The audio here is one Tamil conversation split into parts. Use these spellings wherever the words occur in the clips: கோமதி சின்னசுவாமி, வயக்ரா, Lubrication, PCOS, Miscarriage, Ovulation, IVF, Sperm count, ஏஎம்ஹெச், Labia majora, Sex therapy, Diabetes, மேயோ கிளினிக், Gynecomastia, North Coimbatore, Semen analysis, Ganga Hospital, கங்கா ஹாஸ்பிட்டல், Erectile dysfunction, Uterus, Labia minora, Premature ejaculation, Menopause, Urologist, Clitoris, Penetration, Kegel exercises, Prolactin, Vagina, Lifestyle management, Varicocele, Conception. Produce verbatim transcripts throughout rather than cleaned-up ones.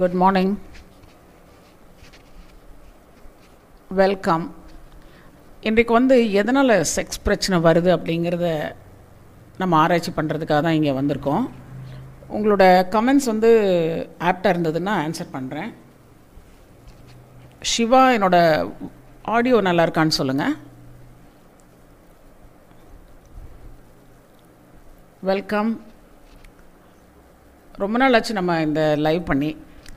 Good morning. Welcome. இன்றைக்கு வந்து எதனால் செக்ஸ் பிரச்சனை வருது அப்படிங்கிறத நம்ம ஆராய்ச்சி பண்ணுறதுக்காக தான் இங்கே வந்திருக்கோம். உங்களோட கமெண்ட்ஸ் வந்து ஆப்டாக இருந்ததுன்னா ஆன்சர் பண்ணுறேன். சிவா, என்னோடய ஆடியோ நல்லா இருக்கான்னு சொல்லுங்கள். வெல்கம். ரொம்ப நாள் ஆச்சு நம்ம இந்த லைவ் பண்ணி.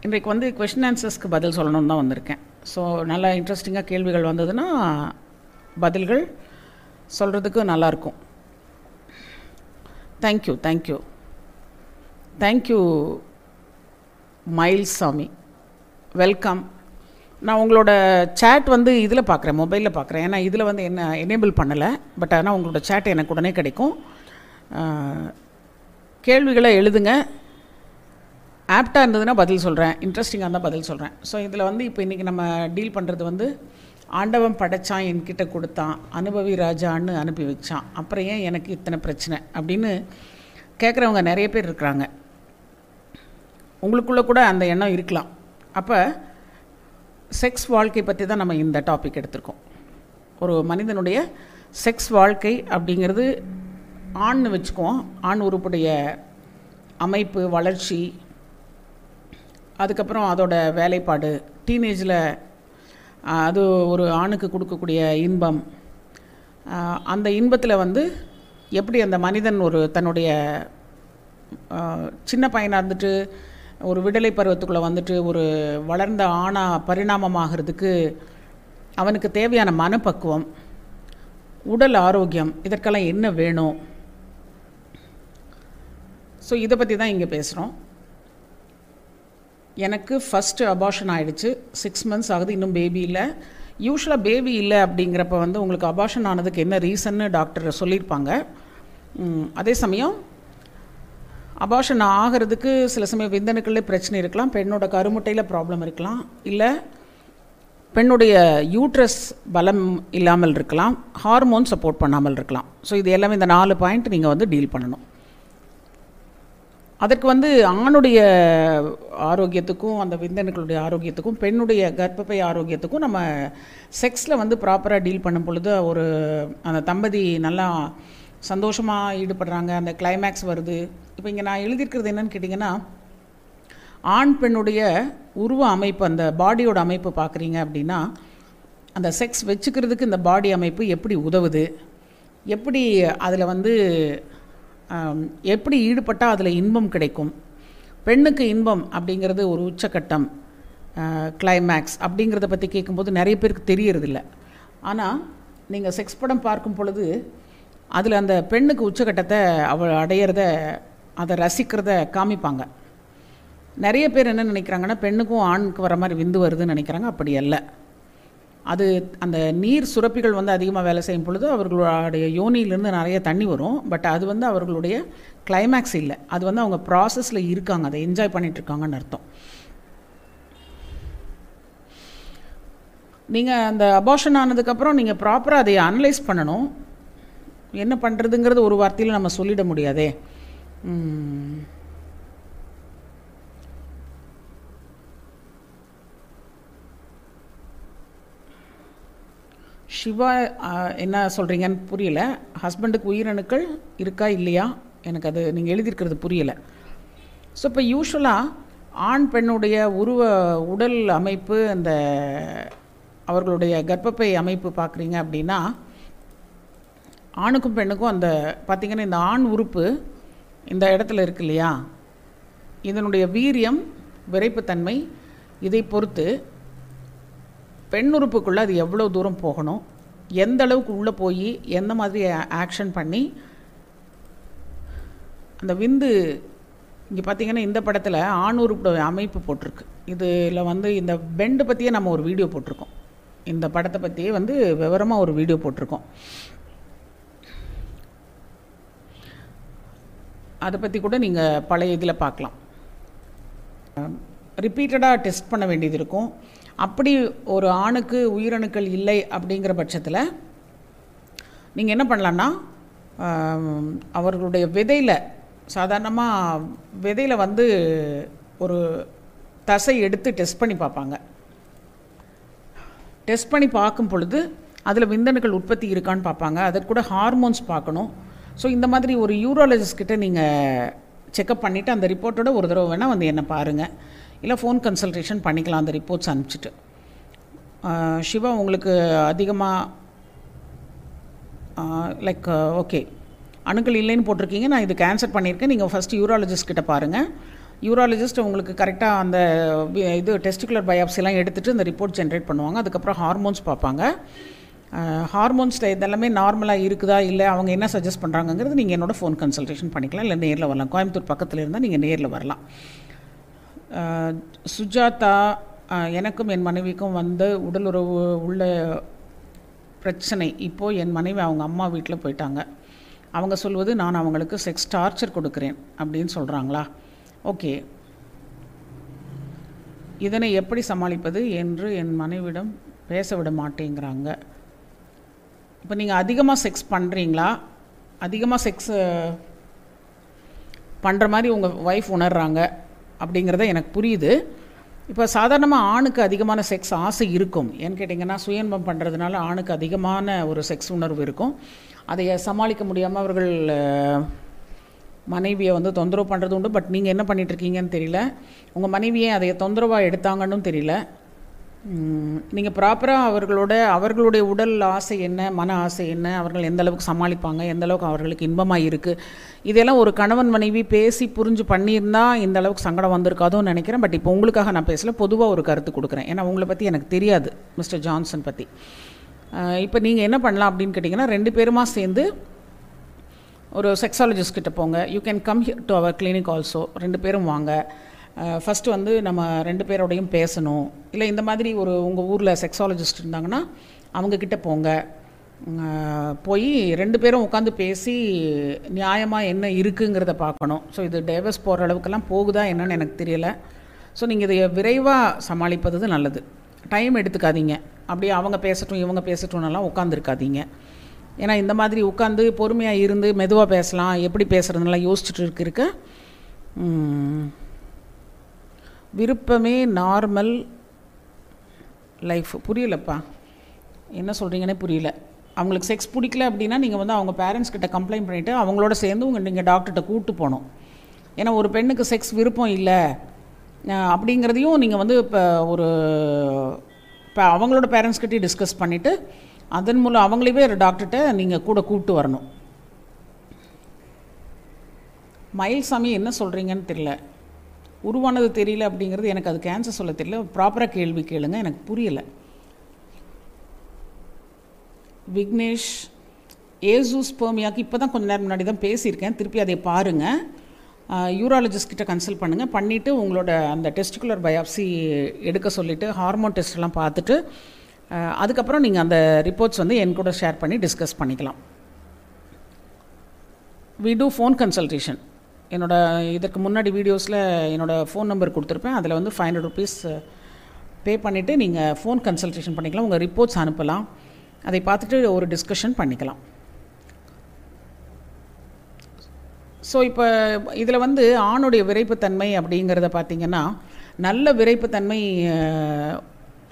இன்றைக்கு வந்து கொஷின் ஆன்சர்ஸ்க்கு பதில் சொல்லணும்னு தான் வந்திருக்கேன். ஸோ நல்லா இன்ட்ரெஸ்டிங்காக கேள்விகள் வந்ததுன்னா பதில்கள் சொல்கிறதுக்கு நல்லாயிருக்கும். Thank you thank you thank you Mayilsamy, welcome. நான் உங்களோட சேட் வந்து இதில் பார்க்குறேன், மொபைலில் பார்க்குறேன். ஏன்னா இதில் வந்து என்ன எனேபிள் பண்ணலை, பட் ஆனால் உங்களோட சேட் எனக்கு உடனே கிடைக்கும். கேள்விகளை எழுதுங்க, ஆப்டாக இருந்ததுன்னா பதில் சொல்கிறேன், இன்ட்ரெஸ்டிங்காக இருந்தால் பதில் சொல்கிறேன். ஸோ இதில் வந்து இப்போ இன்றைக்கி நம்ம டீல் பண்ணுறது வந்து, ஆண்டவன் படைத்தான் என்கிட்ட கொடுத்தான், அனுபவி ராஜான்னு அனுப்பி வச்சான், அப்புறம் ஏன் எனக்கு இத்தனை பிரச்சனை அப்படின்னு கேட்குறவங்க நிறைய பேர் இருக்கிறாங்க. உங்களுக்குள்ளே கூட அந்த எண்ணம் இருக்கலாம். அப்போ செக்ஸ் வாழ்க்கை பற்றி தான் நம்ம இந்த டாபிக் எடுத்திருக்கோம். ஒரு மனிதனுடைய செக்ஸ் வாழ்க்கை அப்படிங்கிறது ஆண்னு வச்சுக்குவோம், ஆண் உறுப்புடைய அமைப்பு, வளர்ச்சி, அதுக்கப்புறம் அதோட வேலைப்பாடு, டீனேஜில் அது ஒரு ஆணுக்கு கொடுக்கக்கூடிய இன்பம், அந்த இன்பத்தில் வந்து எப்படி அந்த மனிதன் ஒரு தன்னுடைய சின்ன பையனாக இருந்துட்டு ஒரு விடலை பருவத்துக்குள்ளே வந்துட்டு ஒரு வளர்ந்த ஆணாக பரிணாமமாகிறதுக்கு அவனுக்கு தேவையான மனப்பக்குவம், உடல் ஆரோக்கியம், இதற்கெல்லாம் என்ன வேணும். ஸோ இதை பற்றி தான் இங்கே பேசுகிறோம். எனக்கு ஃபஸ்ட்டு அபார்ஷன் ஆகிடுச்சு, சிக்ஸ் மந்த்ஸ் ஆகுது, இன்னும் பேபி இல்லை. யூஸ்வலாக பேபி இல்லை அப்படிங்கிறப்ப வந்து உங்களுக்கு அபார்ஷன் ஆனதுக்கு என்ன ரீசன்னு டாக்டர் சொல்லியிருப்பாங்க. அதே சமயம் அபார்ஷன் ஆகிறதுக்கு சில சமயம் விந்தணுக்களில் பிரச்சனை இருக்கலாம், பெண்ணோட கருமுட்டையில் ப்ராப்ளம் இருக்கலாம், இல்லை பெண்ணுடைய யூட்ரஸ் பலம் இல்லாமல் இருக்கலாம், ஹார்மோன் சப்போர்ட் பண்ணாமல் இருக்கலாம். ஸோ இது எல்லாமே இந்த நாலு பாயிண்ட் நீங்கள் வந்து டீல் பண்ணணும். அதற்கு வந்து ஆணுடைய ஆரோக்கியத்துக்கும் அந்த விந்தணுக்களுடைய ஆரோக்கியத்துக்கும் பெண்ணுடைய கர்ப்பப்பை ஆரோக்கியத்துக்கும் நம்ம செக்ஸில் வந்து ப்ராப்பராக டீல் பண்ணும் பொழுது ஒரு அந்த தம்பதி நல்லா சந்தோஷமாக ஈடுபடுறாங்க, அந்த கிளைமேக்ஸ் வருது. இப்போ இங்கே நான் எழுதியிருக்கிறது என்னன்னு கேட்டிங்கன்னா, ஆண் பெண்ணுடைய உருவ அமைப்பு, அந்த பாடியோட அமைப்பு பார்க்குறீங்க அப்படின்னா, அந்த செக்ஸ் வச்சுக்கிறதுக்கு இந்த பாடி அமைப்பு எப்படி உதவுது, எப்படி அதில் வந்து எப்படி ஈடுபட்டால் அதில் இன்பம் கிடைக்கும். பெண்ணுக்கு இன்பம் அப்படிங்கிறது ஒரு உச்சக்கட்டம், கிளைமேக்ஸ் அப்படிங்கிறத பற்றி கேட்கும்போது நிறைய பேருக்கு தெரியறதில்ல. ஆனால் நீங்கள் செக்ஸ் படம் பார்க்கும் பொழுது அதில் அந்த பெண்ணுக்கு உச்சக்கட்டத்தை அவள் அடையிறத, அதை ரசிக்கிறத காமிப்பாங்க. நிறைய பேர் என்ன நினைக்கிறாங்கன்னா, பெண்ணுக்கும் ஆணுக்கு வர மாதிரி விந்து வருதுன்னு நினைக்கிறாங்க. அப்படி அல்ல. அது அந்த நீர் சுரப்பிகள் வந்து அதிகமாக வேலை செய்யும் பொழுது அவர்களுடைய யோனியிலேருந்து நிறைய தண்ணி வரும். பட் அது வந்து அவர்களுடைய கிளைமேக்ஸ் இல்லை, அது வந்து அவங்க ப்ராசஸில் இருக்காங்க, அதை என்ஜாய் பண்ணிகிட்ருக்காங்கன்னு அர்த்தம். நீங்கள் அந்த அபார்ஷன் ஆனதுக்கப்புறம் நீங்கள் ப்ராப்பராக அதை அனலைஸ் பண்ணணும். என்ன பண்ணுறதுங்கிறது ஒரு வார்த்தையில் நம்ம சொல்லிட முடியாதே. சிவா, என்ன சொல்கிறீங்கன்னு புரியல. ஹஸ்பண்டுக்கு உயிரணுக்கள் இருக்கா இல்லையா, எனக்கு அது நீங்கள் எழுதியிருக்கிறது புரியலை. ஸோ இப்போ யூஸ்வலாக ஆண் பெண்ணுடைய உருவ உடல் அமைப்பு, அந்த அவர்களுடைய கர்ப்பப்பை அமைப்பு பார்க்குறீங்க அப்படின்னா, ஆணுக்கும் பெண்ணுக்கும் அந்த பார்த்திங்கன்னா இந்த ஆண் உறுப்பு இந்த இடத்துல இருக்கு இல்லையா, இதனுடைய வீரியம், விரைப்புத்தன்மை, இதை பொறுத்து பெண் உறுப்புக்குள்ளே அது எவ்வளோ தூரம் போகணும், எந்த அளவுக்கு உள்ளே போய் எந்த மாதிரி ஆக்ஷன் பண்ணி அந்த விந்து. இங்கே பார்த்திங்கன்னா இந்த படத்தில் ஆண் உறுப்பு அமைப்பு போட்டிருக்கு. இதில் வந்து இந்த பெண்டு பற்றியே நம்ம ஒரு வீடியோ போட்டிருக்கோம், இந்த படத்தை பற்றியே வந்து விவரமாக ஒரு வீடியோ போட்டிருக்கோம். அதை பற்றி கூட நீங்கள் பழைய இதில் பார்க்கலாம். ரிப்பீட்டடாக டெஸ்ட் பண்ண வேண்டியது இருக்கும். அப்படி ஒரு ஆணுக்கு உயிரணுக்கள் இல்லை அப்படிங்கிற பட்சத்தில் நீங்கள் என்ன பண்ணலான்னா, அவர்களுடைய விதையில், சாதாரணமாக விதையில் வந்து ஒரு தசை எடுத்து டெஸ்ட் பண்ணி பார்ப்பாங்க. டெஸ்ட் பண்ணி பார்க்கும் பொழுது அதில் விந்தணுக்கள் உற்பத்தி இருக்கான்னு பார்ப்பாங்க. அதற்கு கூட ஹார்மோன்ஸ் பார்க்கணும். ஸோ இந்த மாதிரி ஒரு யூரோலஜிஸ்ட் கிட்டே நீங்கள் செக்கப் பண்ணிவிட்டு அந்த ரிப்போர்ட்டோட ஒரு தடவை வேணால் வந்து என்னை பாருங்கள், இல்லை ஃபோன் கன்சல்டேஷன் பண்ணிக்கலாம் அந்த ரிப்போர்ட்ஸ் அனுப்பிச்சிட்டு. சிவா, உங்களுக்கு அதிகமாக லைக் ஓகே அணுக்கள் இல்லைன்னு போட்டிருக்கீங்க, நான் இது கேன்சல் பண்ணியிருக்கேன். நீங்கள் ஃபஸ்ட்டு யூரோலஜிஸ்ட் கிட்டே பாருங்கள். யூராலஜிஸ்ட் உங்களுக்கு கரெக்டாக அந்த இது டெஸ்டிகுலர் பயாப்சிலாம் எடுத்துகிட்டு இந்த ரிப்போர்ட் ஜென்ரேட் பண்ணுவாங்க. அதுக்கப்புறம் ஹார்மோன்ஸ் பார்ப்பாங்க. ஹார்மோன்ஸில் இதெல்லாமே நார்மலாக இருக்குதா இல்லை அவங்க என்ன சஜஸ்ட் பண்ணுறாங்கங்கிறது நீங்கள் என்னோடய ஃபோன் கன்சல்டேஷன் பண்ணிக்கலாம், இல்லை நேரில் வரலாம். கோயம்புத்தூர் பக்கத்தில் இருந்தால் நீங்கள் நேரில் வரலாம். சுஜாதா, எனக்கும் என் மனைவிக்கும் வந்து உடலுறவு உள்ள பிரச்சனை. இப்போது என் மனைவி அவங்க அம்மா வீட்டில் போயிட்டாங்க. அவங்க சொல்வது நான் அவங்களுக்கு செக்ஸ் டார்ச்சர் கொடுக்குறேன் அப்படின்னு சொல்கிறாங்களா? ஓகே, இதனை எப்படி சமாளிப்பது என்று என் மனைவிடம் பேச விட மாட்டேங்கிறாங்க. இப்போ நீங்கள் அதிகமாக செக்ஸ் பண்ணுறீங்களா? அதிகமாக செக்ஸ் பண்ணுற மாதிரி உங்கள் ஒய்ஃப் உணர்றாங்க அப்படிங்கிறத எனக்கு புரியுது. இப்போ சாதாரணமாக ஆணுக்கு அதிகமான செக்ஸ் ஆசை இருக்கும் ஏன்னு கேட்டிங்கன்னா, சுயன்பம் பண்ணுறதுனால ஆணுக்கு அதிகமான ஒரு செக்ஸ் உணர்வு இருக்கும். அதை சமாளிக்க முடியாமல் அவர்கள் மனைவியை வந்து தொந்தரவு பண்ணுறது உண்டு. பட் நீங்கள் என்ன பண்ணிகிட்ருக்கீங்கன்னு தெரியல, உங்கள் மனைவியை அதை தொந்தரவாக எடுத்தாங்கன்னு தெரியல. நீங்கள் ப்ராப்பராக அவர்களோட அவர்களுடைய உடல் ஆசை என்ன, மன ஆசை என்ன, அவர்கள் எந்தளவுக்கு சமாளிப்பாங்க, எந்தளவுக்கு அவர்களுக்கு இன்பமாக இருக்குது, இதெல்லாம் ஒரு கணவன் மனைவி பேசி புரிஞ்சு பண்ணியிருந்தால் இந்தளவுக்கு சங்கடம் வந்திருக்காதுன்னு நினைக்கிறேன். பட் இப்போ உங்களுக்காக நான் பேசல, பொதுவாக ஒரு கருத்து கொடுக்குறேன். ஏன்னா உங்களை பற்றி எனக்கு தெரியாது, மிஸ்டர் ஜான்சன் பற்றி. இப்போ நீங்கள் என்ன பண்ணலாம் அப்படின்னு கேட்டிங்கன்னா, ரெண்டு பேருமா சேர்ந்து ஒரு செக்ஸாலஜிஸ்ட் கிட்டே போங்க. You can come here to our clinic also. ரெண்டு பேரும் வாங்க. ஃபஸ்ட்டு வந்து நம்ம ரெண்டு பேரோடையும் பேசணும். இல்லை இந்த மாதிரி ஒரு உங்கள் ஊரில் செக்ஸாலஜிஸ்ட் இருந்தாங்கன்னா அவங்கக்கிட்ட போங்க. போய் ரெண்டு பேரும் உட்காந்து பேசி நியாயமாக என்ன இருக்குங்கிறத பார்க்கணும். ஸோ இது டைவர்ஸ் போகிற அளவுக்கெல்லாம் போகுதா என்னன்னு எனக்கு தெரியலை. ஸோ நீங்கள் இதை விரைவாக சமாளிப்பது நல்லது. டைம் எடுத்துக்காதீங்க. அப்படியே அவங்க பேசட்டும் இவங்க பேசட்டும்னாலாம் உட்காந்துருக்காதீங்க. ஏன்னா இந்த மாதிரி உட்காந்து பொறுமையாக இருந்து மெதுவாக பேசலாம், எப்படி பேசுகிறதுனாலாம் யோசிச்சுட்டு இருக்க இருக்க விருப்பமே நார்மல் லைஃப். புரியலப்பா, என்ன சொல்கிறீங்கன்னே புரியல. அவங்களுக்கு செக்ஸ் பிடிக்கல அப்படின்னா நீங்கள் வந்து அவங்க பேரண்ட்ஸ் கிட்ட கம்ப்ளைண்ட் பண்ணிவிட்டு அவங்களோட சேர்ந்து உங்கள் நீங்கள் டாக்டர்கிட்ட கூப்பிட்டு போகணும். ஏன்னா ஒரு பெண்ணுக்கு செக்ஸ் விருப்பம் இல்லை அப்படிங்கிறதையும் நீங்கள் வந்து இப்போ ஒரு இப்போ அவங்களோட பேரண்ட்ஸ்கிட்டே டிஸ்கஸ் பண்ணிவிட்டு அதன் மூலம் அவங்களே ஒரு டாக்டர்கிட்ட நீங்கள் கூட கூப்பிட்டு வரணும். மயில்சாமி, என்ன சொல்கிறீங்கன்னு தெரியல, உருவானது தெரியல அப்படிங்கிறது எனக்கு, அது கேன்சர் சொல்ல தெரியல. ப்ராப்பராக கேள்வி கேளுங்க, எனக்கு புரியலை. விக்னேஷ், ஏசு ஸ்பெர்மியாக்கு இப்போ தான் கொஞ்சம் நேரம் முன்னாடி தான் பேசியிருக்கேன், திருப்பி அதை பாருங்கள். யூராலஜிஸ்ட் கிட்ட கன்சல்ட் பண்ணுங்கள். பண்ணிவிட்டு உங்களோட அந்த டெஸ்டிகுலர் பயாப்சி எடுக்க சொல்லிவிட்டு ஹார்மோன் டெஸ்ட்லாம் பார்த்துட்டு அதுக்கப்புறம் நீங்கள் அந்த ரிப்போர்ட்ஸ் வந்து என் கூட ஷேர் பண்ணி டிஸ்கஸ் பண்ணிக்கலாம். We do phone consultation. என்னோடய இதற்கு முன்னாடி வீடியோஸில் என்னோடய ஃபோன் நம்பர் கொடுத்துருப்பேன். அதில் வந்து ஃபைவ் ஹண்ட்ரட் ருபீஸ் பே பண்ணிவிட்டு நீங்கள் ஃபோன் கன்சல்டேஷன் பண்ணிக்கலாம். உங்கள் ரிப்போர்ட்ஸ் அனுப்பலாம், அதை பார்த்துட்டு ஒரு டிஸ்கஷன் பண்ணிக்கலாம். ஸோ இப்போ இதில் வந்து ஆணுடைய விரைப்புத்தன்மை அப்படிங்கிறத பார்த்திங்கன்னா, நல்ல விரைப்புத்தன்மை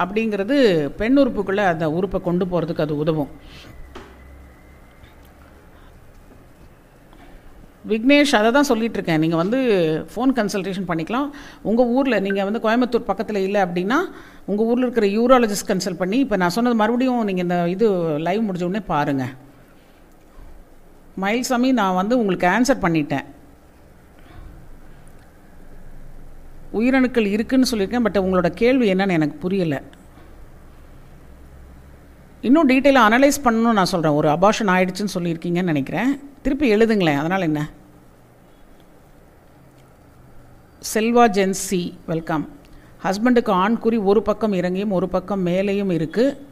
அப்படிங்கிறது பெண் உறுப்புக்குள்ளே அந்த உறுப்பை கொண்டு போகிறதுக்கு அது உதவும். விக்னேஷ், அதை தான் சொல்லிகிட்ருக்கேன், நீங்கள் வந்து ஃபோன் கன்சல்டேஷன் பண்ணிக்கலாம். உங்கள் ஊரில் நீங்கள் வந்து கோயம்புத்தூர் பக்கத்தில் இல்லை அப்படின்னா உங்கள் ஊரில் இருக்கிற யூராலஜிஸ்ட் கன்சல்ட் பண்ணி இப்போ நான் சொன்னது மறுபடியும் நீங்கள் இந்த இது லைவ் முடிஞ்ச உடனே பாருங்கள். மயில்சாமி, நான் வந்து உங்களுக்கு ஆன்சர் பண்ணிட்டேன். உயிரணுக்கள் இருக்குதுன்னு சொல்லியிருக்கேன். பட் உங்களோட கேள்வி என்னன்னு எனக்கு புரியலை. இன்னும் டீட்டெயிலாக அனலைஸ் பண்ணணும்னு நான் சொல்கிறேன். ஒரு அபாஷன் ஆகிடுச்சின்னு சொல்லியிருக்கீங்கன்னு நினைக்கிறேன். திருப்பி எழுதுங்களேன், அதனால் என்ன. செல்வா ஜென்சி, வெல்கம். ஹஸ்பண்டுக்கு ஆண்குறி ஒரு பக்கம் இறங்கியும் ஒரு பக்கம் மேலேயும் இருக்குது.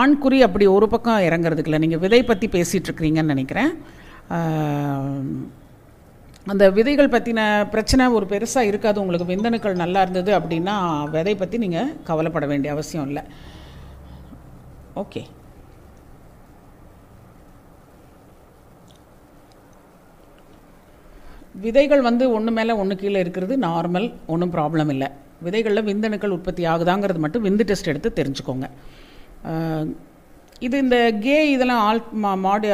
ஆண்குறி அப்படி ஒரு பக்கம் இறங்குறதுக்கு இல்லை. நீங்கள் விதை பற்றி பேசிகிட்ருக்கிறீங்கன்னு நினைக்கிறேன். அந்த விதைகள் பற்றின பிரச்சனை ஒரு பெருசாக இருக்காது. உங்களுக்கு விந்தணுக்கள் நல்லா இருந்தது அப்படின்னா விதை பற்றி நீங்கள் கவலைப்பட வேண்டிய அவசியம் இல்லை. ஓகே, விதைகள் வந்து ஒன்று மேலே ஒன்று கீழே இருக்கிறது நார்மல், ஒன்றும் ப்ராப்ளம் இல்லை. விதைகளில் விந்தணுக்கள் உற்பத்தி ஆகுதாங்கிறது மட்டும் விந்து டெஸ்ட் எடுத்து தெரிஞ்சுக்கோங்க. இது இந்த கே இதெல்லாம் ஆல் மாடி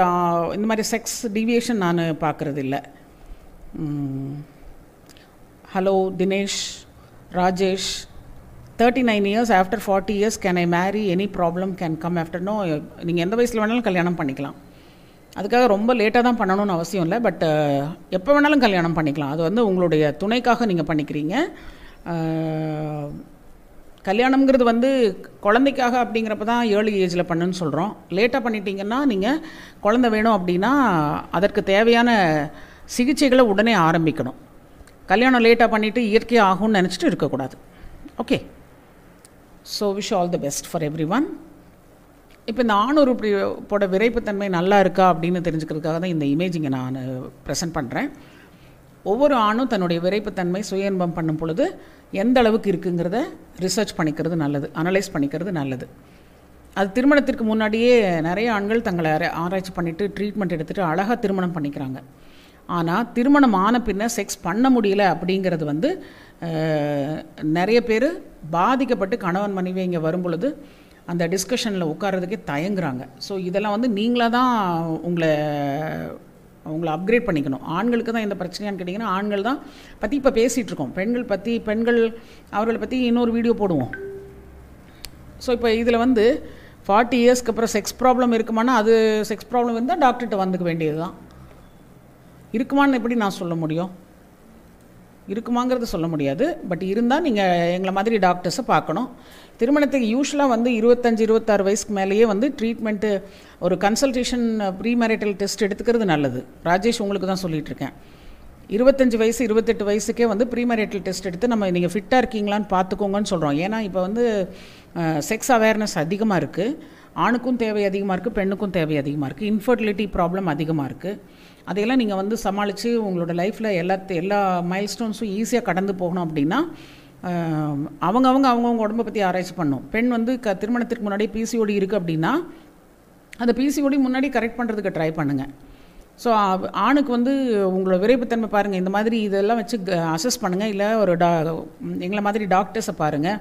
இந்த மாதிரி செக்ஸ் டிவியேஷன் நான் பார்க்குறது இல்லை. Hello Dinesh Rajesh, thirty nine years after forty years can I marry, any problem can come after? No, நீங்கள் எந்த வயசில் வேணாலும் கல்யாணம் பண்ணிக்கலாம். அதுக்காக ரொம்ப லேட்டாக தான் பண்ணணும்னு அவசியம் இல்லை. பட் எப்போ வேணாலும் கல்யாணம் பண்ணிக்கலாம். அது வந்து உங்களுடைய துணைக்காக நீங்கள் பண்ணிக்கிறீங்க. கல்யாணம்ங்கிறது வந்து குழந்தைக்காக அப்படிங்கிறப்ப தான் ஏர்லி ஏஜில் பண்ணுன்னு சொல்கிறோம். லேட்டாக பண்ணிட்டீங்கன்னா நீங்கள் குழந்தை வேணும் அப்படின்னா அதற்கு தேவையான சிகிச்சைகளை உடனே ஆரம்பிக்கணும். கல்யாணம் லேட்டாக பண்ணிவிட்டு இயற்கையாக ஆகும்னு நினச்சிட்டு இருக்கக்கூடாது. Okay, so wish all the best for every one. இப்போ இந்த ஆணுறுப்போட விரைப்புத்தன்மை நல்லா இருக்கா அப்படின்னு தெரிஞ்சுக்கிறதுக்காக தான் இந்த இமேஜிங்கை நான் ப்ரெசென்ட் பண்ணுறேன். ஒவ்வொரு ஆணும் தன்னுடைய விரைப்புத்தன்மை சுய இன்பம் பண்ணும் பொழுது எந்த அளவுக்கு இருக்குங்கிறத ரிசர்ச் பண்ணிக்கிறது நல்லது, அனலைஸ் பண்ணிக்கிறது நல்லது. அது திருமணத்திற்கு முன்னாடியே நிறைய ஆண்கள் தங்களை ஆராய்ச்சி பண்ணிவிட்டு ட்ரீட்மெண்ட் எடுத்துகிட்டு அழகாக திருமணம் பண்ணிக்கிறாங்க. ஆனால் திருமணம் ஆன பின்ன செக்ஸ் பண்ண முடியல அப்படிங்கிறது வந்து நிறைய பேர் பாதிக்கப்பட்டு கணவன் மனைவி இங்கே வரும் பொழுது அந்த டிஸ்கஷனில் உட்கார்றதுக்கே தயங்குறாங்க. ஸோ இதெல்லாம் வந்து நீங்களாக தான் உங்களை உங்களை அப்கிரேட் பண்ணிக்கணும். ஆண்களுக்கு தான் இந்த பிரச்சனையான்னு கேட்டிங்கன்னா ஆண்கள் தான் பற்றி இப்போ பேசிகிட்ருக்கோம். பெண்கள் பற்றி பெண்கள் அவர்களை பற்றி இன்னொரு வீடியோ போடுவோம். ஸோ இப்போ இதில் வந்து ஃபார்ட்டி இயர்ஸ்க்கு அப்புறம் செக்ஸ் ப்ராப்ளம் இருக்குமானா, அது செக்ஸ் ப்ராப்ளம் இருந்தால் டாக்டர்கிட்ட வந்துக்க வேண்டியது தான். இருக்குமான்னு எப்படி நான் சொல்ல முடியும்? இருக்குமாங்கிறது சொல்ல முடியாது. பட் இருந்தால் நீங்கள் எங்களை மாதிரி டாக்டர்ஸை பார்க்கணும். திருமணத்துக்கு யூஸ்வலாக வந்து இருபத்தஞ்சி இருபத்தாறு வயசுக்கு மேலேயே வந்து ட்ரீட்மெண்ட்டு, ஒரு கன்சல்டேஷன், ப்ரீ மேரிட்டல் டெஸ்ட் எடுத்துக்கிறது நல்லது. ராஜேஷ், உங்களுக்கு தான் சொல்லிகிட்ருக்கேன். இருபத்தஞ்சி வயசு இருபத்தெட்டு வயசுக்கே வந்து ப்ரீ மேரிட்டல் டெஸ்ட் எடுத்து நம்ம நீங்கள் ஃபிட்டாக இருக்கீங்களான்னு பார்த்துக்கோங்கன்னு சொல்கிறோம். ஏன்னா இப்போ வந்து செக்ஸ் அவேர்னஸ் அதிகமாக இருக்குது. ஆணுக்கும் தேவை அதிகமாக இருக்குது, பெண்ணுக்கும் தேவை அதிகமாக இருக்குது. இன்ஃபர்டிலிட்டி ப்ராப்ளம் அதிகமாக இருக்குது. அதையெல்லாம் நீங்கள் வந்து சமாளித்து உங்களோட லைஃப்பில் எல்லா எல்லா மைல்ஸ்டோன்ஸும் ஈஸியாக கடந்து போகணும் அப்படின்னா அவங்கவங்க அவங்கவுங்க உடம்பை பற்றி ஆராய்ச்சி பண்ணணும். பெண் வந்து க திருமணத்துக்கு முன்னாடி பிசிஓடி இருக்குது அப்படின்னா அந்த பிசிஓடி முன்னாடி கரெக்ட் பண்ணுறதுக்கு ட்ரை பண்ணுங்கள். ஸோ ஆணுக்கு வந்து உங்களோட விரைப்புத்தன்மை பாருங்கள். இந்த மாதிரி இதெல்லாம் வச்சு அசஸ் பண்ணுங்கள். இல்லை ஒரு டா எங்களை மாதிரி டாக்டர்ஸை பாருங்கள்.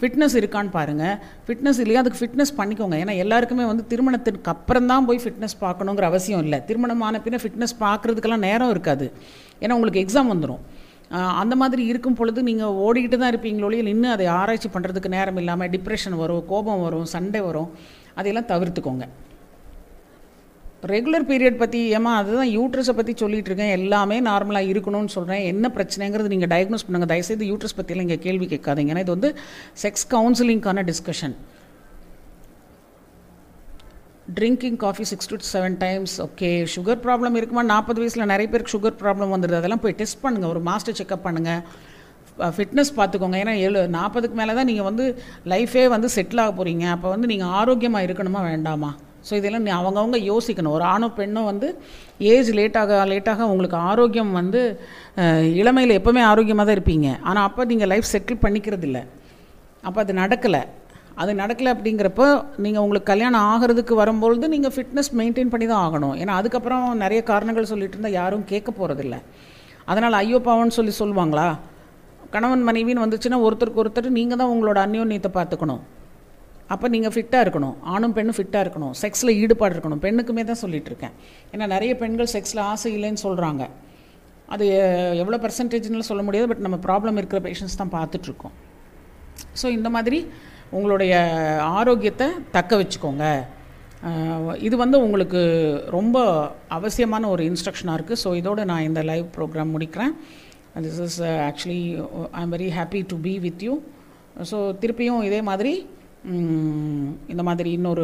ஃபிட்னஸ் இருக்கான்னு பாருங்கள். ஃபிட்னஸ் இல்லையா அதுக்கு ஃபிட்னஸ் பண்ணிக்கோங்க. ஏன்னா எல்லாருக்குமே வந்து திருமணத்துக்கு அப்புறம் தான் போய் ஃபிட்னஸ் பார்க்கணுங்கிற அவசியம் இல்லை. திருமணமான பின்ன ஃபிட்னஸ் பார்க்குறதுக்கெல்லாம் நேரம் இருக்காது. ஏன்னா உங்களுக்கு எக்ஸாம் வந்துடும். அந்த மாதிரி இருக்கும் பொழுது நீங்கள் ஓடிக்கிட்டு தான் இருப்பீங்களோலையே நின்று அதை ஆராய்ச்சி பண்ணுறதுக்கு நேரம் இல்லாமல் டிப்ரெஷன் வரும், கோபம் வரும், சண்டை வரும். அதையெல்லாம் தவிர்த்துக்கோங்க. ரெகுலர் பீரியட் பற்றி ஏமா அதுதான் யூட்ரஸை பற்றி சொல்லிகிட்டு இருக்கேன். எல்லாமே நார்மலாக இருக்கணும்னு சொல்கிறேன். என்ன பிரச்சனைங்கிறது நீங்கள் டயக்னோஸ் பண்ணுங்கள். தயவுசெய்து யூட்ரஸ் பற்றிலாம் இங்கே கேள்வி கேட்காதீங்க. ஏன்னா இது வந்து செக்ஸ் கவுன்சிலிங்கான discussion. Drinking coffee six to seven times okay. Sugar problem இருக்குமா? நாற்பது வயசில் நிறைய பேருக்கு சுகர் ப்ராப்ளம் வந்துடுது. அதெல்லாம் போய் டெஸ்ட் பண்ணுங்கள். ஒரு மாஸ்டர் செக்அப் பண்ணுங்கள். ஃபிட்னஸ் பார்த்துக்கோங்க. ஏன்னா எழு நாற்பதுக்கு மேலே தான் நீங்கள் வந்து லைஃபே வந்து செட்டில் ஆக போகிறீங்க. அப்போ வந்து நீங்கள் ஆரோக்கியமாக இருக்கணுமா வேண்டாமா? ஸோ இதெல்லாம் நீ அவங்கவுங்க யோசிக்கணும். ஒரு ஆணோ பெண்ணோ வந்து ஏஜ் லேட்டாக லேட்டாக உங்களுக்கு ஆரோக்கியம் வந்து இளமையில் எப்போவுமே ஆரோக்கியமாக தான் இருப்பீங்க. ஆனால் அப்போ நீங்கள் லைஃப் செட்டில் பண்ணிக்கிறது இல்லை. அப்போ அது நடக்கலை அது நடக்கலை அப்படிங்கிறப்போ நீங்கள் உங்களுக்கு கல்யாணம் ஆகிறதுக்கு வரும்பொழுது நீங்கள் ஃபிட்னஸ் மெயின்டைன் பண்ணி தான் ஆகணும். ஏன்னா அதுக்கப்புறம் நிறைய காரணங்கள் சொல்லிகிட்டு இருந்தால் யாரும் கேட்க போகிறதில்ல. அதனால் ஐயோ பாவம்னு சொல்லி சொல்லுவாங்களா? கணவன் மனைவின்னு வந்துச்சுன்னா ஒருத்தருக்கு ஒருத்தர் நீங்கள் தான் உங்களோட அந்யோன்யத்தை பார்த்துக்கணும். அப்போ நீங்கள் ஃபிட்டாக இருக்கணும். ஆணும் பெண்ணும் ஃபிட்டாக இருக்கணும். செக்ஸில் ஈடுபாடு இருக்கணும். பெண்ணுக்குமே தான் சொல்லிகிட்ருக்கேன். ஏன்னா நிறைய பெண்கள் செக்ஸில் ஆசை இல்லைன்னு சொல்கிறாங்க. அது எவ்வளோ பர்சன்டேஜ்னு சொல்ல முடியாது. பட் நம்ம ப்ராப்ளம் இருக்கிற பேஷண்ட்ஸ் தான் பார்த்துட்ருக்கோம். ஸோ இந்த மாதிரி உங்களுடைய ஆரோக்கியத்தை தக்க வச்சுக்கோங்க. இது வந்து உங்களுக்கு ரொம்ப அவசியமான ஒரு இன்ஸ்ட்ரக்ஷனாக இருக்குது. ஸோ இதோடு நான் இந்த லைவ் ப்ரோக்ராம் முடிக்கிறேன். This is actually I am very happy to be with you. So திருப்பியும் இதே மாதிரி இந்த மாதிரி இன்னொரு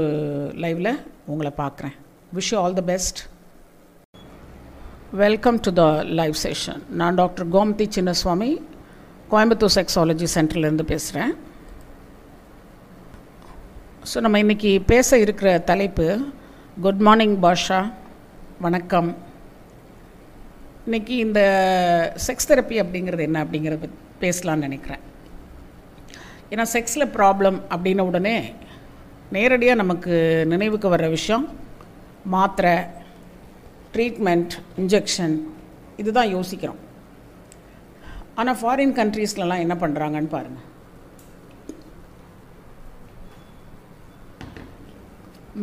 லைவில் உங்களை பார்க்குறேன். Wish you all the best. Welcome to the live session. நான் டாக்டர் கோமதி சின்னசுவாமி, கோயம்புத்தூர் செக்ஸாலஜி சென்டர்லேருந்து பேசுகிறேன். ஸோ நம்ம இன்றைக்கி பேச இருக்கிற தலைப்பு குட் மார்னிங் பாஷா, வணக்கம். இன்றைக்கி இந்த செக்ஸ் தெரப்பி அப்படிங்கிறது என்ன அப்படிங்கிறத பேசலான்னு நினைக்கிறேன். ஏன்னா செக்ஸில் ப்ராப்ளம் அப்படின்ன உடனே நேரடியாக நமக்கு நினைவுக்கு வர்ற விஷயம் மாத்திரை, ட்ரீட்மெண்ட், இன்ஜெக்ஷன், இது தான் யோசிக்கிறோம். ஆனால் ஃபாரின் கண்ட்ரீஸ்லலாம் என்ன பண்ணுறாங்கன்னு பாருங்கள்.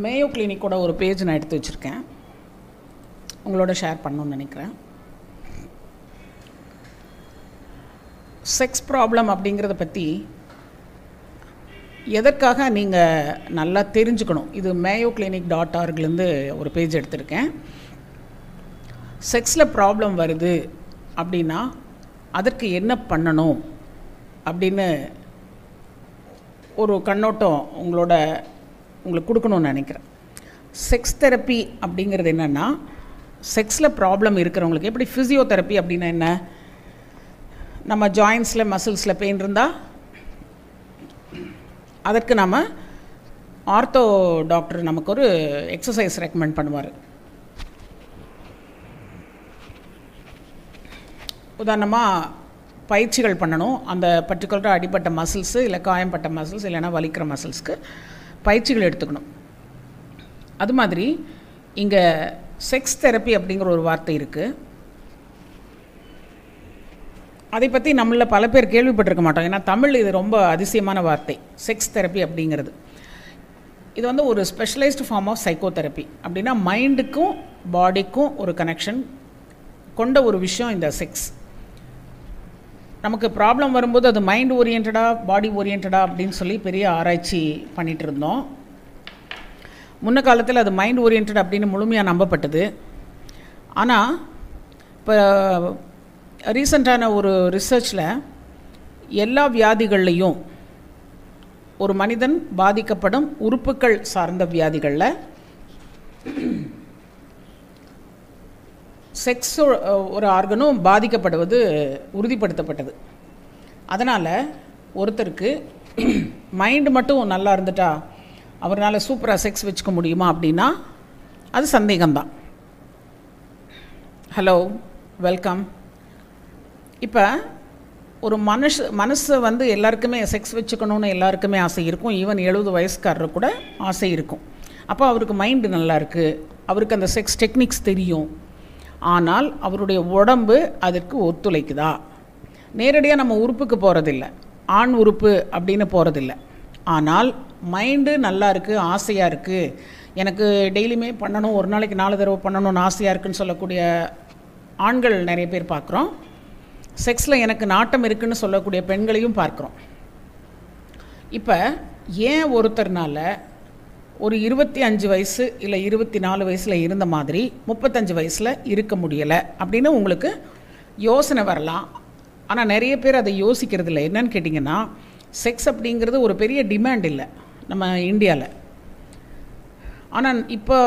மேயோ கிளினிக்கோட ஒரு பேஜ் நான் எடுத்து வச்சுருக்கேன், உங்களோட ஷேர் பண்ணணும்னு நினைக்கிறேன். செக்ஸ் ப்ராப்ளம் அப்படிங்கிறத பற்றி எதற்காக நீங்கள் நல்லா தெரிஞ்சுக்கணும். இது மேயோ கிளினிக் டாட் ஆர்க்லேருந்து ஒரு பேஜ் எடுத்திருக்கேன். செக்ஸில் ப்ராப்ளம் வருது அப்படின்னா அதற்கு என்ன பண்ணணும் அப்படின்னு ஒரு கண்ணோட்டம் உங்களோட உங்களுக்கு கொடுக்கணும்னு நினைக்கிறேன். செக்ஸ் தெரப்பி அப்படிங்கிறது என்னென்னா, செக்ஸில் ப்ராப்ளம் இருக்கிறவங்களுக்கு எப்படி ஃபிசியோதெரப்பி அப்படின்னா என்ன, நம்ம ஜாயின்ஸில் மசில்ஸில் பெயின் இருந்தால் அதற்கு நம்ம ஆர்த்தோ டாக்டர் நமக்கு ஒரு எக்ஸசைஸ் ரெக்கமெண்ட் பண்ணுவார். உதாரணமாக பயிற்சிகள் பண்ணணும், அந்த பர்டிகுலராக அடிப்பட்ட மசில்ஸு இல்லை காயம்பட்ட மசில்ஸ் இல்லைன்னா வலிக்கிற மசில்ஸ்க்கு பயிற்சிகள் எடுத்துக்கணும். அது மாதிரி இங்கே செக்ஸ் தெரப்பி அப்படிங்கிற ஒரு வார்த்தை இருக்குது. அதை பற்றி நம்மள பல பேர் கேள்விப்பட்டிருக்க மாட்டோம், ஏன்னா தமிழ் இது ரொம்ப அதிசயமான வார்த்தை. செக்ஸ் தெரப்பி அப்படிங்கிறது இது வந்து ஒரு specialised form of psychotherapy. அப்படின்னா மைண்டுக்கும் பாடிக்கும் ஒரு கனெக்ஷன் கொண்ட ஒரு விஷயம் இந்த செக்ஸ். நமக்கு ப்ராப்ளம் வரும்போது அது மைண்ட் ஓரியன்டாக பாடி ஓரியன்டாக அப்படின்னு சொல்லி பெரிய ஆராய்ச்சி பண்ணிகிட்டு இருந்தோம். முன்ன காலத்தில் அது மைண்ட் ஓரியன்ட் அப்படின்னு முழுமையாக நம்பப்பட்டது. ஆனால் இப்போ ரீசண்டான ஒரு ரிசர்ச்சில் எல்லா வியாதிகள்லேயும் ஒரு மனிதன் பாதிக்கப்படும் உறுப்புகள் சார்ந்த வியாதிகளில் செக்ஸ் ஒரு ஆர்கனும் பாதிக்கப்படுவது உறுதிப்படுத்தப்பட்டது. அதனால் ஒருத்தருக்கு மைண்டு மட்டும் நல்லா இருந்துட்டா அவரால் சூப்பராக செக்ஸ் வச்சுக்க முடியுமா அப்படின்னா அது சந்தேகம்தான். Hello, welcome. இப்போ ஒரு மனுஷ மனசு வந்து எல்லாருக்குமே செக்ஸ் வச்சுக்கணுன்னு எல்லாருக்குமே ஆசை இருக்கும். ஈவன் எழுபது வயசுக்காரர் கூட ஆசை இருக்கும். அப்போ அவருக்கு மைண்டு நல்லா இருக்குது, அவருக்கு அந்த செக்ஸ் டெக்னிக்ஸ் தெரியும். ஆனால் அவருடைய உடம்பு அதற்கு ஒத்துழைக்குதா? நேரடியாக நம்ம உறுப்புக்கு போகிறதில்ல, ஆண் உறுப்பு அப்படின்னு போகிறதில்ல. ஆனால் மைண்டு நல்லா இருக்குது, ஆசையாக இருக்குது, எனக்கு டெய்லியுமே பண்ணணும், ஒரு நாளைக்கு நாலு தடவை பண்ணணும்னு ஆசையாக இருக்குதுன்னு சொல்லக்கூடிய ஆண்கள் நிறைய பேர் பார்க்குறோம். செக்ஸில் எனக்கு நாட்டம் இருக்குதுன்னு சொல்லக்கூடிய பெண்களையும் பார்க்குறோம். இப்போ ஏன் ஒருத்தர்னால ஒரு இருபத்தி அஞ்சு வயசு இல்லை இருபத்தி நாலு வயசில் இருந்த மாதிரி முப்பத்தஞ்சு வயசில் இருக்க முடியலை அப்படின்னு உங்களுக்கு யோசனை வரலாம். ஆனால் நிறைய பேர் அதை யோசிக்கிறது இல்லை. என்னன்னு கேட்டிங்கன்னா, செக்ஸ் அப்படிங்கிறது ஒரு பெரிய டிமாண்ட் இல்லை நம்ம இந்தியாவில். ஆனால் இப்போ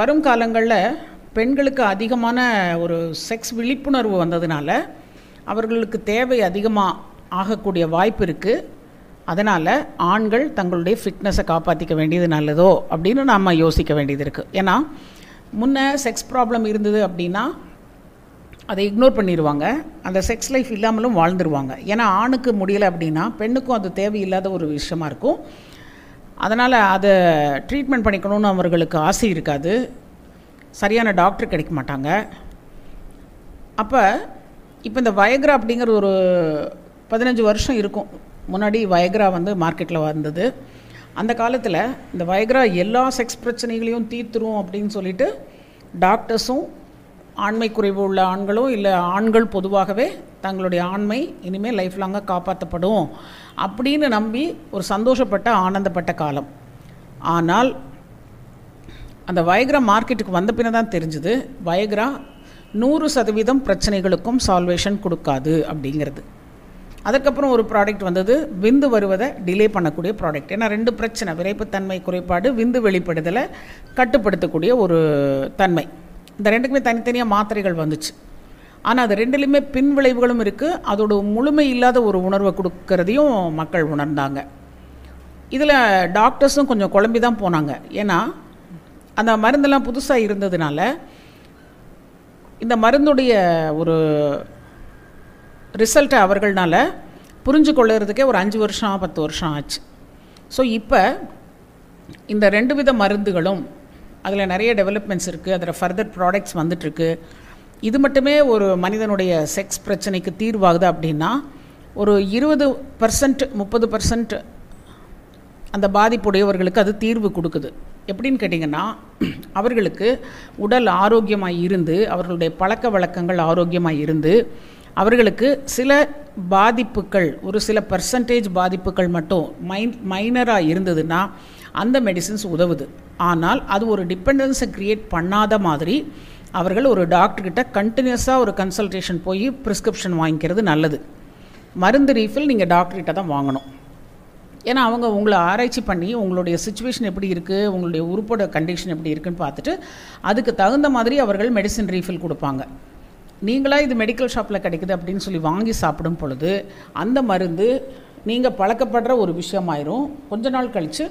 வரும் காலங்களில் பெண்களுக்கு அதிகமான ஒரு செக்ஸ் விழிப்புணர்வு வந்ததுனால அவர்களுக்கு தேவை அதிகமாக ஆகக்கூடிய வாய்ப்பு இருக்குது. அதனால் ஆண்கள் தங்களுடைய ஃபிட்னஸை காப்பாற்றிக்க வேண்டியது நல்லதோ அப்படின்னு நாம் யோசிக்க வேண்டியது இருக்குது. ஏன்னா முன்னே செக்ஸ் ப்ராப்ளம் இருந்தது அப்படின்னா அதை இக்னோர் பண்ணிடுவாங்க, அந்த செக்ஸ் லைஃப் இல்லாமலும் வாழ்ந்துருவாங்க. ஏன்னா ஆணுக்கு முடியலை அப்படின்னா பெண்ணுக்கும் அது தேவையில்லாத ஒரு விஷயமா இருக்கும். அதனால் அதை ட்ரீட்மெண்ட் பண்ணிக்கணும்னு அவர்களுக்கு ஆசை இருக்காது, சரியான டாக்டர் கிடைக்க மாட்டாங்க. அப்போ இப்போ இந்த வயக்ரா அப்படிங்கிற ஒரு பதினஞ்சு வருஷம் இருக்கும் முன்னாடி வயக்ரா வந்து மார்க்கெட்டில் வந்தது. அந்த காலத்தில் இந்த வயக்ரா எல்லா செக்ஸ் பிரச்சனைகளையும் தீர்த்துரும் அப்படின்னு சொல்லிட்டு டாக்டர்ஸும் ஆண்மை குறைவு உள்ள ஆண்களும் இல்லை ஆண்கள் பொதுவாகவே தங்களுடைய ஆண்மை இனிமேல் லைஃப் லாங்காக காப்பாற்றப்படும் அப்படின்னு நம்பி ஒரு சந்தோஷப்பட்ட ஆனந்தப்பட்ட காலம். ஆனால் அந்த வயக்ரா மார்க்கெட்டுக்கு வந்த பின்ன தான் தெரிஞ்சுது வயக்ரா நூறு சதவீதம் பிரச்சனைகளுக்கும் சால்வேஷன் கொடுக்காது அப்படிங்கிறது. அதுக்கப்புறம் ஒரு ப்ராடக்ட் வந்தது, விந்து வருவதை டிலே பண்ணக்கூடிய ப்ராடக்ட். ஏன்னா ரெண்டு பிரச்சனை, விரைப்புத்தன்மை குறைபாடு, விந்து வெளிப்படுதலை கட்டுப்படுத்தக்கூடிய ஒரு தன்மை, இந்த ரெண்டுக்குமே தனித்தனியாக மாத்திரைகள் வந்துச்சு. ஆனால் அது ரெண்டுலேயுமே பின் விளைவுகளும் இருக்குது, அதோட முழுமை இல்லாத ஒரு உணர்வை கொடுக்கறதையும் மக்கள் உணர்ந்தாங்க. இதில் டாக்டர்ஸும் கொஞ்சம் குழம்பி தான் போனாங்க. ஏன்னா அந்த மருந்தெல்லாம் புதுசாக இருந்ததுனால இந்த மருந்துடைய ஒரு ரிசல்ட்டை அவர்களால புரிஞ்சு கொள்ளுறதுக்கே ஒரு அஞ்சு வருஷம் பத்து வருஷம் ஆச்சு. ஸோ இப்போ இந்த ரெண்டு வித மருந்துகளும் அதில் நிறைய டெவலப்மெண்ட்ஸ் இருக்குது, அதில் ஃபர்தர் ப்ராடக்ட்ஸ் வந்துட்டுருக்கு. இது மட்டுமே ஒரு மனிதனுடைய செக்ஸ் பிரச்சனைக்கு தீர்வாகுது அப்படின்னா ஒரு இருபது பர்சன்ட் முப்பது பர்சன்ட் அந்த பாதிப்புடையவர்களுக்கு அது தீர்வு கொடுக்குது. எப்படின்னு கேட்டிங்கன்னா, அவர்களுக்கு உடல் ஆரோக்கியமாக இருந்து அவர்களுடைய பழக்க வழக்கங்கள் ஆரோக்கியமாக இருந்து அவர்களுக்கு சில பாதிப்புகள் ஒரு சில பர்சன்டேஜ் பாதிப்புகள் மட்டும் மைன் மைனராக இருந்ததுன்னா அந்த மெடிசின்ஸ் உதவுது. ஆனால் அது ஒரு டிபெண்டன்ஸை க்ரியேட் பண்ணாத மாதிரி அவர்கள் ஒரு டாக்டர்கிட்ட கண்டினியூஸாக ஒரு கன்சல்டேஷன் போய் ப்ரிஸ்கிரிப்ஷன் வாங்கிக்கிறது நல்லது. மருந்து ரீஃபில் நீங்கள் டாக்டர்கிட்ட தான் வாங்கணும். ஏன்னா அவங்க உங்களை ஆராய்ச்சி பண்ணி உங்களுடைய சுச்சுவேஷன் எப்படி இருக்குது, உங்களுடைய உறுப்போட கண்டிஷன் எப்படி இருக்குதுன்னு பார்த்துட்டு அதுக்கு தகுந்த மாதிரி அவர்கள் மெடிசன் ரீஃபில் கொடுப்பாங்க. நீங்களாக இது மெடிக்கல் ஷாப்பில் கிடைக்குது அப்படின்னு சொல்லி வாங்கி சாப்பிடும் பொழுது அந்த மருந்து நீங்கள் பழக்கப்படுற ஒரு விஷயமாயிரும். கொஞ்ச நாள் கழித்து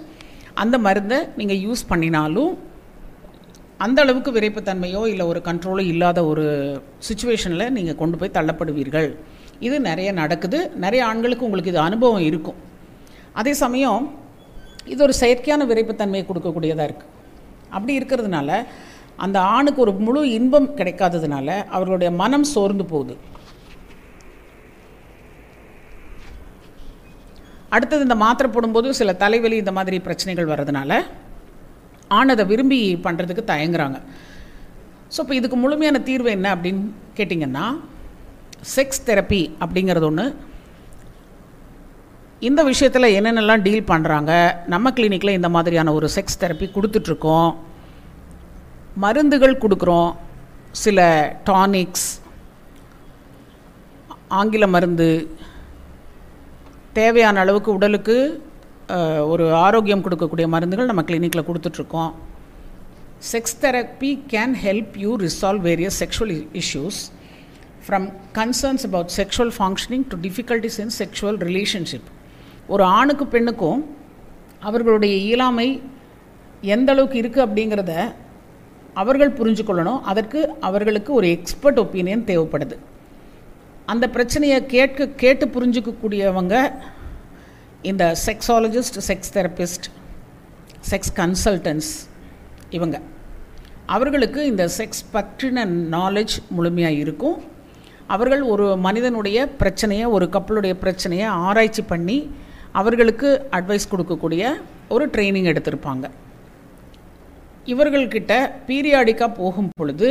அந்த மருந்தை நீங்கள் யூஸ் பண்ணினாலும் அந்த அளவுக்கு விரைப்புத்தன்மையோ இல்லை ஒரு கண்ட்ரோலோ இல்லாத ஒரு சுச்சுவேஷனில் நீங்கள் கொண்டு போய் தள்ளப்படுவீர்கள். இது நிறைய நடக்குது. நிறைய ஆண்களுக்கு உங்களுக்கு இது அனுபவம் இருக்கும். அதே சமயம் இது ஒரு செயற்கையான விரைப்புத்தன்மையை கொடுக்கக்கூடியதாக இருக்குது. அப்படி இருக்கிறதுனால அந்த ஆணுக்கு ஒரு முழு இன்பம் கிடைக்காததுனால அவர்களுடைய மனம் சோர்ந்து போகுது. அடுத்தது இந்த மாத்திரை போடும்போது சில தலைவலி இந்த மாதிரி பிரச்சனைகள் வர்றதுனால ஆண் அதை விரும்பி பண்ணுறதுக்கு தயங்குறாங்க. ஸோ இப்போ இதுக்கு முழுமையான தீர்வு என்ன அப்படின்னு கேட்டிங்கன்னா, செக்ஸ் தெரப்பி அப்படிங்கிறது ஒன்று. இந்த விஷயத்தில் என்னென்னலாம் டீல் பண்ணுறாங்க, நம்ம கிளினிக்கில் இந்த மாதிரியான ஒரு செக்ஸ் தெரப்பி கொடுத்துட்ருக்கோம், மருந்துகள் கொடுக்குறோம், சில டானிக்ஸ், ஆங்கில மருந்து, தேவையான அளவுக்கு உடலுக்கு ஒரு ஆரோக்கியம் கொடுக்கக்கூடிய மருந்துகள் நம்ம கிளினிக்கில் கொடுத்துட்ருக்கோம். Sex therapy can help you resolve various sexual issues from concerns about sexual functioning to difficulties in sexual relationship. ஒரு ஆணுக்கு பெண்ணுக்கும் அவர்களுடைய இயலாமை எந்த அளவுக்கு இருக்குது அப்படிங்கிறத அவர்கள் புரிஞ்சு கொள்ளணும். அதற்கு அவர்களுக்கு ஒரு எக்ஸ்பர்ட் ஒப்பீனியன் தேவைப்படுது. அந்த பிரச்சனையை கேட்க கேட்டு புரிஞ்சுக்கக்கூடியவங்க இந்த sexologist, sex therapist, sex consultants, இவங்க அவர்களுக்கு இந்த செக்ஸ் பற்றின நாலேஜ் முழுமையாக இருக்கும். அவர்கள் ஒரு மனிதனுடைய பிரச்சனையை, ஒரு கப்பலுடைய பிரச்சனையை ஆராய்ச்சி பண்ணி அவர்களுக்கு அட்வைஸ் கொடுக்கக்கூடிய ஒரு ட்ரைனிங் எடுத்திருப்பாங்க. இவர்கள்கிட்ட பீரியாடிக்காக போகும் பொழுது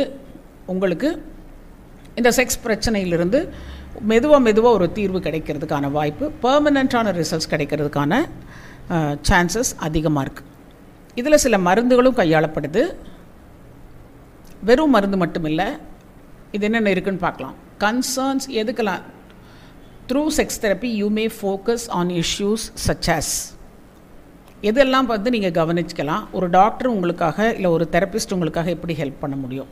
உங்களுக்கு இந்த செக்ஸ் பிரச்சனையிலிருந்து மெதுவாக மெதுவாக ஒரு தீர்வு கிடைக்கிறதுக்கான வாய்ப்பு, பெர்மனண்ட்டான ரிசல்ட்ஸ் கிடைக்கிறதுக்கான சான்சஸ் அதிகமாக இருக்குது. இதில் சில மருந்துகளும் கையாளப்படுது. வெறும் மருந்து மட்டுமில்லை. இது என்னென்ன இருக்குதுன்னு பார்க்கலாம். கன்சர்ன்ஸ் எதுக்கெல்லாம் through sex therapy you may focus on issues such as. எதெல்லாம் பார்த்து நீங்கள் கவனிச்சிக்கலாம். ஒரு டாக்டர் உங்களுக்காக இல்லை ஒரு தெரப்பிஸ்ட் உங்களுக்காக எப்படி ஹெல்ப் பண்ண முடியும்.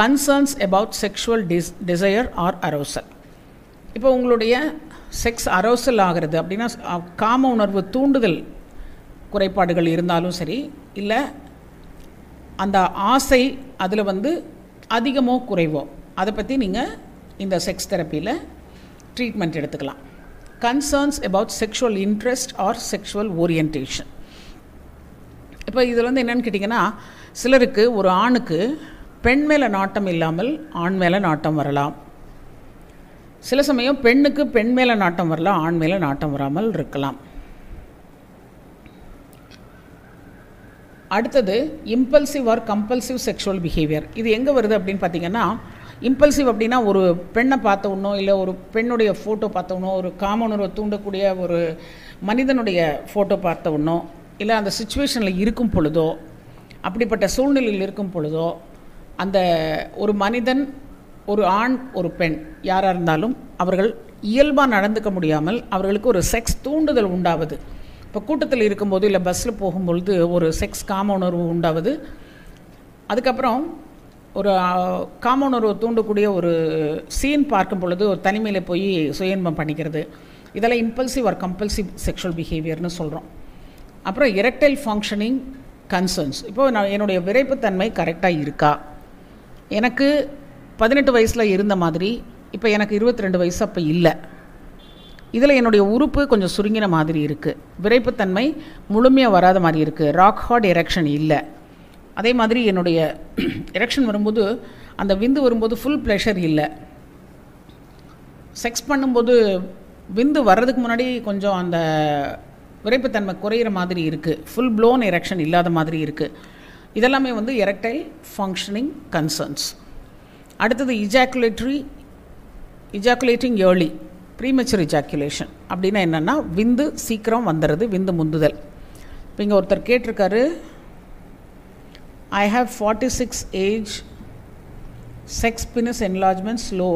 Concerns about sexual dis desire or arousal. இப்போ உங்களுடைய செக்ஸ் அரோசல் ஆகிறது அப்படின்னா காம உணர்வு தூண்டுதல் குறைபாடுகள் இருந்தாலும் சரி, இல்லை அந்த ஆசை அதில் வந்து அதிகமோ குறைவோ அதை பற்றி நீங்கள் இந்த செக்ஸ் தெரப்பியில் ட்ரீட்மெண்ட் எடுத்துக்கலாம். Concerns about sexual interest or sexual orientation. இப்போ இதில் வந்து என்னென்னு கேட்டிங்கன்னா, சிலருக்கு ஒரு ஆணுக்கு பெண் மேலே நாட்டம் இல்லாமல் ஆண் மேலே நாட்டம் வரலாம். சில சமயம் பெண்ணுக்கு பெண் மேலே நாட்டம் வரலாம், ஆண் மேலே நாட்டம் வராமல் இருக்கலாம். அடுத்தது impulsive or compulsive sexual behaviour. இது எங்கே வருது அப்படின்னு பார்த்தீங்கன்னா, இம்பல்சிவ் அப்படின்னா ஒரு பெண்ணை பார்த்தவொன்னோ இல்லை ஒரு பெண்ணுடைய ஃபோட்டோ பார்த்தவொன்னோ, ஒரு காமனரை தூண்டக்கூடிய ஒரு மனிதனுடைய ஃபோட்டோ பார்த்தவொன்னோ, இல்லை அந்த சுச்சுவேஷனில் இருக்கும் பொழுதோ, அப்படிப்பட்ட சூழ்நிலையில் இருக்கும் பொழுதோ அந்த ஒரு மனிதன், ஒரு ஆண் ஒரு பெண் யாராக இருந்தாலும் அவர்கள் இயல்பாக நடந்துக்க முடியாமல் அவர்களுக்கு ஒரு செக்ஸ் தூண்டுதல் உண்டாவது. இப்போ கூட்டத்தில் இருக்கும்போது இல்லை பஸ்ஸில் போகும்பொழுது ஒரு செக்ஸ் காம உணர்வு உண்டாவது. அதுக்கப்புறம் ஒரு காம உணர்வு தூண்டக்கூடிய ஒரு சீன் பார்க்கும் பொழுது ஒரு தனிமையில் போய் சுயன்பம் பண்ணிக்கிறது, இதெல்லாம் இம்பல்சிவ் ஆர் கம்பல்சிவ் செக்ஷுவல் பிஹேவியர்னு சொல்கிறோம். அப்புறம் எரெக்டைல் ஃபங்க்ஷனிங் கன்சர்ன்ஸ். இப்போது நான் என்னுடைய விரைப்புத்தன்மை கரெக்டாக இருக்கா, எனக்கு பதினெட்டு வயசில் இருந்த மாதிரி இப்போ எனக்கு இருபத்தி ரெண்டு வயசு அப்போ இல்லை, இதில் என்னுடைய உறுப்பு கொஞ்சம் சுருங்கின மாதிரி இருக்குது, விரைப்புத்தன்மை முழுமையாக வராத மாதிரி இருக்குது, ராக் ஹார்ட் எரெக்ஷன் இல்லை, அதே மாதிரி என்னுடைய எரெக்ஷன் வரும்போது அந்த விந்து வரும்போது ஃபுல் ப்ளஷர் இல்லை. செக்ஸ் பண்ணும்போது விந்து வர்றதுக்கு முன்னாடி கொஞ்சம் அந்த விரைப்புத்தன்மை குறையிற மாதிரி இருக்குது, ஃபுல் ப்ளோன் எரெக்ஷன் இல்லாத மாதிரி இருக்குது. இதெல்லாமே வந்து எரெக்டைல் ஃபங்க்ஷனிங் கன்சர்ன்ஸ். அடுத்தது ejaculatory ejaculating early premature ejaculation அப்படின்னா என்னென்னா விந்து சீக்கிரம் வந்துடுறது, விந்து முந்துதல். இப்போ இங்கே ஒருத்தர் கேட்டிருக்காரு, I have forty six age, sex penis enlargement slow,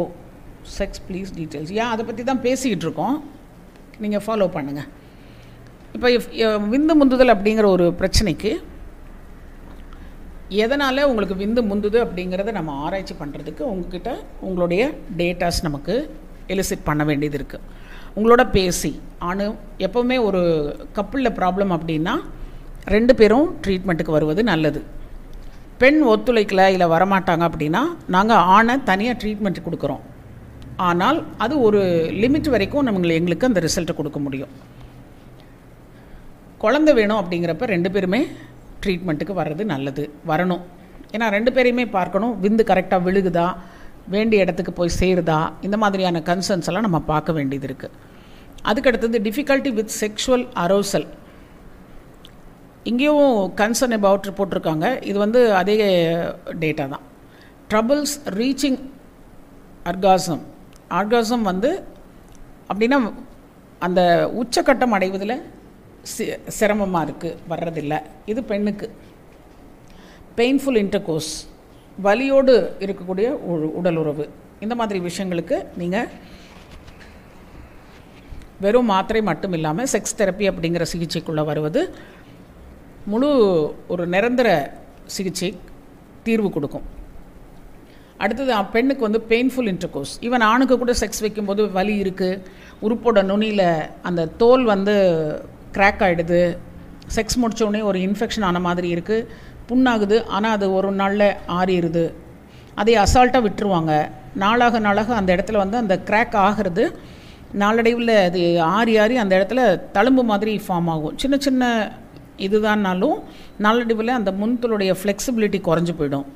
sex please details. ஏன் அதை பற்றி தான் பேசிக்கிட்டு இருக்கோம், நீங்கள் ஃபாலோ பண்ணுங்கள். இப்போ விந்து முந்துதல் அப்படிங்கிற ஒரு பிரச்சனைக்கு எதனால் உங்களுக்கு விந்து முந்துது அப்படிங்கிறத நம்ம ஆராய்ச்சி பண்ணுறதுக்கு உங்ககிட்ட உங்களுடைய டேட்டாஸ் நமக்கு எலிசிட் பண்ண வேண்டியது இருக்குது. உங்களோட பேசி ஆணு எப்போவுமே ஒரு கப்பிளில் ப்ராப்ளம் அப்படின்னா ரெண்டு பேரும் ட்ரீட்மெண்ட்டுக்கு வருவது நல்லது. பெண் ஒத்துழைக்கலை இல்லை வரமாட்டாங்க அப்படின்னா நாங்கள் ஆணை தனியாக ட்ரீட்மெண்ட் கொடுக்குறோம். ஆனால் அது ஒரு லிமிட் வரைக்கும் நம்ம எங்களுக்கு அந்த ரிசல்ட்டை கொடுக்க முடியும். குழந்தை வேணும் அப்படிங்கிறப்ப ரெண்டு பேருமே ட்ரீட்மெண்ட்டுக்கு வர்றது நல்லது, வரணும். ஏன்னா ரெண்டு பேரையுமே பார்க்கணும், விந்து கரெக்டாக விழுகுதா, வேண்டிய இடத்துக்கு போய் சேருதா, இந்த மாதிரியான கன்சர்ன்ஸ் எல்லாம் நம்ம பார்க்க வேண்டியது இருக்குது. அதுக்கடுத்தது டிஃபிகல்ட்டி வித் செக்ஷுவல் அரோசல். இங்கேயும் கன்சர்ன் அபவுட் போட்டிருக்காங்க, இது வந்து அதே டேட்டா தான். Troubles reaching orgasm. ஆர்காசம் வந்து அப்படின்னா அந்த உச்சக்கட்டம் அடைவதில் சி சிரமமாக இருக்குது, வர்றதில்லை. இது பெண்ணுக்கு பெயின்ஃபுல் இன்டர்கோர்ஸ், வலியோடு இருக்கக்கூடிய உடல் உறவு, இந்த மாதிரி விஷயங்களுக்கு நீங்கள் வெறும் மாத்திரை மட்டும் இல்லாமல் செக்ஸ் தெரப்பி அப்படிங்கிற சிகிச்சைக்குள்ளே வருவது முழு ஒரு நிரந்தர சிகிச்சை தீர்வு கொடுக்கும். அடுத்தது பெண்ணுக்கு வந்து பெயின்ஃபுல் இன்டர்கோர்ஸ். ஈவன் ஆணுக்கு கூட செக்ஸ் வைக்கும்போது வலி இருக்குது, உறுப்போட நுனியில் அந்த தோல் வந்து கிராக் ஆகிடுது, செக்ஸ் முடித்தோடனே ஒரு இன்ஃபெக்ஷன் ஆன மாதிரி இருக்குது, புண்ணாகுது, ஆனால் அது ஒரு நாளில் ஆறிடுது. அதே அசால்ட்டாக விட்டுருவாங்க, நாளாக நாளாக அந்த இடத்துல வந்து அந்த கிராக் ஆகிறது நாளடைவில் அது ஆறி ஆறி அந்த இடத்துல தழும்பு மாதிரி ஃபார்ம் ஆகும். சின்ன சின்ன இதுதான்னாலும் நாளடைவில் அந்த முன்தோளுடைய ஃப்ளெக்சிபிலிட்டி குறைஞ்சி போயிடும்.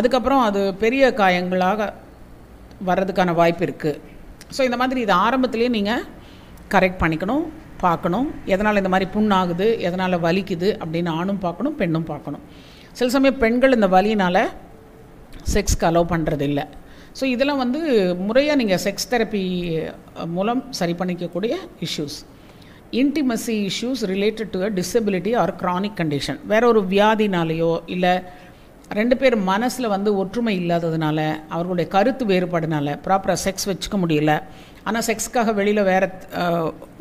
அதுக்கப்புறம் அது பெரிய காயங்களாக வர்றதுக்கான வாய்ப்பு இருக்குது. ஸோ இந்த மாதிரி இது ஆரம்பத்துலேயே நீங்கள் கரெக்ட் பண்ணிக்கணும், பார்க்கணும் எதனால் இந்த மாதிரி புண்ணாகுது, எதனால் வலிக்குது அப்படின்னு ஆணும் பார்க்கணும், பெண்ணும் பார்க்கணும். சில சமயம் பெண்கள் இந்த வலியினால் செக்ஸ்க்கு அலோவ் பண்ணுறதில்லை. ஸோ இதெல்லாம் வந்து முறையாக நீங்கள் செக்ஸ் தெரப்பி மூலம் சரி பண்ணிக்கக்கூடிய issues. Intimacy issues related to a disability or chronic condition, வேற ஒரு வியாதினாலேயோ இல்லை ரெண்டு பேர் மனசில் வந்து ஒற்றுமை இல்லாததுனால, அவர்களுடைய கருத்து வேறுபாடுனால ப்ராப்பராக செக்ஸ் வச்சுக்க முடியல, ஆனால் செக்ஸ்க்காக வெளியில் வேறு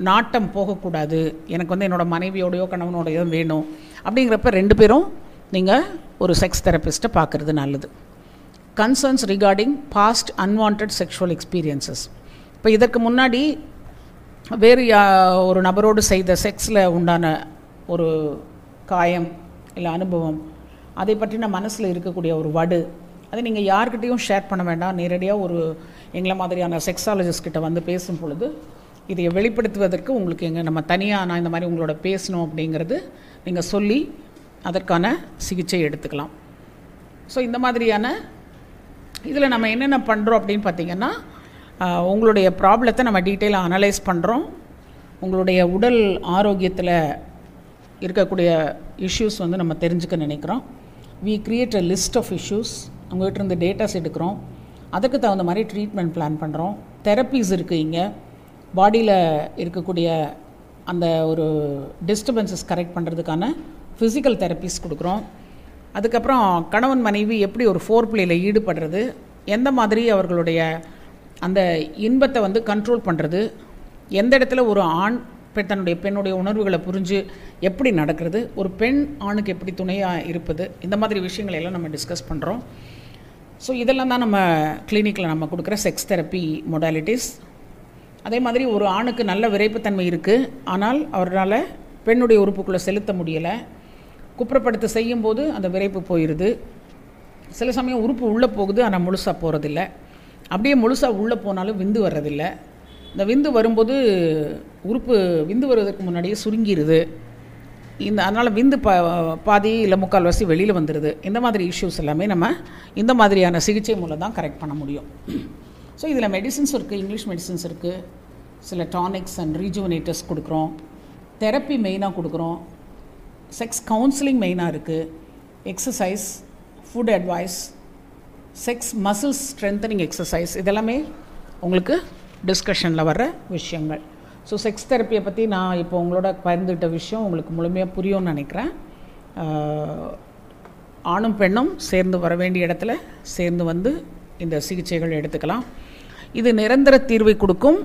நாட்டம் போகக்கூடாது, எனக்கு வந்து என்னோடய மனைவியோடையோ கணவனோடையோ வேணும் அப்படிங்கிறப்ப ரெண்டு பேரும் நீங்கள் ஒரு செக்ஸ் தெரப்பிஸ்ட்டை பார்க்குறது நல்லது. Concerns regarding past unwanted sexual experiences. இப்போ இதற்கு முன்னாடி வேறு ஒரு நபரோடு செய்த செக்ஸில் உண்டான ஒரு காயம் இல்லை அனுபவம், அதை பற்றின மனசில் இருக்கக்கூடிய ஒரு வடு, அதை நீங்கள் யார்கிட்டையும் ஷேர் பண்ண வேண்டாம். நேரடியாக ஒரு எங்களை மாதிரியான செக்ஸாலஜிஸ்ட்கிட்ட வந்து பேசும் பொழுது இதை வெளிப்படுத்துவதற்கு உங்களுக்கு எங்கள் நம்ம தனியாக நான் இந்த மாதிரி உங்களோட பேசணும் அப்படிங்கிறது நீங்கள் சொல்லி அதற்கான சிகிச்சை எடுத்துக்கலாம். ஸோ இந்த மாதிரியான இதில் நம்ம என்னென்ன பண்ணுறோம் அப்படின்னு பார்த்திங்கன்னா, உங்களுடைய ப்ராப்ளத்தை நம்ம டீட்டெயிலாக அனலைஸ் பண்ணுறோம். உங்களுடைய உடல் ஆரோக்கியத்தில் இருக்கக்கூடிய இஷ்யூஸ் வந்து நம்ம தெரிஞ்சுக்க நினைக்கிறோம். We create a list of issues, உங்கள்கிட்ட இருந்து டேட்டாஸ் எடுக்கிறோம், அதுக்கு தகுந்த மாதிரி ட்ரீட்மெண்ட் பிளான் பண்ணுறோம். தெரப்பீஸ் இருக்குது, இங்கே பாடியில் இருக்கக்கூடிய அந்த ஒரு டிஸ்டர்பன்ஸஸ் கரெக்ட் பண்ணுறதுக்கான ஃபிசிக்கல் தெரப்பீஸ் கொடுக்குறோம். அதுக்கப்புறம் கணவன் மனைவி எப்படி ஒரு ஃபோர் பிளேயில் ஈடுபடுறது, எந்த மாதிரி அவர்களுடைய அந்த இன்பத்தை வந்து கண்ட்ரோல் பண்ணுறது, எந்த இடத்துல ஒரு ஆண் தன்னுடைய பெண்ணுடைய உணர்வுகளை புரிஞ்சு எப்படி நடக்கிறது, ஒரு பெண் ஆணுக்கு எப்படி துணையாக இருப்பது, இந்த மாதிரி விஷயங்களை எல்லாம் நம்ம டிஸ்கஸ் பண்ணுறோம். ஸோ இதெல்லாம் தான் நம்ம கிளினிக்கில் நம்ம கொடுக்குற செக்ஸ் தெரப்பி மொடாலிட்டிஸ். அதே மாதிரி ஒரு ஆணுக்கு நல்ல விரைப்புத்தன்மை இருக்குது, ஆனால் அவரால் பெண்ணுடைய உறுப்புக்குள்ளே செலுத்த முடியலை, குப்புறப்படுத்த செய்யும்போது அந்த விரைப்பு போயிடுது. சில சமயம் உறுப்பு உள்ளே போகுது, ஆனால் முழுசாக போகிறதில்ல, அப்படியே முழுசாக உள்ளே போனாலும் விந்து வர்றதில்லை. இந்த விந்து வரும்போது உறுப்பு விந்து வருவதற்கு முன்னாடியே சுருங்கிடுது. இந்த அதனால் விந்து பா பாதி இல்லை முக்கால்வாசி வெளியில் வந்துடுது. இந்த மாதிரி இஷ்யூஸ் எல்லாமே நம்ம இந்த மாதிரியான சிகிச்சை மூலம் தான் கரெக்ட் பண்ண முடியும். ஸோ இதில் மெடிசின்ஸ் இருக்குது, இங்கிலீஷ் மெடிசின்ஸ் இருக்குது, சில டானிக்ஸ் அண்ட் ரீஜுவனேட்டர்ஸ் கொடுக்குறோம், தெரப்பி மெயினாக கொடுக்குறோம், செக்ஸ் கவுன்சிலிங் மெயினாக இருக்குது, exercise, food advice, sex muscle strengthening exercise, இதெல்லாமே உங்களுக்கு டிஸ்கஷனில் வர்ற விஷயங்கள். ஸோ செக்ஸ் தெரப்பியை பற்றி நான் இப்போ உங்களோட பகிர்ந்துகிட்ட விஷயம் உங்களுக்கு முழுமையாக புரியும்னு நினைக்கிறேன். ஆணும் பெண்ணும் சேர்ந்து வர வேண்டிய இடத்துல சேர்ந்து வந்து இந்த சிகிச்சைகள் எடுத்துக்கலாம். இது நிரந்தர தீர்வை கொடுக்கும்,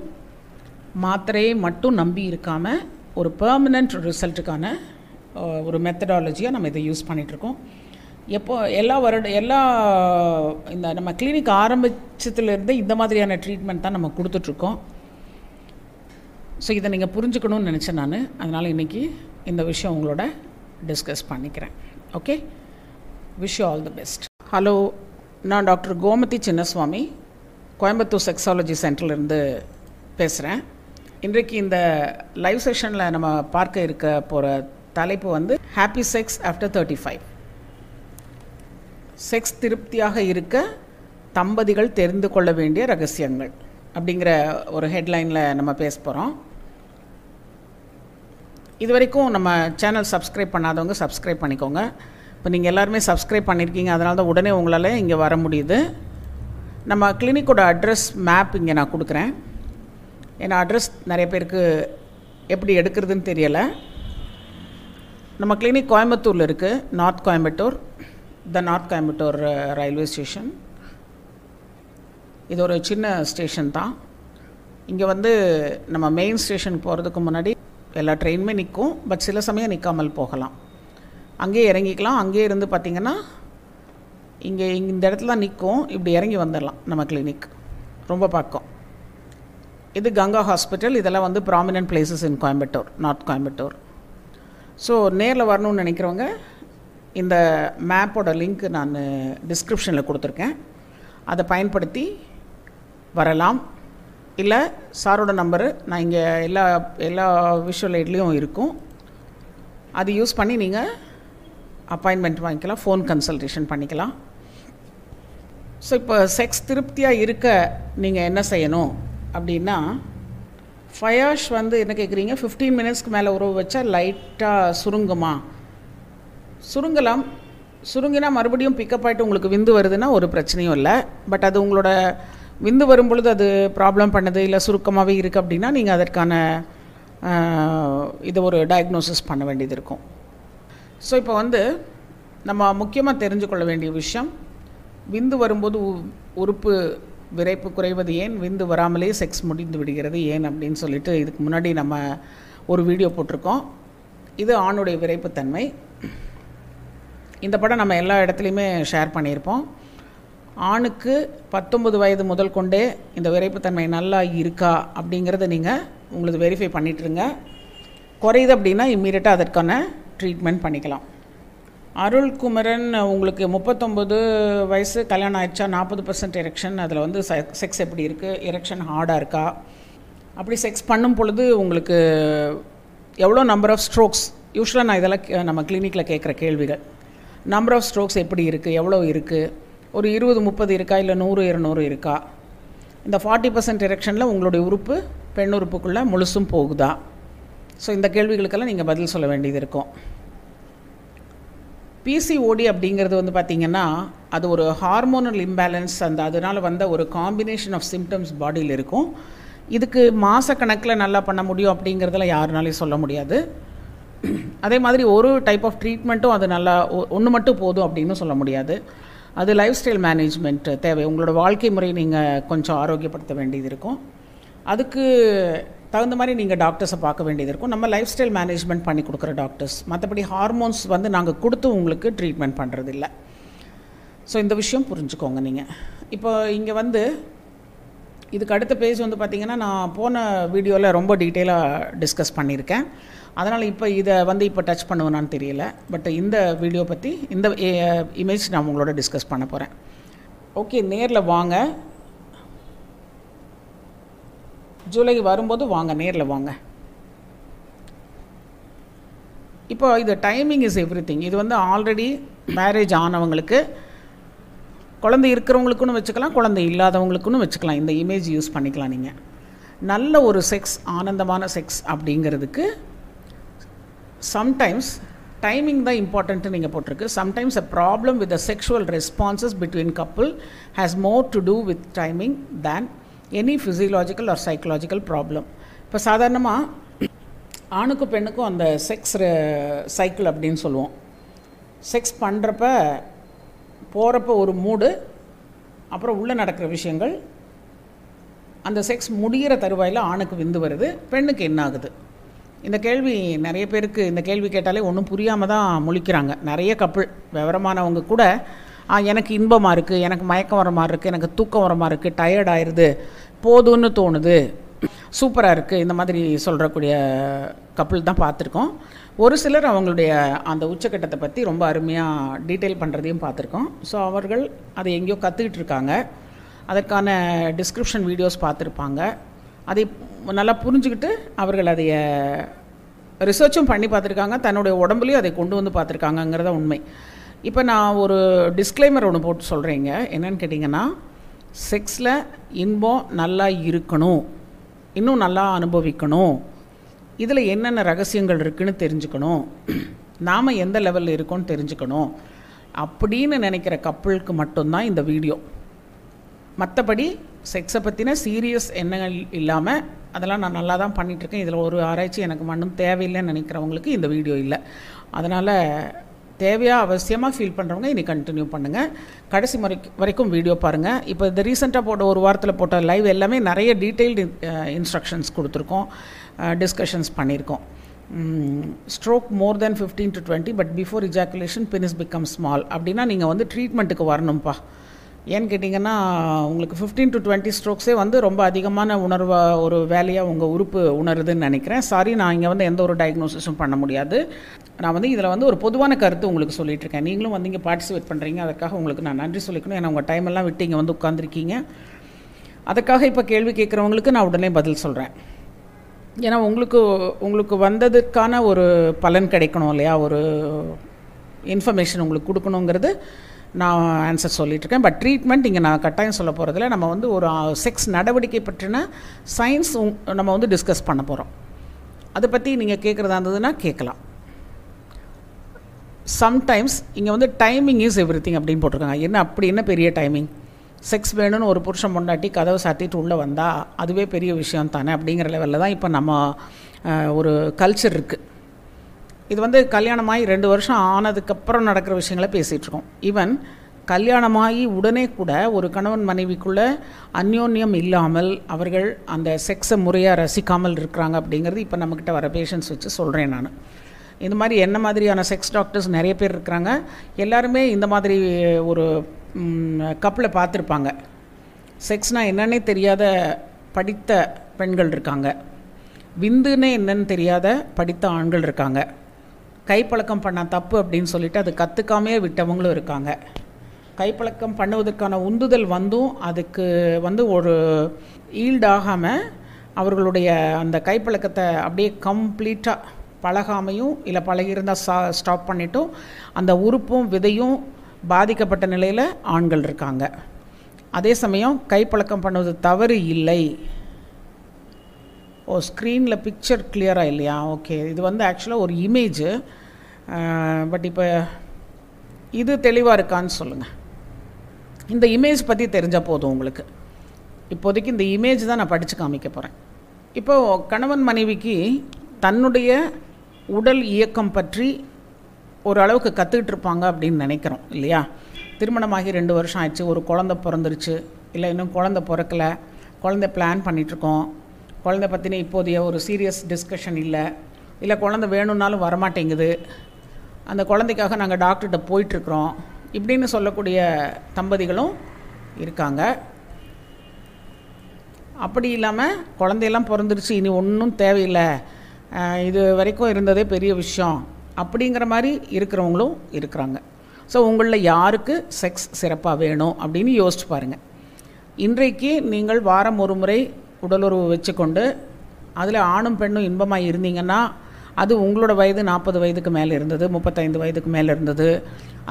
மாத்திரையை மட்டும் நம்பி இருக்காமல் ஒரு பெர்மனண்ட் ரிசல்ட்டுக்கான ஒரு மெத்தடாலஜியாக நம்ம இதை யூஸ் பண்ணிகிட்ருக்கோம். எப்போ எல்லா வருட எல்லா இந்த நம்ம கிளினிக் ஆரம்பிச்சதுலேருந்து இந்த மாதிரியான ட்ரீட்மெண்ட் தான் நம்ம கொடுத்துட்ருக்கோம். ஸோ இதை நீங்கள் புரிஞ்சுக்கணும்னு நினச்சேன் நான், அதனால் இன்றைக்கி இந்த விஷயம் உங்களோட டிஸ்கஸ் பண்ணிக்கிறேன். Okay, wish you all the best. Hello, நான் டாக்டர் கோமதி சின்னசுவாமி, கோயம்புத்தூர் செக்ஸாலஜி சென்டர்லேருந்து பேசுகிறேன். இன்றைக்கு இந்த லைவ் செஷனில் நம்ம பார்க்க இருக்க போகிற தலைப்பு வந்து happy sex after thirty five. Sex திருப்தியாக இருக்க தம்பதிகள் தெரிந்து கொள்ள வேண்டிய ரகசியங்கள் அப்படிங்கிற ஒரு ஹெட்லைனில் நம்ம பேச போகிறோம். இது வரைக்கும் நம்ம சேனல் சப்ஸ்கிரைப் பண்ணாதவங்க சப்ஸ்கிரைப் பண்ணிக்கோங்க. இப்போ நீங்கள் எல்லாருமே சப்ஸ்கிரைப் பண்ணியிருக்கீங்க, அதனால தான் உடனே உங்களால் இங்கே வர முடியுது. நம்ம கிளினிக்கோட அட்ரஸ் மேப் இங்கே நான் கொடுக்குறேன். ஏன்னா அட்ரஸ் நிறைய பேருக்கு எப்படி எடுக்கிறதுன்னு தெரியலை. நம்ம கிளினிக் கோயம்புத்தூரில் இருக்குது, north Coimbatore, the north Coimbatore railway station. இது ஒரு சின்ன ஸ்டேஷன் தான். இங்கே வந்து நம்ம மெயின் ஸ்டேஷனுக்கு போகிறதுக்கு முன்னாடி எல்லா ட்ரெயினுமே நிற்கும், பட் சில சமயம் நிற்காமல் போகலாம். அங்கேயே இறங்கிக்கலாம். அங்கேயே இருந்து பார்த்திங்கன்னா இங்கே இந்த இடத்துல தான் நிற்கும், இப்படி இறங்கி வந்துடலாம். நம்ம கிளினிக் ரொம்ப பக்கம். இது கங்கா ஹாஸ்பிட்டல். இதெல்லாம் வந்து prominent places in Coimbatore, north Coimbatore. So நேரில் வரணும்னு நினைக்கிறவங்க இந்த மேப்போட லிங்க் நான் டிஸ்கிரிப்ஷனில் கொடுத்துருக்கேன், அதை பயன்படுத்தி வரலாம். இல்லை சாரோட நம்பரு நான் இங்கே எல்லா எல்லா விஷுவல் எய்ட்லேயும் இருக்கும், அது யூஸ் பண்ணி நீங்கள் அப்பாயின்மெண்ட் வாங்கிக்கலாம், ஃபோன் கன்சல்டேஷன் பண்ணிக்கலாம். ஸோ இப்போ செக்ஸ் திருப்தியாக இருக்க நீங்கள் என்ன செய்யணும் அப்படின்னா, ஃபைவ் ஹவர்ஸ் வந்து என்ன கேட்குறீங்க, ஃபிஃப்டீன் மினிட்ஸ்க்கு மேலே உறவு வச்சா லைட்டாக சுருங்குமா? சுருங்கலாம். சுருங்கினா மறுபடியும் பிக்கப் ஆகிட்டு உங்களுக்கு விந்து வருதுன்னா ஒரு பிரச்சனையும் இல்லை. பட் அது உங்களோட விந்து வரும்பொழுது அது ப்ராப்ளம் பண்ணுது இல்லை சுருக்கமாகவே இருக்குது அப்படின்னா நீங்கள் அதற்கான இதை ஒரு டயக்னோசிஸ் பண்ண வேண்டியது இருக்கும். ஸோ இப்போ வந்து நம்ம முக்கியமாக தெரிஞ்சு கொள்ள வேண்டிய விஷயம், விந்து வரும்போது உறுப்பு விரைப்பு குறைவது ஏன், விந்து வராமலே செக்ஸ் முடிந்து விடுகிறது ஏன் அப்படின்னு சொல்லிட்டு இதுக்கு முன்னாடி நம்ம ஒரு வீடியோ போட்டிருக்கோம். இது ஆணுடைய விரைப்புத்தன்மை. இந்த படம் நம்ம எல்லா இடத்துலையுமே ஷேர் பண்ணியிருப்போம். ஆணுக்கு பத்தொம்பது வயது முதல் கொண்டே இந்த விரைப்புத்தன்மை நல்லா இருக்கா அப்படிங்கிறத நீங்கள் உங்களுக்கு வெரிஃபை பண்ணிட்டுருங்க. குறையுது அப்படின்னா இம்மீடியட்டாக அதற்கான ட்ரீட்மெண்ட் பண்ணிக்கலாம். அருள்குமரன், உங்களுக்கு முப்பத்தொம்பது வயசு, கல்யாணம் ஆயிடுச்சா, நாற்பது பர்சன்ட் எரெக்ஷன், அதில் வந்து செக்ஸ் எப்படி இருக்குது, எரெக்ஷன் ஹார்டாக இருக்கா, அப்படி செக்ஸ் பண்ணும் பொழுது உங்களுக்கு எவ்வளோ நம்பர் ஆஃப் ஸ்ட்ரோக்ஸ், யூஸ்வலாக நான் இதெல்லாம் நம்ம கிளினிக்கில் கேட்குற கேள்விகள், நம்பர் ஆஃப் ஸ்ட்ரோக்ஸ் எப்படி இருக்குது, எவ்வளோ இருக்குது, ஒரு இருபது முப்பது இருக்கா இல்லை நூறு இரநூறு இருக்கா, இந்த ஃபார்ட்டி பர்சன்ட் எரெக்ஷனில் உங்களுடைய உறுப்பு பெண் உறுப்புக்குள்ளே முழுசும் போகுதா, ஸோ இந்த கேள்விகளுக்கெல்லாம் நீங்கள் பதில் சொல்ல வேண்டியது இருக்கும். பிசிஓடி அப்படிங்கிறது வந்து பார்த்திங்கன்னா அது ஒரு ஹார்மோனல் இம்பேலன்ஸ், அந்த அதனால் வந்த ஒரு காம்பினேஷன் ஆஃப் சிம்டம்ஸ் பாடியில் இருக்கும். இதுக்கு மாதக்கணக்கில் நல்லா பண்ண முடியும் அப்படிங்கிறதுல யாருனாலையும் சொல்ல முடியாது. அதே மாதிரி ஒரு டைப் ஆஃப் ட்ரீட்மெண்ட்டும் அது நல்லா ஒன்று மட்டும் போதும் அப்படின்னு சொல்ல முடியாது. அது லைஃப் ஸ்டைல் மேனேஜ்மெண்ட் தேவை. உங்களோட வாழ்க்கை முறையை நீங்கள் கொஞ்சம் ஆரோக்கியப்படுத்த வேண்டியது இருக்கும். அதுக்கு தகுந்த மாதிரி நீங்கள் டாக்டர்ஸை பார்க்க வேண்டியது இருக்கும். நம்ம லைஃப் ஸ்டைல் மேனேஜ்மெண்ட் பண்ணி கொடுக்குற டாக்டர்ஸ், மற்றபடி ஹார்மோன்ஸ் வந்து நாங்கள் கொடுத்து உங்களுக்கு ட்ரீட்மெண்ட் பண்ணுறதில்ல. ஸோ இந்த விஷயம் புரிஞ்சுக்கோங்க. நீங்கள் இப்போ இங்கே வந்து இதுக்கு அடுத்த பேஜ் வந்து பார்த்திங்கன்னா நான் போன வீடியோவில் ரொம்ப டீட்டெயிலாக டிஸ்கஸ் பண்ணியிருக்கேன். அதனால் இப்போ இதை வந்து இப்போ டச் பண்ணுவேனான்னு தெரியல. பட் இந்த வீடியோ பற்றி இந்த இமேஜ் நான் உங்களோட டிஸ்கஸ் பண்ண போகிறேன். ஓகே, நேரில் வாங்க, ஜூலை வரும்போது வாங்க, நேரில் வாங்க. இப்போ இது டைமிங் இஸ் எவ்ரி திங். இது வந்து ஆல்ரெடி மேரேஜ் ஆனவங்களுக்கு, குழந்தை இருக்கிறவங்களுக்குன்னு வச்சுக்கலாம், குழந்தை இல்லாதவங்களுக்குன்னு வச்சுக்கலாம். இந்த இமேஜ் யூஸ் பண்ணிக்கலாம். நீங்கள் நல்ல ஒரு செக்ஸ், ஆனந்தமான செக்ஸ் அப்படிங்கிறதுக்கு சம்டைம்ஸ் டைமிங் தான் இம்பார்ட்டன்ட்டு நீங்கள் போட்டிருக்கு. Sometimes a problem with the sexual responses between couple has more to do with timing than any physiological or psychological problem. இப்போ சாதாரணமாக ஆணுக்கும் பெண்ணுக்கும் அந்த செக்ஸ் சைக்கிள் அப்படின்னு சொல்லுவோம். செக்ஸ் பண்ணுறப்ப போகிறப்ப ஒரு மூடு, அப்புறம் உள்ளே நடக்கிற விஷயங்கள், அந்த செக்ஸ் முடிகிற தருவாயில் ஆணுக்கு விந்து வருது, பெண்ணுக்கு என்ன ஆகுது? இந்த கேள்வி நிறைய பேருக்கு, இந்த கேள்வி கேட்டாலே ஒன்றும் புரியாமல் தான் முழிக்கிறாங்க. நிறைய கப்புள் விவரமானவங்க கூட எனக்கு இன்பமாக இருக்குது, எனக்கு மயக்கம் வர மாதிரி இருக்குது, எனக்கு தூக்கம் வர மாதிரி இருக்குது, டயர்ட் ஆயிடுது, போதும்னு தோணுது, சூப்பராக இருக்குது, இந்த மாதிரி சொல்கிறக்கூடிய கப்புள் தான் பார்த்துருக்கோம். ஒரு சிலர் அவங்களுடைய அந்த உச்சக்கட்டத்தை பற்றி ரொம்ப அருமையாக டீட்டெயில் பண்ணுறதையும் பார்த்துருக்கோம். ஸோ அவர்கள் அதை எங்கேயோ கற்றுக்கிட்டு இருக்காங்க, அதற்கான டிஸ்கிரிப்ஷன் வீடியோஸ் பார்த்துருப்பாங்க, அதை நல்லா புரிஞ்சுக்கிட்டு அவர்கள் அதைய ரிசர்ச்சும் பண்ணி பார்த்துருக்காங்க, தன்னுடைய உடம்புலையும் அதை கொண்டு வந்து பார்த்துருக்காங்கங்கிறத உண்மை. இப்போ நான் ஒரு டிஸ்க்ளைமர் ஒன்று போட்டு சொல்கிறேங்க. என்னென்னு கேட்டிங்கன்னா, செக்ஸில் இன்பம் நல்லா இருக்கணும், இன்னும் நல்லா அனுபவிக்கணும், இதில் என்னென்ன ரகசியங்கள் இருக்குதுன்னு தெரிஞ்சுக்கணும், நாம் எந்த லெவலில் இருக்கோன்னு தெரிஞ்சுக்கணும் அப்படின்னு நினைக்கிற கப்புளுக்கு மட்டும்தான் இந்த வீடியோ. மற்றபடி செக்ஸை பற்றின சீரியஸ் எண்ணங்கள் இல்லாமல் அதெல்லாம் நான் நல்லா தான் பண்ணிகிட்ருக்கேன், இதில் ஒரு ஆராய்ச்சி எனக்கு மண்ணும் தேவையில்லைன்னு நினைக்கிறவங்களுக்கு இந்த வீடியோ இல்லை. அதனால் தேவையாக அவசியமாக ஃபீல் பண்ணுறவங்க இனி கண்டினியூ பண்ணுங்கள், கடைசி முறை வரைக்கும் வீடியோ பாருங்கள். இப்போ இந்த ரீசெண்டாக போட்ட ஒரு வாரத்தில் போட்ட லைவ் எல்லாமே நிறைய டீட்டெயில்டு இன்ஸ்ட்ரக்ஷன்ஸ் கொடுத்துருக்கோம், டிஸ்கஷன்ஸ் பண்ணியிருக்கோம். Stroke more than fifteen to twenty, but before ejaculation penis become small அப்படின்னா நீங்கள் வந்து ட்ரீட்மெண்ட்டுக்கு வரணும்ப்பா. ஏன்னு கேட்டிங்கன்னா, உங்களுக்கு ஃபிஃப்டீன் டு டுவெண்ட்டி ஸ்ட்ரோக்ஸே வந்து ரொம்ப அதிகமான உணர்வை, ஒரு வேலையாக உங்கள் உறுப்பு உணருதுன்னு நினைக்கிறேன். சாரி, நான் இங்கே வந்து எந்த ஒரு டயக்னோசிஸும் பண்ண முடியாது. நான் வந்து இதில் வந்து ஒரு பொதுவான கருத்து உங்களுக்கு சொல்லிகிட்ருக்கேன். நீங்களும் வந்து இங்கே பார்ட்டிசிபேட் பண்ணுறீங்க, அதுக்காக உங்களுக்கு நான் நன்றி சொல்லிக்கணும். ஏன்னா உங்கள் டைமெல்லாம் விட்டு இங்கே வந்து உட்காந்துருக்கீங்க. அதுக்காக இப்போ கேள்வி கேட்குறவங்களுக்கு நான் உடனே பதில் சொல்கிறேன். ஏன்னா உங்களுக்கு உங்களுக்கு வந்ததுக்கான ஒரு பலன் கிடைக்கணும் இல்லையா, ஒரு இன்ஃபர்மேஷன் உங்களுக்கு கொடுக்கணுங்கிறது நான் ஆன்சர் சொல்லிகிட்ருக்கேன். பட் ட்ரீட்மெண்ட் இங்கே நான் கட்டாயம் சொல்ல போகிறதில்ல. நம்ம வந்து ஒரு செக்ஸ் நடவடிக்கை பற்றின சயின்ஸ் நம்ம வந்து டிஸ்கஸ் பண்ண போகிறோம். அதை பற்றி நீங்கள் கேட்குறதா இருந்ததுன்னா கேட்கலாம். சம்டைம்ஸ் இங்கே வந்து டைமிங் இஸ் எவ்ரி திங் அப்படின்னு போட்டிருக்காங்க. என்ன அப்படி என்ன பெரிய டைமிங்? செக்ஸ் வேணும்னு ஒரு புருஷன் பொண்டாட்டி கதவை சாத்திட்டு உள்ளே வந்தால் அதுவே பெரிய விஷயம் தானே அப்படிங்கிற லெவலில் தான் இப்போ நம்ம ஒரு கல்ச்சர் இருக்குது. இது வந்து கல்யாணமாகி ரெண்டு வருஷம் ஆனதுக்கப்புறம் நடக்கிற விஷயங்களை பேசிகிட்ருக்கோம். ஈவன் கல்யாணமாகி உடனே கூட ஒரு கணவன் மனைவிக்குள்ளே அந்யோன்யம் இல்லாமல் அவர்கள் அந்த செக்ஸை முறையாக ரசிக்காமல் இருக்கிறாங்க அப்படிங்கிறது இப்போ நம்மக்கிட்ட வர பேஷண்ட்ஸ் வச்சு சொல்கிறேன். நான் இந்த மாதிரி என்ன மாதிரியான செக்ஸ் டாக்டர்ஸ் நிறைய பேர் இருக்கிறாங்க. எல்லாருமே இந்த மாதிரி ஒரு கப்பில் பார்த்துருப்பாங்க. செக்ஸ்னால் என்னன்னே தெரியாத படித்த பெண்கள் இருக்காங்க, விந்துன்னே என்னன்னு தெரியாத படித்த ஆண்கள் இருக்காங்க, கைப்பழக்கம் பண்ணால் தப்பு அப்படின்னு சொல்லிட்டு அது கற்றுக்காமே விட்டவங்களும் இருக்காங்க, கைப்பழக்கம் பண்ணுவதற்கான உந்துதல் வந்தும் அதுக்கு வந்து ஒரு ஈல்டாகாமல் அவர்களுடைய அந்த கைப்பழக்கத்தை அப்படியே கம்ப்ளீட்டாக பழகாமையும், இல்லை பழகியிருந்தால் சா ஸ்டாப் பண்ணிட்டும் அந்த உறுப்பும் விதையும் பாதிக்கப்பட்ட நிலையில் ஆண்கள் இருக்காங்க. அதே சமயம் கைப்பழக்கம் பண்ணுவது தவறு இல்லை. ஓ, ஸ்க்ரீனில் பிக்சர் கிளியராக இல்லையா? ஓகே, இது வந்து ஆக்சுவலாக ஒரு இமேஜு, பட் இப்போ இது தெளிவாக இருக்கான்னு சொல்லுங்கள். இந்த இமேஜ் பற்றி தெரிஞ்சால் போதும் உங்களுக்கு. இப்போதைக்கு இந்த இமேஜ் தான் நான் படித்து காமிக்க போகிறேன். இப்போது கணவன் மனைவிக்கு தன்னுடைய உடல் இயக்கம் பற்றி ஓரளவுக்கு கற்றுக்கிட்டு இருப்பாங்க அப்படின்னு நினைக்கிறோம் இல்லையா? திருமணமாகி ரெண்டு வருஷம் ஆயிடுச்சு, ஒரு குழந்தை பிறந்துருச்சு, இல்லை இன்னும் குழந்தை பிறக்கலை, குழந்தை பிளான் பண்ணிகிட்ருக்கோம், குழந்தை பற்றின இப்போதைய ஒரு சீரியஸ் டிஸ்கஷன் இல்லை, இல்லை குழந்தை வேணும்னாலும் வரமாட்டேங்குது, அந்த குழந்தைக்காக நாங்கள் டாக்டர்கிட்ட போயிட்டுருக்குறோம் இப்படின்னு சொல்லக்கூடிய தம்பதிகளும் இருக்காங்க. அப்படி இல்லாமல் குழந்தையெல்லாம் பிறந்துருச்சு, இனி ஒன்றும் தேவையில்லை, இது வரைக்கும் இருந்ததே பெரிய விஷயம் அப்படிங்கிற மாதிரி இருக்கிறவங்களும் இருக்கிறாங்க. ஸோ உங்களில் யாருக்கு செக்ஸ் சிறப்பாக வேணும் அப்படின்னு யோசிச்சு பாருங்கள். இன்றைக்கு நீங்கள் வாரம் ஒரு முறை உடலுறவு வச்சுக்கொண்டு அதில் ஆணும் பெண்ணும் இன்பமாக இருந்தீங்கன்னா அது உங்களோட வயது நாற்பது வயதுக்கு மேலே இருந்தது, முப்பத்தைந்து வயதுக்கு மேலே இருந்தது,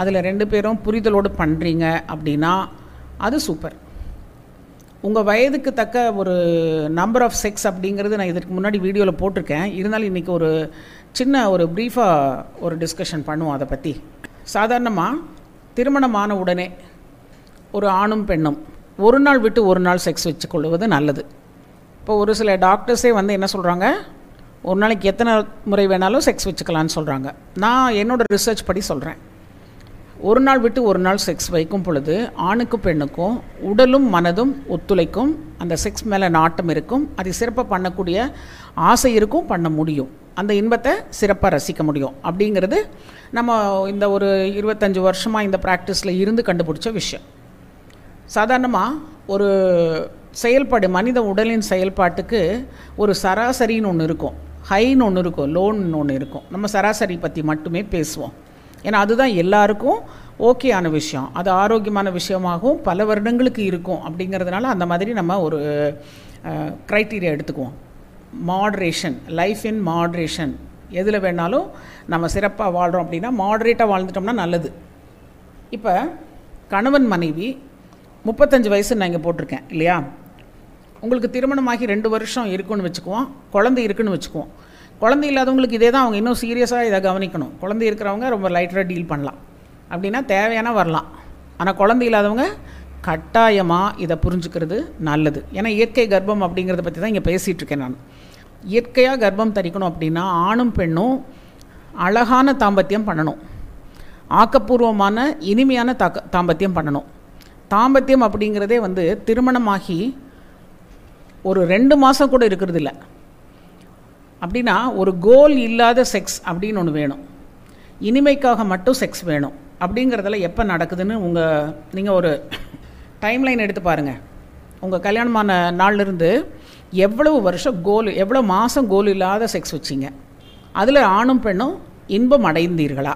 அதில் ரெண்டு பேரும் புரிதலோடு பண்ணுறீங்க அப்படின்னா அது சூப்பர். உங்கள் வயதுக்கு தக்க ஒரு நம்பர் ஆஃப் செக்ஸ் அப்படிங்கிறது நான் இதற்கு முன்னாடி வீடியோவில் போட்டிருக்கேன். இருந்தாலும் இன்றைக்கி ஒரு சின்ன ஒரு ப்ரீஃபாக ஒரு டிஸ்கஷன் பண்ணுவோம் அதை பற்றி. சாதாரணமாக திருமணமான உடனே ஒரு ஆணும் பெண்ணும் ஒரு நாள் விட்டு ஒரு நாள் செக்ஸ் வச்சுக்கொள்வது நல்லது. இப்போ ஒரு சில டாக்டர்ஸே வந்து என்ன சொல்கிறாங்க, ஒரு நாளைக்கு எத்தனை முறை வேணாலும் செக்ஸ் வச்சுக்கலான்னு சொல்கிறாங்க. நான் என்னோடய ரிசர்ச் படி சொல்கிறேன், ஒரு நாள் விட்டு ஒரு நாள் செக்ஸ் வைக்கும் பொழுது ஆணுக்கும் பெண்ணுக்கும் உடலும் மனதும் ஒத்துழைக்கும், அந்த செக்ஸ் மேலே நாட்டம் இருக்கும், அது சிறப்பாக பண்ணக்கூடிய ஆசை இருக்கும், பண்ண முடியும், அந்த இன்பத்தை சிறப்பாக ரசிக்க முடியும் அப்படிங்கிறது நம்ம இந்த ஒரு இருபத்தஞ்சி வருஷமாக இந்த ப்ராக்டிஸில் இருந்து கண்டுபிடிச்ச விஷயம். சாதாரணமாக ஒரு செயல்பாடு, மனித உடலின் செயல்பாட்டுக்கு ஒரு சராசரின்னு ஒன்று இருக்கும், ஹைன்னு ஒன்று இருக்கும், லோன்னு ஒன்று இருக்கும். நம்ம சராசரி பற்றி மட்டுமே பேசுவோம், ஏன்னா அதுதான் எல்லாருக்கும் ஓகேயான விஷயம், அது ஆரோக்கியமான விஷயமாகவும் பல வருடங்களுக்கு இருக்கும். அப்படிங்கிறதுனால அந்த மாதிரி நம்ம ஒரு க்ரைட்டீரியா எடுத்துக்குவோம். மாட்ரேஷன், லைஃப் இன் மாட்ரேஷன், எதில் வேணாலும் நம்ம சிறப்பாக வாழ்கிறோம் அப்படின்னா மாட்ரேட்டாக வாழ்ந்துட்டோம்னா நல்லது. இப்போ கணவன் மனைவி முப்பத்தஞ்சு வயசு நான் இங்கே போட்டிருக்கேன் இல்லையா, உங்களுக்கு திருமணமாகி ரெண்டு வருஷம் இருக்குன்னு வச்சுக்குவோம், குழந்தை இருக்குன்னு வச்சுக்குவோம். குழந்தை இல்லாதவங்களுக்கு இதே தான், அவங்க இன்னும் சீரியஸாக இதை கவனிக்கணும். குழந்தை இருக்கிறவங்க ரொம்ப லைட்டாக டீல் பண்ணலாம், அப்படின்னா தேவையான வரலாம். ஆனால் குழந்தை இல்லாதவங்க கட்டாயமாக இதை புரிஞ்சுக்கிறது நல்லது. ஏன்னா இயற்கை கர்ப்பம் அப்படிங்கிறத பற்றி தான் இங்கே பேசிகிட்ருக்கேன் நான். இயற்கையாக கர்ப்பம் தரிக்கணும் அப்படின்னா ஆணும் பெண்ணும் அழகான தாம்பத்தியம் பண்ணணும், ஆக்கப்பூர்வமான இனிமையான தாக்க தாம்பத்தியம் பண்ணணும். தாம்பத்தியம் அப்படிங்கிறதே வந்து திருமணமாகி ஒரு ரெண்டு மாதம் கூட இருக்கிறது இல்லை. அப்படின்னா ஒரு கோல் இல்லாத செக்ஸ் அப்படின்னு ஒன்று வேணும், இனிமைக்காக மட்டும் செக்ஸ் வேணும். அப்படிங்கிறதெல்லாம் எப்போ நடக்குதுன்னு உங்கள் நீங்கள் ஒரு டைம்லைன் எடுத்து பாருங்கள். உங்கள் கல்யாணமான நாள்லேருந்து எவ்வளவு வருஷம் கோல், எவ்வளோ மாதம் கோல் இல்லாத செக்ஸ் வச்சிங்க, அதில் ஆணும் பெண்ணும் இன்பம் அடைந்தீர்களா,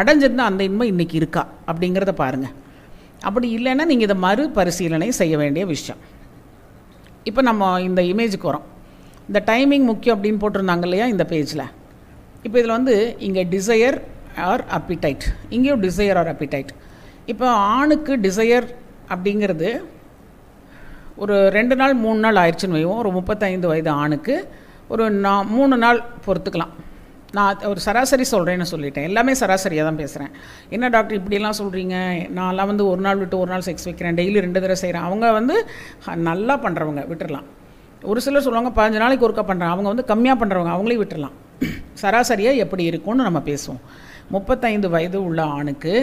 அடைஞ்சிருந்தால் அந்த இன்பம் இன்றைக்கி இருக்கா அப்படிங்கிறத பாருங்கள். அப்படி இல்லைன்னா நீங்கள் இதை மறுபரிசீலனை செய்ய வேண்டிய விஷயம். இப்போ நம்ம இந்த இமேஜுக்கு வரோம். இந்த டைமிங் முக்கியம் அப்படின்னு போட்டிருந்தாங்க இல்லையா இந்த பேஜில். இப்போ இதில் வந்து இங்கே டிசையர் ஆர் அப்பிடைட், இங்கேயும் டிசையர் ஆர் அப்பிடைட். இப்போ ஆணுக்கு டிசையர் அப்படிங்கிறது ஒரு ரெண்டு நாள் மூணு நாள் ஆயிடுச்சுன்னு வைவோம். ஒரு முப்பத்தைந்து வயது ஆணுக்கு ஒரு நா மூணு நாள் பொறுத்துக்கலாம். நான் ஒரு சராசரி சொல்கிறேன்னு சொல்லிட்டேன், எல்லாமே சராசரியாக தான் பேசுகிறேன். என்ன டாக்டர் இப்படிலாம் சொல்கிறீங்க, நான்லாம் வந்து ஒரு நாள் விட்டு ஒரு நாள் செக்ஸ் வைக்கிறேன், டெய்லி ரெண்டு தடவை செய்கிறேன், அவங்க வந்து நல்லா பண்ணுறவங்க விட்டுடலாம். ஒரு சிலர் சொல்லுவாங்க பதினஞ்சு நாளைக்கு ஒருக்கா பண்ணுறாங்க, அவங்க வந்து கம்மியாக பண்ணுறவங்க, அவங்களே விட்டுடலாம். சராசரியாக எப்படி இருக்கும்னு நம்ம பேசுவோம். முப்பத்தைந்து வயது உள்ள ஆணுக்கு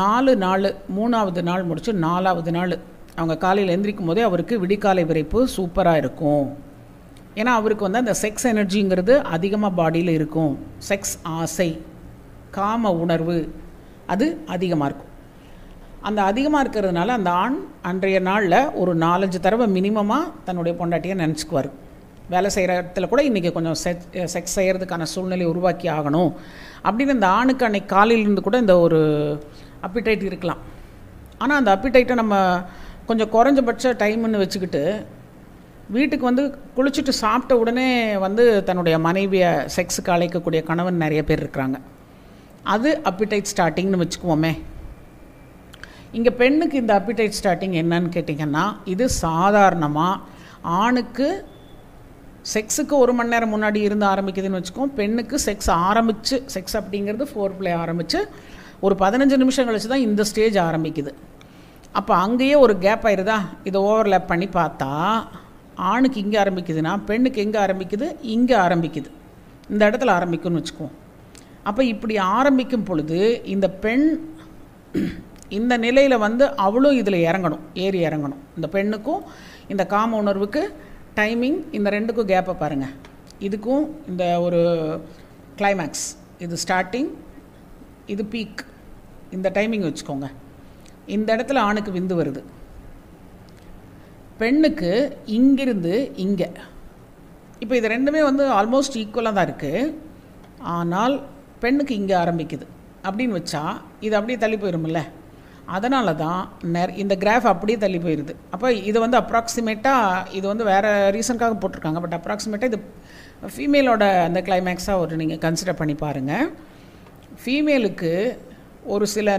நாலு நாள், மூணாவது நாள் முடித்து நாலாவது நாள் அவங்க காலையில் எழுந்திரிக்கும் போதே அவருக்கு விடிக்காலை விரைப்பு சூப்பராக இருக்கும். ஏன்னா அவருக்கு வந்து அந்த செக்ஸ் எனர்ஜிங்கிறது அதிகமாக பாடியில் இருக்கும், செக்ஸ் ஆசை, காம உணர்வு அது அதிகமாக இருக்கும். அந்த அதிகமாக இருக்கிறதுனால அந்த ஆண் அன்றைய நாளில் ஒரு நாலஞ்சு தடவை மினிமமாக தன்னுடைய பொண்டாட்டியை நினச்சிக்குவார். வேலை செய்கிற இடத்துல கூட இன்றைக்கி கொஞ்சம் செக் செக்ஸ் செய்கிறதுக்கான சூழ்நிலை உருவாக்கி ஆகணும் அப்படின்னு அந்த ஆணுக்கு அன்றைக்கி காலையிலேருந்து கூட இந்த ஒரு அப்பிடைட் இருக்கலாம். ஆனால் அந்த அப்பிடைட்டை நம்ம கொஞ்சம் குறைஞ்சபட்ச டைம்னு வச்சுக்கிட்டு வீட்டுக்கு வந்து குளிச்சுட்டு சாப்பிட்ட உடனே வந்து தன்னுடைய மனைவியை செக்ஸுக்கு அழைக்கக்கூடிய கணவன் நிறைய பேர் இருக்கிறாங்க. அது அப்பிடைட் ஸ்டார்டிங்னு வச்சுக்குவோமே. இங்கே பெண்ணுக்கு இந்த அப்பிடைட் ஸ்டார்டிங் என்னன்னு கேட்டிங்கன்னா, இது சாதாரணமாக ஆணுக்கு செக்ஸுக்கு ஒரு மணி நேரம் முன்னாடி இருந்து ஆரம்பிக்குதுன்னு வச்சுக்கோம், பெண்ணுக்கு செக்ஸ் ஆரம்பித்து, செக்ஸ் அப்படிங்கிறது ஃபோர்ப்ளே ஆரம்பித்து ஒரு பதினஞ்சு நிமிஷம் கழிச்சு தான் இந்த ஸ்டேஜ் ஆரம்பிக்குது. அப்போ அங்கேயே ஒரு கேப் ஆயிடுதா, இதை ஓவர்லேப் பண்ணி பார்த்தா ஆணுக்கு இங்கே ஆரம்பிக்குதுன்னா பெண்ணுக்கு எங்கே ஆரம்பிக்குது, இங்கே ஆரம்பிக்குது, இந்த இடத்துல ஆரம்பிக்கும்னு வச்சுக்குவோம். அப்போ இப்படி ஆரம்பிக்கும் பொழுது இந்த பெண் இந்த நிலையில் வந்து அவளும் இதில் இறங்கணும், ஏறி இறங்கணும். இந்த பெண்ணுக்கும் இந்த காம உணர்வுக்கு டைமிங், இந்த ரெண்டுக்கும் கேப்பை பாருங்கள், இதுக்கும் இந்த ஒரு கிளைமேக்ஸ், இது ஸ்டார்டிங், இது பீக், இந்த டைமிங் வச்சுக்கோங்க. இந்த இடத்துல ஆணுக்கு விந்து வருது, பெண்ணுக்கு இங்கிருந்து இங்கே. இப்போ இது ரெண்டுமே வந்து ஆல்மோஸ்ட் ஈக்குவலாக தான் இருக்குது, ஆனால் பெண்ணுக்கு இங்கே ஆரம்பிக்குது அப்படின்னு வச்சா இது அப்படியே தள்ளி போயிடும்ல. அதனால தான் நெ இந்த கிராஃப் அப்படியே தள்ளி போயிடுது. அப்போ இது வந்து அப்ராக்சிமேட்டாக இது வந்து வேறு ரீசனுக்காக போட்டிருக்காங்க, பட் அப்ராக்சிமேட்டாக இது ஃபீமேலோட அந்த கிளைமேக்ஸாக ஒரு நீங்கள் கன்சிடர் பண்ணி பாருங்கள். ஃபீமேலுக்கு ஒரு சில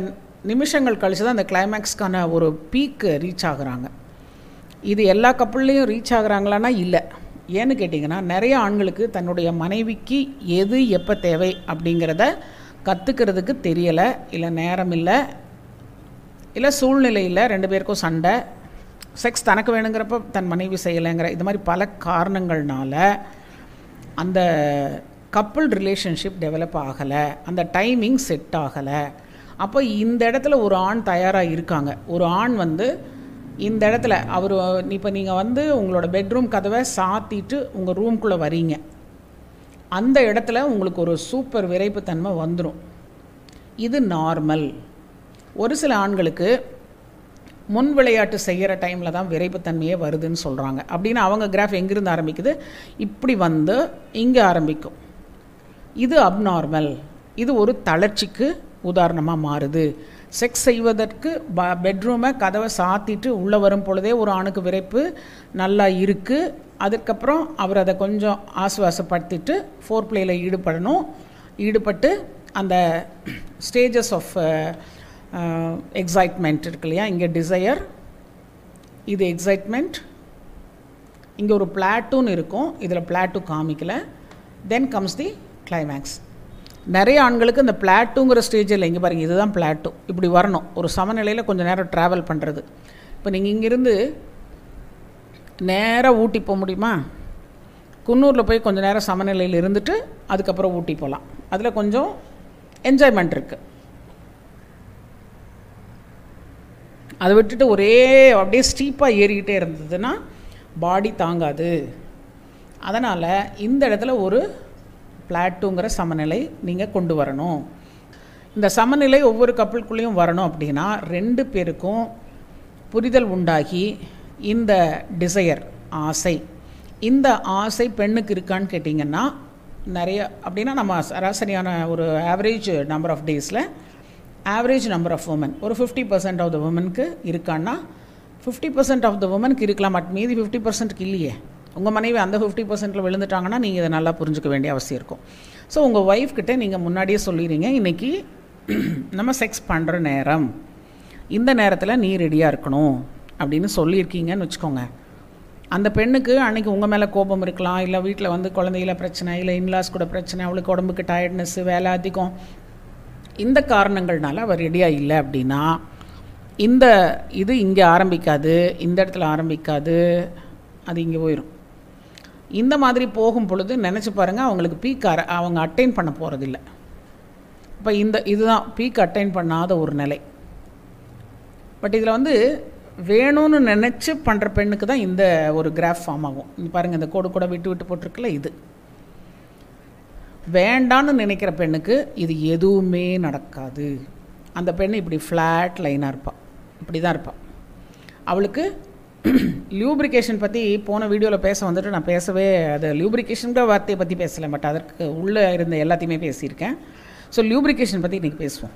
நிமிஷங்கள் கழிச்சு தான் அந்த கிளைமேக்ஸ்க்கான ஒரு பீக்கு ரீச் ஆகுறாங்க. இது எல்லா கப்புள்லேயும் ரீச் ஆகுறாங்களான்னா இல்லை. ஏன்னு கேட்டிங்கன்னா நிறைய ஆண்களுக்கு தன்னுடைய மனைவிக்கு எது எப்போ தேவை அப்படிங்கிறத கற்றுக்கிறதுக்கு தெரியலை, இல்லை நேரம் இல்லை, இல்லை சூழ்நிலையில் ரெண்டு பேருக்கும் சண்டை, செக்ஸ் தனக்கு வேணுங்கிறப்ப தன் மனைவி செய்யலைங்கிற இது மாதிரி பல காரணங்கள்னால அந்த கப்புள் ரிலேஷன்ஷிப் டெவலப் ஆகலை, அந்த டைமிங் செட் ஆகலை. அப்போ இந்த இடத்துல ஒரு ஆண் தயாராக இருக்காங்க. ஒரு ஆண் வந்து இந்த இடத்துல அவர் இப்போ நீங்கள் வந்து உங்களோட பெட்ரூம் கதவை சாத்திட்டு உங்கள் ரூம்குள்ளே வரீங்க, அந்த இடத்துல உங்களுக்கு ஒரு சூப்பர் விரைப்புத்தன்மை வந்துடும். இது நார்மல். ஒரு சில ஆண்களுக்கு முன் விளையாட்டு செய்கிற டைமில் தான் விரைப்புத்தன்மையே வருதுன்னு சொல்கிறாங்க. அப்படின்னா அவங்க கிராஃப் எங்கேருந்து ஆரம்பிக்குது? இப்படி வந்து இங்கே ஆரம்பிக்கும். இது அப்நார்மல், இது ஒரு தளர்ச்சிக்கு உதாரணமாக மாறுது. செக்ஸ் செய்வதற்கு ப பெட்ரூமை கதவை சாத்திட்டு உள்ளே வரும் பொழுதே ஒரு ஆணுக்கு விரைப்பு நல்லா இருக்குது, அதுக்கப்புறம் அவர் அதை கொஞ்சம் ஆசுவாசப்படுத்திட்டு ஃபோர் பிளேயில் ஈடுபடணும், ஈடுபட்டு அந்த ஸ்டேஜஸ் ஆஃப் எக்ஸைட்மெண்ட் இருக்கு இல்லையா, இங்கே டிசையர், இது எக்ஸைட்மெண்ட், இங்கே ஒரு பிளாட்டூன்னு இருக்கும், இதில் பிளாட்டூ காமிக்கலை, தென் கம்ஸ் தி கிளைமேக்ஸ். நிறைய ஆண்களுக்கு இந்த பிளாட்டூங்கிற ஸ்டேஜ் இல்லை, இங்கே பாருங்கள் இதுதான் பிளாட்டூ, இப்படி வரணும் ஒரு சமநிலையில் கொஞ்சம் நேரம் ட்ராவல் பண்ணுறது. இப்போ நீங்கள் இங்கேருந்து நேராக ஊட்டி போக முடியுமா? குன்னூரில் போய் கொஞ்சம் நேரம் சமநிலையில் இருந்துட்டு அதுக்கப்புறம் ஊட்டி போகலாம், அதில் கொஞ்சம் என்ஜாய்மெண்ட் இருக்குது. அதை விட்டுட்டு ஒரே அப்படியே ஸ்டீப்பாக ஏறிக்கிட்டே இருந்ததுன்னா பாடி தாங்காது. அதனால் இந்த இடத்துல ஒரு பிளாட்டூங்கிற சமநிலை நீங்கள் கொண்டு வரணும். இந்த சமநிலை ஒவ்வொரு கப்புளுக்குள்ளேயும் வரணும். அப்படின்னா ரெண்டு பேருக்கும் புரிதல் உண்டாகி இந்த டிசையர் ஆசை, இந்த ஆசை பெண்ணுக்கு இருக்கான்னு கேட்டிங்கன்னா நிறைய அப்படின்னா நம்ம சராசரியான ஒரு ஆவரேஜ் நம்பர் ஆஃப் டேஸில் ஆவரேஜ் நம்பர் ஆஃப் உமன் ஒரு ஃபிஃப்டி பர்சன்ட் ஆஃப் த உமனுக்கு இருக்கான்னா ஃபிஃப்டி பர்சன்ட் ஆஃப் த உமனுக்கு இருக்கலாம், பட் மீதி ஃபிஃப்டி பர்சன்ட்டுக்கு இல்லையே. உங்கள் மனைவி அந்த ஃபிஃப்டி பர்சன்ட்டில் விழுந்துட்டாங்கன்னா நீங்கள் இதை நல்லா புரிஞ்சுக்க வேண்டிய அவசியம் இருக்கும். ஸோ உங்கள் ஒய்ஃப்கிட்ட நீங்கள் முன்னாடியே சொல்லிடுறீங்க, இன்றைக்கி நம்ம செக்ஸ் பண்ணுற நேரம், இந்த நேரத்தில் நீ ரெடியாக இருக்கணும் அப்படின்னு சொல்லியிருக்கீங்கன்னு வச்சுக்கோங்க. அந்த பெண்ணுக்கு அன்றைக்கி உங்கள் மேலே கோபம் இருக்கலாம், இல்லை வீட்டில் வந்து குழந்தையில பிரச்சனை, இல்லை இன்லாஸ் கூட பிரச்சனை, அவளுக்கு உடம்புக்கு டயர்ட்னஸ்ஸு, வேலை அதிகம், இந்த காரணங்கள்னால அவர் ரெடியாக இல்லை. அப்படின்னா இந்த இது இங்கே ஆரம்பிக்காது, இந்த இடத்துல ஆரம்பிக்காது, அது இங்கே போயிடும். இந்த மாதிரி போகும் பொழுது நினச்சி பாருங்கள், அவங்களுக்கு பீக் அர அவங்க அட்டைன் பண்ண போகிறதில்ல. இப்போ இந்த இதுதான் பீக் அட்டைன் பண்ணாத ஒரு நிலை. பட் இதில் வந்து வேணும்னு நினச்சி பண்ணுற பெண்ணுக்கு தான் இந்த ஒரு கிராஃப் ஃபார்ம் ஆகும். இங்கே பாருங்கள் இந்த கோடு கூட விட்டு விட்டு போட்டிருக்குல்ல, இது வேண்டான்னு நினைக்கிற பெண்ணுக்கு இது எதுவுமே நடக்காது. அந்த பெண் இப்படி ஃப்ளாட் லைனாக இருப்பாள், இப்படி தான் இருப்பாள். அவளுக்கு லியூப்ரிகேஷன் பற்றி போன வீடியோவில் பேச வந்துட்டு நான் பேசவே அது லியூப்ரிகேஷன்கிற வார்த்தையை பற்றி பேசலை, பட் அதற்கு உள்ளே இருந்த எல்லாத்தையுமே பேசியிருக்கேன். ஸோ லியூப்ரிகேஷன் பற்றி இன்றைக்கி பேசுவோம்.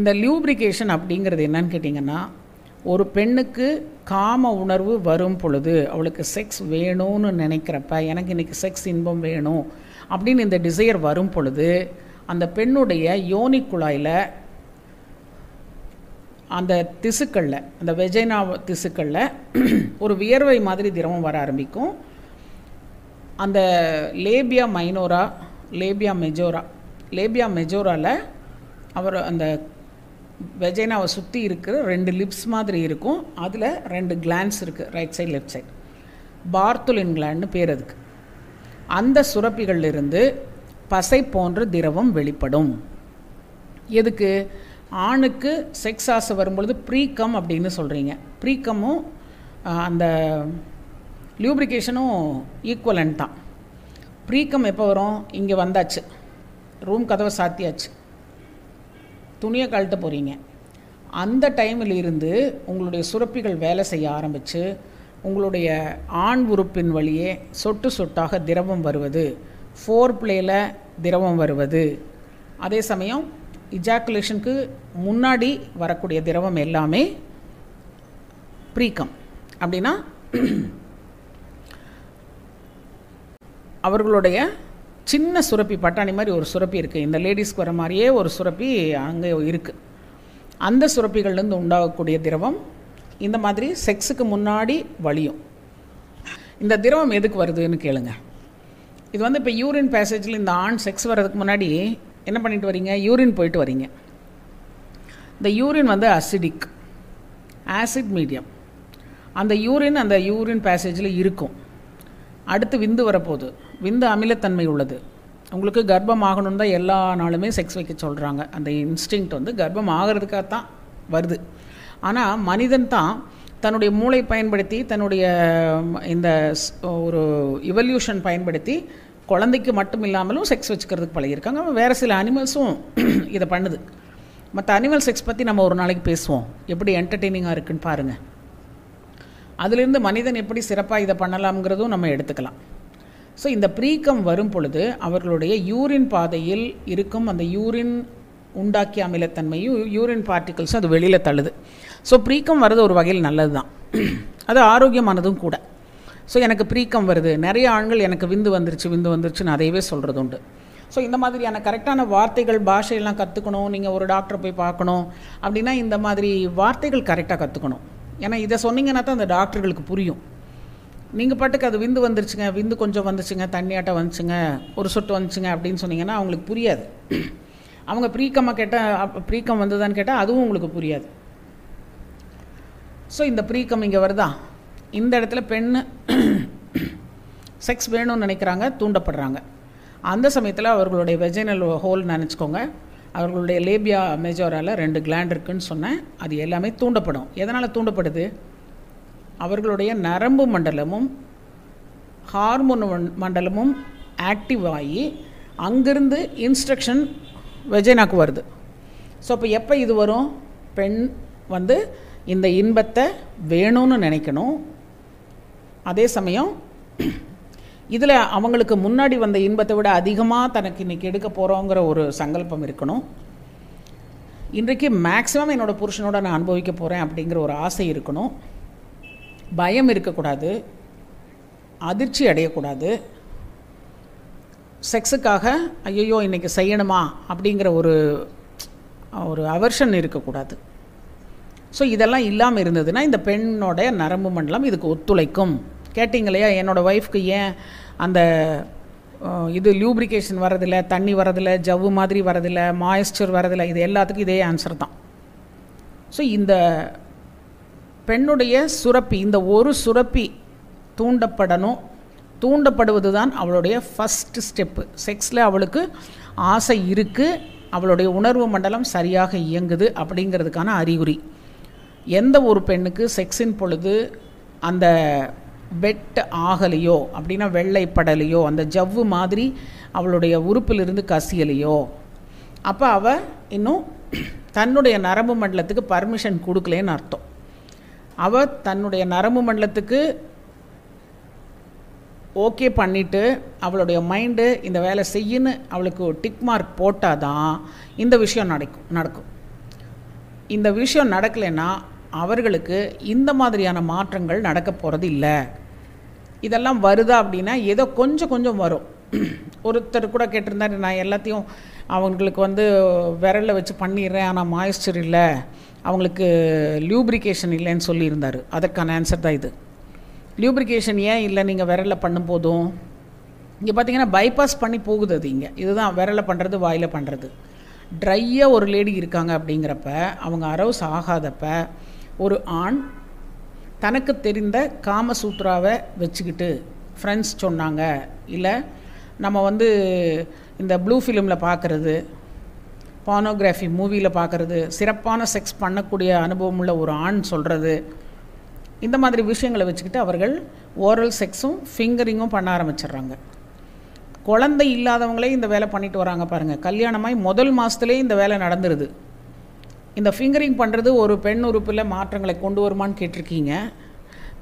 இந்த லியூப்ரிகேஷன் அப்படிங்கிறது என்னன்னு கேட்டிங்கன்னா, ஒரு பெண்ணுக்கு காம உணர்வு வரும் பொழுது அவளுக்கு செக்ஸ் வேணும்னு நினைக்கிறப்ப, எனக்கு இன்றைக்கி செக்ஸ் இன்பம் வேணும் அப்படின்னு இந்த டிசையர் வரும் பொழுது அந்த பெண்ணுடைய யோனி குழாயில் அந்த திசுக்களில், அந்த வெஜைனா திசுக்களில் ஒரு வியர்வை மாதிரி திரவம் வர ஆரம்பிக்கும். அந்த labia minora, labia majora, labia மெஜோராவில் அவர் அந்த வெஜைனாவை சுற்றி இருக்கிற ரெண்டு லிப்ஸ் மாதிரி இருக்கும், அதில் ரெண்டு கிளாண்ட்ஸ் இருக்குது, right side left side, Bartholin கிளாண்ட்னு பேர் அதுக்கு. அந்த சுரப்பிகளிலிருந்து பசை போன்ற திரவம் வெளிப்படும். எதுக்கு? ஆணுக்கு செக்ஸ் ஆசை வரும்பொழுது ப்ரீகம் அப்படின்னு சொல்கிறீங்க. ப்ரீகமும் அந்த லியூப்ரிகேஷனும் ஈக்குவலன்ட் தான். ப்ரீகம் எப்போ வரும்? இங்கே வந்தாச்சு, ரூம் கதவை சாத்தியாச்சு, துணியை கழட்ட போகிறீங்க, அந்த டைமில் இருந்து உங்களுடைய சுரப்பிகள் வேலை செய்ய ஆரம்பித்து உங்களுடைய ஆண் உறுப்பின் வழியே சொட்டு சொட்டாக திரவம் வருவது, ஃபோர் பிளேயில் திரவம் வருவது, அதே சமயம் இஜாக்குலேஷனுக்கு முன்னாடி வரக்கூடிய திரவம் எல்லாமே ப்ரீகம். அப்படின்னா அவர்களுடைய சின்ன சுரப்பி, பட்டாணி மாதிரி ஒரு சுரப்பி இருக்குது, இந்த லேடிஸ்க்கு வர மாதிரியே ஒரு சுரப்பி அங்கே இருக்குது. அந்த சுரப்பிகள்லேருந்து உண்டாகக்கூடிய திரவம் இந்த மாதிரி செக்ஸுக்கு முன்னாடி வலியும். இந்த திரவம் எதுக்கு வருதுன்னு கேளுங்க. இது வந்து இப்போ யூரின் பேசேஜில் இந்த ஆண் செக்ஸ் வர்றதுக்கு முன்னாடி என்ன பண்ணிட்டு வரீங்க, யூரின் போயிட்டு வரீங்க. இந்த யூரின் வந்து அசிடிக், ஆசிட் மீடியம். அந்த யூரின் அந்த யூரின் பேசேஜில் இருக்கும். அடுத்து விந்து வரப்போகுது, விந்து அமிலத்தன்மை உள்ளது. உங்களுக்கு கர்ப்பம் ஆகணும்னு தான் எல்லா நாளுமே செக்ஸ் வைக்க சொல்கிறாங்க. அந்த இன்ஸ்டிங் வந்து கர்ப்பம் ஆகிறதுக்காக தான் வருது. ஆனால் மனிதன் தான் தன்னுடைய மூளை பயன்படுத்தி, தன்னுடைய இந்த ஒரு இவல்யூஷன் பயன்படுத்தி குழந்தைக்கு மட்டும் இல்லாமலும் செக்ஸ் வச்சுக்கிறதுக்கு பழகியிருக்காங்க. வேறு சில அனிமல்ஸும் இதை பண்ணுது. மற்ற அனிமல் செக்ஸ் பற்றி நம்ம ஒரு நாளைக்கு பேசுவோம், எப்படி என்டர்டெய்னிங்காக இருக்குதுன்னு பாருங்கள். அதிலிருந்து மனிதன் எப்படி சிறப்பாக இதை பண்ணலாம்ங்கிறதும் நம்ம எடுத்துக்கலாம். ஸோ இந்த ப்ரீகம் வரும் பொழுது அவர்களுடைய யூரின் பாதையில் இருக்கும் அந்த யூரின் உண்டாக்கிய அமிலத்தன்மையும் யூரின் பார்ட்டிகல்ஸும் அது வெளியில் தள்ளுது. ஸோ ப்ரீகம் வர்றது ஒரு வகையில் நல்லது தான், அது ஆரோக்கியமானதும் கூட. ஸோ எனக்கு ப்ரீகம் வருது, நிறைய ஆண்கள் எனக்கு விந்து வந்துருச்சு விந்து வந்துருச்சுன்னு அதையவே சொல்கிறது உண்டு. ஸோ இந்த மாதிரியான கரெக்டான வார்த்தைகள், பாஷையெல்லாம் கற்றுக்கணும். நீங்கள் ஒரு டாக்டரை போய் பார்க்கணும் அப்படின்னா இந்த மாதிரி வார்த்தைகள் கரெக்டாக கற்றுக்கணும். ஏன்னா இதை சொன்னீங்கன்னா தான் அந்த டாக்டர்களுக்கு புரியும். நீங்கள் பாட்டுக்கு அது விந்து வந்துருச்சுங்க, விந்து கொஞ்சம் வந்துச்சுங்க, தண்ணியாட்டம் வந்துச்சுங்க, ஒரு சொட்டு வந்துச்சுங்க அப்படின்னு சொன்னீங்கன்னா அவங்களுக்கு புரியாது. அவங்க ப்ரீகமாக கேட்டால் ப்ரீகம் வந்ததான்னு கேட்டால் அதுவும் உங்களுக்கு புரியாது. ஸோ இந்த ப்ரீகம் இங்கே வருதா, இந்த இடத்துல பெண் செக்ஸ் வேணும்னு நினைக்கிறாங்க, தூண்டப்படுறாங்க. அந்த சமயத்தில் அவர்களுடைய வெஜைனல் ஹோல் நினச்சிக்கோங்க, அவர்களுடைய லேபியா மேஜோராவில் ரெண்டு கிளாண்ட் இருக்குதுன்னு சொன்னேன், அது எல்லாமே தூண்டப்படும். எதனால் தூண்டப்படுது, அவர்களுடைய நரம்பு மண்டலமும் ஹார்மோன் மண்டலமும் ஆக்டிவ் ஆகி அங்கிருந்து இன்ஸ்ட்ரக்ஷன் வெஜைனாக்கு வருது. ஸோ அப்போ எப்போ இது வரும், பெண் வந்து இந்த இன்பத்தை வேணும்னு நினைக்கணும். அதே சமயம் இதில் அவங்களுக்கு முன்னாடி வந்த இன்பத்தை விட அதிகமாக தனக்கு இன்றைக்கி எடுக்க போகிறோங்கிற ஒரு சங்கல்பம் இருக்கணும். இன்றைக்கு மேக்ஸிமம் என்னோடய புருஷனோட நான் அனுபவிக்க போகிறேன் அப்படிங்கிற ஒரு ஆசை இருக்கணும். பயம் இருக்கக்கூடாது, அதிர்ச்சி அடையக்கூடாது. செக்ஸுக்காக ஐயோ இன்றைக்கி செய்யணுமா அப்படிங்கிற ஒரு ஒரு அவர்ஷன் இருக்கக்கூடாது. ஸோ இதெல்லாம் இல்லாமல் இருந்ததுன்னா இந்த பெண்ணோடைய நரம்பு மண்டலம் இதுக்கு ஒத்துழைக்கும். கேட்டிங்க இல்லையா, என்னோடய ஒய்ஃப்க்கு ஏன் அந்த இது லியூப்ரிகேஷன் வரதில்லை, தண்ணி வரதில்லை, ஜவ்வு மாதிரி வரதில்லை, மாய்ஸ்சர் வரதில்லை, இது எல்லாத்துக்கும் இதே ஆன்சர் தான். ஸோ இந்த பெண்ணுடைய சுரப்பி, இந்த ஒரு சுரப்பி தூண்டப்படணும். தூண்டப்படுவது தான் அவளுடைய ஃபஸ்ட்டு ஸ்டெப்பு. செக்ஸில் அவளுக்கு ஆசை இருக்குது, அவளுடைய உணர்வு மண்டலம் சரியாக இயங்குது அப்படிங்கிறதுக்கான அறிகுறி. எந்த ஒரு பெண்ணுக்கு செக்ஸின் பொழுது அந்த வெட் ஆகலையோ, அப்படின்னா வெள்ளைப்படலையோ, அந்த ஜவ்வு மாதிரி அவளுடைய உறுப்பிலிருந்து கசியலையோ, அப்போ அவள் இன்னும் தன்னுடைய நரம்பு மண்டலத்துக்கு பர்மிஷன் கொடுக்கலேன்னு அர்த்தம். அவள் தன்னுடைய நரம்பு மண்டலத்துக்கு ஓகே பண்ணிவிட்டு அவளுடைய மைண்டு இந்த வேலை செய்யின்னு அவளுக்கு டிக் மார்க் போட்டால் தான் இந்த விஷயம் நடக்கும் நடக்கும் இந்த விஷயம் நடக்கலைன்னா அவர்களுக்கு இந்த மாதிரியான மாற்றங்கள் நடக்க போகிறது இல்லை. இதெல்லாம் வருதா அப்படின்னா ஏதோ கொஞ்சம் கொஞ்சம் வரும். ஒருத்தர் கூட கேட்டிருந்தாரு, நான் எல்லாத்தையும் அவங்களுக்கு வந்து விரலில் வச்சு பண்ணிடுறேன், ஆனால் மாய்ஸ்சர் இல்லை, அவங்களுக்கு லியூப்ரிகேஷன் இல்லைன்னு சொல்லியிருந்தார். அதற்கான ஆன்சர் தான் இது. லியூப்ரிகேஷன் ஏன் இல்லை நீங்கள் விரலில் பண்ணும் போதும், இங்கே பார்த்தீங்கன்னா பைபாஸ் பண்ணி போகுது அது. இங்கே இதுதான் விரலில் பண்ணுறது, வாயில் பண்ணுறது. ட்ரையாக ஒரு லேடி இருக்காங்க அப்படிங்கிறப்ப, அவங்க அரவுஸ் ஆகாதப்ப, ஒரு ஆண் தனக்கு தெரிந்த காமசூத்ராவை வச்சுக்கிட்டு ஃப்ரெண்ட்ஸ் சொன்னாங்க, இல்லை நம்ம வந்து இந்த ப்ளூ ஃபிலிமில் பார்க்குறது, பானோகிராஃபி மூவியில் பார்க்குறது, சிறப்பான செக்ஸ் பண்ணக்கூடிய அனுபவம் உள்ள ஒரு ஆண் சொல்கிறது, இந்த மாதிரி விஷயங்களை வச்சுக்கிட்டு அவர்கள் ஓரல் செக்ஸும் ஃபிங்கரிங்கும் பண்ண ஆரம்பிச்சிடுறாங்க. குழந்தை இல்லாதவங்களே இந்த வேலை பண்ணிட்டு வராங்க பாருங்கள். கல்யாணமாய் முதல் மாதத்துலேயே இந்த வேலை நடந்துருது. இந்த ஃபிங்கரிங் பண்ணுறது ஒரு பெண் உறுப்பில் மாற்றங்களை கொண்டு வருமானு கேட்டிருக்கீங்க.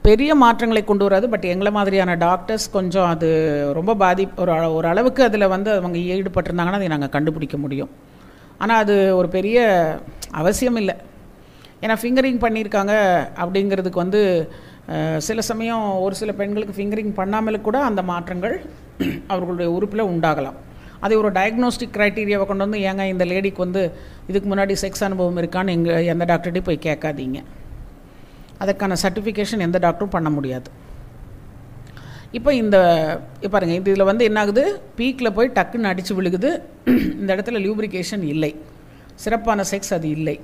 பெரிய மாற்றங்களை கொண்டு வராது. பட் எங்களை மாதிரியான டாக்டர்ஸ் கொஞ்சம் அது ரொம்ப பாதிப்பு, ஒரு ஒரு அளவுக்கு அதில் வந்து அவங்க ஈடுபட்டிருந்தாங்கன்னா அதை நாங்கள் கண்டுபிடிக்க முடியும். ஆனால் அது ஒரு பெரிய அவசியம் இல்லை. ஏன்னா ஃபிங்கரிங் பண்ணியிருக்காங்க அப்படிங்கிறதுக்கு வந்து சில சமயம் ஒரு சில பெண்களுக்கு ஃபிங்கரிங் பண்ணாமலும் கூட அந்த மாற்றங்கள் அவர்களுடைய உறுப்பில் உண்டாகலாம். அதை ஒரு டயக்னோஸ்டிக் க்ரைட்டீரியாவை கொண்டு வந்து ஏங்க இந்த லேடிக்கு வந்து இதுக்கு முன்னாடி செக்ஸ் அனுபவம் இருக்கான்னு எங்கள் எந்த டாக்டர்கிட்டையும் போய் கேட்காதீங்க. அதற்கான சர்டிஃபிகேஷன் எந்த டாக்டரும் பண்ண முடியாது. இப்போ இந்த பாருங்கள், இது இதில் வந்து என்ன ஆகுது, பீக்கில் போய் டக்குன்னு அடித்து விழுகுது. இந்த இடத்துல லியூப்ரிகேஷன் இல்லை, சிறப்பான செக்ஸ் அது இல்லை.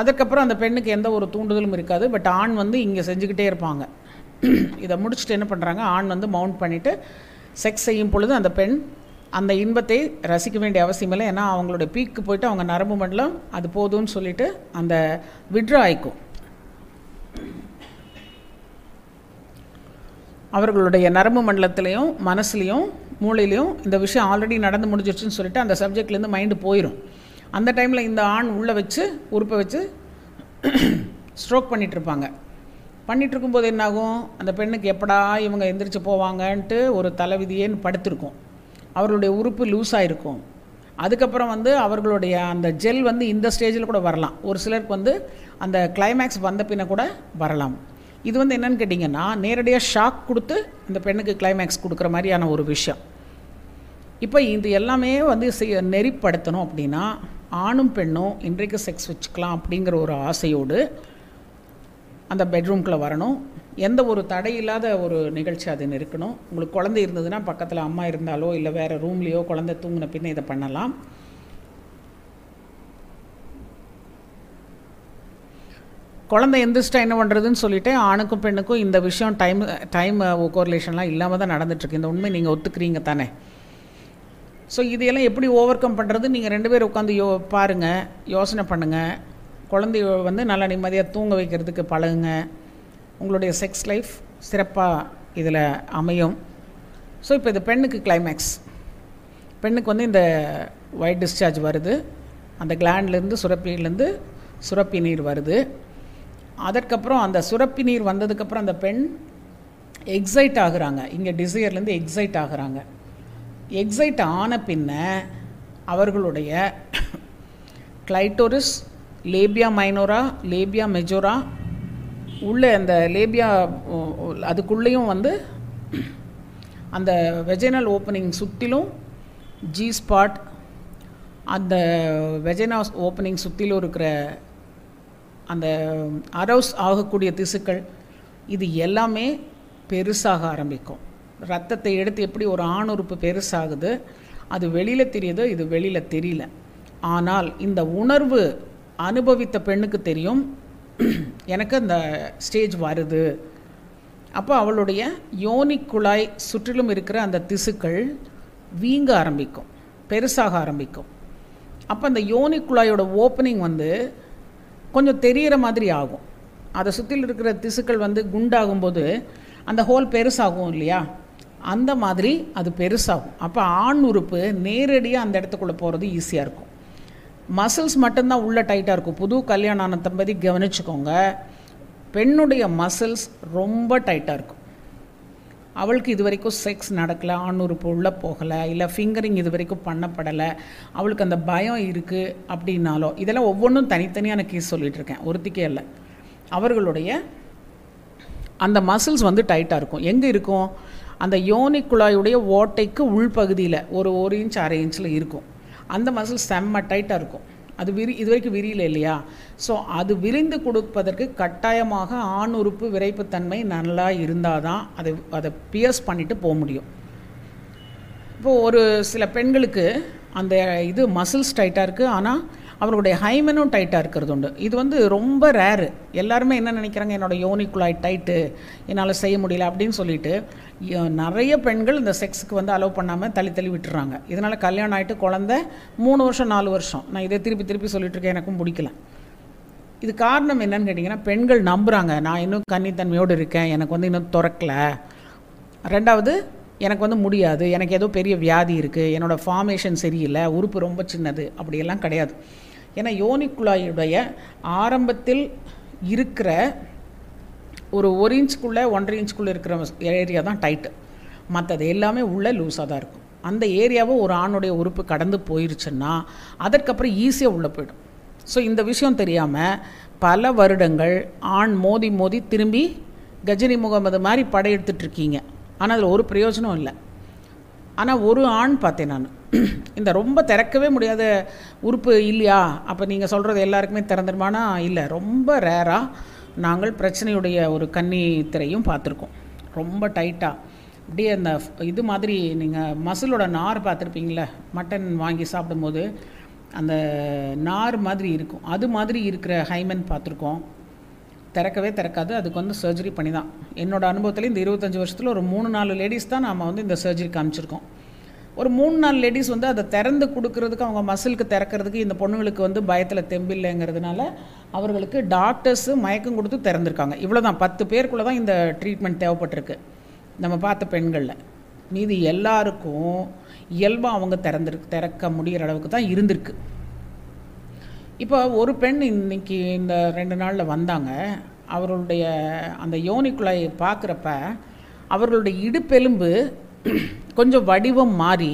அதுக்கப்புறம் அந்த பெண்ணுக்கு எந்த ஒரு தூண்டுதலும் இருக்காது. பட் ஆண் வந்து இங்கே செஞ்சுக்கிட்டே இருப்பாங்க. இதை முடிச்சுட்டு என்ன பண்ணுறாங்க, ஆண் வந்து மவுண்ட் பண்ணிவிட்டு செக்ஸ் செய்யும் பொழுது அந்த பெண் அந்த இன்பத்தை ரசிக்க வேண்டிய அவசியம் இல்லை. ஏன்னா அவங்களுடைய பீக்கு போய்ட்டு அவங்க நரம்பு மண்டலம் அது போதும்னு சொல்லிவிட்டு அந்த விட்ரா ஆயிக்கும். அவர்களுடைய நரம்பு மண்டலத்துலேயும் மனசுலேயும் மூளையிலையும் இந்த விஷயம் ஆல்ரெடி நடந்து முடிஞ்சிருச்சுன்னு சொல்லிவிட்டு அந்த சப்ஜெக்ட்லேருந்து மைண்டு போயிடும். அந்த டைமில் இந்த ஆண் உள்ளே வச்சு உறுப்பை வச்சு ஸ்ட்ரோக் பண்ணிகிட்ருப்பாங்க. பண்ணிகிட்ருக்கும்போது என்னாகும், அந்த பெண்ணுக்கு எப்படா இவங்க எந்திரிச்சு போவாங்கன்ட்டு ஒரு தலைவிதியேன்னு படுத்திருக்கும். அவர்களுடைய உறுப்பு லூஸ் ஆகிருக்கும். அதுக்கப்புறம் வந்து அவர்களுடைய அந்த ஜெல் வந்து இந்த ஸ்டேஜில் கூட வரலாம். ஒரு சிலருக்கு வந்து அந்த கிளைமேக்ஸ் வந்த பின்ன கூட வரலாம். இது வந்து என்னென்னு கேட்டிங்கன்னா, நேரடியாக ஷாக் கொடுத்து இந்த பெண்ணுக்கு கிளைமேக்ஸ் கொடுக்குற மாதிரியான ஒரு விஷயம். இப்போ இது எல்லாமே வந்து நெறிப்படுத்தணும் அப்படின்னா ஆணும் பெண்ணும் இன்றைக்கு செக்ஸ் வச்சுக்கலாம் அப்படிங்கிற ஒரு ஆசையோடு அந்த பெட்ரூம்குள்ளே வரணும். எந்த ஒரு தடையில்லாத ஒரு நிகழ்ச்சி அதுன்னு இருக்கணும். உங்களுக்கு குழந்தை இருந்ததுன்னா பக்கத்தில் அம்மா இருந்தாலோ இல்லை வேறு ரூம்லேயோ குழந்தை தூங்கின பின்னே இதை பண்ணலாம். குழந்தை எந்திரிச்சிட்டா என்ன பண்ணுறதுன்னு சொல்லிவிட்டு ஆணுக்கும் பெண்ணுக்கும் இந்த விஷயம் டைம் டைம் கோரிலேஷன்லாம் இல்லாமல் தான் நடந்துகிட்ருக்கு. இந்த உண்மை நீங்கள் ஒத்துக்கிறீங்க தானே? ஸோ இதையெல்லாம் எப்படி ஓவர் கம் பண்ணுறது, நீங்கள் ரெண்டு பேரும் உட்காந்து யோ பாருங்கள், யோசனை பண்ணுங்கள். குழந்தைய வந்து நல்லா நிம்மதியாக தூங்க வைக்கிறதுக்கு பழகுங்க. உங்களுடைய செக்ஸ் லைஃப் சிறப்பாக இதில் அமையும். ஸோ இப்போ இது பெண்ணுக்கு கிளைமேக்ஸ், பெண்ணுக்கு வந்து இந்த ஒயிட் டிஸ்சார்ஜ் வருது, அந்த கிளாண்ட்லேருந்து சுரப்பிலேருந்து சுரப்பி நீர் வருது. அதற்கப்புறம் அந்த சுரப்பி நீர் வந்ததுக்கப்புறம் அந்த பெண் எக்ஸைட் ஆகுறாங்க. இங்கே டிசையர்லேருந்து எக்ஸைட் ஆகுறாங்க. எக்ஸைட் ஆன பின்ன அவர்களுடைய clitoris, labia minora, labia majora உள்ளே அந்த லேபியா அதுக்குள்ளேயும் வந்து அந்த வெஜைனல் ஓப்பனிங் சுற்றிலும் ஜி ஸ்பாட், அந்த வெஜைனா ஓப்பனிங் சுற்றிலும் இருக்கிற அந்த அரவுஸ் ஆகக்கூடிய திசுக்கள், இது எல்லாமே பெருசாக ஆரம்பிக்கும். ரத்தத்தை எடுத்து எப்படி ஒரு ஆண் உறுப்பு பெருசாகுது, அது வெளியில் தெரியுது, இது வெளியில் தெரியல. ஆனால் இந்த உணர்வு அனுபவித்த பெண்ணுக்கு தெரியும், எனக்கு அந்த ஸ்டேஜ் வருது. அப்போ அவளுடைய யோனிக்குழாய் சுற்றிலும் இருக்கிற அந்த திசுக்கள் வீங்க ஆரம்பிக்கும், பெருசாக ஆரம்பிக்கும். அப்போ அந்த யோனிக்குழாயோட ஓப்பனிங் வந்து கொஞ்சம் தெரிகிற மாதிரி ஆகும். அதை சுற்றிலும் இருக்கிற திசுக்கள் வந்து குண்டாகும்போது அந்த ஹோல் பெருசாகும் இல்லையா, அந்த மாதிரி அது பெருசாகும். அப்போ ஆண் உறுப்பு நேரடியாக அந்த இடத்துக்குள்ளே போகிறது ஈஸியாக இருக்கும். மசில்ஸ் மட்டும்தான் உள்ளே டைட்டாக இருக்கும். புது கல்யாணம் ஆன தம்பதி கவனிச்சுக்கோங்க, பெண்ணுடைய மசில்ஸ் ரொம்ப டைட்டாக இருக்கும். அவளுக்கு இது வரைக்கும் செக்ஸ் நடக்கலை, ஆண் உறுப்பு உள்ளே போகலை, இல்லை ஃபிங்கரிங் இது வரைக்கும் பண்ணப்படலை, அவளுக்கு அந்த பயம் இருக்குது அப்படின்னாலோ, இதெல்லாம் ஒவ்வொன்றும் தனித்தனியாக நான் கேஸ் சொல்லிகிட்ருக்கேன், ஒருத்திக்கே இல்லை. அவர்களுடைய அந்த மசில்ஸ் வந்து டைட்டாக இருக்கும். எங்கே இருக்கும், அந்த யோனிக்குழாயுடைய ஓட்டைக்கு உள்பகுதியில் ஒரு ஒரு இன்ச் அரை இன்ச்சில் இருக்கும். அந்த மசில்ஸ் செம்ம டைட்டாக இருக்கும். அது விரி இது வரைக்கும் விரியல இல்லையா. ஸோ அது விரிந்து கொடுப்பதற்கு கட்டாயமாக ஆண் உறுப்பு விரைப்புத்தன்மை நல்லா இருந்தால் தான் அதை அதை பியர்ஸ் பண்ணிவிட்டு போக முடியும். இப்போது ஒரு சில பெண்களுக்கு அந்த இது மசில்ஸ் டைட்டாக இருக்குது, ஆனால் அவருடைய ஹைமனும் டைட்டாக இருக்கிறது உண்டு. இது வந்து ரொம்ப ரேரு. எல்லாருமே என்ன நினைக்கிறாங்க, என்னோடய யோனிக்குழாய் டைட்டு, என்னால் செய்ய முடியல அப்படின்னு சொல்லிட்டு நிறைய பெண்கள் இந்த செக்ஸுக்கு வந்து அலோவ் பண்ணாமல் தள்ளி தள்ளி விட்டுறாங்க. இதனால் கல்யாணம் ஆகிட்டு குழந்த மூணு வருஷம் நாலு வருஷம் நான் இதை திருப்பி திருப்பி சொல்லிகிட்ருக்கேன், எனக்கும் பிடிக்கல. இது காரணம் என்னன்னு கேட்டிங்கன்னா, பெண்கள் நம்புகிறாங்க, நான் இன்னும் கன்னித்தன்மையோடு இருக்கேன், எனக்கு வந்து இன்னும் துறக்கலை, ரெண்டாவது எனக்கு வந்து முடியாது, எனக்கு ஏதோ பெரிய வியாதி இருக்குது, என்னோடய ஃபார்மேஷன் சரியில்லை, உறுப்பு ரொம்ப சின்னது, அப்படியெல்லாம் கிடையாது. ஏன்னா யோனிக்குழாயுடைய ஆரம்பத்தில் இருக்கிற ஒரு ஒரு இன்ச்சுக்குள்ளே ஒன்றரை இன்ச்சுக்குள்ளே இருக்கிற ஏரியா தான் டைட்டு, மற்றது எல்லாமே உள்ளே லூஸாக தான் இருக்கும். அந்த ஏரியாவை ஒரு ஆணுடைய உறுப்பு கடந்து போயிருச்சுன்னா அதற்கப்புறம் ஈஸியாக உள்ளே போயிடும். ஸோ இந்த விஷயம் தெரியாமல் பல வருடங்கள் ஆண் மோதி மோதி திரும்பி கஜினி முகமது மாதிரி படையெடுத்துட்ருக்கீங்க. ஆனால் அதில் ஒரு பிரயோஜனம் இல்லை. ஆனால் ஒரு ஆண் பார்த்தேன் நான், இந்த ரொம்ப திறக்கவே முடியாத உறுப்பு இல்லையா, அப்போ நீங்கள் சொல்கிறது எல்லாருக்குமே திறந்துருமானா இல்லை, ரொம்ப ரேராக நாங்கள் பிரச்சனையுடைய ஒரு கன்னி திரையும் பார்த்துருக்கோம். ரொம்ப டைட்டாக அப்படியே அந்த இது மாதிரி நீங்கள் மசிலோட நார் பார்த்துருப்பீங்களே, மட்டன் வாங்கி சாப்பிடும்போது அந்த நார் மாதிரி இருக்கும், அது மாதிரி இருக்கிற ஹைமன் பார்த்துருக்கோம். திறக்கவே திறக்காது, அதுக்கு வந்து சர்ஜரி பண்ணி தான். என்னோடய அனுபவத்தில் இந்த இருபத்தஞ்சி வருஷத்தில் ஒரு மூணு நாலு லேடிஸ் தான் நாம் வந்து இந்த சர்ஜரி காமிச்சிருக்கோம். ஒரு மூணு நாலு லேடிஸ் வந்து அதை திறந்து கொடுக்கறதுக்கு, அவங்க மசிலுக்கு திறக்கிறதுக்கு இந்த பொண்ணுங்களுக்கு வந்து பயத்தில் தெம்பில்லைங்கிறதுனால அவர்களுக்கு டாக்டர்ஸு மயக்கம் கொடுத்து திறந்துருக்காங்க. இவ்வளோ தான், பத்து பேருக்குள்ளே தான் இந்த ட்ரீட்மெண்ட் தேவைப்பட்டிருக்கு நம்ம பார்த்த பெண்களில். மீதி எல்லாருக்கும் இயல்பாக அவங்க திறந்துருக்கு, திறக்க முடிகிற அளவுக்கு தான் இருந்திருக்கு. இப்போ ஒரு பெண் இன்றைக்கி இந்த ரெண்டு நாளில் வந்தாங்க. அவர்களுடைய அந்த யோனிக்குழாய் பார்க்குறப்ப அவர்களுடைய இடுப்பெலும்பு கொஞ்சம் வடிவம் மாறி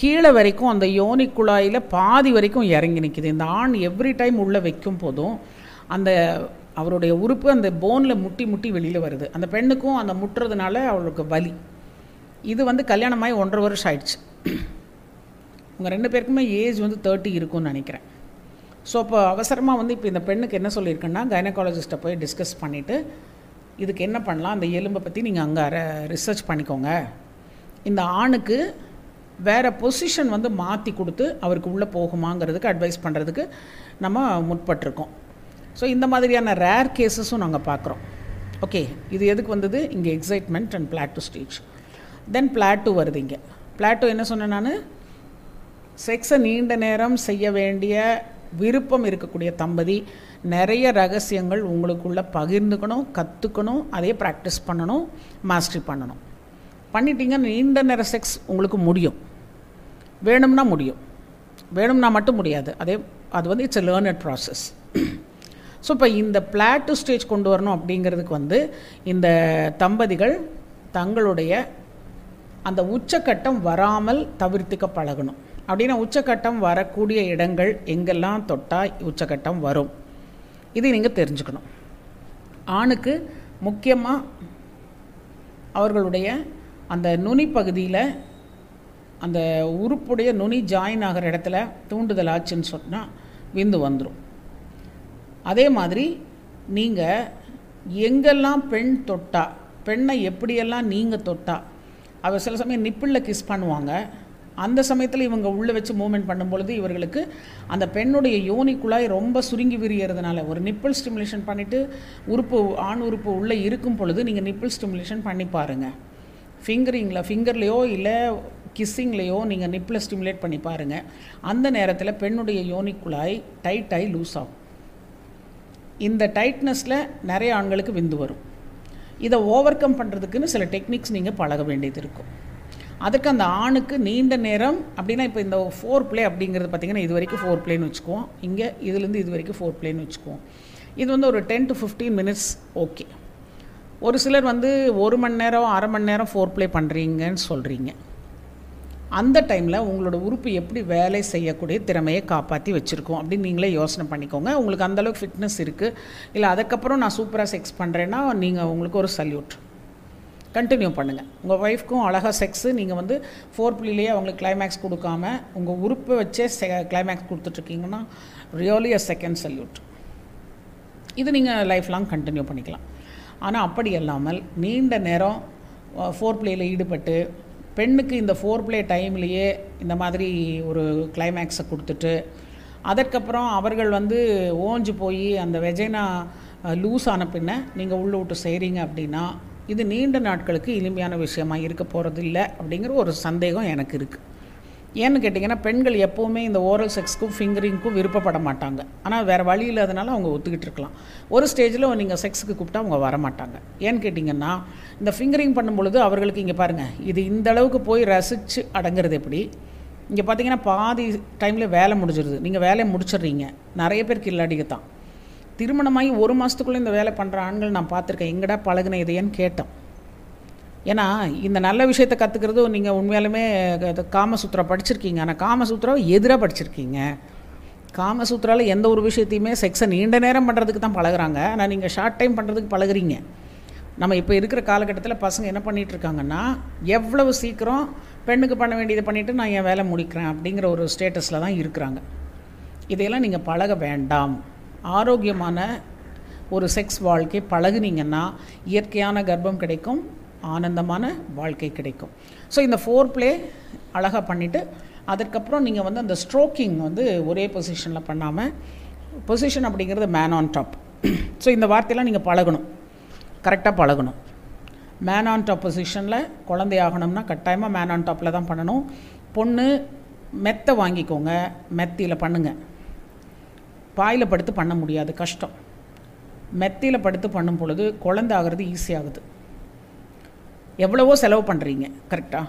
கீழே வரைக்கும் அந்த யோனிக்குழாயில் பாதி வரைக்கும் இறங்கி நிற்கிது. இந்த ஆண் எவ்ரி டைம் உள்ளே வைக்கும் போதும் அந்த அவருடைய உறுப்பு அந்த போனில் முட்டி முட்டி வெளியில் வருது. அந்த பெண்ணுக்கும் அந்த முட்டுறதுனால அவளுக்கு வலி. இது வந்து கல்யாணமாகி ஒன்றரை வருஷம் ஆயிடுச்சு. உங்கள் ரெண்டு பேருக்குமே ஏஜ் வந்து தேர்ட்டி இருக்கும்னு நினைக்கிறேன். ஸோ அப்போ அவசரமாக வந்து இப்போ இந்த பெண்ணுக்கு என்ன சொல்லியிருக்கேன்னா, கைனகாலஜிஸ்ட்டை போய் டிஸ்கஸ் பண்ணிவிட்டு இதுக்கு என்ன பண்ணலாம், அந்த எலும்பை பற்றி நீங்கள் அங்கே ரிசர்ச் பண்ணிக்கோங்க, இந்த ஆணுக்கு வேறு பொசிஷன் வந்து மாற்றி கொடுத்து அவருக்கு உள்ளே போகுமாங்கிறதுக்கு அட்வைஸ் பண்ணுறதுக்கு நம்ம முற்பட்டிருக்கோம். ஸோ இந்த மாதிரியான ரேர் கேஸஸும் நாங்கள் பார்க்குறோம். ஓகே, இது எதுக்கு வந்தது? இங்கே excitement and plateau stage. Then plateau வருது. இங்கே பிளாட்டோ என்ன சொன்னேன் நான், செக்ஸை நீண்ட நேரம் செய்ய வேண்டிய விருப்பம் இருக்கக்கூடிய தம்பதி நிறைய ரகசியங்கள் உங்களுக்குள்ளே பகிர்ந்துக்கணும், கற்றுக்கணும், அதையே ப்ராக்டிஸ் பண்ணணும், மாஸ்டரி பண்ணணும். பண்ணிட்டீங்கன்னா நீண்ட நேரம் செக்ஸ் உங்களுக்கு முடியும். வேணும்னா முடியும், வேணும்னா மட்டும் முடியாது. அதே அது வந்து it's a learned process. So இப்போ இந்த பிளாட்டோ ஸ்டேஜ் கொண்டு வரணும் அப்படிங்கிறதுக்கு வந்து இந்த தம்பதிகள் தங்களுடைய அந்த உச்சக்கட்டம் வராமல் தவிர்த்துக்க பழகணும். அப்படின்னா உச்சக்கட்டம் வரக்கூடிய இடங்கள் எங்கெல்லாம் தொட்டால் உச்சக்கட்டம் வரும், இதை நீங்கள் தெரிஞ்சுக்கணும். ஆணுக்கு முக்கியமாக அவர்களுடைய அந்த நுனி பகுதியில், அந்த உறுப்புடைய நுனி ஜாயின் ஆகிற இடத்துல தூண்டுதல் ஆச்சுன்னு சொன்னால் விந்து வந்துடும். அதே மாதிரி நீங்கள் எங்கெல்லாம் பெண் தொட்டா, பெண்ணை எப்படியெல்லாம் நீங்கள் தொட்டா, அவர் சில சமயம் நிப்பிளில் கிஸ் பண்ணுவாங்க, அந்த சமயத்தில் இவங்க உள்ளே வச்சு மூமெண்ட் பண்ணும்பொழுது இவர்களுக்கு அந்த பெண்ணுடைய யோனிக்குள்ளாய் ரொம்ப சுருங்கி விரியறதுனால, ஒரு நிப்பிள் ஸ்டிமுலேஷன் பண்ணிவிட்டு உறுப்பு ஆண் உறுப்பு உள்ளே இருக்கும் பொழுது நீங்கள் நிப்பிள் ஸ்டிமுலேஷன் பண்ணி பாருங்கள். ஃபிங்கரிங்கில் ஃபிங்கர்லேயோ இல்லை கிஸ்ஸிங்லேயோ நீங்கள் நிப்பில் ஸ்டிமுலேட் பண்ணி பாருங்கள். அந்த நேரத்தில் பெண்ணுடைய யோனிக்குள்ளாய் டைட்டாகி லூஸ் ஆகும். இந்த டைட்னஸில் நிறைய ஆண்களுக்கு விந்து வரும். இதை ஓவர் கம் பண்ணுறதுக்குன்னு சில டெக்னிக்ஸ் நீங்கள் பழக வேண்டியது இருக்கும். அதுக்கு அந்த ஆணுக்கு நீண்ட நேரம் அப்படின்னா, இப்போ இந்த ஃபோர் பிளே அப்படிங்கிறது பார்த்திங்கன்னா, இது வரைக்கும் ஃபோர் பிளேன்னு வச்சுக்குவோம், இங்கே இதுலேருந்து இது வரைக்கும் ஃபோர் பிளேன்னு வச்சுக்குவோம். இது வந்து ஒரு ten to fifteen minutes okay. ஒரு சிலர் வந்து ஒரு மணி நேரம் அரை மணி நேரம் ஃபோர் பிளே பண்ணுறீங்கன்னு சொல்கிறீங்க. அந்த டைமில் உங்களோட உறுப்பு எப்படி வேலை செய்யக்கூடிய திறமையை காப்பாற்றி வச்சுருக்கோம் அப்படின்னு நீங்களே யோசனை பண்ணிக்கோங்க. உங்களுக்கு அந்தளவுக்கு ஃபிட்னஸ் இருக்குது இல்லை, அதுக்கப்புறம் நான் சூப்பராக செக்ஸ் பண்ணுறேன்னா நீங்கள் உங்களுக்கு ஒரு சல்யூட், கண்டினியூ பண்ணுங்கள். உங்கள் ஒய்ஃப்க்கும் அழகாக செக்ஸு நீங்கள் வந்து ஃபோர் பிள்ளையிலேயே அவங்களுக்கு கிளைமேக்ஸ் கொடுக்காம உங்கள் உறுப்பை வச்சே செ கிளைமேக்ஸ் கொடுத்துட்ருக்கீங்கன்னா ரியலி அ செகண்ட் சல்யூட். இது நீங்கள் லைஃப் லாங் கண்டினியூ பண்ணிக்கலாம். ஆனால் அப்படி இல்லாமல் நீண்ட நேரம் ஃபோர் பிள்ளையில் ஈடுபட்டு பெண்ணுக்கு இந்த ஃபோர் பிளே டைம்லேயே இந்த மாதிரி ஒரு கிளைமேக்ஸை கொடுத்துட்டு அதற்கப்புறம் அவர்கள் வந்து ஓஞ்சு போய் அந்த வெஜைனா லூஸ் ஆன பின்ன நீங்கள் உள்ளே விட்டு செய்கிறீங்க அப்படின்னா இது நீண்ட நாட்களுக்கு இனிமையான விஷயமாக இருக்க போகிறது இல்லை அப்படிங்கிற ஒரு சந்தேகம் எனக்கு இருக்குது. ஏன்னு கேட்டிங்கன்னா, பெண்கள் எப்போவுமே இந்த ஓரல் செக்ஸ்க்கும் ஃபிங்கரிங்க்கும் விருப்பப்பட மாட்டாங்க. ஆனால் வேறு வழி இல்லாதனால அவங்க ஒத்துக்கிட்டு இருக்கலாம். ஒரு ஸ்டேஜில் நீங்கள் செக்ஸுக்கு கூப்பிட்டா அவங்க வரமாட்டாங்க. ஏன்னு கேட்டிங்கன்னா, இந்த ஃபிங்கரிங் பண்ணும்பொழுது அவர்களுக்கு இங்கே பாருங்கள், இது இந்த அளவுக்கு போய் ரசித்து அடங்கிறது எப்படி, இங்கே பார்த்தீங்கன்னா பாதி டைமில் வேலை முடிஞ்சிருது. நீங்கள் வேலையை முடிச்சிடுறீங்க. நிறைய பேருக்கு இல்லாடிக்கு தான் திருமணமாகி ஒரு மாதத்துக்குள்ளே இந்த வேலை பண்ணுற ஆண்கள் நான் பார்த்துருக்கேன். எங்கடா பழகுன இதையன்னு கேட்டோம். ஏன்னா இந்த நல்ல விஷயத்தை கற்றுக்கிறது நீங்கள் உண்மையாலுமே காமசூத்திரா படிச்சிருக்கீங்க, ஆனால் காமசூத்திராவை எதிராக படிச்சிருக்கீங்க. காமசூத்திராவில் எந்த ஒரு விஷயத்தையுமே செக்ஸை நீண்ட நேரம் பண்ணுறதுக்கு தான் பழகுறாங்க, ஆனால் நீங்கள் ஷார்ட் டைம் பண்ணுறதுக்கு பழகுறீங்க. நம்ம இப்போ இருக்கிற காலகட்டத்தில் பசங்க என்ன பண்ணிகிட்ருக்காங்கன்னா, எவ்வளவு சீக்கிரம் பெண்ணுக்கு பண்ண வேண்டியதை பண்ணிவிட்டு நான் என் வேலை முடிக்கிறேன் அப்படிங்கிற ஒரு ஸ்டேட்டஸில் தான் இருக்கிறாங்க. இதையெல்லாம் நீங்கள் பழக வேண்டாம். ஆரோக்கியமான ஒரு செக்ஸ் வாழ்க்கை பழகுனீங்கன்னா இயற்கையான கர்ப்பம் கிடைக்கும், ஆனந்தமான வாழ்க்கை கிடைக்கும். ஸோ இந்த ஃபோர் ப்ளே அழகாக பண்ணிவிட்டு அதற்கப்புறம் நீங்கள் வந்து அந்த ஸ்ட்ரோக்கிங் வந்து ஒரே பொசிஷனில் பண்ணாமல், பொசிஷன் அப்படிங்கிறது மேன் ஆன் டாப். ஸோ இந்த வார்த்தையெல்லாம் நீங்கள் பழகணும், கரெக்டாக பழகணும். மேன் ஆன் டாப் பொசிஷனில் குழந்தை ஆகணும்னா கட்டாயமாக மேன் ஆன் டாப்பில் தான் பண்ணணும். பொண்ணு மெத்தை வாங்கிக்கோங்க, மெத்தியில் பண்ணுங்கள். பாயில் படுத்து பண்ண முடியாது, கஷ்டம். மெத்தியில் படுத்து பண்ணும் பொழுது குழந்தை ஆகிறது ஈஸியாகுது. எவ்வளவோ செலவு பண்ணுறீங்க, கரெக்டாக.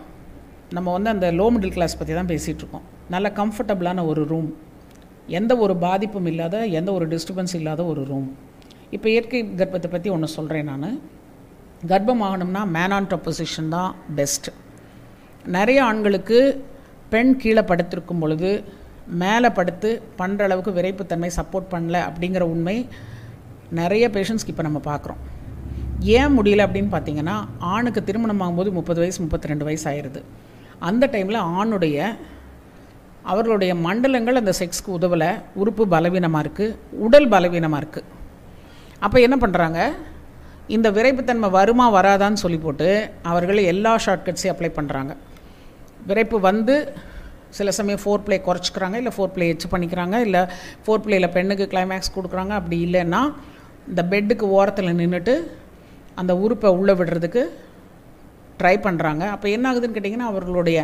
நம்ம வந்து அந்த லோ மிடில் கிளாஸ் பற்றி தான் பேசிகிட்ருக்கோம். நல்ல கம்ஃபர்டபுளான ஒரு ரூம், எந்த ஒரு பாதிப்பும் இல்லாத, எந்த ஒரு டிஸ்டர்பன்ஸ் இல்லாத ஒரு ரூம். இப்போ இயற்கை கர்ப்பத்தை பற்றி ஒன்று சொல்கிறேன் நான். கர்ப்பம் ஆகணும்னா மேன் ஆன் டாப் பொசிஷன் தான் பெஸ்ட்டு. நிறைய ஆண்களுக்கு பெண் கீழே படுத்திருக்கும் பொழுது மேலே படுத்து பண்ணுற அளவுக்கு விரைப்புத்தன்மை சப்போர்ட் பண்ணலை அப்படிங்கிற உண்மை நிறைய பேஷண்ட்ஸ்க்கு இப்போ நம்ம பார்க்குறோம். ஏன் முடியல அப்படின்னு பார்த்தீங்கன்னா, ஆணுக்கு திருமணம் ஆகும்போது முப்பது வயசு முப்பத்தி ரெண்டு வயசு ஆயிடுது. அந்த டைமில் ஆணுடைய அவர்களுடைய மண்டலங்கள் அந்த செக்ஸ்க்கு உதவலை, உறுப்பு பலவீனமாக இருக்குது, உடல் பலவீனமாக இருக்குது. அப்போ என்ன பண்ணுறாங்க, இந்த விரைப்புத்தன்மை வருமா வராதான்னு சொல்லி போட்டு அவர்கள் எல்லா ஷார்ட்கட்ஸையும் அப்ளை பண்ணுறாங்க. விரைப்பு வந்து சில சமயம் ஃபோர் ப்ளே குறைச்சிக்கிறாங்க, இல்லை ஃபோர் ப்ளே எச்சு பண்ணிக்கிறாங்க, இல்லை ஃபோர் ப்ளேயில் பெண்ணுக்கு கிளைமேக்ஸ் கொடுக்குறாங்க. அப்படி இல்லைன்னா இந்த பெட்டுக்கு ஓரத்தில் நின்றுட்டு அந்த உறுப்பை உள்ளே விடுறதுக்கு ட்ரை பண்ணுறாங்க. அப்போ என்ன ஆகுதுன்னு கேட்டிங்கன்னா, அவர்களுடைய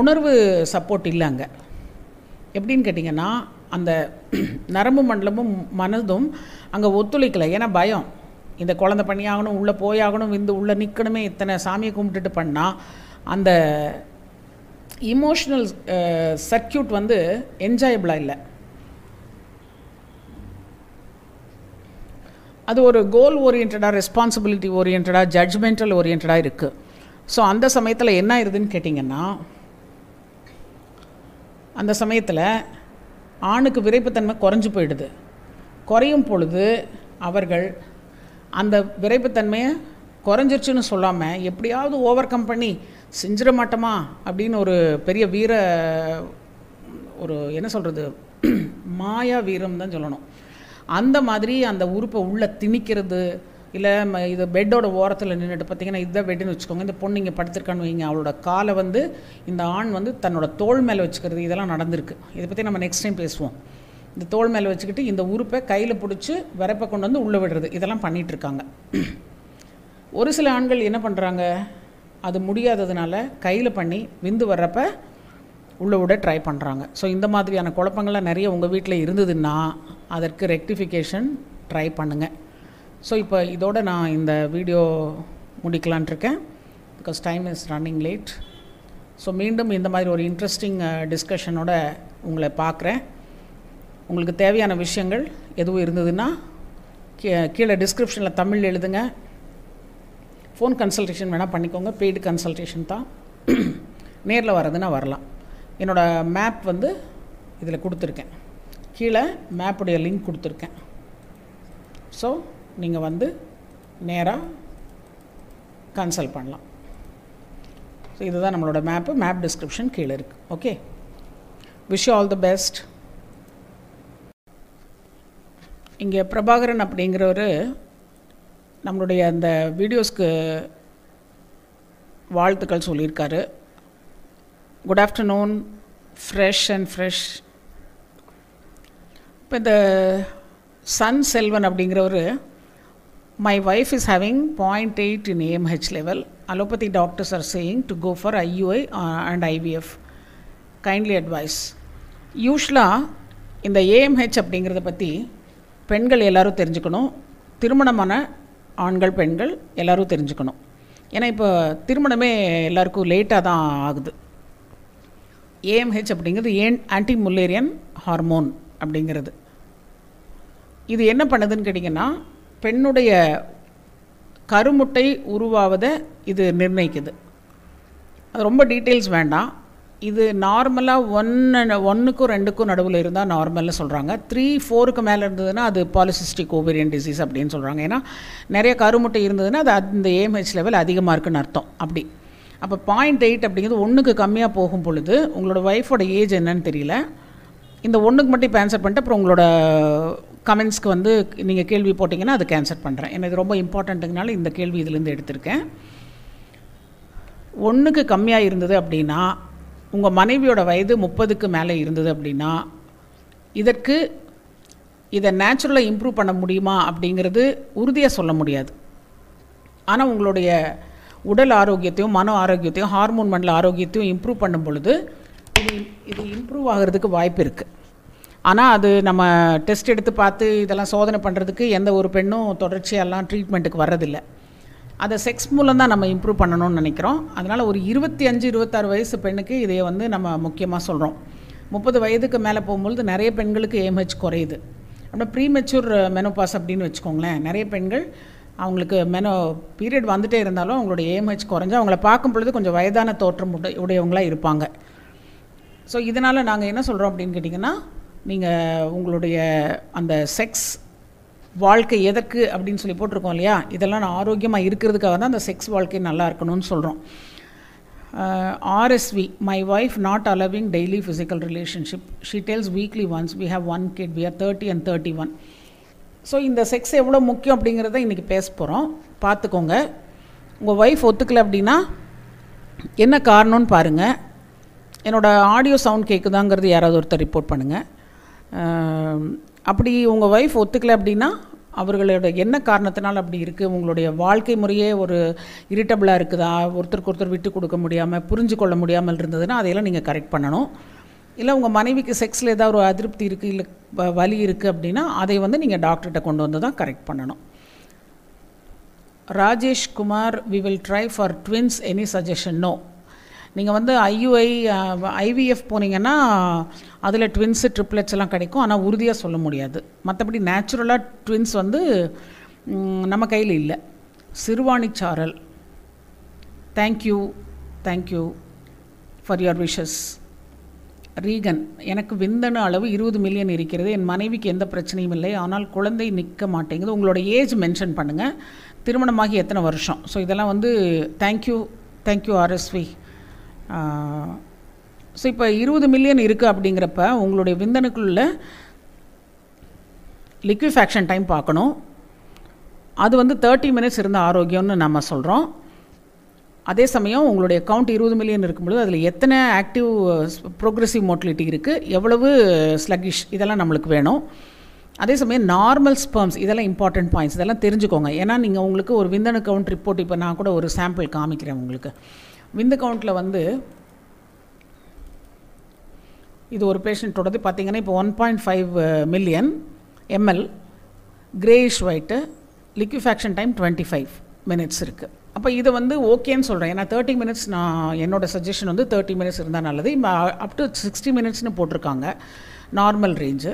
உணர்வு சப்போர்ட் இல்லைங்க. எப்படின்னு கேட்டிங்கன்னா, அந்த நரம்பு மண்டலமும் மனதும் அங்கே ஒத்துழைக்கலை. ஏன்னா பயம், இந்த குழந்தை பண்ணி ஆகணும், உள்ளே போயாகணும், விந்து உள்ளே நிற்கணுமே, இத்தனை சாமியை கும்பிட்டுட்டு பண்ணால் அந்த இமோஷனல் சர்க்கியூட் வந்து என்ஜாயபிளாக இல்லை. அது ஒரு கோல் ஓரியன்டாக, ரெஸ்பான்சிபிலிட்டி ஓரியன்டாக, ஜட்ஜ்மெண்டல் ஓரியன்டாக இருக்குது. ஸோ அந்த சமயத்தில் என்ன ஆயிடுதுன்னு கேட்டிங்கன்னா, அந்த சமயத்தில் ஆணுக்கு விரைப்புத்தன்மை குறைஞ்சி போயிடுது. குறையும் பொழுது அவர்கள் அந்த விரைப்புத்தன்மையை குறைஞ்சிருச்சுன்னு சொல்லாமல், எப்படியாவது ஓவர் கம் பண்ணி செஞ்சிட மாட்டோமா அப்படின்னு ஒரு பெரிய வீர, ஒரு என்ன சொல்கிறது, மாயா வீரம் தான் சொல்லணும். அந்த மாதிரி அந்த உறுப்பை உள்ளே திணிக்கிறது, இல்லை இது பெட்டோட ஓரத்தில் நின்றுட்டு பார்த்தீங்கன்னா இதுதான் பெட்டுன்னு வச்சுக்கோங்க, இந்த பொண்ணு இங்கே படுத்திருக்கான்னு வைங்க, அவளோட காலை வந்து இந்த ஆண் வந்து தன்னோட தோள் மேலே வச்சுக்கிறது, இதெல்லாம் நடந்திருக்கு. இதை பற்றி நம்ம நெக்ஸ்ட் டைம் பேசுவோம். இந்த தோள் மேலே வச்சுக்கிட்டு இந்த உறுப்பை கையில் பிடிச்சி விரைப்பை கொண்டு வந்து உள்ளே விடுறது, இதெல்லாம் பண்ணிகிட்ருக்காங்க. ஒரு சில ஆண்கள் என்ன பண்ணுறாங்க, அது முடியாததுனால கையில் பண்ணி விந்து வர்றப்ப உள்ளே விட ட்ரை பண்ணுறாங்க. ஸோ இந்த மாதிரியான குழப்பங்கள்லாம் நிறைய உங்கள் வீட்டில் இருந்ததுன்னா அதற்கு ரெக்டிஃபிகேஷன் ட்ரை பண்ணுங்கள். ஸோ இப்போ இதோடு நான் இந்த வீடியோ முடிக்கலான் இருக்கேன், because time is running late. So மீண்டும் இந்த மாதிரி ஒரு இன்ட்ரெஸ்டிங் டிஸ்கஷனோட உங்களை பார்க்குறேன். உங்களுக்கு தேவையான விஷயங்கள் எதுவும் இருந்ததுன்னா கீழே டிஸ்கிரிப்ஷனில் தமிழ் எழுதுங்க. ஃபோன் கன்சல்டேஷன் வேணால் பண்ணிக்கோங்க, பெய்டு கன்சல்டேஷன் தான். நேரில் வர்றதுன்னா வரலாம். என்னோடய மேப் வந்து இதில் கொடுத்துருக்கேன், கீழே மேப்புடைய லிங்க் கொடுத்துருக்கேன். ஸோ நீங்கள் வந்து நேராக கன்சல்ட் பண்ணலாம். ஸோ இதுதான் நம்மளோட மேப்பு, மேப் டிஸ்கிரிப்ஷன் கீழே இருக்குது. Okay, wish you all the best. இங்கே பிரபாகரன் அப்படிங்கிறவர் நம்மளுடைய அந்த வீடியோஸ்க்கு வாழ்த்துக்கள் சொல்லியிருக்காரு. Good afternoon fresh and fresh. இப்போ இந்த சன் செல்வன் அப்படிங்கிறவர், my wife is having point eight in ஏஎம்ஹெச் level. Allopathy doctors are saying to go for IUI and IVF. Kindly advice. யூஸ்வலாக இந்த ஏஎம்ஹெச் அப்படிங்கிறத பற்றி பெண்கள் எல்லோரும் தெரிஞ்சுக்கணும், திருமணமான ஆண்கள் பெண்கள் எல்லோரும் தெரிஞ்சுக்கணும். ஏன்னா இப்போ திருமணமே எல்லாருக்கும் லேட்டாக தான் ஆகுது. ஏஎம்ஹெச் அப்படிங்கிறது ஏன் ஆன்டி முல்லேரியன் ஹார்மோன் அப்படிங்கிறது. இது என்ன பண்ணுதுன்னு கேட்டிங்கன்னா, பெண்ணுடைய கருமுட்டை உருவாவதை இது நிர்ணயிக்குது. ரொம்ப டீட்டெயில்ஸ் வேண்டாம். இது நார்மலாக ஒன்று ஒன்றுக்கும் ரெண்டுக்கும் நடுவில் இருந்தால் நார்மல்னு சொல்கிறாங்க. த்ரீ ஃபோருக்கு மேலே இருந்ததுன்னா அது பாலிசிஸ்டிக் ஓவேரியன் டிசீஸ் அப்படின்னு சொல்கிறாங்க. ஏன்னா நிறைய கருமுட்டை இருந்ததுன்னா அது அந்த ஏஎம்ஹெச் லெவல் அதிகமாக இருக்குன்னு அர்த்தம். அப்படி அப்போ பாயிண்ட் எயிட் அப்படிங்கிறது ஒன்றுக்கு கம்மியாக போகும் பொழுது உங்களோட ஒய்ஃபோட ஏஜ் என்னன்னு தெரியல. இந்த ஒன்றுக்கு மட்டும் இப்போ ஆன்சர் பண்ணிட்டு அப்புறம் உங்களோட கமெண்ட்ஸ்க்கு வந்து நீங்கள் கேள்வி போட்டிங்கன்னா அது கேன்சல் பண்ணுறேன். ஏன்னா இது ரொம்ப இம்பார்ட்டண்ட்டுங்கனால இந்த கேள்வி இதிலேருந்து எடுத்திருக்கேன். ஒன்றுக்கு கம்மியாக இருந்தது அப்படின்னா, உங்கள் மனைவியோட வயது முப்பதுக்கு மேலே இருந்தது அப்படின்னா, இதற்கு இதை நேச்சுரலாக இம்ப்ரூவ் பண்ண முடியுமா அப்படிங்கிறது உறுதியாக சொல்ல முடியாது. ஆனால் உங்களுடைய உடல் ஆரோக்கியத்தையும் மன ஆரோக்கியத்தையும் ஹார்மோன் மண்டல ஆரோக்கியத்தையும் இம்ப்ரூவ் பண்ணும் பொழுது இது இது இம்ப்ரூவ் ஆகிறதுக்கு வாய்ப்பு இருக்குது. ஆனால் அது நம்ம டெஸ்ட் எடுத்து பார்த்து இதெல்லாம் சோதனை பண்ணுறதுக்கு எந்த ஒரு பெண்ணும் தொடர்ச்சியெல்லாம் ட்ரீட்மெண்ட்டுக்கு வர்றதில்லை. அதை செக்ஸ் மூலம் தான் நம்ம இம்ப்ரூவ் பண்ணணும்னு நினைக்கிறோம். அதனால் ஒரு இருபத்தி அஞ்சு இருபத்தாறு வயசு பெண்ணுக்கு இதையை வந்து நம்ம முக்கியமாக சொல்கிறோம். முப்பது வயதுக்கு மேலே போகும்பொழுது நிறைய பெண்களுக்கு ஏஎம்ஹெச் குறையுது. அப்படின்னா ப்ரீ மெச்சூர் மெனோபாஸ் அப்படின்னு வச்சுக்கோங்களேன். நிறைய பெண்கள் அவங்களுக்கு மெனோ பீரியட் வந்துகிட்டே இருந்தாலும் அவங்களோட ஏஎம்ஹெச் குறைஞ்சி அவங்கள பார்க்கும் பொழுது கொஞ்சம் வயதான தோற்றம் உடையவங்களாக இருப்பாங்க. ஸோ இதனால் நாங்கள் என்ன சொல்கிறோம் அப்படின்னு கேட்டிங்கன்னா, நீங்கள் உங்களுடைய அந்த செக்ஸ் வாழ்க்கை எதற்கு அப்படின்னு சொல்லி போட்டிருக்கோம் இல்லையா, இதெல்லாம் நான் ஆரோக்கியமாக இருக்கிறதுக்காக தான் அந்த செக்ஸ் வாழ்க்கை நல்லா இருக்கணும்னு சொல்கிறோம். RSV, my wife not allowing daily physical relationship, she tells weekly once, we have one kid, we are thirty and thirty one. So இந்த செக்ஸ் எவ்வளோ முக்கியம் அப்படிங்கிறத இன்றைக்கி பேச போகிறோம். பார்த்துக்கோங்க, உங்கள் ஒய்ஃப் ஒத்துக்கலை அப்படின்னா என்ன காரணம்னு பாருங்கள். என்னோடய ஆடியோ சவுண்ட் கேட்குதாங்கிறது யாராவது ஒருத்தர் ரிப்போர்ட் பண்ணுங்கள். அப்படி உங்கள் ஒய்ஃப் ஒத்துக்கலை அப்படின்னா அவர்களோட என்ன காரணத்தினால அப்படி இருக்குது, உங்களுடைய வாழ்க்கை முறையே ஒரு இரிட்டபிளாக இருக்குதா, ஒருத்தருக்கு ஒருத்தர் விட்டு கொடுக்க முடியாமல் புரிஞ்சுக்கொள்ள முடியாமல் இருந்ததுன்னா அதையெல்லாம் நீங்கள் கரெக்ட் பண்ணணும். இல்லை உங்கள் மனைவிக்கு செக்ஸில் ஏதாவது ஒரு அதிருப்தி இருக்குது, இல்லை வலி இருக்குது அப்படின்னா அதை வந்து நீங்கள் டாக்டர்கிட்ட கொண்டு வந்து தான் கரெக்ட் பண்ணணும். Rajeshkumar, we will try for twins, any suggestion? No. நீங்கள் வந்து I U I I V F போனீங்கன்னா அதில் ட்வின்ஸு ட்ரிப்ளெட்ஸ் எல்லாம் கிடைக்கும். ஆனால் உறுதியாக சொல்ல முடியாது. மற்றபடி நேச்சுரலாக ட்வின்ஸ் வந்து நம்ம கையில் இல்லை. Siruvanicharal, thank you thank you for your wishes. Regan, எனக்கு விந்தணு அளவு இருபது மில்லியன் இருக்கிறது, என் மனைவிக்கு எந்த பிரச்சனையும் இல்லை, ஆனால் குழந்தை நிற்க மாட்டேங்குது. உங்களோட ஏஜ் மென்ஷன் பண்ணுங்கள், திருமணமாகி எத்தனை வருஷம். ஸோ இதெல்லாம் வந்து தேங்க்யூ தேங்க்யூ ஆர்எஸ்வி. ஸோ இப்போ இருபது மில்லியன் இருக்குது அப்படிங்கிறப்ப உங்களுடைய விந்தணுக்குள்ள லிக்விஃபேக்ஷன் டைம் பார்க்கணும். அது வந்து தேர்ட்டி மினிட்ஸ் இருந்த ஆரோக்கியம்னு நம்ம சொல்கிறோம். அதே சமயம் உங்களுடைய கவுண்ட் இருபது மில்லியன் இருக்கும்பொழுது அதில் எத்தனை ஆக்டிவ் ப்ரோக்ரெசிவ் மோட்டிலிட்டி இருக்குது, எவ்வளவு ஸ்லகிஷ், இதெல்லாம் நம்மளுக்கு வேணும். அதே சமயம் நார்மல் ஸ்பெர்ம்ஸ், இதெல்லாம் இம்பார்ட்டண்ட் பாயிண்ட்ஸ், இதெல்லாம் தெரிஞ்சுக்கோங்க. ஏன்னா நீங்கள் உங்களுக்கு ஒரு விந்தணு கவுண்ட் ரிப்போர்ட் இப்போ நான் கூட ஒரு சாம்பிள் காமிக்கிறேன் உங்களுக்கு. விந்து கவுண்டில் வந்து இது ஒரு பேஷண்ட்டோடது பார்த்திங்கன்னா இப்போ one point five million ml, greyish white, liquefaction time twenty five minutes இருக்குது. அப்போ இதை வந்து ஓகேன்னு சொல்கிறேன். ஏன்னா தேர்ட்டி மினிட்ஸ் நான் என்னோடய சஜஷன் வந்து தேர்ட்டி மினிட்ஸ் இருந்தால் நல்லது. இப்போ அப் டு சிக்ஸ்டி மினிட்ஸ்னு போட்டிருக்காங்க நார்மல் ரேஞ்சு.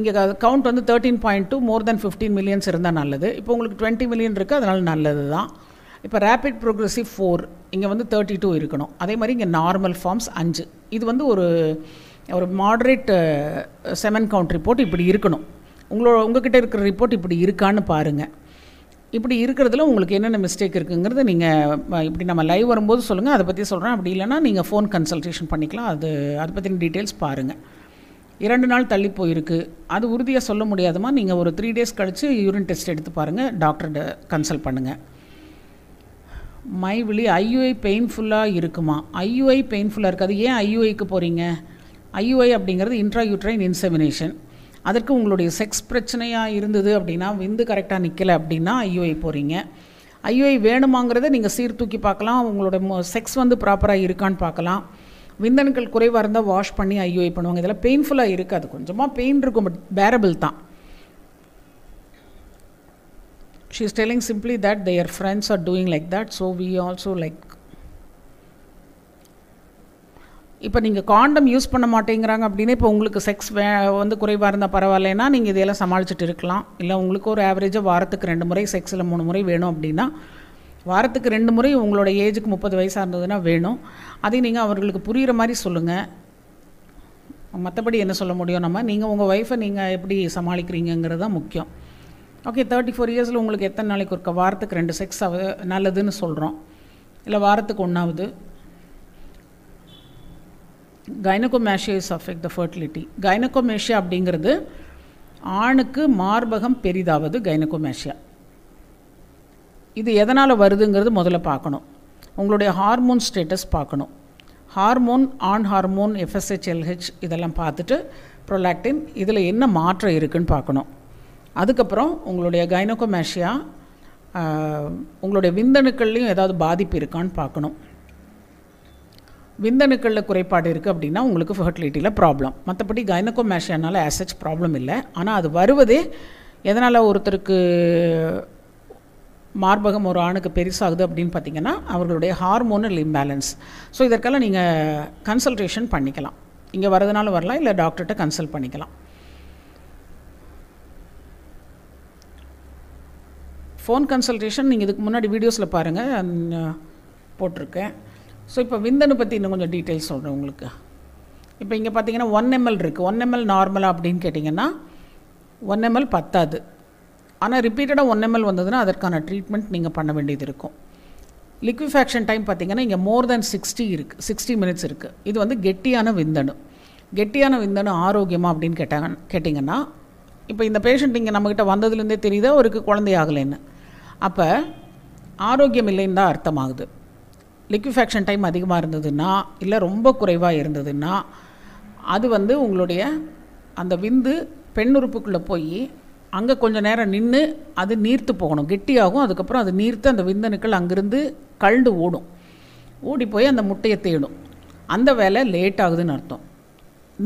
இங்கே கவுண்ட் வந்து thirteen point two more than fifteen millions இருந்தால் நல்லது. இப்போ உங்களுக்கு டுவெண்ட்டி மில்லியன் இருக்குது, அதனால் நல்லது தான். இப்போ ரேபிட் ப்ரோக்ரெசிவ் ஃபோர், இங்கே வந்து தேர்ட்டி டூ இருக்கணும். அதே மாதிரி இங்கே நார்மல் ஃபார்ம்ஸ் அஞ்சு. இது வந்து ஒரு ஒரு மாடரேட் செமன் கவுண்ட் ரிப்போர்ட் இப்படி இருக்கணும். உங்களோட உங்கள்கிட்ட இருக்கிற ரிப்போர்ட் இப்படி இருக்கான்னு பாருங்கள். இப்படி இருக்கிறதுல உங்களுக்கு என்னென்ன மிஸ்டேக் இருக்குங்கிறது நீங்கள் இப்படி நம்ம லைவ் வரும்போது சொல்லுங்கள், அதை பற்றி சொல்கிறேன். அப்படி இல்லைனா நீங்கள் ஃபோன் கன்சல்டேஷன் பண்ணிக்கலாம். அது அதை பற்றின டீட்டெயில்ஸ் பாருங்கள். இரண்டு நாள் தள்ளி போயிருக்கு, அது உறுதியாக சொல்ல முடியாதுமா. நீங்கள் ஒரு த்ரீ டேஸ் கழித்து யூரின் டெஸ்ட் எடுத்து பாருங்கள், டாக்டர்கிட்ட கன்சல்ட் பண்ணுங்கள். மை விழி, ஐ யூ ஐ பெயின்ஃபுல்லாக இருக்குமா? ஐ யூ ஐ பெயின்ஃபுல்லாக இருக்காது. ஏன் ஐ யூ ஐக்கு போகிறீங்க? ஐ யூ ஐ அப்படிங்கிறது இன்ட்ரா யூட்ரைன் இன்செமினேஷன். அதற்கு உங்களுடைய செக்ஸ் பிரச்சனையாக இருந்தது அப்படின்னா, விந்து கரெக்டாக நிற்கலை அப்படின்னா ஐ யூ ஐ போகிறீங்க. ஐ யூ ஐ வேணுமாங்கிறத நீங்கள் சீர்தூக்கி பார்க்கலாம். உங்களோட செக்ஸ் வந்து ப்ராப்பராக இருக்கான்னு பார்க்கலாம். விந்தணுக்கள் குறைவாக இருந்தால் வாஷ் பண்ணி ஐ யூ ஐ பண்ணுவாங்க. இதெல்லாம் பெயின்ஃபுல்லாக இருக்காது, கொஞ்சமாக பெயின் இருக்கும், பட் பேரபிள் தான். She is telling simply that their friends are doing like that, so we also like. இப்போ நீங்கள் காண்டம் யூஸ் பண்ண மாட்டேங்கிறாங்க அப்படின்னா, இப்போ உங்களுக்கு செக்ஸ் வே வந்து குறைவாக இருந்தால் பரவாயில்லைன்னா நீங்கள் இதையெல்லாம் சமாளிச்சுட்டு இருக்கலாம். இல்லை உங்களுக்கு ஒரு ஆவரேஜாக வாரத்துக்கு ரெண்டு முறை செக்ஸில் மூணு முறை வேணும் அப்படின்னா, வாரத்துக்கு ரெண்டு முறை உங்களோட ஏஜுக்கு முப்பது வயசாக இருந்ததுன்னா வேணும். அதை நீங்கள் அவர்களுக்கு புரிகிற மாதிரி சொல்லுங்கள். மற்றபடி என்ன சொல்ல முடியும் நம்ம? நீங்கள் உங்கள் ஒய்ஃபை நீங்கள் எப்படி சமாளிக்கிறீங்கிறது தான் முக்கியம். ஓகே, தேர்ட்டி ஃபோர் இயர்ஸில் உங்களுக்கு எத்தனை நாளைக்கு ஒருக்க வாரத்துக்கு ரெண்டு செக்ஸ் ஆகுது நல்லதுன்னு சொல்கிறோம், இல்லை வாரத்துக்கு ஒன்றாவது. Gynaecomastia is affect the fertility. Gynaecomastia அப்படிங்கிறது ஆணுக்கு மார்பகம் பெரிதாவது கைனகோமேஷியா. இது எதனால் வருதுங்கிறது முதல்ல பார்க்கணும். உங்களுடைய ஹார்மோன் ஸ்டேட்டஸ் பார்க்கணும். ஹார்மோன், ஆண் ஹார்மோன், எஃப்எஸ்ஹெச், எல்ஹெச் இதெல்லாம் பார்த்துட்டு ப்ரொலாக்டின் இதில் என்ன மாற்றம் இருக்குதுன்னு பார்க்கணும். அதுக்கப்புறம் உங்களுடைய கைனகோமேஷியா உங்களுடைய விந்தணுக்கள்லேயும் ஏதாவது பாதிப்பு இருக்கான்னு பார்க்கணும். விந்தணுக்களில் குறைபாடு இருக்குது அப்படின்னா உங்களுக்கு ஃபெர்டிலிட்டியில் ப்ராப்ளம். மற்றபடி கைனகோமேஷியானால் ஆசச் ப்ராப்ளம் இல்லை. ஆனால் அது வருவதே எதனால் ஒருத்தருக்கு மார்பகம் ஒரு ஆணுக்கு பெருசாகுது அப்படின்னு பார்த்திங்கன்னா அவர்களுடைய ஹார்மோனல் இம்பேலன்ஸ். ஸோ இதற்கெல்லாம் நீங்கள் கன்சல்டேஷன் பண்ணிக்கலாம். இங்கே வரதுனால வரலாம், இல்லை டாக்டர்கிட்ட கன்சல்ட் பண்ணிக்கலாம். ஃபோன் கன்சல்டேஷன் நீங்கள் இதுக்கு முன்னாடி வீடியோஸில் பாருங்கள், போட்டிருக்கேன். ஸோ இப்போ விந்தணு பற்றி இன்னும் கொஞ்சம் டீட்டெயில்ஸ் சொல்கிறேன் உங்களுக்கு. இப்போ இங்கே பார்த்தீங்கன்னா ஒன் எம்எல் இருக்குது. ஒன் எம்எல் நார்மலாக அப்படின்னு கேட்டிங்கன்னா ஒன் எம்எல் பத்தாது. ஆனால் ரிப்பீட்டடாக ஒன் எம்எல் வந்ததுன்னா அதற்கான ட்ரீட்மெண்ட் நீங்கள் பண்ண வேண்டியது இருக்கும். லிக்விஃபேக்ஷன் டைம் பார்த்திங்கன்னா இங்கே மோர் தேன் சிக்ஸ்டி இருக்குது, சிக்ஸ்டி மினிட்ஸ் இருக்குது. இது வந்து கெட்டியான விந்தணு. கெட்டியான விந்தணு ஆரோக்கியமாக அப்படின்னு கேட்டாங்க கேட்டிங்கன்னா இப்போ இந்த பேஷண்ட் இங்கே நம்மக்கிட்ட வந்ததுலேருந்தே தெரியுதா அவருக்கு குழந்தையாகலைன்னு. அப்போ ஆரோக்கியம் இல்லைன்னு தான் அர்த்தமாகுது. லிக்விஃபேக்ஷன் டைம் அதிகமாக இருந்ததுன்னா, இல்லை ரொம்ப குறைவாக இருந்ததுன்னா, அது வந்து உங்களுடைய அந்த விந்து பெண்ணுறுப்புக்குள்ளே போய் அங்கே கொஞ்சம் நேரம் நின்று அது நீர்த்து போகணும், கெட்டியாகும். அதுக்கப்புறம் அது நீர்த்து அந்த விந்தணுக்கள் அங்கேருந்து கழுந்து ஓடும், ஓடி போய் அந்த முட்டையை தேடும். அந்த வேலை லேட் ஆகுதுன்னு அர்த்தம்.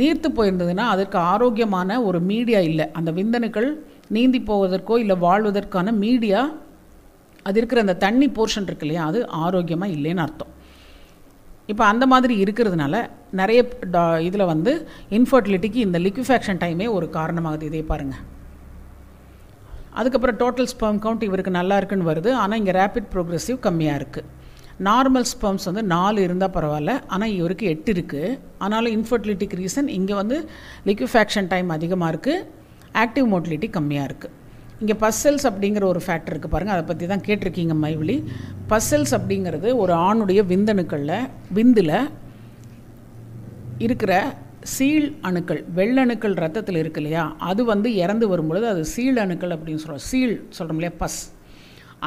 நீர்த்து போயிருந்ததுன்னா அதற்கு ஆரோக்கியமான ஒரு மீடியா இல்லை. அந்த விந்தணுக்கள் நீந்தி போவதற்கோ இல்லை வாழ்வதற்கான மீடியா, அது இருக்கிற அந்த தண்ணி போர்ஷன் இருக்கு இல்லையா, அது ஆரோக்கியமாக இல்லைன்னு அர்த்தம். இப்போ அந்த மாதிரி இருக்கிறதுனால நிறைய இதில் வந்து இன்ஃபர்டிலிட்டிக்கு இந்த லிக்விஃபேக்ஷன் டைமே ஒரு காரணமாகுது. இதே பாருங்கள். அதுக்கப்புறம் டோட்டல் ஸ்பெர்ம் கவுண்ட் இவருக்கு நல்லா இருக்குன்னு வருது, ஆனால் இங்கே ரேபிட் ப்ரோக்ரெசிவ் கம்மியாக இருக்குது. நார்மல் ஸ்பெர்ம்ஸ் வந்து நாலு இருந்தால் பரவாயில்ல, ஆனால் இவருக்கு எட்டு இருக்குது. ஆனாலும் இன்ஃபர்டிலிட்டிக்கு ரீசன் இங்கே வந்து லிக்விஃபேக்ஷன் டைம் அதிகமாக இருக்குது, ஆக்டிவ் மோட்டிலிட்டி கம்மியாக இருக்குது. இங்கே பஸ்ஸெல்ஸ் அப்படிங்கிற ஒரு ஃபேக்டர் இருக்குது பாருங்கள், அதை பற்றி தான் கேட்டிருக்கீங்க மைவிலி. பஸ்ஸெல்ஸ் அப்படிங்கிறது ஒரு ஆணுடைய விந்தணுக்களில் விந்தில் இருக்கிற சீழ் அணுக்கள், வெள்ளணுக்கள் ரத்தத்தில் இருக்கு இல்லையா, அது வந்து இறந்து வரும்பொழுது அது சீழ் அணுக்கள் அப்படின்னு சொல்கிறோம். சீழ் சொல்கிறோம் இல்லையா, பஸ்,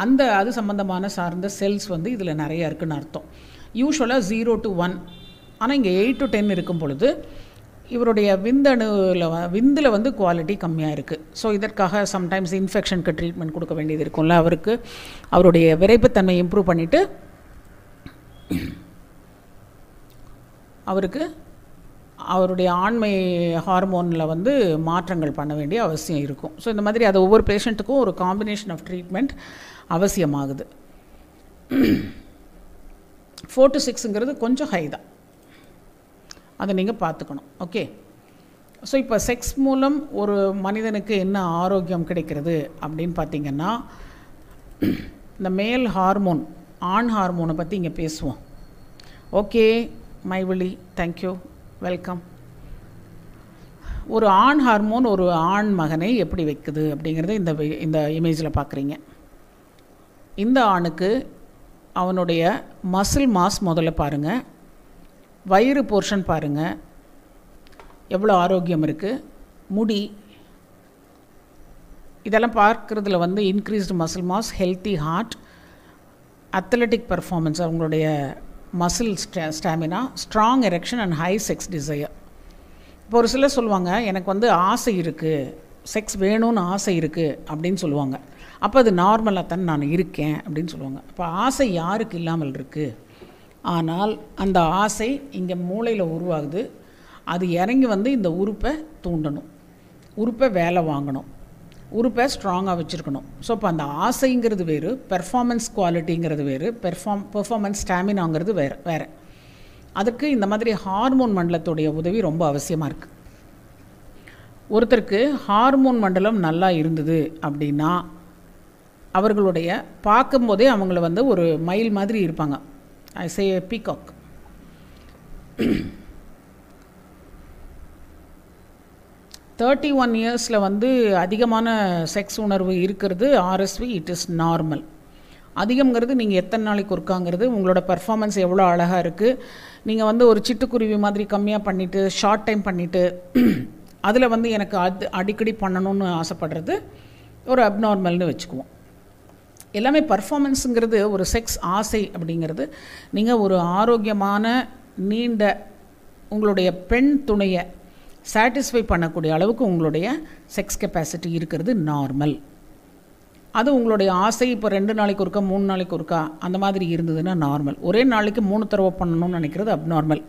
அந்த அது சம்பந்தமான சார்ந்த செல்ஸ் வந்து இதில் நிறையா இருக்குதுன்னு அர்த்தம். யூஸ்வலாக ஜீரோ டு ஒன், ஆனால் இங்கே எயிட் டு டென் இருக்கும் பொழுது இவருடைய விந்தணுவில் விந்தில் வந்து குவாலிட்டி கம்மியாக இருக்குது. ஸோ இதற்காக சம்டைம்ஸ் இன்ஃபெக்ஷனுக்கு ட்ரீட்மெண்ட் கொடுக்க வேண்டியது இருக்கும்ல. அவருக்கு அவருடைய விரைப்புத்தன்மை இம்ப்ரூவ் பண்ணிவிட்டு அவருக்கு அவருடைய ஆண்மை ஹார்மோனில் வந்து மாற்றங்கள் பண்ண வேண்டிய அவசியம் இருக்கும். ஸோ இந்த மாதிரி அது ஒவ்வொரு பேஷண்ட்டுக்கும் ஒரு காம்பினேஷன் ஆஃப் ட்ரீட்மெண்ட் அவசியமாகுது. ஃபோர் டு சிக்ஸுங்கிறது கொஞ்சம் ஹை தான், அதை நீங்கள் பார்த்துக்கணும். ஓகே, ஸோ இப்போ செக்ஸ் மூலம் ஒரு மனிதனுக்கு என்ன ஆரோக்கியம் கிடைக்கிறது அப்படின்னு பார்த்திங்கன்னா, இந்த மேல் ஹார்மோன், ஆண் ஹார்மோனை பற்றி இங்கே பேசுவோம். Okay மைவிலி, thank you, welcome. ஒரு ஆண் ஹார்மோன் ஒரு ஆண் மகனை எப்படி வைக்குது அப்படிங்கிறது இந்த இந்த இமேஜில் பார்க்குறீங்க. இந்த ஆணுக்கு அவனுடைய மசில் மாஸ் முதல்ல பாருங்கள், வயிறு போர்ஷன் பாருங்கள் எவ்வளோ ஆரோக்கியம் இருக்குது, முடி, இதெல்லாம் பார்க்குறதுல வந்து increased muscle mass, healthy heart, athletic performance, அவங்களுடைய muscle stay stamina, strong erection and high sex desire. இப்போ ஒரு சிலர் சொல்லுவாங்க எனக்கு வந்து ஆசை இருக்குது, செக்ஸ் வேணும்னு ஆசை இருக்குது அப்படின்னு சொல்லுவாங்க. அப்போ அது நார்மலாக தான் நான் இருக்கேன் அப்படின்னு சொல்லுவாங்க. இப்போ ஆசை யாருக்கு இல்லாமல் இருக்குது? ஆனால் அந்த ஆசை இங்கே மூளையில் உருவாகுது, அது இறங்கி வந்து இந்த உறுப்பை தூண்டணும், உறுப்பை வேலை வாங்கணும், உறுப்பை ஸ்ட்ராங்காக வச்சுருக்கணும். ஸோ இப்போ அந்த ஆசைங்கிறது வேறு, பெர்ஃபார்மன்ஸ் குவாலிட்டிங்கிறது வேறு, பெர்ஃபார்ம் பெர்ஃபார்மன்ஸ் ஸ்டாமினாங்கிறது வேறு வேறு. அதுக்கு இந்த மாதிரி ஹார்மோன் மண்டலத்துடைய உதவி ரொம்ப அவசியமாக இருக்குது. ஒருத்தருக்கு ஹார்மோன் மண்டலம் நல்லா இருந்தது அப்படின்னா அவர்களுடைய பார்க்கும்போதே அவங்கள வந்து ஒரு மயில் மாதிரி இருப்பாங்க. I say peacock. Thirty one இயர்ஸில் வந்து அதிகமான செக்ஸ் உணர்வு இருக்கிறது ஆர்எஸ்வி, இட் இஸ் நார்மல். அதிகங்கிறது நீங்கள் எத்தனை நாளைக்கு ஒருக்காங்கிறது, உங்களோட பர்ஃபார்மன்ஸ் எவ்வளோ அழகாக இருக்குது. நீங்கள் வந்து ஒரு சிட்டுக்குருவி மாதிரி கம்மியாக பண்ணிவிட்டு ஷார்ட் டைம் பண்ணிவிட்டு அதில் வந்து எனக்கு அது அடிக்கடி பண்ணணும்னு ஆசைப்படுறது ஒரு அப்நார்மல்னு வச்சுக்குவோம். எல்லாமே பர்ஃபார்மன்ஸுங்கிறது ஒரு செக்ஸ் ஆசை அப்படிங்கிறது. நீங்கள் ஒரு ஆரோக்கியமான நீண்ட உங்களுடைய பெண் துணையை சாட்டிஸ்ஃபை பண்ணக்கூடிய அளவுக்கு உங்களுடைய செக்ஸ் கெப்பாசிட்டி இருக்கிறது நார்மல். அது உங்களுடைய ஆசை இப்போ ரெண்டு நாளைக்கு ஒருக்கா மூணு நாளைக்கு ஒருக்கா அந்த மாதிரி இருந்ததுன்னா நார்மல். ஒரே நாளைக்கு மூணு தடவை பண்ணணும்னு நினைக்கிறது அப்நார்மல்.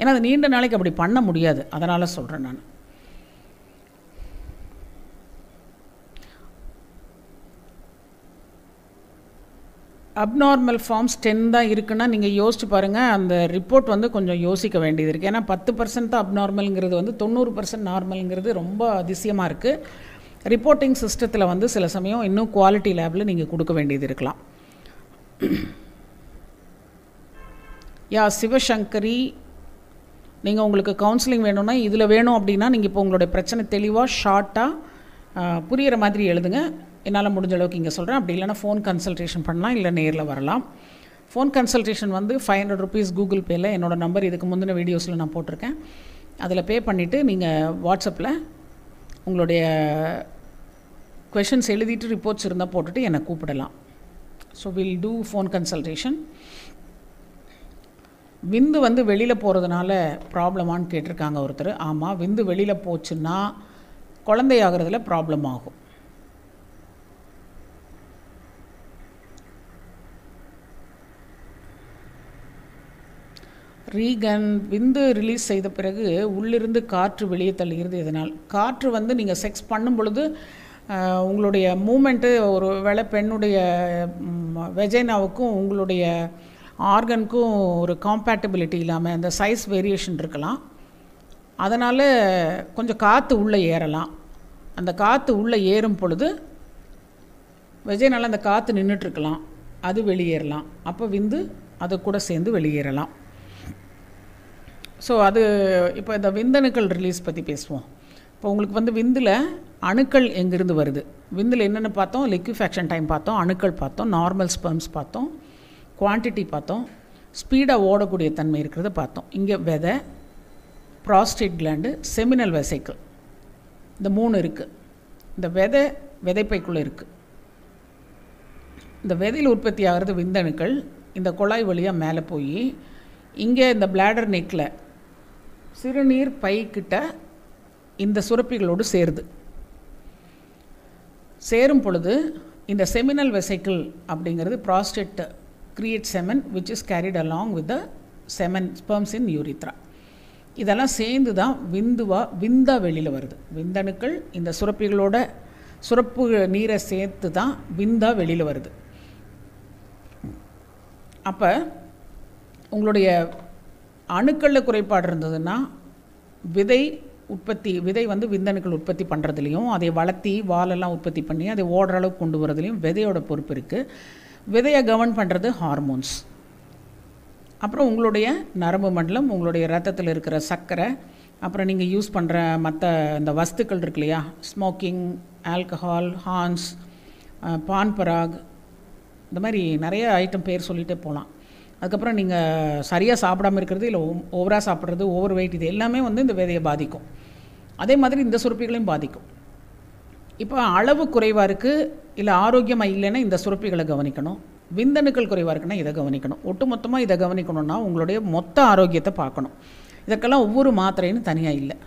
ஏன்னா அது நீண்ட நாளைக்கு அப்படி பண்ண முடியாது, அதனால் சொல்கிறேன் நான். அப்நார்மல் ஃபார்ம்ஸ் டென் தான் இருக்குன்னா நீங்கள் யோசிச்சு பாருங்கள். அந்த ரிப்போர்ட் வந்து கொஞ்சம் யோசிக்க வேண்டியது இருக்குது. ஏன்னா பத்து பர்சன்ட் தான் அப்நார்மலுங்கிறது வந்து தொண்ணூறு பர்சன்ட் நார்மலுங்கிறது ரொம்ப அதிசயமாக இருக்குது. ரிப்போர்ட்டிங் சிஸ்டத்தில் வந்து சில சமயம் இன்னும் குவாலிட்டி லேபில் நீங்கள் கொடுக்க வேண்டியது இருக்கலாம். யா சிவசங்கரி, நீங்கள் உங்களுக்கு கவுன்சிலிங் வேணும்னா இதில் வேணும் அப்படின்னா நீங்கள் இப்போ உங்களுடைய பிரச்சனை தெளிவாக ஷார்ட்டாக புரிகிற மாதிரி எழுதுங்க. என்னால் முடிஞ்ச அளவுக்கு இங்கே சொல்கிறேன். அப்படி இல்லைனா ஃபோன் கன்சல்டேஷன் பண்ணலாம், இல்லை நேரில் வரலாம். ஃபோன் கன்சல்டேஷன் வந்து ஃபைவ் ஹண்ட்ரட் ருபீஸ் கூகுள் பேயில் என்னோடய நம்பர் இதுக்கு முந்தின வீடியோஸில் நான் போட்டிருக்கேன். அதில் பே பண்ணிவிட்டு நீங்கள் வாட்ஸ்அப்பில் உங்களுடைய கொஷின்ஸ் எழுதிட்டு ரிப்போர்ட்ஸ் இருந்தால் போட்டுட்டு என்னை கூப்பிடலாம். So will do phone consultation. விந்து வந்து வெளியில் போகிறதுனால ப்ராப்ளமானு கேட்டிருக்காங்க ஒருத்தர். ஆமாம், விந்து வெளியில் போச்சுன்னா குழந்தையாகிறதுல ப்ராப்ளம் ஆகும். ரீகன், விந்து ரிலீஸ் செய்த பிறகு உள்ளிருந்து காற்று வெளியே தள்ளுகிறது இதனால். காற்று வந்து நீங்கள் செக்ஸ் பண்ணும் பொழுது உங்களுடைய மூமெண்ட்டு ஒரு வேளை பெண்ணுடைய வெஜைனாவுக்கும் உங்களுடைய ஆர்கனுக்கும் ஒரு காம்பேட்டபிலிட்டி இல்லாமல் அந்த சைஸ் வேரியேஷன் இருக்கலாம். அதனால் கொஞ்சம் காற்று உள்ளே ஏறலாம். அந்த காற்று உள்ளே ஏறும் பொழுது வெஜைனால் அந்த காற்று நின்றுட்டுருக்கலாம், அது வெளியேறலாம். அப்போ விந்து அது கூட சேர்ந்து வெளியேறலாம். ஸோ அது இப்போ இந்த விந்தணுக்கள் ரிலீஸ் பற்றி பேசுவோம். இப்போ உங்களுக்கு வந்து விந்தில் அணுக்கள் எங்கேருந்து வருது, விந்தில் என்னென்னு பார்த்தோம். லிக்விஃபேக்ஷன் டைம் பார்த்தோம், அணுக்கள் பார்த்தோம், நார்மல் ஸ்பெர்ம்ஸ் பார்த்தோம், குவான்டிட்டி பார்த்தோம், ஸ்பீடாக ஓடக்கூடிய தன்மை இருக்கிறத பார்த்தோம். இங்கே விதை, ப்ராஸ்டேட் கிளாண்டு, செமினல் வெசைக்கிள், இந்த மூணு இருக்குது. இந்த விதை விதைப்பைக்குள்ளே இருக்குது. இந்த விதையில் உற்பத்தி ஆகிறது விந்தணுக்கள் இந்த குழாய் வழியாக மேலே போய் இங்கே இந்த பிளாடர் நெக்கில் சிறுநீர் பைக்கிட்ட இந்த சுரப்பிகளோடு சேருது. சேரும் பொழுது இந்த செமினல் வெசைக்கிள் அப்படிங்கிறது prostate create semen which is carried along with the semen sperms in urethra. இதெல்லாம் சேர்ந்து தான் விந்துவா விந்தா வெளியில் வருது. விந்தணுக்கள் இந்த சுரப்பிகளோட சுரப்பு நீரை சேர்த்து தான் விந்தா வெளியில் வருது. அப்போ உங்களுடைய அணுக்களில் குறைபாடு இருந்ததுன்னா விதை உற்பத்தி விதை வந்து விந்தணுக்கள் உற்பத்தி பண்ணுறதுலையும் அதை வளர்த்தி வாலெல்லாம் உற்பத்தி பண்ணி அதை ஓடுற அளவுக்கு கொண்டு வரதுலையும் விதையோட பொறுப்பு இருக்குது. விதையை கவர்ன் பண்ணுறது ஹார்மோன்ஸ். அப்புறம் உங்களுடைய நரம்பு மண்டலம், உங்களுடைய ரத்தத்தில் இருக்கிற சர்க்கரை, அப்புறம் நீங்கள் யூஸ் பண்ணுற மற்ற இந்த வஸ்துக்கள் இருக்கு இல்லையா, ஸ்மோக்கிங், ஆல்கஹால், ஹான்ஸ், பான்பராக், இந்த மாதிரி நிறைய ஐட்டம் பேர் சொல்லிகிட்டே போகலாம். அதுக்கப்புறம் நீங்கள் சரியாக சாப்பிடாமல் இருக்கிறது, இல்லை ஓவராக சாப்பிட்றது, ஓவர் வெயிட், இது எல்லாமே வந்து இந்த விதையை பாதிக்கும். அதே மாதிரி இந்த சுரப்பிகளையும் பாதிக்கும். இப்போ அளவு குறைவாக இருக்குது, இல்லை ஆரோக்கியமாக இல்லைன்னா இந்த சுரப்பிகளை கவனிக்கணும். விந்தணுக்கள் குறைவாக இருக்குன்னா இதை கவனிக்கணும். ஒட்டு மொத்தமாக இதை கவனிக்கணும்னா உங்களுடைய மொத்த ஆரோக்கியத்தை பார்க்கணும். இதற்கெல்லாம் ஒவ்வொரு மாத்திரைன்னு தனியாக இல்லை.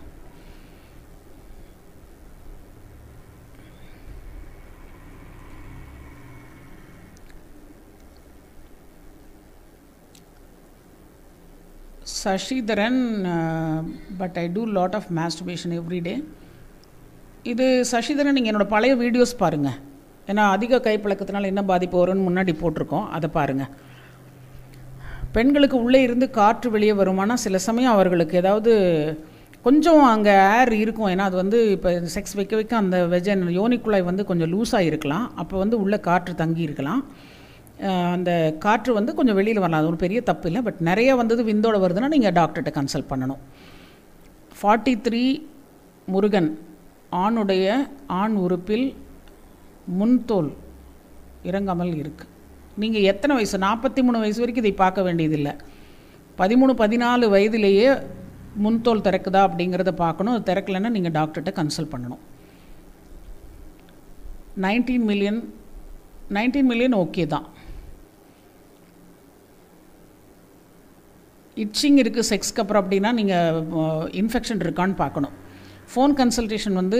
சஷிதரன், but I do lot of masturbation everyday. இது சஷிதரன், நீங்கள் என்னோடய பழைய வீடியோஸ் பாருங்கள். ஏன்னா அதிக கைப்பழக்கத்தினால என்ன பாதிப்பு வரும்னு முன்னாடி போட்டிருக்கோம், அதை பாருங்கள். பெண்களுக்கு உள்ளே இருந்து காற்று வெளியே வருமானா சில சமயம் அவர்களுக்கு ஏதாவது கொஞ்சம் அங்கே ஏர் இருக்கும். ஏன்னா அது வந்து இப்போ செக்ஸ் வைக்க வைக்க அந்த வெஜன் யோனிக்குழாய் வந்து கொஞ்சம் லூஸாக இருக்கலாம். அப்போ வந்து உள்ளே காற்று தங்கி இருக்கலாம். அந்த காற்று வந்து கொஞ்சம் வெளியில் வரலாம். அது ஒரு பெரிய தப்பு இல்லை. பட் நிறையா வந்தது விந்தோட வருதுன்னா நீங்கள் டாக்டர்கிட்ட கன்சல்ட் பண்ணணும். ஃபார்ட்டி த்ரீ முருகன், ஆணுடைய ஆண் உறுப்பில் முன்தோல் இறங்காமல் இருக்குது. நீங்கள் எத்தனை வயசு, நாற்பத்தி மூணு வயசு வரைக்கும் இதை பார்க்க வேண்டியதில்லை. பதிமூணு பதினாலு வயதிலேயே முன்தோல் திறக்குதா அப்படிங்கிறத பார்க்கணும். அது திறக்கலைன்னா நீங்கள் டாக்டர்கிட்ட கன்சல்ட் பண்ணணும். Nineteen million nineteen million okay தான். இச்சிங் இருக்குது செக்ஸ்க்கு அப்புறம் அப்படின்னா நீங்கள் இன்ஃபெக்ஷன் இருக்கான்னு பார்க்கணும். ஃபோன் கன்சல்டேஷன் வந்து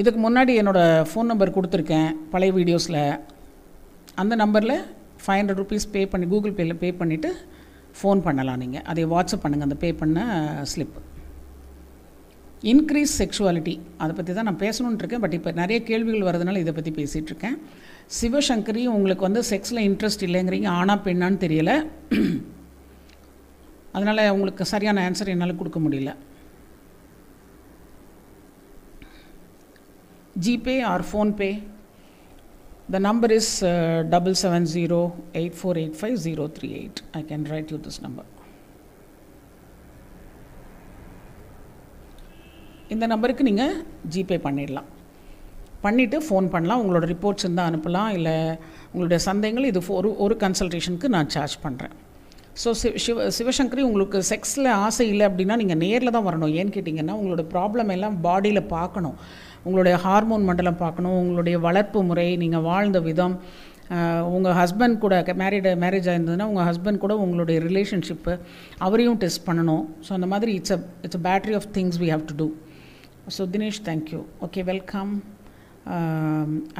இதுக்கு முன்னாடி என்னோடய ஃபோன் நம்பர் கொடுத்துருக்கேன் பழைய வீடியோஸில். அந்த நம்பரில் ஃபைவ் ஹண்ட்ரட் ருபீஸ் பே பண்ணி கூகுள் பேயில் பே பண்ணிவிட்டு ஃபோன் பண்ணலாம். நீங்கள் அதை வாட்ஸ்அப் பண்ணுங்கள் அந்த பே பண்ண ஸ்லிப். இன்க்ரீஸ் செக்ஷுவாலிட்டி, அதை பற்றி தான் நான் பேசணுன்னு இருக்கேன். பட் இப்போ நிறைய கேள்விகள் வரதுனால இதை பற்றி பேசிகிட்ருக்கேன். சிவசங்கரி, உங்களுக்கு வந்து செக்ஸில் இன்ட்ரெஸ்ட் இல்லைங்கிறீங்க, ஆனால் பெண்ணான்னு தெரியலை, அதனால் உங்களுக்கு சரியான ஆன்சர் என்னால் கொடுக்க முடியல. GPay or PhonePe, the number is double seven zero eight four eight five zero three eight. I can write you this number. இந்த நம்பருக்கு நீங்கள் ஜிபே பண்ணிடலாம். பண்ணிவிட்டு ஃபோன் பண்ணலாம். உங்களோட ரிப்போர்ட்ஸ் இருந்தால் அனுப்பலாம். இல்லை உங்களுடைய சந்தேகங்கள், இது ஒரு ஒரு கன்சல்டேஷனுக்கு நான் சார்ஜ் பண்ணுறேன். ஸோ சிவ சிவசங்கரி உங்களுக்கு செக்ஸில் ஆசை இல்லை அப்படின்னா நீங்கள் நேரில் தான் வரணும். ஏன்னு கேட்டிங்கன்னா உங்களோட ப்ராப்ளம் எல்லாம் பாடியில் பார்க்கணும். உங்களுடைய ஹார்மோன் மண்டலம் பார்க்கணும், உங்களுடைய வளர்ப்பு முறை, நீங்கள் வாழ்ந்த விதம், உங்கள் ஹஸ்பண்ட் கூட மேரிட மேரேஜாக இருந்ததுன்னா உங்கள் ஹஸ்பண்ட் கூட உங்களுடைய ரிலேஷன்ஷிப்பு அவரையும் டெஸ்ட் பண்ணணும். ஸோ அந்த மாதிரி it's a it's a battery of things we have to do. So Dinesh, thank you. Okay, welcome.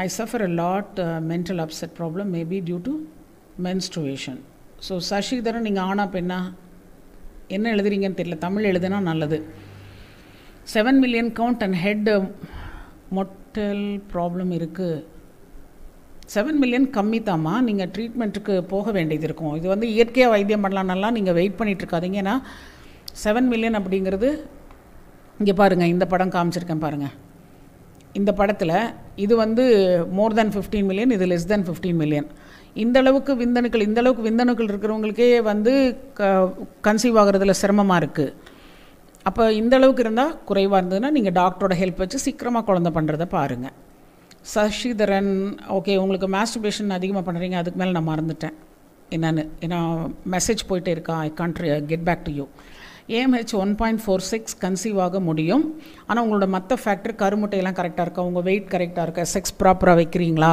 I suffer a lot mental upset problem maybe due to menstruation. So Sasidharan, நீங்கள் ஆனா பெண்ணா என்ன எழுதுறீங்கன்னு தெரியல, தமிழ் எழுதுனா நல்லது. Seven million count and head motile problem இருக்குது. செவன் மில்லியன் கம்மி தாம்மா. நீங்கள் ட்ரீட்மெண்ட்டுக்கு போக வேண்டியது இருக்கும். இது வந்து இயற்கையாக வைத்தியம் பண்ணலான்னாலாம் நீங்கள் வெயிட் பண்ணிகிட்ருக்காதீங்க. ஏன்னா செவன் மில்லியன் அப்படிங்கிறது இங்கே பாருங்கள், இந்த படம் காமிச்சிருக்கேன் பாருங்கள், இந்த படத்தில் இது வந்து மோர் தேன் ஃபிஃப்டீன் மில்லியன், இது லெஸ் தேன் ஃபிஃப்டீன் மில்லியன். இந்தளவுக்கு விந்தணுக்கள் இந்தளவுக்கு விந்தணுக்கள் இருக்கிறவங்களுக்கே வந்து க கன்சீவ் ஆகிறதுல சிரமமாக இருக்குது. அப்போ இந்தளவுக்கு இருந்தால் குறைவாக இருந்ததுன்னா நீங்கள் டாக்டரோட ஹெல்ப் வச்சு சீக்கிரமாக குழந்தை பண்ணுறதை பாருங்கள். சசிதரன், ஓகே, உங்களுக்கு மாஸ்டர்பேஷன் அதிகமாக பண்ணுறீங்க, அதுக்கு மேலே நான் மறந்துட்டேன் என்னென்னு. ஏன்னா மெசேஜ் போயிட்டே இருக்கா. I can't get back to you. ஏஎம்ஹெச் one point four six conceive ஆக முடியும். ஆனால் உங்களோட மற்ற ஃபேக்டர், கருமுட்டையெல்லாம் கரெக்டாக இருக்கா, உங்கள் வெயிட் கரெக்டாக இருக்கா, செக்ஸ் ப்ராப்பராக வைக்கிறீங்களா,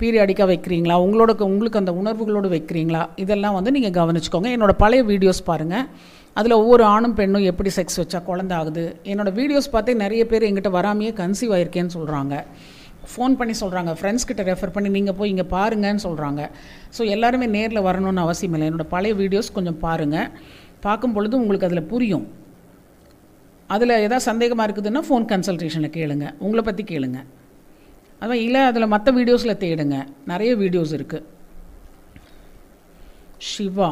பீரியடிக்காக வைக்கிறீங்களா, உங்களோட உங்களுக்கு அந்த உணர்வுகளோடு வைக்கிறீங்களா, இதெல்லாம் வந்து நீங்கள் கவனிச்சுக்கோங்க. என்னோடய பழைய வீடியோஸ் பாருங்கள். அதில் ஒவ்வொரு ஆணும் பெண்ணும் எப்படி செக்ஸ் வச்சா குழந்தை ஆகுது. என்னோடய வீடியோஸ் பார்த்தே நிறைய பேர் எங்கிட்ட வராமையே கன்சீவ் ஆகிருக்கேன்னு சொல்கிறாங்க. ஃபோன் பண்ணி சொல்கிறாங்க, ஃப்ரெண்ட்ஸ்கிட்ட ரெஃபர் பண்ணி நீங்கள் போய் இங்கே பாருங்கன்னு சொல்கிறாங்க. ஸோ எல்லாருமே நேரில் வரணும்னு அவசியம் இல்லை. என்னோடய பழைய வீடியோஸ் கொஞ்சம் பாருங்கள். பார்க்கும் பொழுது உங்களுக்கு அதில் புரியும். அதில் எதாவது சந்தேகமாக இருக்குதுன்னா ஃபோன் கன்சல்டேஷனில் கேளுங்க, உங்களை பற்றி கேளுங்க. அதுவும் இல்லை அதில் மற்ற வீடியோஸில் தேடுங்க, நிறைய வீடியோஸ் இருக்குது. சிவா,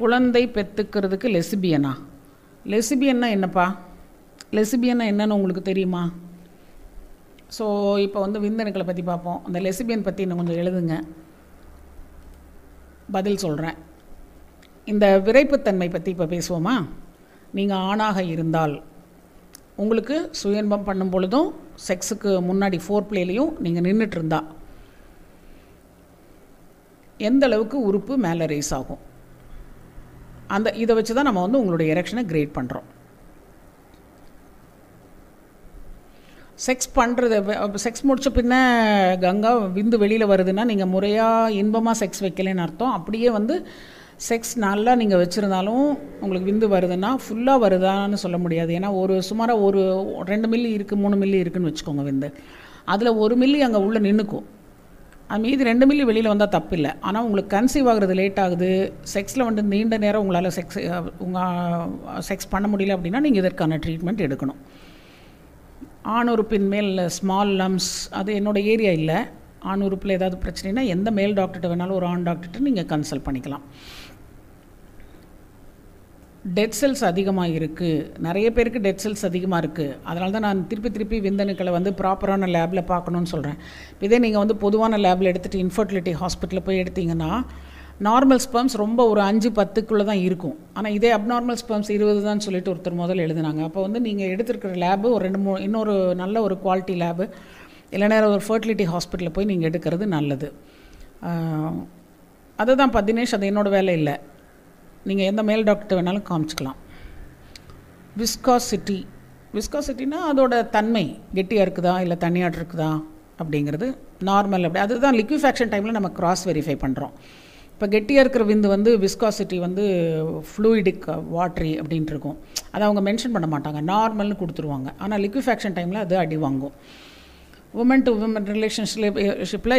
குழந்தை பெற்றுக்கிறதுக்கு லெசிபியனா? லெசிபியன்னா என்னப்பா? லெசிபியன்னா என்னன்னு உங்களுக்கு தெரியுமா? ஸோ இப்போ வந்து விந்தணுக்களை பற்றி பார்ப்போம். அந்த லெசிபியன் பற்றி இன்னும் கொஞ்சம் எழுதுங்க, பதில் சொல்கிறேன். இந்த விரைப்புத்தன்மை பற்றி இப்போ பேசுவோமா? நீங்கள் ஆணாக இருந்தால் உங்களுக்கு சுயன்பம் பண்ணும் பொழுதும் செக்ஸுக்கு முன்னாடி ஃபோர் பிளேலையும் நீங்கள் நின்றுட்டு இருந்தா எந்த அளவுக்கு உறுப்பு மேலே ரேஸ் ஆகும், அந்த இதை வச்சு தான் நம்ம வந்து உங்களுடைய எரெக்ஷனை கிரேட் பண்ணுறோம். செக்ஸ் பண்ணுறது செக்ஸ் முடித்த பின்ன கங்கா விந்து வெளியில் வருதுன்னா நீங்கள் முறையாக இன்பமாக செக்ஸ் வைக்கலன்னு அர்த்தம். அப்படியே வந்து செக்ஸ் நல்லா நீங்கள் வச்சுருந்தாலும் உங்களுக்கு விந்து வருதுன்னா ஃபுல்லாக வருதான்னு சொல்ல முடியாது. ஏன்னா ஒரு சுமாராக ஒரு ரெண்டு மில்லி இருக்குது, மூணு மில்லி இருக்குதுன்னு வச்சுக்கோங்க விந்து. அதில் ஒரு மில்லி அங்கே உள்ளே நின்றுக்கும், அது மீது ரெண்டு மில்லி வெளியில் வந்தால் தப்பில்லை. ஆனால் உங்களுக்கு கன்சீவ் ஆகிறது லேட் ஆகுது, செக்ஸில் வந்து நீண்ட நேரம் உங்களால் செக்ஸ் உங்கள் செக்ஸ் பண்ண முடியல அப்படின்னா நீங்கள் இதற்கான ட்ரீட்மெண்ட் எடுக்கணும். ஆண் உறுப்பின் மேல் ஸ்மால் லம்ஸ், அது என்னோடய ஏரியா இல்லை, ஆண் உறுப்பில் ஏதாவது பிரச்சனைனா எந்த மேல் டாக்டர்கிட்ட வேணாலும் ஒரு ஆண் டாக்டர்கிட்ட நீங்கள் கன்சல்ட் பண்ணிக்கலாம். டெட் செல்ஸ் அதிகமாக இருக்குது, நிறைய பேருக்கு டெட் செல்ஸ் அதிகமாக இருக்குது. அதனால தான் நான் திருப்பி திருப்பி விந்தணுக்களை வந்து ப்ராப்பரான லேபில் பார்க்கணுன்னு சொல்கிறேன். இதே நீங்கள் வந்து பொதுவான லேபில் எடுத்துகிட்டு இன்ஃபர்டிலிட்டி ஹாஸ்பிட்டலில் போய் எடுத்திங்கன்னா நார்மல் ஸ்பெர்ம்ஸ் ரொம்ப ஒரு அஞ்சு பத்துக்குள்ளே தான் இருக்கும். ஆனால் இதே அப்நார்மல் ஸ்பெர்ம்ஸ் இருபது தான் சொல்லிட்டு ஒருத்தர் முதல்ல எழுதுனாங்க. அப்போ வந்து நீங்கள் எடுத்துருக்கிற லேபு ஒரு ரெண்டு மூணு இன்னொரு நல்ல ஒரு குவாலிட்டி லேபு இல்லை நேரம் ஒரு ஃபர்டிலிட்டி ஹாஸ்பிட்டலில் போய் நீங்கள் எடுக்கிறது நல்லது. அதை தான் பா தினேஷ், அது என்னோடய வேலை இல்லை, நீங்கள் எந்த மேல் டாக்டர் வேணாலும் காமிச்சிக்கலாம். விஸ்காசிட்டி, விஸ்காசிட்டினா அதோட தன்மை கெட்டியாக இருக்குதா இல்லை தண்ணியாட்டு இருக்குதா அப்படிங்கிறது நார்மல். அப்படி அதுதான் லிக்விஃபேக்ஷன் டைமில் நம்ம கிராஸ் வெரிஃபை பண்ணுறோம். இப்போ கெட்டியாக இருக்கிற விந்து வந்து விஸ்காசிட்டி வந்து ஃப்ளூயிடிக் வாட்ரி அப்படின்ட்டு இருக்கும். அதை அவங்க மென்ஷன் பண்ண மாட்டாங்க, நார்மல்னு கொடுத்துருவாங்க. ஆனால் லிக்விஃபேக்ஷன் டைமில் அது அடி வாங்கும். உமன் டு உமன் ரிலேஷன்ஷிப்பில்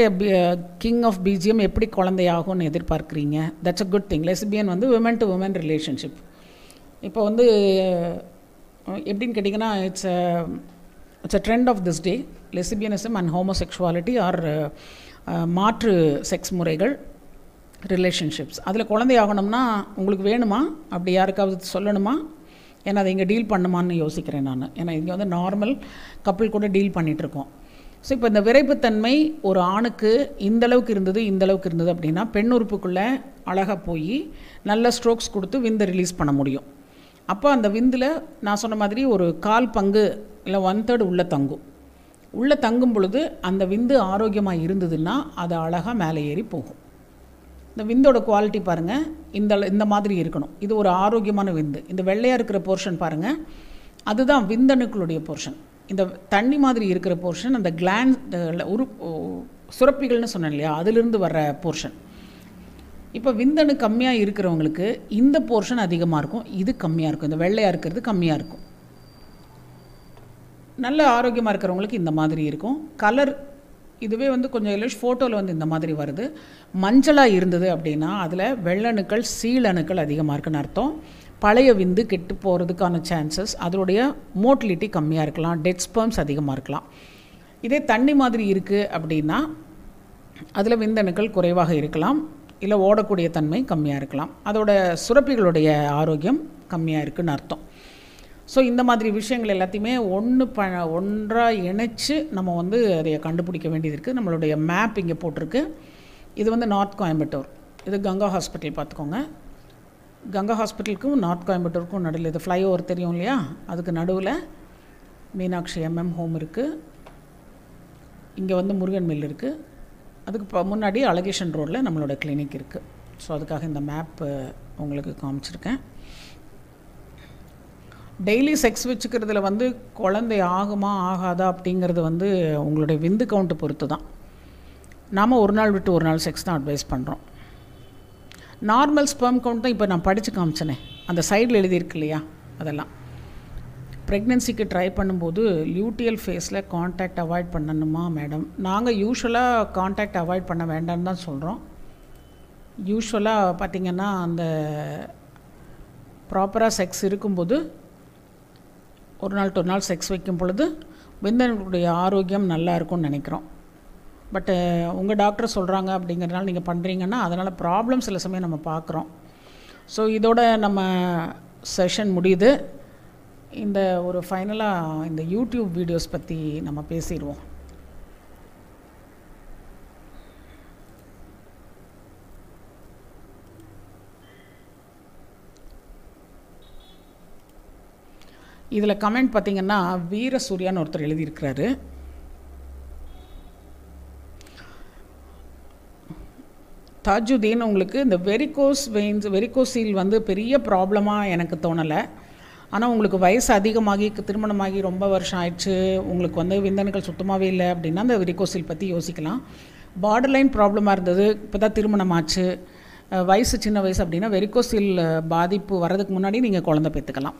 கிங் ஆஃப் பிஜிஎம் எப்படி குழந்தையாகும்னு எதிர்பார்க்குறீங்க? That's a good thing. Lesbian வந்து உமன் டு உமன் ரிலேஷன்ஷிப் இப்போ வந்து எப்படின்னு கேட்டிங்கன்னா it's it's a trend of this day. Lesbianism and homosexuality are மாற்று செக்ஸ் முறைகள் ரிலேஷன்ஷிப்ஸ். அதில் குழந்தையாகணும்னா உங்களுக்கு வேணுமா, அப்படி யாருக்காவது சொல்லணுமா, ஏன்னா அதை இங்கே டீல் பண்ணுமான்னு யோசிக்கிறேன் நான். ஏன்னா இங்கே வந்து நார்மல் கப்பிள் கூட டீல் பண்ணிகிட்ருக்கோம். ஸோ இப்போ இந்த விரைப்புத்தன்மை ஒரு ஆணுக்கு இந்தளவுக்கு இருந்தது இந்தளவுக்கு இருந்தது அப்படின்னா பெண் உறுப்புக்குள்ளே அழகாக போய் நல்ல ஸ்ட்ரோக்ஸ் கொடுத்து விந்தை ரிலீஸ் பண்ண முடியும். அப்போ அந்த விந்தில் நான் சொன்ன மாதிரி ஒரு கால் பங்கு இல்லை ஒன் தேர்டு உள்ளே தங்கும். உள்ளே தங்கும் பொழுது அந்த விந்து ஆரோக்கியமாக இருந்ததுன்னா அது அழகாக மேலே ஏறி போகும். இந்த விந்தோட குவாலிட்டி பாருங்கள், இந்த இந்த மாதிரி இருக்கணும். இது ஒரு ஆரோக்கியமான விந்து. இந்த வெள்ளையாக இருக்கிற போர்ஷன் பாருங்கள், அதுதான் விந்தணுக்களுடைய போர்ஷன். இந்த தண்ணி மாதிரி இருக்கிற போர்ஷன் அந்த கிளாண்ட் உரு சுரப்பிகள்னு சொன்னேன் இல்லையா, அதிலிருந்து வர்ற போர்ஷன். இப்போ விந்தணு கம்மியாக இருக்கிறவங்களுக்கு இந்த போர்ஷன் அதிகமாக இருக்கும், இது கம்மியாக இருக்கும், இந்த வெள்ளையாக இருக்கிறது கம்மியாக இருக்கும். நல்ல ஆரோக்கியமாக இருக்கிறவங்களுக்கு இந்த மாதிரி இருக்கும் கலர். இதுவே வந்து கொஞ்சம் எல்லோஷ் ஃபோட்டோவில் வந்து இந்த மாதிரி வருது. மஞ்சளாக இருந்தது அப்படின்னா அதில் வெள்ளணுக்கள் சீலணுக்கள் அதிகமாக இருக்குன்னு அர்த்தம். பழைய விந்து கெட்டு போகிறதுக்கான சான்சஸ், அதனுடைய மோட்டிலிட்டி கம்மியாக இருக்கலாம், டெட் ஸ்பெர்ம்ஸ் அதிகமாக இருக்கலாம். இதே தண்ணி மாதிரி இருக்குது அப்படின்னா அதில் விந்தணுக்கள் குறைவாக இருக்கலாம், இல்லை ஓடக்கூடிய தன்மை கம்மியாக இருக்கலாம், அதோட சுரப்பிகளுடைய ஆரோக்கியம் கம்மியாக இருக்குதுன்னு அர்த்தம். ஸோ இந்த மாதிரி விஷயங்கள் எல்லாத்தையுமே ஒன்று ப ஒன்றாக இணைச்சி நம்ம வந்து அதை கண்டுபிடிக்க வேண்டியது இருக்குது. நம்மளுடைய மேப் இங்கே போட்டிருக்கு. இது வந்து நார்த் கோயம்புத்தூர், இது கங்கா ஹாஸ்பிட்டல் பார்த்துக்கோங்க. கங்கா ஹாஸ்பிட்டலுக்கும் நார்த் கோயம்புத்தூருக்கும் நடுவில் இது ஃப்ளைஓவர் தெரியும் இல்லையா, அதுக்கு நடுவில் மீனாட்சி எம்எம் ஹோம் இருக்குது. இங்கே வந்து முருகன் மில் இருக்குது. அதுக்கு முன்னாடி அழகேஷன் ரோடில் நம்மளோட கிளினிக் இருக்குது. ஸோ அதுக்காக இந்த மேப்பு உங்களுக்கு காமிச்சிருக்கேன். டெய்லி செக்ஸ் வச்சுக்கிறதுல வந்து குழந்தை ஆகுமா ஆகாதா அப்படிங்கிறது வந்து உங்களுடைய விந்து கவுண்ட்டு பொறுத்து தான். நாம் ஒரு நாள் விட்டு ஒரு நாள் செக்ஸ் தான் அட்வைஸ் பண்ணுறோம். நார்மல் ஸ்பெர்ம் கவுண்ட் தான் இப்போ நான் படித்து காமிச்சேனே, அந்த சைடில் எழுதியிருக்கு இல்லையா, அதெல்லாம் ப்ரெக்னென்சிக்கு ட்ரை பண்ணும்போது லியூட்டியல் ஃபேஸில் கான்டாக்ட் அவாய்ட் பண்ணணுமா மேடம்? நாங்கள் யூஸ்வலாக கான்டாக்ட் அவாய்ட் பண்ண வேண்டாம்னு தான் சொல்கிறோம். யூஸ்வலாக பார்த்திங்கன்னா அந்த ப்ராப்பராக செக்ஸ் இருக்கும்போது ஒரு நாள் ஒரு நாள் செக்ஸ் வைக்கும் பொழுது விந்தணுக்களுடைய ஆரோக்கியம் நல்லா இருக்கும்னு நினைக்கிறோம். பட்டு உங்கள் டாக்டர் சொல்கிறாங்க அப்படிங்கிறதுனால நீங்கள் பண்ணுறீங்கன்னா அதனால் ப்ராப்ளம் சில சமயம் நம்ம பார்க்குறோம். ஸோ இதோட நம்ம செஷன் முடியுது. இந்த ஒரு ஃபைனலாக இந்த யூடியூப் வீடியோஸ் பற்றி நம்ம பேசிடுவோம். இதில் கமெண்ட் பார்த்திங்கன்னா வீரசூர்யான்னு ஒருத்தர் எழுதியிருக்கிறாரு. தாஜுதீன், உங்களுக்கு இந்த வெரிகோஸ் வெயின்ஸ் வெரிகோசீல் வந்து பெரிய ப்ராப்ளமாக எனக்கு தோணலை. ஆனால் உங்களுக்கு வயசு அதிகமாகி திருமணமாகி ரொம்ப வருஷம் ஆயிடுச்சு, உங்களுக்கு வந்து விந்தணுக்கள் சுத்தமாகவே இல்லை அப்படின்னா அந்த வெரிகோசீல் பற்றி யோசிக்கலாம். பார்டர்லைன் ப்ராப்ளமாக இருந்தது, இப்போ தான் திருமணம் ஆச்சு, வயசு சின்ன வயசு அப்படின்னா வெரிகோசீல் பாதிப்பு வர்றதுக்கு முன்னாடி நீங்கள் குழந்தை பெற்றுக்கலாம்.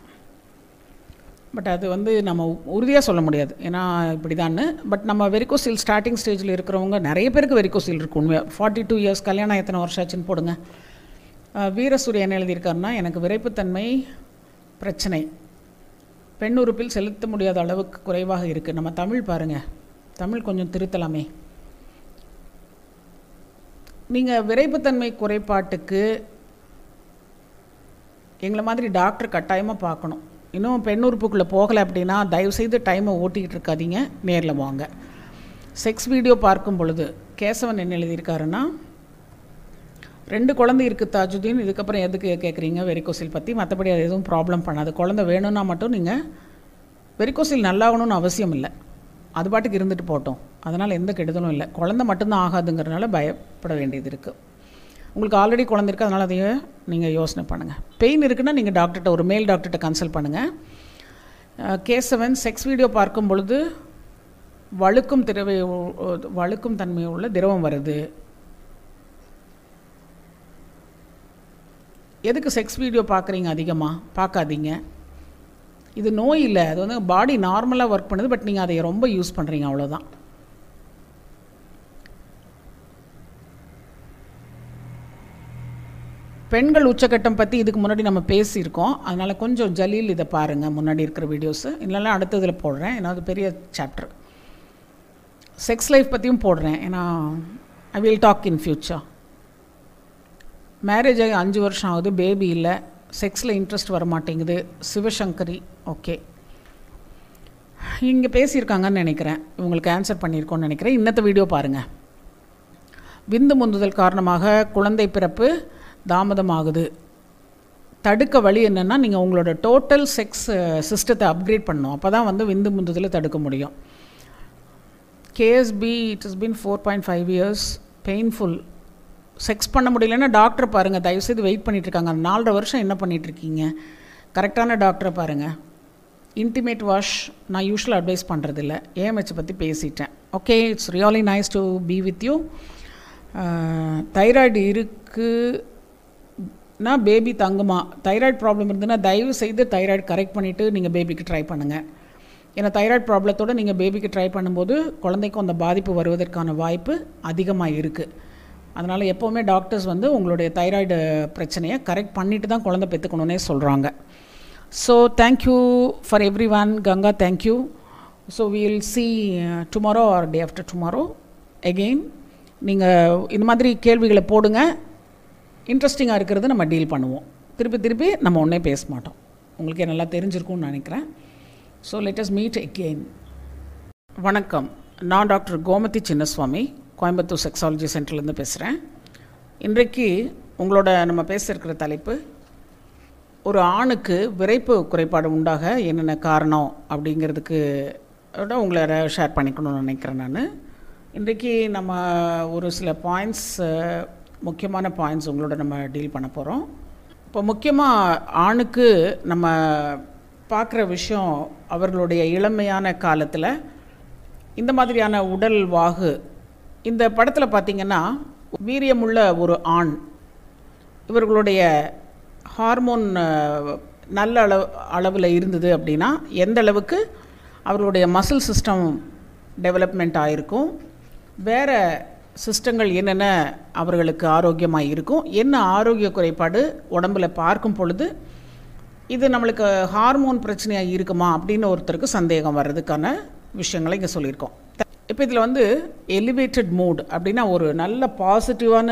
பட் அது வந்து நம்ம உறுதியாக சொல்ல முடியாது, ஏன்னா இப்படி தான். பட் நம்ம வெரிகோசீல் ஸ்டார்டிங் ஸ்டேஜில் இருக்கிறவங்க நிறைய பேருக்கு வெரிகோசீல் இருக்கும் உண்மையாக. ஃபார்ட்டி டூ இயர்ஸ் கல்யாணம் எத்தனை வருஷம் ஆச்சுன்னு போடுங்க. வீரசூரிய என்ன எழுதியிருக்காருன்னா, எனக்கு விரைப்புத்தன்மை பிரச்சனை பெண் உறுப்பில் செலுத்த முடியாத அளவுக்கு குறைவாக இருக்குது. நம்ம தமிழ் பாருங்கள், தமிழ் கொஞ்சம் திருத்தலாமே. நீங்கள் விரைப்புத்தன்மை குறைபாட்டுக்கு எங்களை மாதிரி டாக்டர் கட்டாயமாக பார்க்கணும். இன்னும் பெண் உறுப்புக்குள்ளே போகலை அப்படின்னா தயவுசெய்து டைமை ஓட்டிக்கிட்டு இருக்காதீங்க, நேரில் வாங்க. செக்ஸ் வீடியோ பார்க்கும் பொழுது கேசவன் என்ன எழுதியிருக்காருன்னா, ரெண்டு குழந்தை இருக்குது தாஜுதீன், இதுக்கப்புறம் எதுக்கு கேட்குறீங்க வெரிகோசில் பற்றி, மற்றபடி அது எதுவும் ப்ராப்ளம் பண்ணாது. குழந்தை வேணும்னா மட்டும் நீங்கள் வெரிகோசில் நல்லாகணும்னு அவசியம் இல்லை, அது பாட்டுக்கு இருந்துட்டு போட்டோம், அதனால் எந்த கெடுதலும் இல்லை. குழந்தை மட்டும்தான் ஆகாதுங்கிறதுனால பயப்பட வேண்டியது இருக்குது. உங்களுக்கு ஆல்ரெடி குழந்தை இருக்குது, அதனால் அதையே நீங்கள் யோசனை பண்ணுங்கள். பெயின் இருக்குன்னா நீங்கள் டாக்டர்கிட்ட, ஒரு மேல் டாக்டர்கிட்ட கன்சல்ட் பண்ணுங்கள். கேசவன், செக்ஸ் வீடியோ பார்க்கும் பொழுது வழுக்கும் திரவை வழுக்கும் தன்மை உள்ள திரவம் வருது, எதுக்கு செக்ஸ் வீடியோ பார்க்குறீங்க, அதிகமாக பார்க்காதீங்க. இது நோய் இல்லை, அது வந்து பாடி நார்மலாக ஒர்க் பண்ணுது, பட் நீங்கள் அதை ரொம்ப யூஸ் பண்ணுறீங்க, அவ்வளோதான். பெண்கள் உச்சக்கட்டம் பற்றி இதுக்கு முன்னாடி நம்ம பேசியிருக்கோம், அதனால் கொஞ்சம் ஜலீல் இதை பாருங்கள், முன்னாடி இருக்கிற வீடியோஸு இல்லைனா அடுத்ததில் போடுறேன், ஏன்னா அது பெரிய சாப்டர். செக்ஸ் லைஃப் பற்றியும் போடுறேன், ஏன்னா I will talk in future. Marriage ஆகி அஞ்சு வருஷம் ஆகுது, பேபி இல்லை, செக்ஸில் இன்ட்ரெஸ்ட் வரமாட்டேங்குது. சிவசங்கரி ஓகே, இங்கே பேசியிருக்காங்கன்னு நினைக்கிறேன், இவங்களுக்கு ஆன்சர் பண்ணியிருக்கோன்னு நினைக்கிறேன். இன்னத்த வீடியோ பாருங்கள். விந்து முந்துதல் காரணமாக குழந்தை பிறப்பு தாமதமாகுது, தடுக்க வழி என்னென்னா நீங்கள் உங்களோட டோட்டல் செக்ஸ் சிஸ்டத்தை அப்கிரேட் பண்ணணும், அப்போ தான் வந்து விந்து முந்துதலை தடுக்க முடியும். KSP, it is been four point five years painful, sex பண்ண முடியலன்னா டாக்டர் பாருங்கள், தயவுசெய்து வெயிட் பண்ணிகிட்ருக்காங்க, அந்த நாலரை வருஷம் என்ன பண்ணிகிட்ருக்கீங்க, கரெக்டான டாக்டரை பாருங்கள். இன்டிமேட் வாஷ் நான் யூஸ்வலாக அட்வைஸ் பண்ணுறதில்ல, ஏஎம்ஹெச் பற்றி பேசிட்டேன். Okay, it's really nice to be with you. Thyroid இருக்குது நான் பேபி தங்குமா, தைராய்டு ப்ராப்ளம் இருந்ததுன்னா தயவு செய்து தைராய்டு கரெக்ட் பண்ணிவிட்டு நீங்கள் பேபிக்கு ட்ரை பண்ணுங்கள். ஏன்னா தைராய்டு ப்ராப்ளத்தோடு நீங்கள் பேபிக்கு ட்ரை பண்ணும்போது குழந்தைக்கும் அந்த பாதிப்பு வருவதற்கான வாய்ப்பு அதிகமாக இருக்குது. அதனால் எப்போவுமே டாக்டர்ஸ் வந்து உங்களுடைய தைராய்டு பிரச்சனையை கரெக்ட் பண்ணிவிட்டு தான் குழந்தை பெற்றுக்கணுன்னே சொல்கிறாங்க. So thank you for every one. Ganga thank you. So we will see tomorrow or day after tomorrow again. நீங்கள் இந்த மாதிரி கேள்விகளை போடுங்க, இன்ட்ரெஸ்டிங்காக இருக்கிறது நம்ம டீல் பண்ணுவோம், திருப்பி திருப்பி நம்ம ஒன்றே பேச மாட்டோம். உங்களுக்கே நல்லா தெரிஞ்சிருக்கும்னு நினைக்கிறேன். So let us meet again. வணக்கம், நான் டாக்டர் கோமதி சின்னசுவாமி, கோயம்புத்தூர் செக்ஸாலஜி சென்டர்லேருந்து பேசுகிறேன். இன்றைக்கு உங்களோட நம்ம பேச இருக்கிற தலைப்பு, ஒரு ஆணுக்கு விரைப்பு குறைபாடு உண்டாக என்னென்ன காரணம் அப்படிங்கிறதுக்கு உங்களோட ஷேர் பண்ணிக்கணும்னு நினைக்கிறேன். நான் இன்றைக்கி நம்ம ஒரு சில பாயிண்ட்ஸ், முக்கியமான பாயிண்ட்ஸ் உங்களோட நம்ம டீல் பண்ண போகிறோம். இப்போ முக்கியமாக ஆணுக்கு நம்ம பார்க்குற விஷயம், அவர்களுடைய இளமையான காலத்தில் இந்த மாதிரியான உடல் வாகு. இந்த படத்தில் பார்த்திங்கன்னா வீரியமுள்ள ஒரு ஆண், இவர்களுடைய ஹார்மோன் நல்ல அளவு அளவில் இருந்தது அப்படின்னா எந்த அளவுக்கு அவர்களுடைய மசில் சிஸ்டம் டெவலப்மெண்ட் ஆகிருக்கும், வேறு சிஸ்டங்கள் என்னென்ன அவர்களுக்கு ஆரோக்கியமாக இருக்கும், என்ன ஆரோக்கிய குறைபாடு உடம்பில் பார்க்கும் பொழுது இது நம்மளுக்கு ஹார்மோன் பிரச்சனையாக இருக்குமா அப்படின்னு ஒருத்தருக்கு சந்தேகம் வர்றதுக்கான விஷயங்களை இங்கே சொல்லியிருக்கோம். இப்போ இதில் வந்து எலிவேட்டட் மூட் அப்படின்னா ஒரு நல்ல பாசிட்டிவான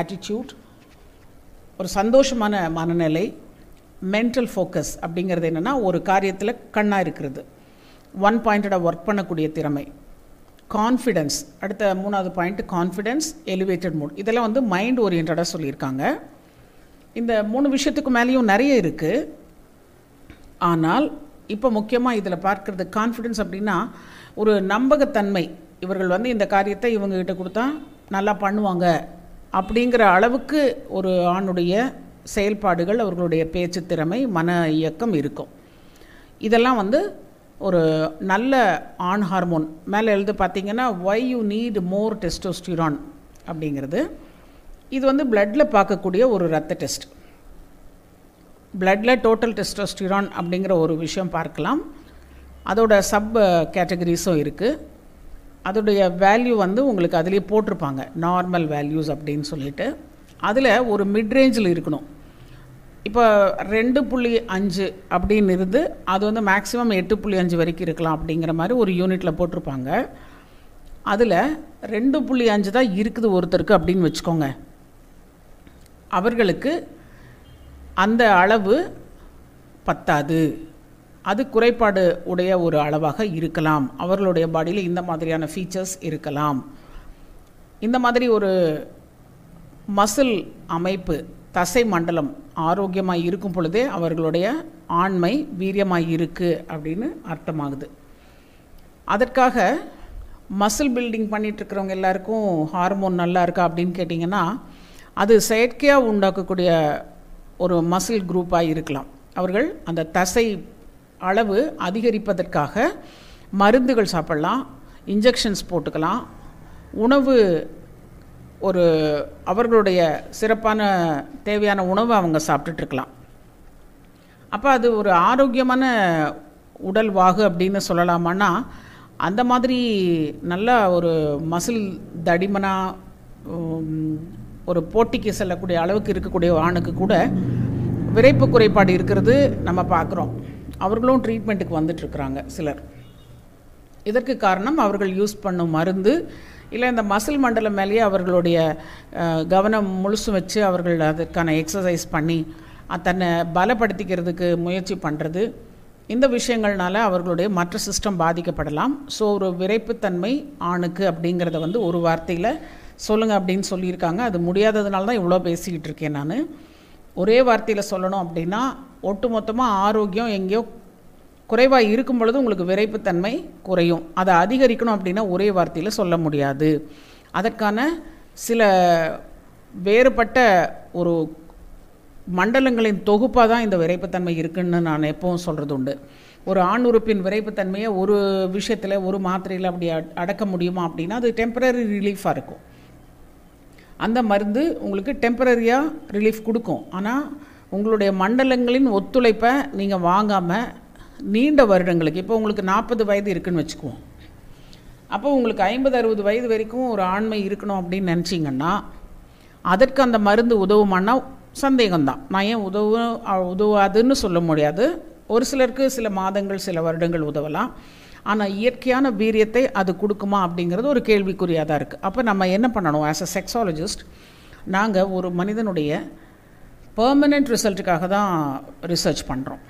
ஆட்டிடியூட், ஒரு சந்தோஷமான மனநிலை. மென்டல் ஃபோக்கஸ் அப்படிங்கிறது என்னென்னா ஒரு காரியத்தில் கண்ணாக இருக்கிறது, ஒன் பாயிண்டடாக ஒர்க் பண்ணக்கூடிய திறமை. கான்ஃபிடென்ஸ், அடுத்த மூணாவது பாயிண்ட்டு கான்ஃபிடென்ஸ், எலிவேட்டட் மூட், இதெல்லாம் வந்து மைண்ட் ஓரியன்டாக சொல்லியிருக்காங்க. இந்த மூணு விஷயத்துக்கு மேலேயும் நிறைய இருக்குது, ஆனால் இப்போ முக்கியமாக இதில் பார்க்குறது கான்ஃபிடென்ஸ் அப்படின்னா ஒரு நம்பகத்தன்மை. இவர்கள் வந்து இந்த காரியத்தை இவங்ககிட்ட கொடுத்தா நல்லா பண்ணுவாங்க அப்படிங்கிற அளவுக்கு ஒரு ஆணுடைய செயல்பாடுகள், அவர்களுடைய பேச்சு திறமை, மன இயக்கம் இருக்கும். இதெல்லாம் வந்து ஒரு நல்ல ஆண் ஹார்மோன். மேலே எழுது பார்த்திங்கன்னா why you need more testosterone அப்படிங்கிறது. இது வந்து பிளட்டில் பார்க்கக்கூடிய ஒரு ரத்த டெஸ்ட். பிளட்டில் டோட்டல் டெஸ்டோஸ்டிரான் அப்படிங்கிற ஒரு விஷயம் பார்க்கலாம், அதோட சப் கேட்டகரிஸும் இருக்குது. அதோடைய வேல்யூ வந்து உங்களுக்கு அதிலே போட்டிருப்பாங்க, நார்மல் வேல்யூஸ் அப்படின்னு சொல்லிட்டு. அதில் ஒரு மிட்ரேஞ்சில் இருக்கணும். இப்போ ரெண்டு புள்ளி அஞ்சு அப்படின்னு இருந்து அது வந்து மேக்ஸிமம் எட்டு புள்ளி அஞ்சு வரைக்கும் இருக்கலாம் அப்படிங்கிற மாதிரி ஒரு யூனிட்டில் போட்டிருப்பாங்க. அதில் ரெண்டு புள்ளி அஞ்சு தான் இருக்குது ஒருத்தருக்கு அப்படின்னு வச்சுக்கோங்க. அவர்களுக்கு அந்த அளவு பத்தாது, அது குறைபாடு உடைய ஒரு அளவாக இருக்கலாம். அவர்களுடைய பாடியில் இந்த மாதிரியான ஃபீச்சர்ஸ் இருக்கலாம். இந்த மாதிரி ஒரு மசில் அமைப்பு, தசை மண்டலம் ஆரோக்கியமாக இருக்கும் பொழுதே அவர்களுடைய ஆண்மை வீரியமாக இருக்குது அப்படின்னு அர்த்தமாகுது. அதற்காக மசில் பில்டிங் பண்ணிகிட்ருக்கிறவங்க எல்லாருக்கும் ஹார்மோன் நல்லா இருக்கா அப்படின்னு கேட்டிங்கன்னா, அது செயற்கையாக உண்டாக்கக்கூடிய ஒரு மசில் குரூப்பாக இருக்கலாம். அவர்கள் அந்த தசை அளவு அதிகரிப்பதற்காக மருந்துகள் சாப்பிடலாம், இன்ஜெக்ஷன்ஸ் போட்டுக்கலாம், உணவு ஒரு அவர்களுடைய சிறப்பான தேவையான உணவை அவங்க சாப்பிட்டுட்ருக்கலாம். அப்போ அது ஒரு ஆரோக்கியமான உடல்வாகு அப்படின்னு சொல்லலாமான்னா, அந்த மாதிரி நல்லா ஒரு மசில் தடிமனாக ஒரு போட்டிக்கு செல்லக்கூடிய அளவுக்கு இருக்கக்கூடிய ஆணுக்கு கூட விரைப்பு குறைபாடு இருக்கிறது நம்ம பார்க்குறோம். அவர்களும் ட்ரீட்மெண்ட்டுக்கு வந்துட்டுருக்குறாங்க சிலர். இதற்கு காரணம் அவர்கள் யூஸ் பண்ணும் மருந்து இல்லை இந்த மசில் மண்டலம் மேலேயே அவர்களுடைய கவனம் முழுசும் வச்சு அவர்கள் அதற்கான எக்ஸசைஸ் பண்ணி தன்னை பலப்படுத்திக்கிறதுக்கு முயற்சி பண்ணுறது. இந்த விஷயங்கள்னால அவர்களுடைய மற்ற சிஸ்டம் பாதிக்கப்படலாம். ஸோ ஒரு விரைப்புத்தன்மை ஆணுக்கு அப்படிங்கிறத வந்து ஒரு வார்த்தையில் சொல்லுங்கள் அப்படின்னு சொல்லியிருக்காங்க. அது முடியாததுனால தான் இவ்வளோ பேசிக்கிட்டு இருக்கேன் நான். ஒரே வார்த்தையில் சொல்லணும் அப்படின்னா, ஒட்டு மொத்தமாக ஆரோக்கியம் எங்கேயோ குறைவாக இருக்கும் பொழுது உங்களுக்கு விரைப்புத்தன்மை குறையும். அதை அதிகரிக்கணும் அப்படின்னா ஒரே வார்த்தையில் சொல்ல முடியாது. அதற்கான சில வேறுபட்ட ஒரு மண்டலங்களின் தொகுப்பாக தான் இந்த விரைப்புத்தன்மை இருக்குதுன்னு நான் எப்பவும் சொல்கிறது உண்டு. ஒரு ஆண் உறுப்பின் விரைப்புத்தன்மையை ஒரு விஷயத்தில் ஒரு மாத்திரையில் அப்படி அடக்க முடியுமா அப்படின்னா அது டெம்பரரி ரிலீஃபாக இருக்கும். அந்த மருந்து உங்களுக்கு டெம்பரரியாக ரிலீஃப் கொடுக்கும். ஆனால் உங்களுடைய மண்டலங்களின் ஒத்துழைப்பை நீங்கள் வாங்காமல் நீண்ட வருடங்களுக்கு, இப்போ உங்களுக்கு நாற்பது வயது இருக்குதுன்னு வச்சுக்குவோம், அப்போ உங்களுக்கு ஐம்பது அறுபது வயது வரைக்கும் ஒரு ஆண்மை இருக்கணும் அப்படின்னு நினச்சிங்கன்னா அதற்கு அந்த மருந்து உதவுமானா சந்தேகம்தான். நான் ஏன் உதவு உதவாதுன்னு சொல்ல முடியாது. ஒரு சிலருக்கு சில மாதங்கள் சில வருடங்கள் உதவலாம். ஆனால் இயற்கையான வீரியத்தை அது கொடுக்குமா அப்படிங்கிறது ஒரு கேள்விக்குறியாக தான் இருக்குது. அப்போ நம்ம என்ன பண்ணணும்? ஆஸ் அ செக்ஸாலஜிஸ்ட் நாங்கள் ஒரு மனிதனுடைய பெர்மனெண்ட் ரிசல்ட்டுக்காக தான் ரிசர்ச் பண்ணுறோம்.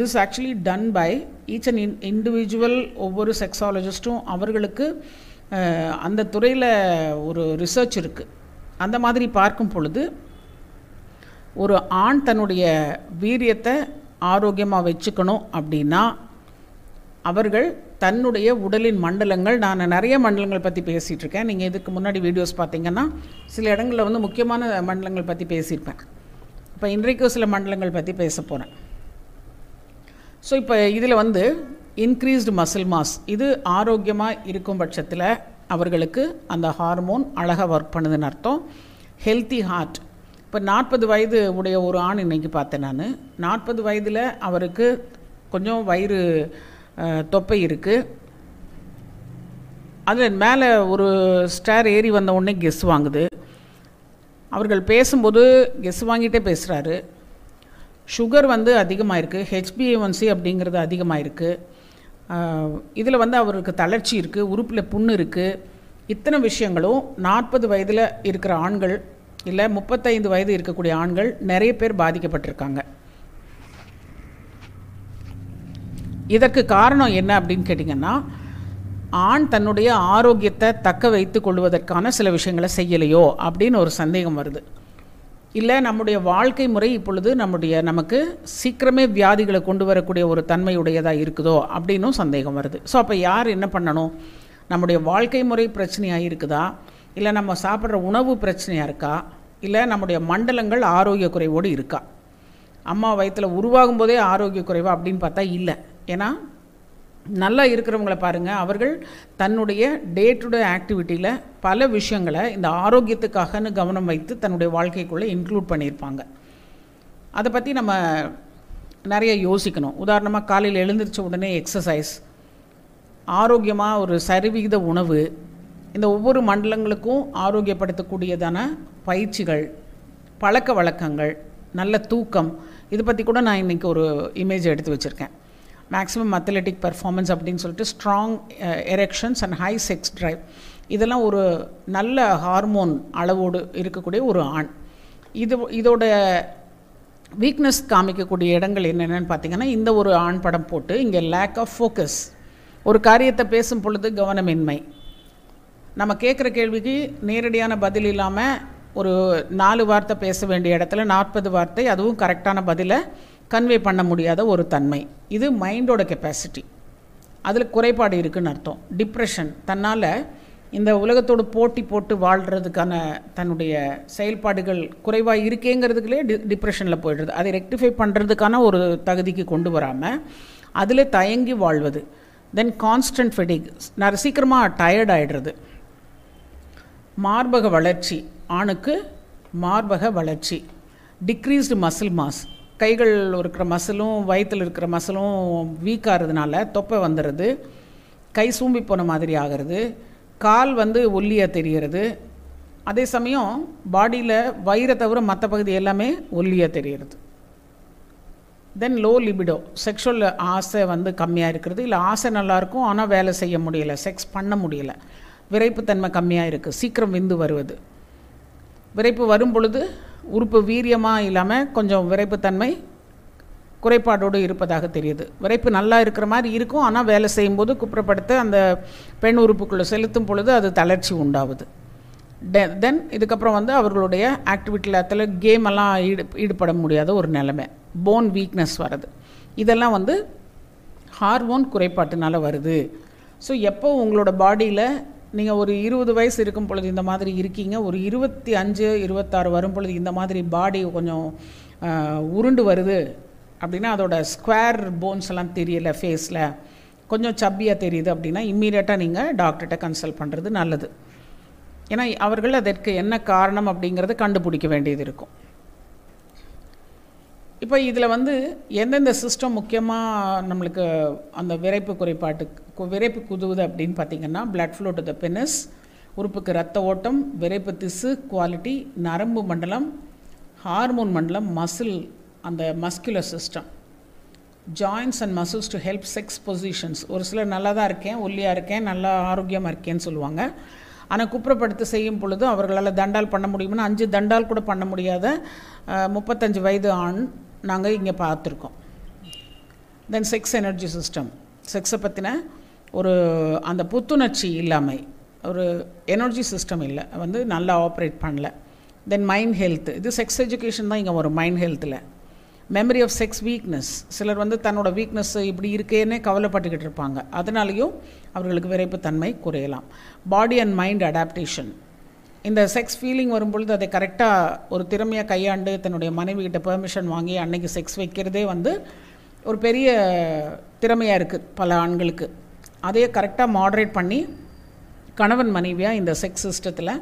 This actually done by each and in individual ஒவ்வொரு செக்ஸாலஜிஸ்ட்டும் அவர்களுக்கு அந்த துறையில் ஒரு ரிசர்ச் இருக்குது. அந்த மாதிரி பார்க்கும் பொழுது ஒரு ஆண் தன்னுடைய வீரியத்தை ஆரோக்கியமாக வச்சுக்கணும் அப்படின்னா அவர்கள் தன்னுடைய உடலின் மண்டலங்கள், நான் நிறைய மண்டலங்கள் பற்றி பேசிகிட்ருக்கேன், நீங்கள் இதுக்கு முன்னாடி வீடியோஸ் பார்த்தீங்கன்னா சில இடங்களில் வந்து முக்கியமான மண்டலங்கள் பற்றி பேசியிருப்பேன். இப்போ இன்றைக்கு சில மண்டலங்கள் பற்றி பேச போகிறேன். ஸோ இப்போ இதில் வந்து இன்க்ரீஸ்டு மசில் மாஸ், இது ஆரோக்கியமாக இருக்கும் பட்சத்தில் அவர்களுக்கு அந்த ஹார்மோன் அழகாக ஒர்க் பண்ணுதுன்னு அர்த்தம். ஹெல்த்தி ஹார்ட், இப்போ நாற்பது வயது உடைய ஒரு ஆண் இன்றைக்கி பார்த்தேன் நான், நாற்பது வயதில் அவருக்கு கொஞ்சம் வயிறு தொப்பை இருக்குது, அதில் மேலே ஒரு ஸ்டார் ஏறி வந்த உடனே கெஸ் வாங்குது. அவர்கள் பேசும்போது கெஸ் வாங்கிட்டே பேசுகிறாரு. சுகர் வந்து அதிகமாக இருக்குது, ஹெச்பிஏஒன்சி அப்படிங்கிறது அதிகமாக இருக்குது. இதில் வந்து அவருக்கு தளர்ச்சி இருக்குது, உறுப்பில் புண்ணு இருக்குது. இத்தனை விஷயங்களும் நாற்பது வயதில் இருக்கிற ஆண்கள் இல்லை முப்பத்தைந்து வயது இருக்கக்கூடிய ஆண்கள் நிறைய பேர் பாதிக்கப்பட்டிருக்காங்க. இதற்கு காரணம் என்ன அப்படின்னு கேட்டிங்கன்னா, ஆண் தன்னுடைய ஆரோக்கியத்தை தக்க வைத்து கொள்வதற்கான சில விஷயங்களை செய்யலையோ அப்படின்னு ஒரு சந்தேகம் வருது. இல்லை நம்முடைய வாழ்க்கை முறை இப்பொழுது நம்முடைய நமக்கு சீக்கிரமே வியாதிகளை கொண்டு வரக்கூடிய ஒரு தன்மையுடையதாக இருக்குதோ அப்படின்னும் சந்தேகம் வருது. ஸோ அப்போ யார் என்ன பண்ணணும்? நம்முடைய வாழ்க்கை முறை பிரச்சனையாக இருக்குதா, இல்லை நம்ம சாப்பிட்ற உணவு பிரச்சனையாக இருக்கா, இல்லை நம்முடைய மண்டலங்கள் ஆரோக்கிய குறைவோடு இருக்கா? அம்மா வயிற்றில் உருவாகும் போதே ஆரோக்கிய குறைவா அப்படின்னு பார்த்தா இல்லை. ஏன்னா நல்லா இருக்கிறவங்கள பாருங்கள், அவர்கள் தன்னுடைய டே டு டே ஆக்டிவிட்டியில் பல விஷயங்களை இந்த ஆரோக்கியத்துக்காகன்னு கவனம் வைத்து தன்னுடைய வாழ்க்கைக்குள்ளே இன்க்ளூட் பண்ணியிருப்பாங்க. அதை பற்றி நம்ம நிறைய யோசிக்கணும். உதாரணமாக காலையில் எழுந்திரிச்ச உடனே எக்ஸசைஸ், ஆரோக்கியமாக ஒரு சரிவிகித உணவு, இந்த ஒவ்வொரு மண்டலங்களுக்கும் ஆரோக்கியப்படுத்தக்கூடியதான பயிற்சிகள், பழக்க வழக்கங்கள், நல்ல தூக்கம், இதை பற்றி கூட நான் இன்றைக்கி ஒரு இமேஜ் எடுத்து வச்சுருக்கேன். மேக்ஸிமம் அத்லெட்டிக் பெர்ஃபார்மன்ஸ் அப்படின்னு சொல்லிட்டு strong erections and high sex drive, இதெல்லாம் ஒரு நல்ல ஹார்மோன் அளவோடு இருக்கக்கூடிய ஒரு ஆண். இது இதோட வீக்னஸ் காமிக்கக்கூடிய இடங்கள் என்னென்னு பார்த்திங்கன்னா, இந்த ஒரு ஆண் படம் போட்டு இங்கே லேக் ஆஃப் ஃபோக்கஸ், ஒரு காரியத்தை பேசும் பொழுது கவனமின்மை, நம்ம கேட்குற கேள்விக்கு நேரடியான பதில் இல்லாமல் ஒரு நாலு வார்த்தை பேச வேண்டிய இடத்துல நாற்பது வார்த்தை, அதுவும் கரெக்டான பதிலை கன்வே பண்ண முடியாத ஒரு தன்மை. இது மைண்டோட கெப்பாசிட்டி, அதில் குறைபாடு இருக்குதுன்னு அர்த்தம். டிப்ரெஷன், தன்னால் இந்த உலகத்தோடு போட்டி போட்டு வாழ்கிறதுக்கான தன்னுடைய செயல்பாடுகள் குறைவாக இருக்கேங்கிறதுக்குள்ளே டி டிப்ரெஷனில் போயிடுறது. அதை ரெக்டிஃபை பண்ணுறதுக்கான ஒரு தகுதிக்கு கொண்டு வராமல் அதில் தயங்கி வாழ்வது. தென் கான்ஸ்டன்ட் ஃபெடிக், நான் சீக்கிரமாக டயர்ட் ஆகிடுறது. மார்பக வளர்ச்சி, ஆணுக்கு மார்பக வளர்ச்சி, டிக்ரீஸ்டு மசில் மாஸ், கைகள் இருக்கிற மசிலும் வயிற்றில் இருக்கிற மசிலும் வீக்காகிறதுனால தொப்பை வந்துடுறது, கை சூம்பி போன மாதிரி ஆகிறது, கால் வந்து ஒல்லியாக தெரிகிறது. அதே சமயம் பாடியில் வயிறை தவிர மற்ற பகுதி எல்லாமே ஒல்லியாக தெரிகிறது. தென் லோ லிபிடோ, செக்ஷுவல் ஆசை வந்து கம்மியாக இருக்கிறது, இல்லை ஆசை நல்லாயிருக்கும் ஆனால் வேலை செய்ய முடியலை, செக்ஸ் பண்ண முடியலை, விரைப்புத்தன்மை கம்மியாக இருக்குது, சீக்கிரம் விந்து வருவது, விரைப்பு வரும் பொழுது உறுப்பு வீரியமாக இல்லாமல் கொஞ்சம் விரைப்புத்தன்மை குறைபாடோடு இருப்பதாக தெரியுது. விரைப்பு நல்லா இருக்கிற மாதிரி இருக்கும் ஆனால் வேலை செய்யும்போது குப்புறப்படுத்த அந்த பெண் உறுப்புக்குள்ளே செலுத்தும் பொழுது அது தளர்ச்சி உண்டாகுது. டெ தென் இதுக்கப்புறம் வந்து அவர்களுடைய ஆக்டிவிட்டியில் அதில் கேமெல்லாம் ஈடு ஈடுபட முடியாத ஒரு நிலைமை, போன் வீக்னஸ் வர்றது. இதெல்லாம் வந்து ஹார்மோன் குறைபாட்டினால் வருது. ஸோ எப்போ உங்களோட பாடியில் நீங்கள் ஒரு இருபது வயசு இருக்கும் பொழுது இந்த மாதிரி இருக்கீங்க, ஒரு இருபத்தி அஞ்சு இருபத்தாறு வரும் பொழுது இந்த மாதிரி பாடி கொஞ்சம் உருண்டு வருது அப்படின்னா, அதோட ஸ்கொயர் போன்ஸ் எல்லாம் தெரியலை, ஃபேஸில் கொஞ்சம் சப்பியாக தெரியுது அப்படின்னா இம்மீடியட்டாக நீங்கள் டாக்டர்கிட்ட கன்சல்ட் பண்ணுறது நல்லது. ஏன்னா அவர்கள் அதற்கு என்ன காரணம் அப்படிங்கிறத கண்டுபிடிக்க வேண்டியது இருக்கும். இப்போ இதில் வந்து எந்தெந்த சிஸ்டம் முக்கியமாக நம்மளுக்கு அந்த விரைப்பு குறைபாட்டுக்கு விரைப்பு குதுவுது அப்படின்னு பார்த்திங்கன்னா, blood flow to the penis, உறுப்புக்கு ரத்த ஓட்டம், விரைப்பு திசு குவாலிட்டி, நரம்பு மண்டலம், ஹார்மோன் மண்டலம், மசில் அந்த muscular system, joints and muscles to help sex positions. ஒரு சிலர் நல்லா தான் இருக்கேன், ஒல்லியாக இருக்கேன், நல்லா ஆரோக்கியமாக இருக்கேன்னு சொல்லுவாங்க, ஆனால் குப்புறப்படுத்தி செய்யும் பொழுது அவர்களால் தண்டால் பண்ண முடியும்னா அஞ்சு தண்டால் கூட பண்ண முடியாத முப்பத்தஞ்சு வயது ஆண் நாங்கள் இங்கே பார்த்துருக்கோம். தென் செக்ஸ் எனர்ஜி சிஸ்டம், செக்ஸை பற்றின ஒரு அந்த புத்துணர்ச்சி இல்லாமை, ஒரு எனர்ஜி சிஸ்டம் இல்லை, வந்து நல்லா ஆப்ரேட் பண்ணல. தென் மைண்ட் ஹெல்த், இது செக்ஸ் எஜுகேஷன் தான் இங்கே வரும். மைண்ட் ஹெல்த்தில் மெமரி ஆஃப் செக்ஸ் வீக்னஸ், சிலர் வந்து தன்னோட வீக்னஸ் இப்படி இருக்கேன்னே கவலைப்பட்டுக்கிட்டு இருப்பாங்க, அதனாலேயும் அவர்களுக்கு விரைப்புத்தன்மை குறையலாம். பாடி அண்ட் மைண்ட் அடாப்டேஷன், இந்த செக்ஸ் ஃபீலிங் வரும்பொழுது அதை கரெக்டாக ஒரு திறமையாக கையாண்டு தன்னுடைய மனைவிகிட்ட பெர்மிஷன் வாங்கி அன்னைக்கு செக்ஸ் வைக்கிறதே வந்து ஒரு பெரிய திறமையாக இருக்குது பல ஆண்களுக்கு. அதையே கரெக்டாக மாடரேட் பண்ணி கணவன் மனைவியாக இந்த செக்ஸ் சிஸ்டத்தில்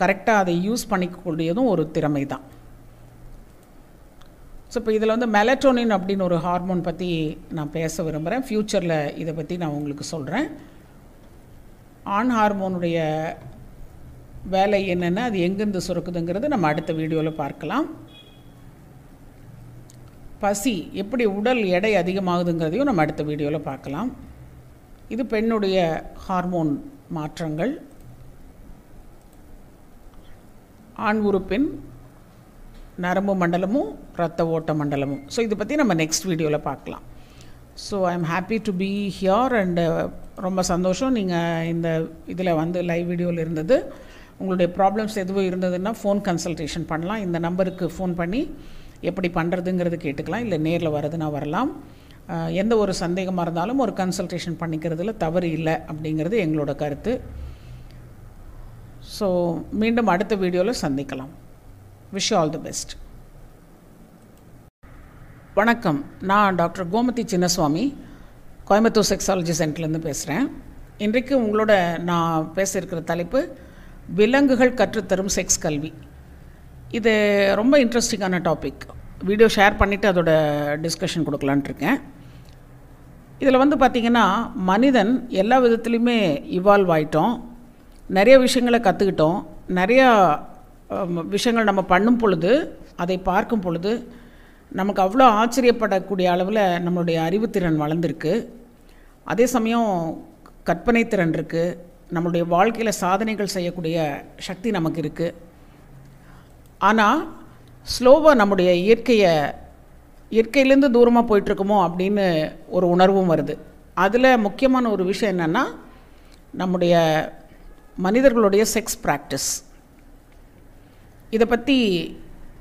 கரெக்டாக அதை யூஸ் பண்ணிக்கக்கூடியதும் ஒரு திறமை தான். ஸோ இப்போ இதில் வந்து மெலட்டோனின் அப்படின்னு ஒரு ஹார்மோன் பற்றி நான் பேச விரும்புகிறேன். ஃப்யூச்சரில் இதை பற்றி நான் உங்களுக்கு சொல்கிறேன். ஆண் ஹார்மோனுடைய வேலை என்னென்னா, அது எங்கேருந்து சுரக்குதுங்கிறது நம்ம அடுத்த வீடியோவில் பார்க்கலாம். பசி, எப்படி உடல் எடை அதிகமாகுதுங்கிறதையும் நம்ம அடுத்த வீடியோவில் பார்க்கலாம். இது பெண்ணுடைய ஹார்மோன் மாற்றங்கள். ஆண் உறுப்பின் நரம்பு மண்டலமும் இரத்த ஓட்ட மண்டலமும். ஸோ இதை பற்றி நம்ம நெக்ஸ்ட் வீடியோவில் பார்க்கலாம். So I am happy to be here and ரொம்ப சந்தோஷம் நீங்கள் இந்த இதில் வந்து லைவ் வீடியோவில் இருந்தது. உங்களுடைய ப்ராப்ளம்ஸ் எதுவும் இருந்ததுன்னா ஃபோன் கன்சல்டேஷன் பண்ணலாம். இந்த நம்பருக்கு ஃபோன் பண்ணி எப்படி பண்ணுறதுங்கிறது கேட்டுக்கலாம், இல்லை நேரில் வரதுன்னா வரலாம். எந்த ஒரு சந்தேகமாக இருந்தாலும் ஒரு கன்சல்டேஷன் பண்ணிக்கிறதுல தவறு இல்லை அப்படிங்கிறது எங்களோட கருத்து. ஸோ மீண்டும் அடுத்த வீடியோவில் சந்திக்கலாம். Wish you all the best. வணக்கம், நான் டாக்டர் கோமதி சின்னசுவாமி, கோயம்புத்தூர் செக்ஸாலஜி சென்டர்லேருந்து பேசுகிறேன். இன்றைக்கு உங்களோட நான் பேசியிருக்கிற தலைப்பு விலங்குகள் கற்றுத்தரும் செக்ஸ் கல்வி. இது ரொம்ப இன்ட்ரெஸ்டிங்கான டாபிக். வீடியோ ஷேர் பண்ணிவிட்டு அதோட டிஸ்கஷன் கொடுக்கலான்ட்டு இருக்கேன். இதில் வந்து பார்த்திங்கன்னா, மனிதன் எல்லா விதத்துலேயுமே இவால்வ் ஆகிட்டோம், நிறைய விஷயங்களை கற்றுக்கிட்டோம், நிறையா விஷயங்கள் நம்ம பண்ணும் பொழுது அதை பார்க்கும் பொழுது நமக்கு அவ்வளோ ஆச்சரியப்படக்கூடிய அளவில் நம்மளுடைய அறிவுத்திறன் வளர்ந்துருக்கு. அதே சமயம் கற்பனை திறன் இருக்குது, நம்மளுடைய வாழ்க்கையில் சாதனைகள் செய்யக்கூடிய சக்தி நமக்கு இருக்குது. ஆனால் ஸ்லோவாக நம்முடைய இயற்கையை இயற்கையிலேருந்து தூரமாக போயிட்டுருக்குமோ அப்படின்னு ஒரு உணர்வும் வருது. அதில் முக்கியமான ஒரு விஷயம் என்னென்னா நம்முடைய மனிதர்களுடைய செக்ஸ் ப்ராக்டிஸ். இதை பற்றி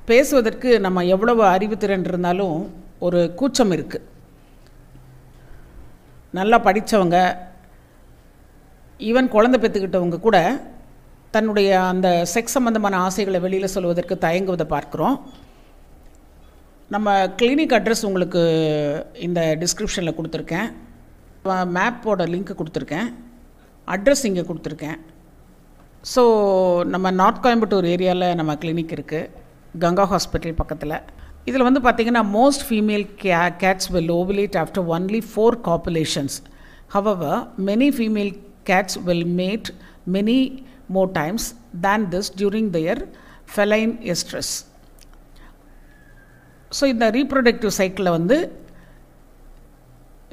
பேசுவதற்கு நம்ம எவ்வளவு அறிவுத்திறன் இருந்தாலும் ஒரு கூச்சம் இருக்குது. நல்லா படித்தவங்க, ஈவன் குழந்தை பெற்றுக்கிட்டவங்க கூட தன்னுடைய அந்த செக்ஸ் சம்பந்தமான ஆசைகளை வெளியில் சொல்வதற்கு தயங்குவதை பார்க்குறோம். நம்ம கிளினிக் அட்ரஸ் உங்களுக்கு இந்த டிஸ்கிரிப்ஷனில் கொடுத்துருக்கேன், மேப்போட லிங்க்கு கொடுத்துருக்கேன், அட்ரஸ் இங்கே கொடுத்துருக்கேன். ஸோ நம்ம நார்த் கோயம்புத்தூர் ஏரியாவில் நம்ம கிளினிக் இருக்குது, கங்கா ஹாஸ்பிட்டல் பக்கத்தில். இதில் வந்து பார்த்திங்கன்னா most female k cats will ovulate after only four copulations. However many female cats will mate many more times than this during their feline oestrus. So இந்த ரீப்ரொடக்டிவ் சைக்கிளில் வந்து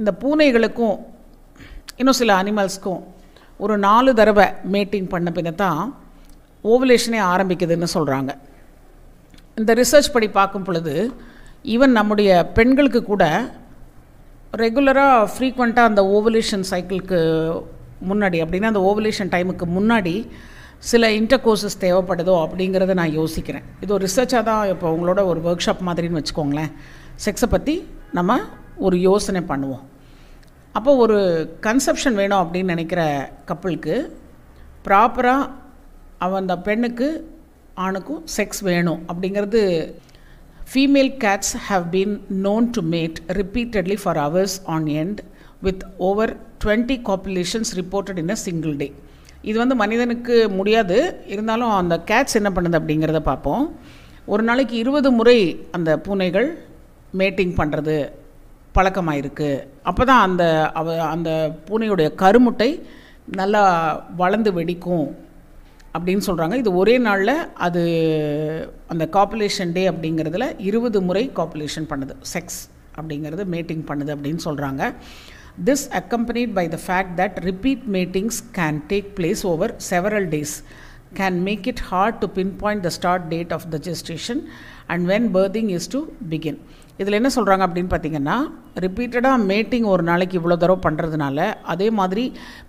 இந்த பூனைகளுக்கும் இன்னும் சில அனிமல்ஸ்க்கும் ஒரு நாலு தடவை மேட்டிங் பண்ண பின்ன தான் ஓவுலேஷனே ஆரம்பிக்குதுன்னு சொல்கிறாங்க. இந்த ரிசர்ச் படி பார்க்கும் பொழுது ஈவன் நம்முடைய பெண்களுக்கு கூட ரெகுலராக ஃப்ரீக்வெண்ட்டாக அந்த ஓவலேஷன் சைக்கிளுக்கு முன்னாடி அப்படின்னா அந்த ஓவலேஷன் டைமுக்கு முன்னாடி சில இன்டர் கோர்சஸ் தேவைப்படுதோ அப்படிங்கிறத நான் யோசிக்கிறேன். இது ஒரு ரிசர்ச்சாக தான் இப்போ உங்களோட ஒரு ஒர்க் ஷாப் மாதிரின்னு வச்சுக்கோங்களேன். செக்ஸை பற்றி நம்ம ஒரு யோசனை பண்ணுவோம். அப்போ ஒரு கன்செப்ஷன் வேணும் அப்படின்னு நினைக்கிற கப்புளுக்கு ப்ராப்பராக அவன் அந்த பெண்ணுக்கு ஆணுக்கும் செக்ஸ் வேணும் அப்படிங்கிறது. Female cats have been known to mate repeatedly for hours on end with over twenty copulations reported in a single day. இது வந்து மனிதனுக்கு முடியாது, இருந்தாலும் அந்த கேட்ஸ் என்ன பண்ணுது அப்படிங்கிறத பார்ப்போம். ஒரு நாளைக்கு இருபது முறை அந்த பூனைகள் மேட்டிங் பண்ணுறது பழக்கமாயிருக்கு. அப்போ தான் அந்த அவ அந்த பூனையுடைய கருமுட்டை நல்லா வளர்ந்து வெடிக்கும் அப்படின்னு சொல்கிறாங்க. இது ஒரே நாளில் அது அந்த காப்புலேஷன் டே அப்படிங்கிறதுல இருபது முறை காப்புலேஷன் பண்ணுது, செக்ஸ் அப்படிங்கிறது மேட்டிங் பண்ணுது அப்படின்னு சொல்கிறாங்க. This accompanied by the fact that repeat matings can take place over several days can make it hard to pin point the start date of the gestation and when birthing is to begin. இதில் என்ன சொல்கிறாங்க அப்படின்னு பார்த்திங்கன்னா ரிப்பீட்டடாக மேட்டிங் ஒரு நாளைக்கு இவ்வளோ தடவை பண்ணுறதுனால அதே மாதிரி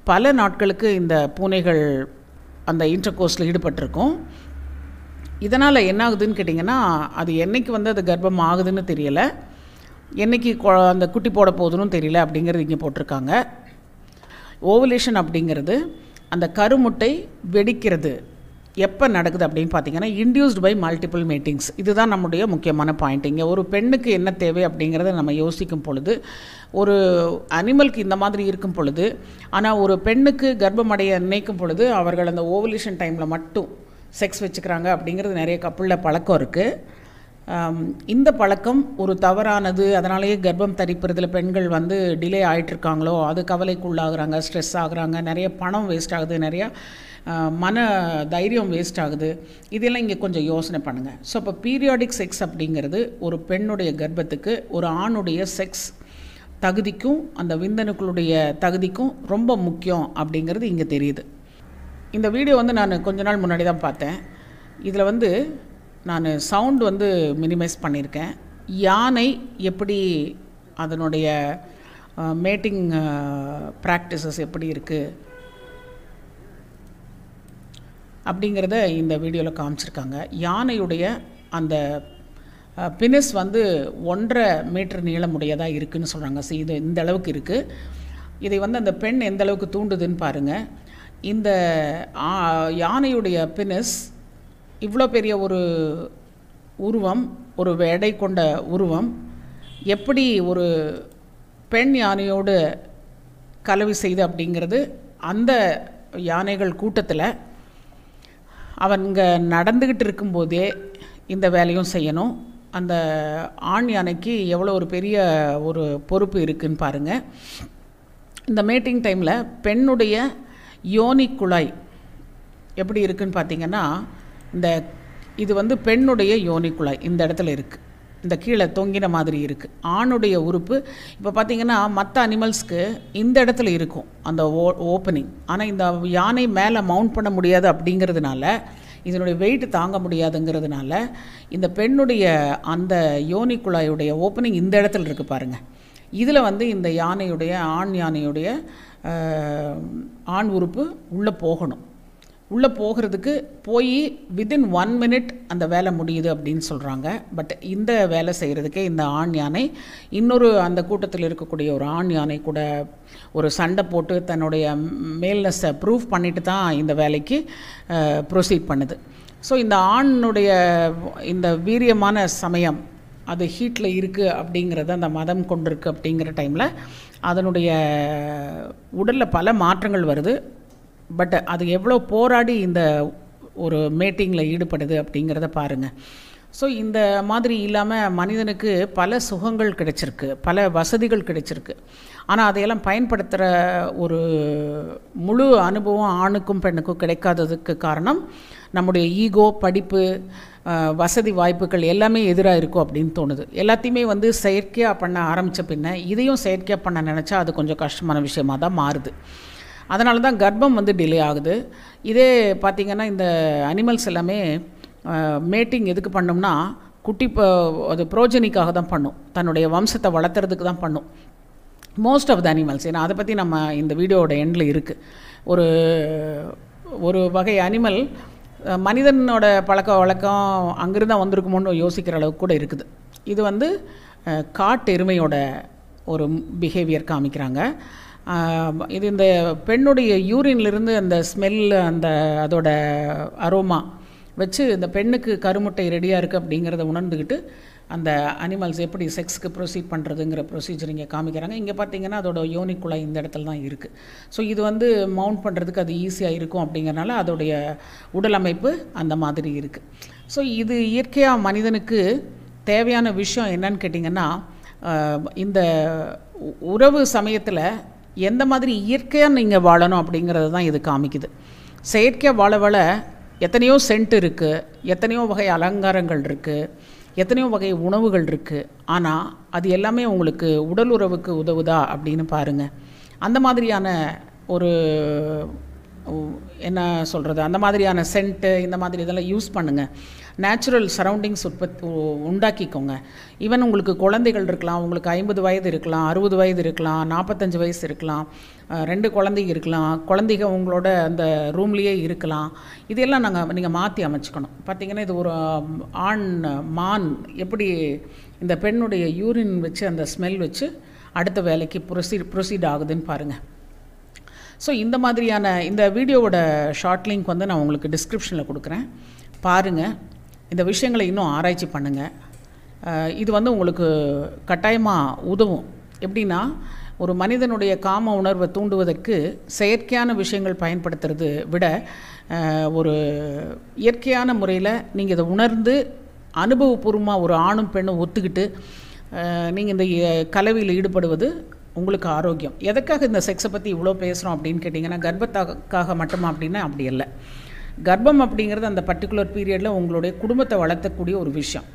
பல நாட்களுக்கு இந்த பூனைகள் அந்த இன்டர் கோர்ஸில் ஈடுபட்டிருக்கும். இதனால் என்ன ஆகுதுன்னு கேட்டிங்கன்னா அது என்றைக்கு வந்து அது கர்ப்பம் ஆகுதுன்னு தெரியலை, என்றைக்கு அந்த குட்டி போட போகுதுன்னு தெரியல அப்படிங்கிறது இங்கே போட்டிருக்காங்க. ஓவலேஷன் அப்படிங்கிறது அந்த கருமுட்டை வெடிக்கிறது எப்போ நடக்குது அப்படின்னு பார்த்திங்கன்னா இன்டியூஸ்டு பை மல்டிபிள் மீட்டிங்ஸ். இதுதான் நம்முடைய முக்கியமான பாயிண்ட். இங்கே ஒரு பெண்ணுக்கு என்ன தேவை அப்படிங்கிறத நம்ம யோசிக்கும் பொழுது ஒரு அனிமலுக்கு இந்த மாதிரி இருக்கும் பொழுது, ஆனால் ஒரு பெண்ணுக்கு கர்ப்பமடைய நினைக்கும் பொழுது அவர்கள் அந்த ஓவலேஷன் டைமில் மட்டும் செக்ஸ் வச்சுக்கிறாங்க அப்படிங்கிறது நிறைய கப்புளில் பழக்கம் இருக்குது. இந்த பழக்கம் ஒரு தவறானது. அதனாலேயே கர்ப்பம் தரிப்புறதுல பெண்கள் வந்து டிலே ஆகிட்டுருக்காங்களோ, அது கவலைக்குள்ளாகிறாங்க, ஸ்ட்ரெஸ் ஆகுறாங்க, நிறைய பணம் வேஸ்ட் ஆகுது, நிறையா மன தைரியம் வேஸ்ட் ஆகுது. இதெல்லாம் இங்கே கொஞ்சம் யோசனை பண்ணுங்கள். ஸோ இப்போ பீரியாடிக் செக்ஸ் அப்படிங்கிறது ஒரு பெண்ணுடைய கர்ப்பத்துக்கு ஒரு ஆணுடைய செக்ஸ் தகுதிக்கும் அந்த விந்தணுக்களுடைய தகுதிக்கும் ரொம்ப முக்கியம் அப்படிங்கிறது இங்கே தெரியுது. இந்த வீடியோ வந்து நான் கொஞ்ச நாள் முன்னாடி தான் பார்த்தேன். இதில் வந்து நான் சவுண்ட் வந்து மினிமைஸ் பண்ணியிருக்கேன். யானை எப்படி அதனுடைய மேட்டிங் ப்ராக்டிசஸ் எப்படி இருக்குது அப்படிங்கிறத இந்த வீடியோவில் காமிச்சிருக்காங்க. யானையுடைய அந்த பினிஸ் வந்து ஒன்றரை மீட்டர் நீளமுடையதாக இருக்குதுன்னு சொல்கிறாங்க. ஸோ இது இந்த அளவுக்கு இருக்குது. இதை வந்து அந்த பெண் எந்த அளவுக்கு தூண்டுதுன்னு பாருங்கள். இந்த யானையுடைய பினிஸ் இவ்வளோ பெரிய ஒரு உருவம், ஒரு எடை கொண்ட உருவம், எப்படி ஒரு பெண் யானையோடு கலவி செய்து அப்படிங்கிறது அந்த யானைகள் கூட்டத்தில் அவங்க நடந்துக்கிட்டு இருக்கும்போதே இந்த வேலையும் செய்யணும். அந்த ஆண் யானைக்கு எவ்வளோ ஒரு பெரிய ஒரு பொறுப்பு இருக்குதுன்னு பாருங்கள். இந்த மேட்டிங் டைமில் பெண்ணுடைய யோனி குழாய் எப்படி இருக்குதுன்னு பார்த்திங்கன்னா இந்த இது வந்து பெண்ணுடைய யோனி குழாய் இந்த இடத்துல இருக்குது. இந்த கீழே தொங்கின மாதிரி இருக்குது. ஆணுடைய உறுப்பு இப்போ பார்த்திங்கன்னா மற்ற அனிமல்ஸ்க்கு இந்த இடத்துல இருக்கும் அந்த ஓ ஓப்பனிங் ஆனால் இந்த யானை மேலே மவுண்ட் பண்ண முடியாது. அப்படிங்கிறதுனால இதனுடைய வெயிட் தாங்க முடியாதுங்கிறதுனால இந்த பெண்ணுடைய அந்த யோனி குழாயுடைய ஓப்பனிங் இந்த இடத்துல இருக்குது பாருங்கள். இதில் வந்து இந்த யானையுடைய ஆண் யானையுடைய ஆண் உறுப்பு உள்ளே போகணும். உள்ளே போகிறதுக்கு போய் வித்தின் ஒன் மினிட் அந்த வேலை முடியுது அப்படின்னு சொல்கிறாங்க. பட் இந்த வேலை செய்கிறதுக்கே இந்த ஆண் யானை இன்னொரு அந்த கூட்டத்தில் இருக்கக்கூடிய ஒரு ஆண் யானை கூட ஒரு சண்டை போட்டு தன்னுடைய மேல்னஸை ப்ரூவ் பண்ணிட்டு தான் இந்த வேலைக்கு ப்ரொசீட் பண்ணுது. ஸோ இந்த ஆணுடைய இந்த வீரியமான சமயம் அது ஹீட்டில் இருக்குது அப்படிங்கிறத அந்த மதம் கொண்டிருக்கு. அப்படிங்கிற டைமில் அதனுடைய உடலில் பல மாற்றங்கள் வருது. பட் அது எவ்வளோ போராடி இந்த ஒரு மீட்டிங்கில் ஈடுபடுது அப்படிங்கிறத பாருங்கள். ஸோ இந்த மாதிரி இல்லாமல் மனிதனுக்கு பல சுகங்கள் கிடைச்சிருக்கு, பல வசதிகள் கிடைச்சிருக்கு. ஆனால் அதையெல்லாம் பயன்படுத்துகிற ஒரு முழு அனுபவம் ஆணுக்கும் பெண்ணுக்கும் கிடைக்காததுக்கு காரணம் நம்முடைய ஈகோ, படிப்பு, வசதி, வாய்ப்புகள் எல்லாமே எதிராக இருக்கும் அப்படின்னு தோணுது. எல்லாத்தையுமே வந்து செயற்கையாக பண்ண ஆரம்பித்த பின்ன இதையும் செயற்கையாக பண்ண நினச்சா அது கொஞ்சம் கஷ்டமான விஷயமாக தான் மாறுது. அதனால தான் கர்ப்பம் வந்து டிலே ஆகுது. இதே பார்த்திங்கன்னா இந்த அனிமல்ஸ் எல்லாமே மேட்டிங் எதுக்கு பண்ணோம்னா குட்டி அது புரோஜனிக்காக தான் பண்ணும், தன்னுடைய வம்சத்தை வளர்த்துறதுக்கு தான் பண்ணும் மோஸ்ட் ஆஃப் த அனிமல்ஸ். ஏன்னா அதை பற்றி நம்ம இந்த வீடியோவோட எண்டில் இருக்குது. ஒரு ஒரு வகை அனிமல் மனிதனோட பழக்க வழக்கம் அங்கிருந்தான் வந்திருக்குமோன்னு யோசிக்கிற அளவுக்கு கூட இருக்குது. இது வந்து காட்டு எருமையோட ஒரு பிஹேவியர் காமிக்கிறாங்க. இது இந்த பெண்ணுடைய யூரின்லேருந்து அந்த ஸ்மெல், அந்த அதோட அரோமா வச்சு இந்த பெண்ணுக்கு கருமுட்டை ரெடியாக இருக்குது அப்படிங்கிறத உணர்ந்துக்கிட்டு அந்த அனிமல்ஸ் எப்படி செக்ஸுக்கு ப்ரொசீட் பண்ணுறதுங்கிற ப்ரொசீஜர் இங்கே காமிக்கிறாங்க. இங்கே பார்த்திங்கன்னா அதோட யோனிக்குள்ளே இந்த இடத்துல தான் இருக்குது. ஸோ இது வந்து மவுண்ட் பண்ணுறதுக்கு அது ஈஸியாக இருக்கும் அப்படிங்கிறனால அதோடைய உடல் அமைப்பு அந்த மாதிரி இருக்குது. ஸோ இது இயற்கையாக மனிதனுக்கு தேவையான விஷயம் என்னன்னு கேட்டிங்கன்னா இந்த உறவு சமயத்தில் எந்த மாதிரி இயற்கையாக நீங்கள் வாழணும் அப்படிங்கிறது தான் இது காமிக்குது. செயற்கையாக வாழ வாழ எத்தனையோ சென்ட் இருக்குது, எத்தனையோ வகை அலங்காரங்கள் இருக்குது, எத்தனையோ வகை உணவுகள் இருக்குது. ஆனால் அது எல்லாமே உங்களுக்கு உடல் உறவுக்கு உதவுதா அப்படின்னு பாருங்கள். அந்த மாதிரியான ஒரு என்ன சொல்கிறது, அந்த மாதிரியான சென்ட்டு இந்த மாதிரி இதெல்லாம் யூஸ் பண்ணுங்கள். நேச்சுரல் சரௌண்டிங்ஸ் உற்பத்தி உண்டாக்கிக்கோங்க. ஈவன் உங்களுக்கு குழந்தைகள் இருக்கலாம், உங்களுக்கு ஐம்பது வயது இருக்கலாம், அறுபது வயது இருக்கலாம், நாற்பத்தஞ்சு வயசு இருக்கலாம், ரெண்டு குழந்தைங்க இருக்கலாம், குழந்தைங்க உங்களோட அந்த ரூம்லேயே இருக்கலாம். இதெல்லாம் நாங்கள் நீங்கள் மாற்றி அமைச்சுக்கணும். பார்த்திங்கன்னா இது ஒரு ஆண் மான் எப்படி இந்த பெண்ணுடைய யூரின் வச்சு அந்த ஸ்மெல் வச்சு அடுத்த வேலைக்கு ப்ரொசீட் ப்ரொசீட் ஆகுதுன்னு பாருங்கள். ஸோ இந்த மாதிரியான இந்த வீடியோவோட ஷார்ட் லிங்க் வந்து நான் உங்களுக்கு டிஸ்கிரிப்ஷனில் கொடுக்குறேன், பாருங்கள். இந்த விஷயங்களை இன்னும் ஆராய்ச்சி பண்ணுங்கள். இது வந்து உங்களுக்கு கட்டாயமாக உதவும். எப்படின்னா ஒரு மனிதனுடைய காம உணர்வை தூண்டுவதற்கு செயற்கையான விஷயங்கள் பயன்படுத்துறது விட ஒரு இயற்கையான முறையில் நீங்கள் இதை உணர்ந்து அனுபவபூர்வமாக ஒரு ஆணும் பெண்ணும் ஒத்துக்கிட்டு நீங்கள் இந்த கலவையில் ஈடுபடுவது உங்களுக்கு ஆரோக்கியம். எதற்காக இந்த செக்ஸை பற்றி இவ்வளோ பேசுகிறோம் அப்படின்னு கேட்டிங்கன்னா கர்ப்பத்துக்காக மட்டுமா அப்படின்னா அப்படி இல்லை. கர்ப்பம் அப்படிங்கிறது அந்த பர்டிகுலர் பீரியடில் உங்களுடைய குடும்பத்தை வளர்த்தக்கூடிய ஒரு விஷயம்.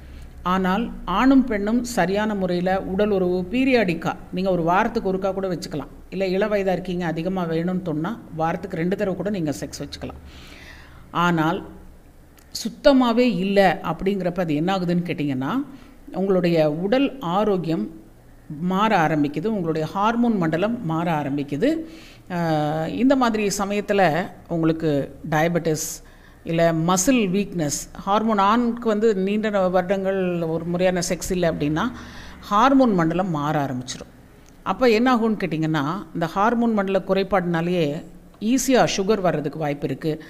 ஆனால் ஆணும் பெண்ணும் சரியான முறையில் உடல் உறவு பீரியாடிக்காக நீங்கள் ஒரு வாரத்துக்கு ஒருக்கா கூட வச்சுக்கலாம். இல்லை இள வயதாக இருக்கீங்க அதிகமாக வேணும்னு சொன்னால் வாரத்துக்கு ரெண்டு தடவை கூட நீங்கள் செக்ஸ் வச்சுக்கலாம். ஆனால் சுத்தமாகவே இல்லை அப்படிங்கிறப்ப அது என்ன ஆகுதுன்னு கேட்டிங்கன்னா உங்களுடைய உடல் ஆரோக்கியம் மாற ஆரம்பிக்குது, உங்களுடைய ஹார்மோன் மண்டலம் மாற ஆரம்பிக்குது. இந்த மாதிரி சமயத்தில் உங்களுக்கு டயபெட்டிஸ், இல்லை மசில் வீக்னஸ், ஹார்மோன் ஆணுக்கு வந்து நீண்ட வருடங்கள் ஒரு முறையான செக்ஸ் இல்லை அப்படின்னா ஹார்மோன் மண்டலம் மாற ஆரம்பிச்சிடும். அப்போ என்ன ஆகும்னு கேட்டிங்கன்னா இந்த ஹார்மோன் மண்டல குறைபாடுனாலேயே ஈஸியாக சுகர் வர்றதுக்கு வாய்ப்பு இருக்குது,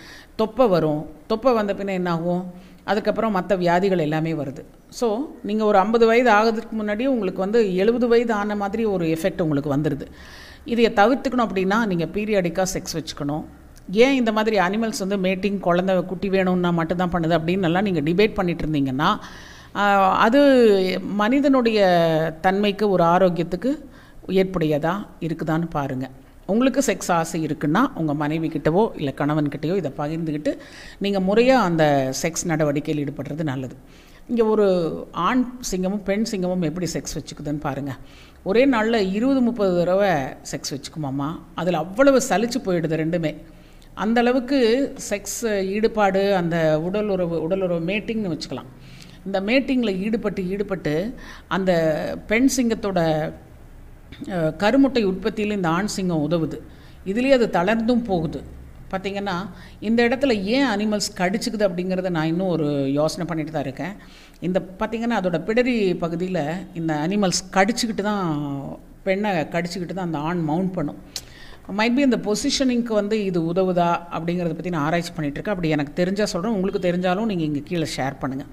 தொப்பை வரும். தொப்பை வந்த பின்ன என்ன ஆகும், அதுக்கப்புறம் மற்ற வியாதிகள் எல்லாமே வருது. ஸோ நீங்கள் ஒரு ஐம்பது வயது ஆகிறதுக்கு முன்னாடியே உங்களுக்கு வந்து எழுபது வயது ஆன மாதிரி ஒரு எஃபெக்ட் உங்களுக்கு வந்துடுது. இதை தவிர்த்துக்கணும் அப்படின்னா நீங்கள் பீரியாடிக்காக செக்ஸ் வச்சுக்கணும். ஏன் இந்த மாதிரி அனிமல்ஸ் வந்து மேட்டிங் குழந்தை குட்டி வேணும்னா மட்டும்தான் பண்ணுது அப்படின்னு நல்லா நீங்கள் டிபேட் பண்ணிகிட்டு இருந்தீங்கன்னா அது மனிதனுடைய தன்மைக்கு ஒரு ஆரோக்கியத்துக்கு ஏற்புடையதாக இருக்குதான்னு பாருங்கள். உங்களுக்கு செக்ஸ் ஆசை இருக்குன்னா உங்கள் மனைவிக்கிட்டவோ இல்லை கணவன்கிட்டயோ இதை பகிர்ந்துக்கிட்டு நீங்கள் முறையாக அந்த செக்ஸ் நடவடிக்கையில் ஈடுபடுறது நல்லது. இங்கே ஒரு ஆண் சிங்கமும் பெண் சிங்கமும் எப்படி செக்ஸ் வச்சுக்குதுன்னு பாருங்கள். ஒரே நாளில் இருபது முப்பது தடவை செக்ஸ் வச்சுக்குமாம்மா. அதில் அவ்வளவு சலிச்சு போயிடுது ரெண்டுமே. அந்தளவுக்கு செக்ஸ் ஈடுபாடு, அந்த உடல் உறவு உடல் உறவு மேட்டிங்னு வச்சுக்கலாம். இந்த மேட்டிங்கில் ஈடுபட்டு ஈடுபட்டு அந்த பெண் சிங்கத்தோட கருமுட்டை உற்பத்தியில் இந்த ஆண் சிங்கம் உதவுது. இதுலேயே அது தளர்ந்தும் போகுது. பார்த்திங்கன்னா இந்த இடத்துல ஏன் அனிமல்ஸ் கடிச்சுக்குது அப்படிங்கிறத நான் இன்னும் ஒரு யோசனை பண்ணிட்டு தான் இருக்கேன். இந்த பார்த்திங்கன்னா அதோட பிடரி பகுதியில் இந்த அனிமல்ஸ் கடிச்சுக்கிட்டு தான், பெண்ணை கடிச்சுக்கிட்டு தான் அந்த ஆண் மவுண்ட் பண்ணும். மைட்பி இந்த பொசிஷனிங்க்கு வந்து இது உதவுதா அப்படிங்கிறத பற்றி நான் ஆராய்ச்சி பண்ணிகிட்ருக்கேன். அப்படி எனக்கு தெரிஞ்சால் சொல்கிறேன், உங்களுக்கு தெரிஞ்சாலும் நீங்கள் இங்கே கீழே ஷேர் பண்ணுங்கள்.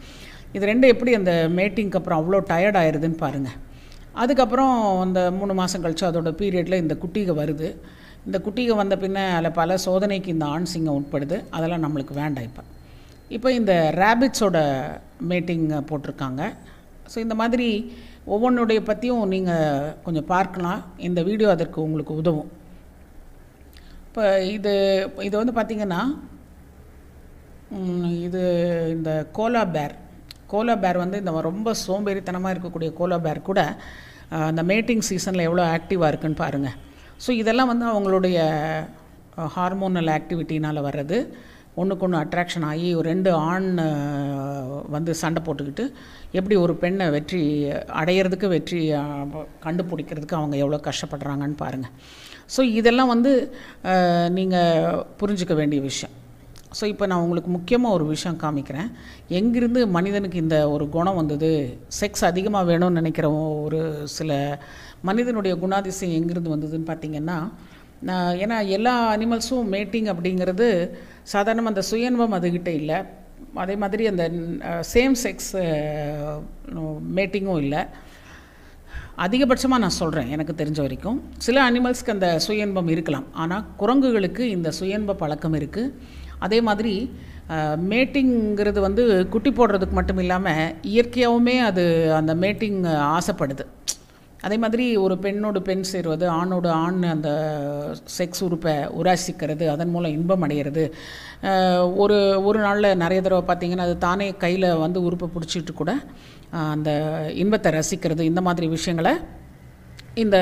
இது ரெண்டு எப்படி அந்த மேட்டிங்க்கு அப்புறம் அவ்வளோ டயர்ட் ஆயிடுதுன்னு பாருங்கள். அதுக்கப்புறம் அந்த மூணு மாதம் கழிச்சு அதோடய பீரியடில் இந்த குட்டிகை வருது. இந்த குட்டிகை வந்த பின்னே அதில் பல சோதனைக்கு இந்த ஆண் சிங்கம் உட்படுது. அதெல்லாம் நம்மளுக்கு வேண்டாம். இப்போ இப்போ இந்த ரேபிட்ஸோட மேட்டிங் போட்டிருக்காங்க. ஸோ இந்த மாதிரி ஒவ்வொன்றுடைய பற்றியும் நீங்கள் கொஞ்சம் பார்க்கலாம். இந்த வீடியோ அதற்கு உங்களுக்கு உதவும். இப்போ இது இது வந்து பார்த்திங்கன்னா இது இந்த கோலா பேர் கோலா பேர் வந்து இந்த ரொம்ப சோம்பேறித்தனமாக இருக்கக்கூடிய கோலா பேர் கூட அந்த மேட்டிங் சீசனில் எவ்வளோ ஆக்டிவாக இருக்குதுன்னு பாருங்கள். ஸோ இதெல்லாம் வந்து அவங்களுடைய ஹார்மோனல் ஆக்டிவிட்டினால் வர்றது. ஒன்றுக்கு ஒன்று அட்ராக்ஷன் ஆகி ரெண்டு ஆண் வந்து சண்டை போட்டுக்கிட்டு எப்படி ஒரு பெண்ணை வெற்றி அடையிறதுக்கு, வெற்றி கண்டுபிடிக்கிறதுக்கு அவங்க எவ்வளோ கஷ்டப்படுறாங்கன்னு பாருங்கள். ஸோ இதெல்லாம் வந்து நீங்கள் புரிஞ்சிக்க வேண்டிய விஷயம். ஸோ இப்போ நான் உங்களுக்கு முக்கியமாக ஒரு விஷயம் காமிக்கிறேன். எங்கிருந்து மனிதனுக்கு இந்த ஒரு குணம் வந்தது, செக்ஸ் அதிகமாக வேணும்னு நினைக்கிற ஒரு சில மனிதனுடைய குணாதிசயம் எங்கிருந்து வந்ததுன்னு பார்த்திங்கன்னா, நான் ஏன்னா எல்லா அனிமல்ஸும் மேட்டிங் அப்படிங்கிறது சாதாரணமாக அந்த சுயன்பம் அதுக்கிட்ட இல்லை. அதே மாதிரி அந்த சேம் செக்ஸ் மேட்டிங்கும் இல்லை. அதிகபட்சமாக நான் சொல்கிறேன் எனக்கு தெரிஞ்ச வரைக்கும். சில அனிமல்ஸ்க்கு அந்த சுயன்பம் இருக்கலாம், ஆனால் குரங்குகளுக்கு இந்த சுயன்ப பழக்கம் இருக்குது. அதே மாதிரி மேட்டிங்கிறது வந்து குட்டி போடுறதுக்கு மட்டும் இல்லாமல் இயற்கையாகவுமே அது அந்த மேட்டிங் ஆசைப்படுது. அதே மாதிரி ஒரு பெண்ணோடு பெண் சேருவது, ஆணோடு ஆண் அந்த செக்ஸ் உறுப்பை உராசிக்கிறது, அதன் மூலம் இன்பம் அடைகிறது. ஒரு ஒரு நாளில் நிறைய தடவை பார்த்திங்கன்னா அது தானே கையில் வந்து உறுப்பை பிடிச்சிட்டு கூட அந்த இன்பத்தை ரசிக்கிறது. இந்த மாதிரி விஷயங்களை இந்த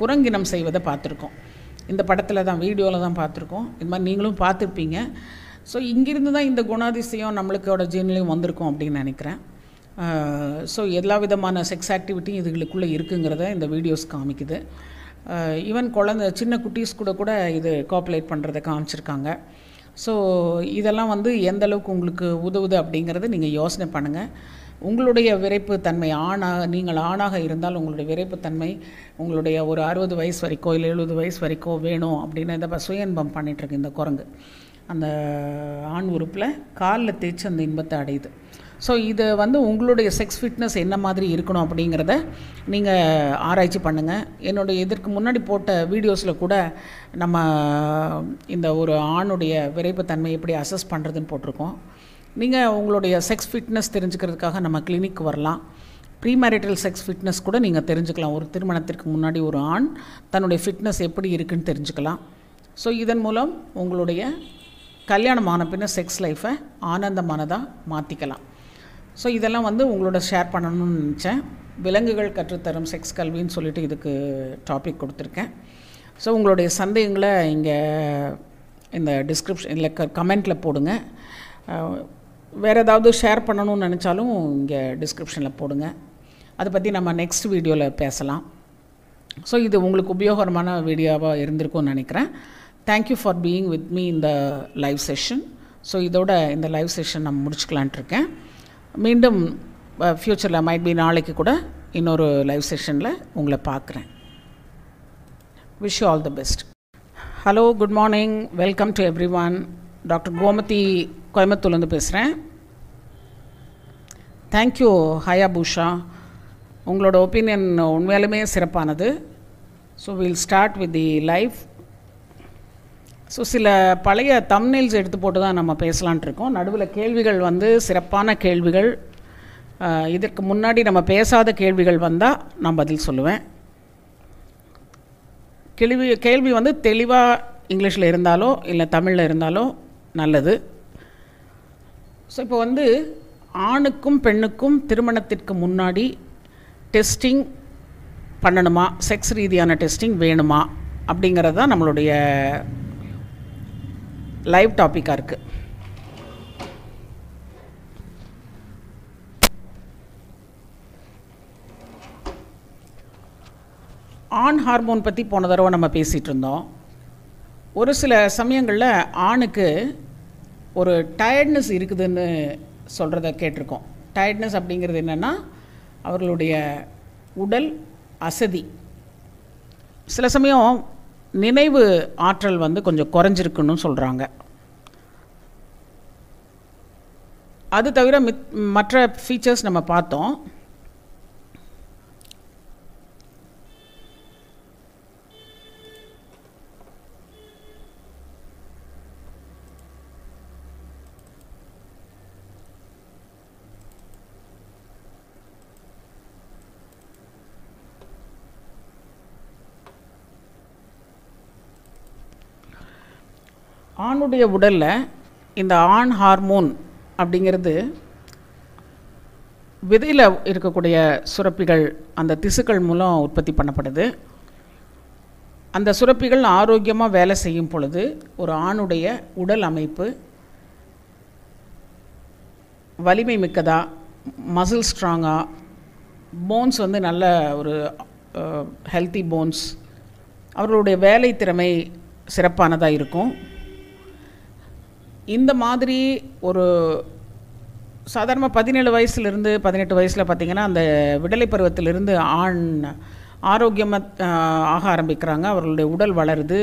குரங்கினம் செய்வதை பார்த்துருக்கோம். இந்த படத்தில் தான், வீடியோவில் தான் பார்த்துருக்கோம். இது மாதிரி நீங்களும் பார்த்துருப்பீங்க. ஸோ இங்கிருந்து தான் இந்த குணாதிசயம் நம்மளுக்கோட ஜீன்லையும் வந்திருக்கும் அப்படின்னு நினைக்கிறேன். ஸோ எல்லா விதமான செக்ஸ் ஆக்டிவிட்டியும் இதுகளுக்குள்ளே இருக்குங்கிறத இந்த வீடியோஸ் காமிக்குது. ஈவன் குழந்த சின்ன குட்டீஸ் கூட கூட இது கோஆப்ரேட் பண்ணுறதை காமிச்சிருக்காங்க. ஸோ இதெல்லாம் வந்து எந்த அளவுக்கு உங்களுக்கு உதவுது அப்படிங்கிறத நீங்கள் யோசனை பண்ணுங்கள். உங்களுடைய விரைப்பு தன்மை, ஆணாக நீங்கள் ஆணாக இருந்தால் உங்களுடைய விரைப்பு தன்மை உங்களுடைய ஒரு அறுபது வயசு வரைக்கோ இல்லை எழுபது வயசு வரைக்கோ வேணும் அப்படின்னு இந்த சுயன்பம் பண்ணிகிட்ருக்கு இந்த குரங்கு. அந்த ஆண் உறுப்பில் காலில் தேய்ச்சி அந்த இன்பத்தை அடையுது. ஸோ இதை வந்து உங்களுடைய செக்ஸ் ஃபிட்னஸ் என்ன மாதிரி இருக்கணும் அப்படிங்கிறத நீங்கள் ஆராய்ச்சி பண்ணுங்கள். என்னுடைய இதற்கு முன்னாடி போட்ட வீடியோஸில் கூட நம்ம இந்த ஒரு ஆணுடைய விரைப்பு தன்மை எப்படி அசஸ் பண்ணுறதுன்னு போட்டிருக்கோம். நீங்கள் உங்களுடைய செக்ஸ் ஃபிட்னஸ் தெரிஞ்சுக்கிறதுக்காக நம்ம கிளினிக் வரலாம். ப்ரீ மேரிட்டல் செக்ஸ் ஃபிட்னஸ் கூட நீங்கள் தெரிஞ்சுக்கலாம். ஒரு திருமணத்திற்கு முன்னாடி ஒரு ஆண் தன்னுடைய ஃபிட்னஸ் எப்படி இருக்குன்னு தெரிஞ்சுக்கலாம். ஸோ இதன் மூலம் உங்களுடைய கல்யாணமான பின்ன செக்ஸ் லைஃப்பை ஆனந்தமானதாக மாற்றிக்கலாம். ஸோ இதெல்லாம் வந்து உங்களோட ஷேர் பண்ணணும்னு நினச்சேன். விலங்குகள் கற்றுத்தரும் செக்ஸ் கல்வின்னு சொல்லிட்டு இதுக்கு டாபிக் கொடுத்துருக்கேன். ஸோ உங்களுடைய சந்தேகங்களை இங்கே இந்த டிஸ்கிரிப்ஷன் இல்லை க கமெண்ட்டில் போடுங்க. வேறு ஏதாவது ஷேர் பண்ணணும்னு நினச்சாலும் இங்கே டிஸ்கிரிப்ஷனில் போடுங்க. அதை பற்றி நம்ம நெக்ஸ்ட் வீடியோவில் பேசலாம். ஸோ இது உங்களுக்கு உபயோகமான வீடியோவாக இருந்திருக்கும்னு நினைக்கிறேன். Thank you for being with me இந்த லைவ் செஷன். ஸோ இதோட இந்த லைவ் செஷன் நம்ம முடிச்சுக்கலான்ட்டு இருக்கேன். மீண்டும் ஃப்யூச்சரில் மைட் பி நாளைக்கு கூட இன்னொரு லைவ் செஷனில் உங்களை பார்க்குறேன். Wish you all the best. Hello, good morning, welcome to every one. Doctor Gomathi கோயம்புத்தூர்லேருந்து பேசுகிறேன். தேங்க்யூ ஹயாபூஷா, உங்களோட ஒப்பீனியன் உண்மையாலுமே சிறப்பானது. So we'll start with the life. So சில பழைய தம்ப்நெயில்ஸ் எடுத்து போட்டு தான் நம்ம பேசலான்ட்டு இருக்கோம். நடுவில் கேள்விகள் வந்து சிறப்பான கேள்விகள். இதற்கு முன்னாடி நம்ம பேசாத கேள்விகள் வந்தால் நான் பதில் சொல்லுவேன். கேள்வி கேள்வி வந்து தெளிவாக இங்கிலீஷில் இருந்தாலோ இல்லை தமிழில் இருந்தாலோ நல்லது. ஸோ இப்போ வந்து ஆணுக்கும் பெண்ணுக்கும் திருமணத்திற்கு முன்னாடி டெஸ்டிங் பண்ணணுமா, செக்ஸ் ரீதியான டெஸ்டிங் வேணுமா அப்படிங்கிறது தான் நம்மளுடைய லைவ் டாப்பிக்காக இருக்குது. ஆண் ஹார்மோன் பற்றி போன தடவை நம்ம பேசிகிட்டு இருந்தோம். ஒரு சில சமயங்களில் ஆணுக்கு ஒரு டயர்ட்னஸ் இருக்குதுன்னு சொல்கிறத கேட்டிருக்கோம். டயர்ட்னஸ் அப்படிங்கிறது என்னென்னா அவர்களுடைய உடல் அசதி, சில சமயம் நினைவு ஆற்றல் வந்து கொஞ்சம் குறைஞ்சிருக்குன்னு சொல்கிறாங்க. அது தவிர மித் மற்ற ஃபீச்சர்ஸ் நம்ம பார்த்தோம். ஆணுடைய உடலில் இந்த ஆண் ஹார்மோன் அப்படிங்கிறது விதையில் இருக்கக்கூடிய சுரப்பிகள், அந்த திசுக்கள் மூலம் உற்பத்தி பண்ணப்படுது. அந்த சுரப்பிகள் ஆரோக்கியமாக வேலை செய்யும் பொழுது ஒரு ஆணுடைய உடல் அமைப்பு வலிமை மிக்கதாக, மசில் ஸ்ட்ராங்காக, போன்ஸ் வந்து நல்ல ஒரு ஹெல்த்தி போன்ஸ், அவர்களுடைய வேலை திறமை சிறப்பானதாக இருக்கும். இந்த மாதிரி ஒரு சாதாரண பதினேழு வயசுலேருந்து பதினெட்டு வயசில் பார்த்திங்கன்னா அந்த விடலை பருவத்திலிருந்து ஆண் ஆரோக்கியமாக ஆக ஆரம்பிக்கிறாங்க. அவர்களுடைய உடல் வளருது,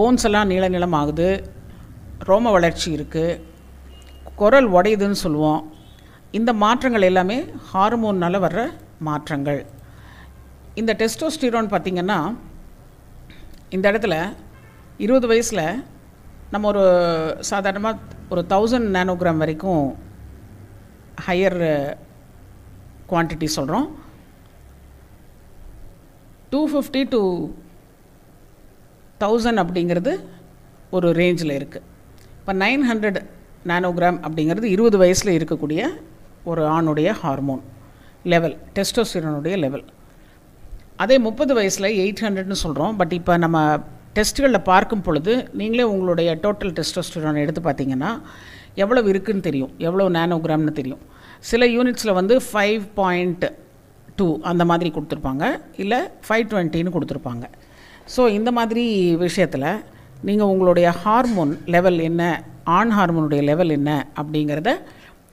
போன்ஸ் எல்லாம் நீள நீளம் ஆகுது, ரோம வளர்ச்சி இருக்குது, குரல் உடையுதுன்னு சொல்லுவோம். இந்த மாற்றங்கள் எல்லாமே ஹார்மோன்னால் வர்ற மாற்றங்கள். இந்த டெஸ்டோஸ்டிரோன் பார்த்திங்கன்னா இந்த இடத்துல இருபது வயசில் நம்ம ஒரு சாதாரணமாக ஒரு தௌசண்ட் நானோகிராம் வரைக்கும் ஹையர் குவான்டிட்டி சொல்கிறோம். டூ ஃபிஃப்டி டு தௌசண்ட் அப்படிங்கிறது ஒரு ரேஞ்சில் இருக்குது. இப்போ நைன் ஹண்ட்ரட் நானோகிராம் அப்படிங்கிறது இருபது வயசில் இருக்கக்கூடிய ஒரு ஆணுடைய ஹார்மோன் லெவல், டெஸ்டோஸ்டிரோனுடைய லெவல். அதே முப்பது வயசில் எயிட் ஹண்ட்ரட்னு சொல்கிறோம். பட் இப்போ நம்ம டெஸ்ட்டுகளில் பார்க்கும் பொழுது நீங்களே உங்களுடைய டோட்டல் டெஸ்டோஸ்டிரோன் எடுத்து பார்த்தீங்கன்னா எவ்வளவு இருக்குதுன்னு தெரியும், எவ்வளோ நானோகிராம்னு தெரியும். சில யூனிட்ஸில் வந்து ஃபைவ் பாயிண்ட் டூ அந்த மாதிரி கொடுத்துருப்பாங்க, இல்லை ஃபைவ் டுவெண்ட்டின்னு கொடுத்துருப்பாங்க. ஸோ இந்த மாதிரி விஷயத்தில் நீங்கள் உங்களுடைய ஹார்மோன் லெவல் என்ன, ஆண் ஹார்மோனுடைய லெவல் என்ன அப்படிங்கிறத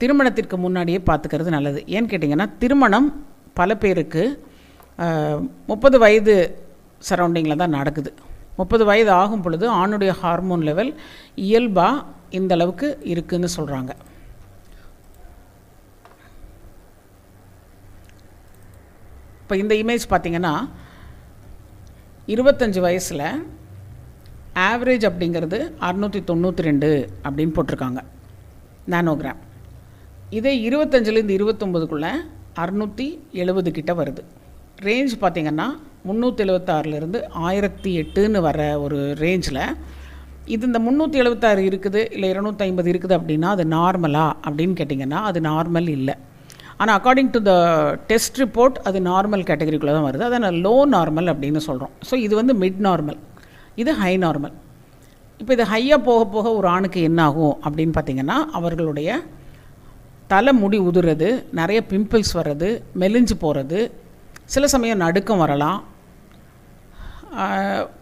திருமணத்திற்கு முன்னாடியே பார்த்துக்கிறது நல்லது. ஏன்னு கேட்டிங்கன்னா திருமணம் பல பேருக்கு முப்பது வயது சரௌண்டிங்கில் தான் நடக்குது. முப்பது வயது ஆகும் பொழுது ஆணுடைய ஹார்மோன் லெவல் இயல்பாக இந்த அளவுக்கு இருக்குதுன்னு சொல்கிறாங்க. இப்போ இந்த இமேஜ் பார்த்திங்கன்னா இருபத்தஞ்சி வயசில் ஆவரேஜ் அப்படிங்கிறது அறுநூற்றி தொண்ணூற்றி ரெண்டு அப்படின்னு போட்டிருக்காங்க நானோகிராம். இதே இருபத்தஞ்சிலேருந்து இருபத்தொம்போதுக்குள்ளே அறுநூற்றி எழுபது கிட்ட வருது. ரேஞ்ச் பார்த்திங்கன்னா முந்நூற்றி எழுபத்தாறுலேருந்து ஆயிரத்தி எட்டுன்னு வர ஒரு ரேஞ்சில் இது. இந்த முந்நூற்றி எழுபத்தாறு இருக்குது, இல்லை இருநூற்றி ஐம்பது இருக்குது அப்படின்னா அது நார்மலா அப்படின்னு கேட்டிங்கன்னா அது நார்மல் இல்லை. ஆனால் according to the test report அது நார்மல் கேட்டகரிக்குள்ளே தான் வருது. அதை லோ நார்மல் அப்படின்னு சொல்கிறோம். ஸோ இது வந்து மிட் நார்மல், இது ஹை நார்மல். இப்போ இது ஹையாக போக போக ஒரு ஆணுக்கு என்ன ஆகும் அப்படின்னு பார்த்திங்கன்னா அவர்களுடைய தலை முடி உதுறது, நிறைய பிம்பிள்ஸ் வர்றது, மெலிஞ்சு போகிறது, சில சமயம் நடுக்கம் வரலாம்.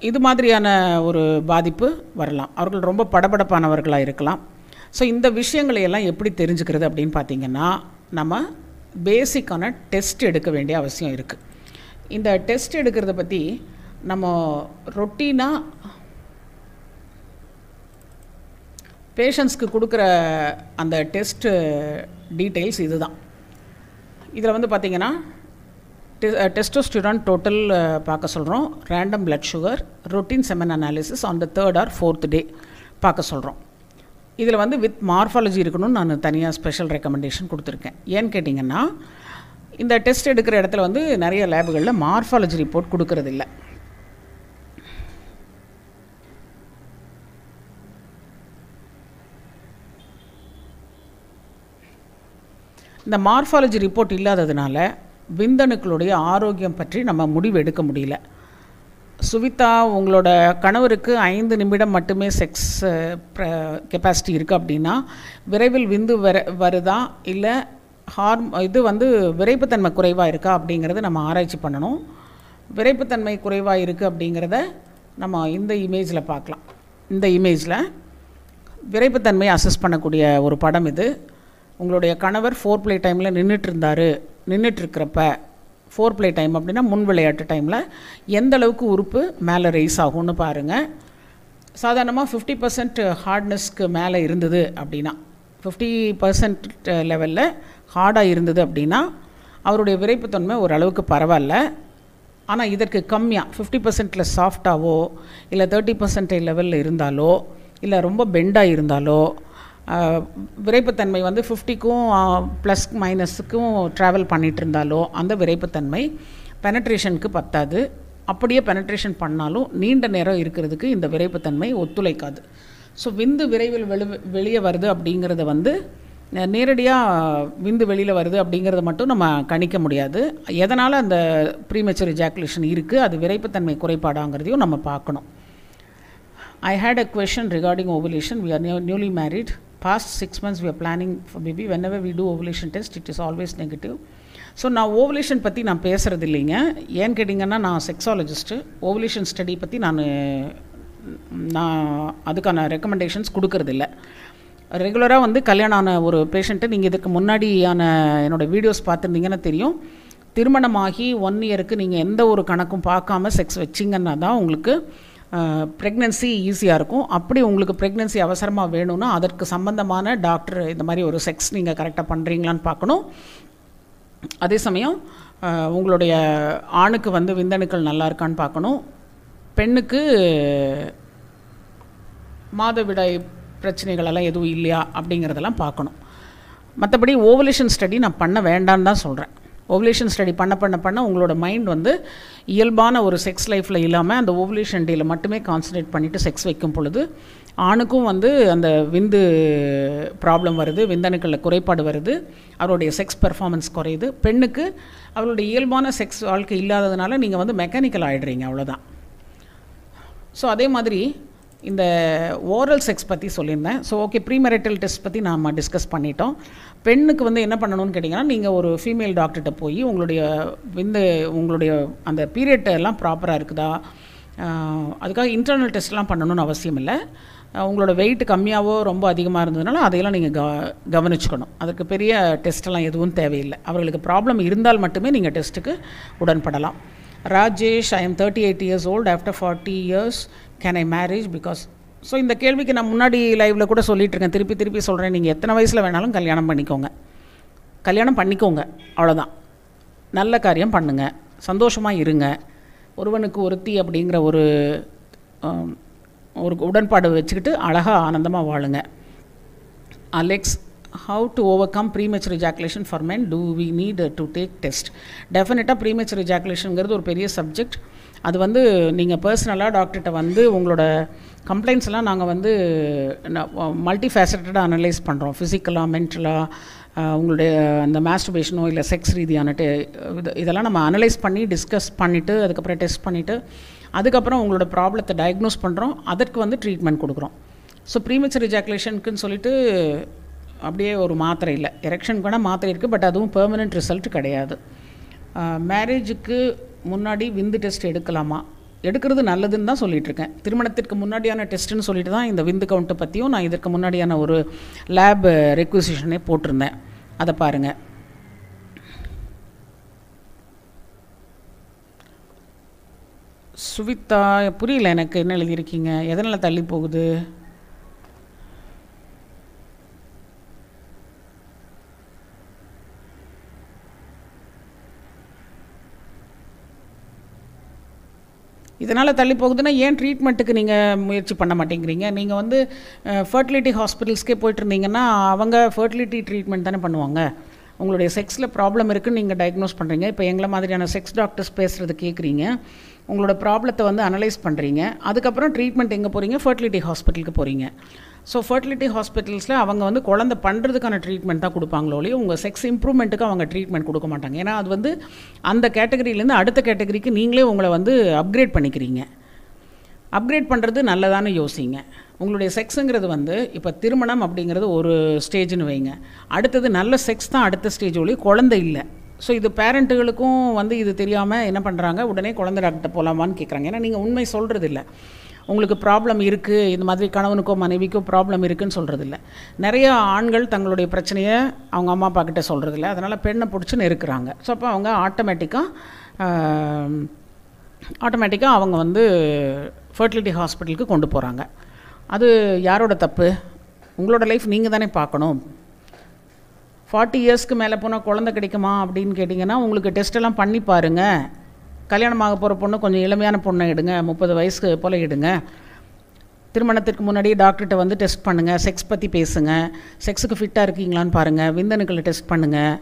இது மாதிரியான ஒரு பாதிப்பு வரலாம். அவர்கள் ரொம்ப படபடப்பானவர்களாக இருக்கலாம். ஸோ இந்த விஷயங்களையெல்லாம் எப்படி தெரிஞ்சுக்கிறது அப்படின்னு பார்த்திங்கன்னா நம்ம பேசிக்கான டெஸ்ட் எடுக்க வேண்டிய அவசியம் இருக்குது. இந்த டெஸ்ட் எடுக்கிறத பற்றி நம்ம ரொட்டீனாக பேஷண்ட்ஸ்க்கு கொடுக்குற அந்த டெஸ்ட்டு டீட்டெயில்ஸ் இது தான். இதில் வந்து பார்த்திங்கன்னா டெஸ்டோஸ்டிரான் டோட்டல் பார்க்க சொல்கிறோம், random blood sugar, routine semen analysis on the third or fourth day பார்க்க சொல்கிறோம். இதில் வந்து வித் மார்ஃபாலஜி இருக்கணும்னு நான் தனியாக ஸ்பெஷல் ரெக்கமெண்டேஷன் கொடுத்துருக்கேன். ஏன்னு கேட்டிங்கன்னா இந்த டெஸ்ட் எடுக்கிற இடத்துல வந்து நிறைய லேபுகளில் மார்ஃபாலஜி ரிப்போர்ட் கொடுக்கறதில்ல. இந்த மார்ஃபாலஜி ரிப்போர்ட் இல்லாததுனால விந்தணுக்களுடைய ஆரோக்கியம் பற்றி நம்ம முடிவு எடுக்க முடியல. சுவிதா, உங்களோட கணவருக்கு ஐந்து நிமிடம் மட்டுமே செக்ஸ் கெப்பாசிட்டி இருக்குது அப்படின்னா விரைவில் விந்து வர வருதா இல்லை ஹார் இது வந்து விரைப்புத்தன்மை குறைவாக இருக்கா அப்படிங்கிறத நம்ம ஆராய்ச்சி பண்ணணும். விரைப்புத்தன்மை குறைவாக இருக்குது அப்படிங்கிறத நம்ம இந்த இமேஜில் பார்க்கலாம். இந்த இமேஜில் விரைப்புத்தன்மையை அசஸ் பண்ணக்கூடிய ஒரு படம் இது. உங்களுடைய கணவர் ஃபோர் பிளே டைமில் நின்றுட்டுருந்தார். நின்றுட்டுருக்கிறப்ப ஃபோர் பிளே டைம் அப்படின்னா முன் விளையாட்டு டைமில் எந்த அளவுக்கு உறுப்பு மேலே ரைஸ் ஆகும்னு பாருங்கள். சாதாரணமாக ஃபிஃப்டி பர்சன்ட் ஹார்ட்னஸ்க்கு மேலே இருந்தது அப்படின்னா ஃபிஃப்டி பர்சன்ட் லெவலில் ஹார்டாக இருந்தது அப்படின்னா அவருடைய விரைப்புத்தன்மை ஓரளவுக்கு பரவாயில்ல. ஆனால் இதற்கு கம்மியாக ஃபிஃப்டி பர்சன்டில் சாஃப்டாகவோ இல்லை தேர்ட்டி பர்சன்ட் லெவலில் இருந்தாலோ இல்லை ரொம்ப பெண்டாக இருந்தாலோ விரைப்புத்தன்மை வந்து ஃபிஃப்டிக்கும் ப்ளஸ் மைனஸுக்கும் ட்ராவல் பண்ணிகிட்டு இருந்தாலோ அந்த விரைப்புத்தன்மை பெனட்ரேஷனுக்கு பத்தாது. அப்படியே பெனட்ரேஷன் பண்ணாலும் நீண்ட நேரம் இருக்கிறதுக்கு இந்த விரைப்புத்தன்மை ஒத்துழைக்காது. ஸோ விந்து விரைவில் வெளி வெளியே வருது அப்படிங்கிறத வந்து நேரடியாக விந்து வெளியில் வருது அப்படிங்கிறத மட்டும் நம்ம கணிக்க முடியாது. எதனால் அந்த ப்ரீமெச்சூர் எஜாக்குலேஷன் இருக்குது, அது விரைப்புத்தன்மை குறைபாடாங்கிறதையும் நம்ம பார்க்கணும். I had a question regarding ovulation. We are new, newly married. Past six months we are planning for baby. Whenever we do ovulation test, it is always negative. So now ovulation பற்றி நான் பேசுகிறது இல்லைங்க. ஏன்னு கேட்டிங்கன்னா நான் செக்ஸாலஜிஸ்ட்டு. ஓவலேஷன் ஸ்டடி பற்றி நான் நான் அதுக்கான ரெக்கமெண்டேஷன்ஸ் கொடுக்கறதில்ல. ரெகுலராக வந்து கல்யாணம் ஆன ஒரு பேஷண்ட்டு, நீங்கள் இதுக்கு முன்னாடியான என்னோடய வீடியோஸ் பார்த்துருந்தீங்கன்னா தெரியும், திருமணமாகி ஒன் இயருக்கு நீங்கள் எந்த ஒரு கணக்கும் பார்க்காம செக்ஸ் வச்சிங்கன்னா தான் உங்களுக்கு ப்ரெக்னன்சி ஈஸியாக இருக்கும். அப்படி உங்களுக்கு ப்ரெக்னன்சி அவசரமாக வேணும்னா அதற்கு சம்பந்தமான டாக்டர் இந்த மாதிரி ஒரு செக்ஸ் நீங்கள் கரெக்டாக பண்ணுறீங்களான்னு பார்க்கணும். அதே சமயம் உங்களுடைய ஆணுக்கு வந்து விந்தணுக்கள் நல்லா இருக்கான்னு பார்க்கணும். பெண்ணுக்கு மாதவிடாய் பிரச்சனைகளெல்லாம் எதுவும் இல்லையா அப்படிங்கிறதெல்லாம் பார்க்கணும். மற்றபடி ஓவலேஷன் ஸ்டடி நான் பண்ண வேண்டான்னு தான் சொல்கிறேன். ஓவலேஷன் ஸ்டடி பண்ண பண்ண பண்ண உங்களோட மைண்ட் வந்து இயல்பான ஒரு செக்ஸ் லைஃப்பில் இல்லாமல் அந்த ஓவலேஷன் டேயில் மட்டுமே கான்சன்ட்ரேட் பண்ணிவிட்டு செக்ஸ் வைக்கும் பொழுது ஆணுக்கும் வந்து அந்த விந்து ப்ராப்ளம் வருது, விந்தணுக்களில் குறைபாடு வருது, அவருடைய செக்ஸ் பெர்ஃபார்மன்ஸ் குறையுது. பெண்ணுக்கு அவருடைய இயல்பான செக்ஸ் வாழ்க்கை இல்லாததுனால நீங்கள் வந்து மெக்கானிக்கல் ஆகிடுறீங்க, அவ்வளோதான். ஸோ அதே மாதிரி இந்த ஓரல் செக்ஸ் பற்றி சொல்லியிருந்தேன். ஸோ ஓகே, ப்ரீமெரிட்டல் டெஸ்ட் பற்றி நாம் டிஸ்கஸ் பண்ணிட்டோம். பெண்ணுக்கு வந்து என்ன பண்ணணும்னு கேட்டிங்கன்னா, நீங்கள் ஒரு ஃபீமேல் டாக்டர்கிட்ட போய் உங்களுடைய விந்து உங்களுடைய அந்த பீரியட் எல்லாம் ப்ராப்பராக இருக்குதா, அதுக்காக இன்டர்னல் டெஸ்ட்லாம் பண்ணணும்னு அவசியம் இல்லை. உங்களோட வெயிட் கம்மியாகவோ ரொம்ப அதிகமாக இருந்ததுனால அதையெல்லாம் நீங்கள் க கவனிச்சுக்கணும். அதற்கு பெரிய டெஸ்ட்டெல்லாம் எதுவும் தேவையில்லை. அவர்களுக்கு ப்ராப்ளம் இருந்தால் மட்டுமே நீங்கள் டெஸ்ட்டுக்கு உடன்படலாம். Rajesh, I am thirty eight years old. After forty years can I marriage because so இந்த கேள்விக்கு நான் முன்னாடி லைவில் கூட சொல்லிகிட்ருக்கேன், திருப்பி திருப்பி சொல்கிறேன். நீங்கள் எத்தனை வயசில் வேணாலும் கல்யாணம் பண்ணிக்கோங்க, கல்யாணம் பண்ணிக்கோங்க, அவ்வளோதான். நல்ல காரியம் பண்ணுங்கள், சந்தோஷமாக இருங்க. ஒருவனுக்கு ஒருத்தி அப்படிங்கிற ஒரு ஒரு உடன்பாடு வச்சுக்கிட்டு அழகாக ஆனந்தமாக வாழுங்க. Alex, how to overcome premature ejaculation for men? Do we need uh, to take test? Definitely premature ejaculation ங்கிறது ஒரு பெரிய சப்ஜெக்ட். அது வந்து நீங்கள் பர்சனலாக டாக்டர்கிட்ட வந்து உங்களோட கம்ப்ளைண்ட்ஸ் எல்லாம் நாங்கள் வந்து மல்டி ஃபேசட்டடாக அனலைஸ் பண்ணுறோம். ஃபிசிக்கலாக, மென்டலாக, உங்களுடைய அந்த மாஸ்டர்பேஷனோ இல்லை செக்ஸ் ரீதியான டே இது இதெல்லாம் நம்ம அனலைஸ் பண்ணி டிஸ்கஸ் பண்ணிவிட்டு அதுக்கப்புறம் டெஸ்ட் பண்ணிவிட்டு அதுக்கப்புறம் உங்களோட ப்ராப்ளத்தை டயக்னோஸ் பண்ணுறோம். அதற்கு வந்து ட்ரீட்மெண்ட் கொடுக்குறோம். ஸோ ப்ரீமெச்சூர் எஜாகுலேஷனுக்குன்னு சொல்லிவிட்டு அப்படியே ஒரு மாத்திரை இல்லை, எரெக்ஷன் கூட மாத்திரை இருக்குது, பட் அதுவும் பெர்மனெண்ட் ரிசல்ட் கிடையாது. மேரேஜுக்கு முன்னாடி விந்து டெஸ்ட் எடுக்கலாமா? எடுக்கிறது நல்லதுன்னு தான் சொல்லிகிட்ருக்கேன். திருமணத்திற்கு முன்னாடியான டெஸ்ட்டுன்னு சொல்லிட்டு தான் இந்த விந்து கவுண்ட்டை பற்றியும் நான் இதற்கு முன்னாடியான ஒரு லேப் ரெக்வசிஷனே போட்டிருந்தேன், அதை பாருங்கள். சுவிதா, புரியல எனக்கு என்ன எழுதியிருக்கீங்க, எதனால் தள்ளி போகுது? இதனால் தள்ளி போகுதுன்னா ஏன் ட்ரீட்மெண்ட்டுக்கு நீங்கள் முயற்சி பண்ண மாட்டேங்கிறீங்க? நீங்கள் வந்து ஃபர்டிலிட்டி ஹாஸ்பிட்டல்ஸ்க்கே போய்ட்டுருந்தீங்கன்னா அவங்க ஃபர்டிலிட்டி ட்ரீட்மெண்ட் தானே பண்ணுவாங்க. உங்களுடைய செக்ஸில் ப்ராப்ளம் இருக்குதுன்னு நீங்கள் டயக்னோஸ் பண்ணுறீங்க. இப்போ எங்களை மாதிரியான செக்ஸ் டாக்டர்ஸ் பேசுகிறது கேட்குறீங்க, உங்களோட ப்ராப்ளத்தை வந்து அனலைஸ் பண்ணுறீங்க, அதுக்கப்புறம் ட்ரீட்மெண்ட் எங்கே போகிறீங்க? ஃபர்டிலிட்டி ஹாஸ்பிட்டலுக்கு போகிறீங்க. ஸோ ஃபர்டிலிட்டி ஹாஸ்பிட்டல்ஸில் அவங்க வந்து குழந்தை பண்ணுறதுக்கான ட்ரீட்மெண்ட் தான் கொடுப்பாங்களோலையே உங்கள் செக்ஸ் இம்ப்ரூவ்மெண்ட்டுக்கு அவங்க ட்ரீட்மெண்ட் கொடுக்க மாட்டாங்க. ஏன்னா அது வந்து அந்த கேட்டகரியிலேருந்து அடுத்த கேட்டகரிக்கு நீங்களே உங்களை வந்து அப்கிரேட் பண்ணிக்கிறீங்க. அப்கிரேட் பண்ணுறது நல்லதானு யோசிங்க. உங்களுடைய செக்ஸுங்கிறது வந்து இப்போ திருமணம் அப்படிங்கிறது ஒரு ஸ்டேஜ்னு வைங்க, அடுத்தது நல்ல செக்ஸ் தான் அடுத்த ஸ்டேஜ், ஒளி குழந்தை இல்லை. ஸோ இது பேரண்ட்டுகளுக்கும் வந்து இது தெரியாமல் என்ன பண்ணுறாங்க, உடனே குழந்தை டாக்டர் போகலாமான்னு கேட்குறாங்க. ஏன்னா நீங்கள் உண்மை சொல்கிறது இல்லை, உங்களுக்கு ப்ராப்ளம் இருக்குது, இந்த மாதிரி கணவனுக்கோ மனைவிக்கோ ப்ராப்ளம் இருக்குதுன்னு சொல்கிறது இல்லை. நிறையா ஆண்கள் தங்களுடைய பிரச்சனையை அவங்க அம்மா அப்பா கிட்ட சொல்கிறது இல்லை, அதனால் பெண்ணை பிடிச்சின்னு இருக்கிறாங்க. ஸோ அப்போ அவங்க ஆட்டோமேட்டிக்காக ஆட்டோமேட்டிக்காக அவங்க வந்து ஃபர்டிலிட்டி ஹாஸ்பிட்டலுக்கு கொண்டு போகிறாங்க. அது யாரோட தப்பு? உங்களோட லைஃப் நீங்கள் தானே பார்க்கணும். ஃபார்ட்டி இயர்ஸ்க்கு மேலே போனால் குழந்தை கிடைக்குமா அப்படின்னு கேட்டிங்கன்னா உங்களுக்கு டெஸ்ட்டெல்லாம் பண்ணி பாருங்கள். கல்யாணமாக போகிற பொண்ணு கொஞ்சம் இளமையான பொண்ணை எடுங்க, முப்பது வயசுக்கு போல் எடுங்க. திருமணத்திற்கு முன்னாடி டாக்டர்கிட்ட வந்து டெஸ்ட் பண்ணுங்கள், செக்ஸ் பற்றி பேசுங்க, செக்ஸுக்கு ஃபிட்டாக இருக்கீங்களான்னு பாருங்கள், விந்தணுக்களை டெஸ்ட் பண்ணுங்கள்.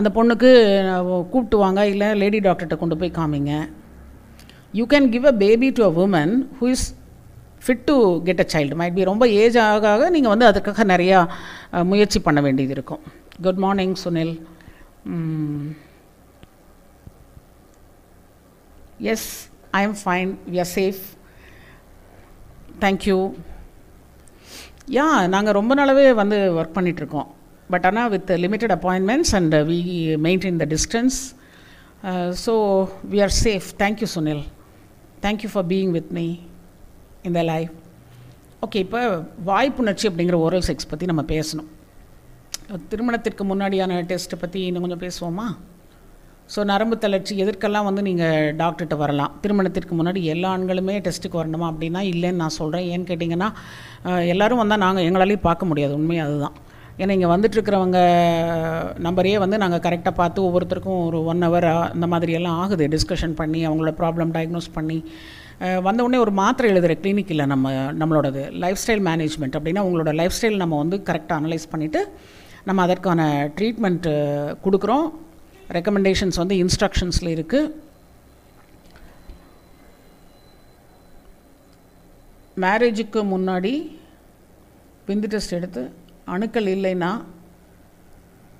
அந்த பொண்ணுக்கு கூப்பிட்டு வாங்க, இல்லை லேடி டாக்டர்கிட்ட கொண்டு போய் காமிங்க. You can give a baby to a woman who is fit to get a child. Might be ரொம்ப ஏஜ் ஆக ஆக நீங்கள் வந்து அதுக்காக நிறையா முயற்சி பண்ண வேண்டியது இருக்கும். Good morning Sunil. Yes, I am fine, we are safe, thank you. யா, நாங்கள் ரொம்ப நாளாகவே வந்து ஒர்க் பண்ணிகிட்ருக்கோம், பட் ஆனால் with limited appointments and we maintain the distance. Uh, so we are safe. Thank you, Sunil. Thank you for being with me in the live. Okay, இப்போ வாய்ப்புணர்ச்சி அப்படிங்கிற ஓரல் செக்ஸ் பற்றி நம்ம பேசணும். திருமணத்திற்கு முன்னாடியான டெஸ்ட்டை பற்றி இன்னும் கொஞ்சம் பேசுவோமா? ஸோ நரம்பு தளர்ச்சி எதற்கெல்லாம் வந்து நீங்கள் டாக்டர்கிட்ட வரலாம். திருமணத்திற்கு முன்னாடி எல்லா ஆண்களுமே டெஸ்ட்டுக்கு வரணுமா அப்படின்னா இல்லைன்னு நான் சொல்கிறேன். ஏன்னு கேட்டிங்கன்னா எல்லோரும் வந்தால் நாங்கள் எங்களாலேயும் பார்க்க முடியாது, உண்மையாக அதுதான். ஏன்னா இங்கே வந்துட்டுருக்கிறவங்க நம்பரையே வந்து நாங்கள் கரெக்டாக பார்த்து ஒவ்வொருத்தருக்கும் ஒரு ஒன் ஹவர் அந்த மாதிரியெல்லாம் ஆகுது டிஸ்கஷன் பண்ணி, அவங்களோட ப்ராப்ளம் டயக்னோஸ் பண்ணி. வந்தவுடனே ஒரு மாத்திரை எழுதுகிற கிளினிக் இல்லை நம்ம நம்மளோடது. லைஃப் ஸ்டைல் மேனேஜ்மெண்ட் அப்படின்னா உங்களோட லைஃப் ஸ்டைல் நம்ம வந்து கரெக்டாக அனலைஸ் பண்ணிவிட்டு நம்ம அதற்கான ட்ரீட்மெண்ட்டு கொடுக்குறோம். ரெக்கமெண்டேஷன்ஸ் வந்து இன்ஸ்ட்ரக்ஷன்ஸில் இருக்குது. மேரேஜுக்கு முன்னாடி விந்து டெஸ்ட் எடுத்து அணுக்கள் இல்லைன்னா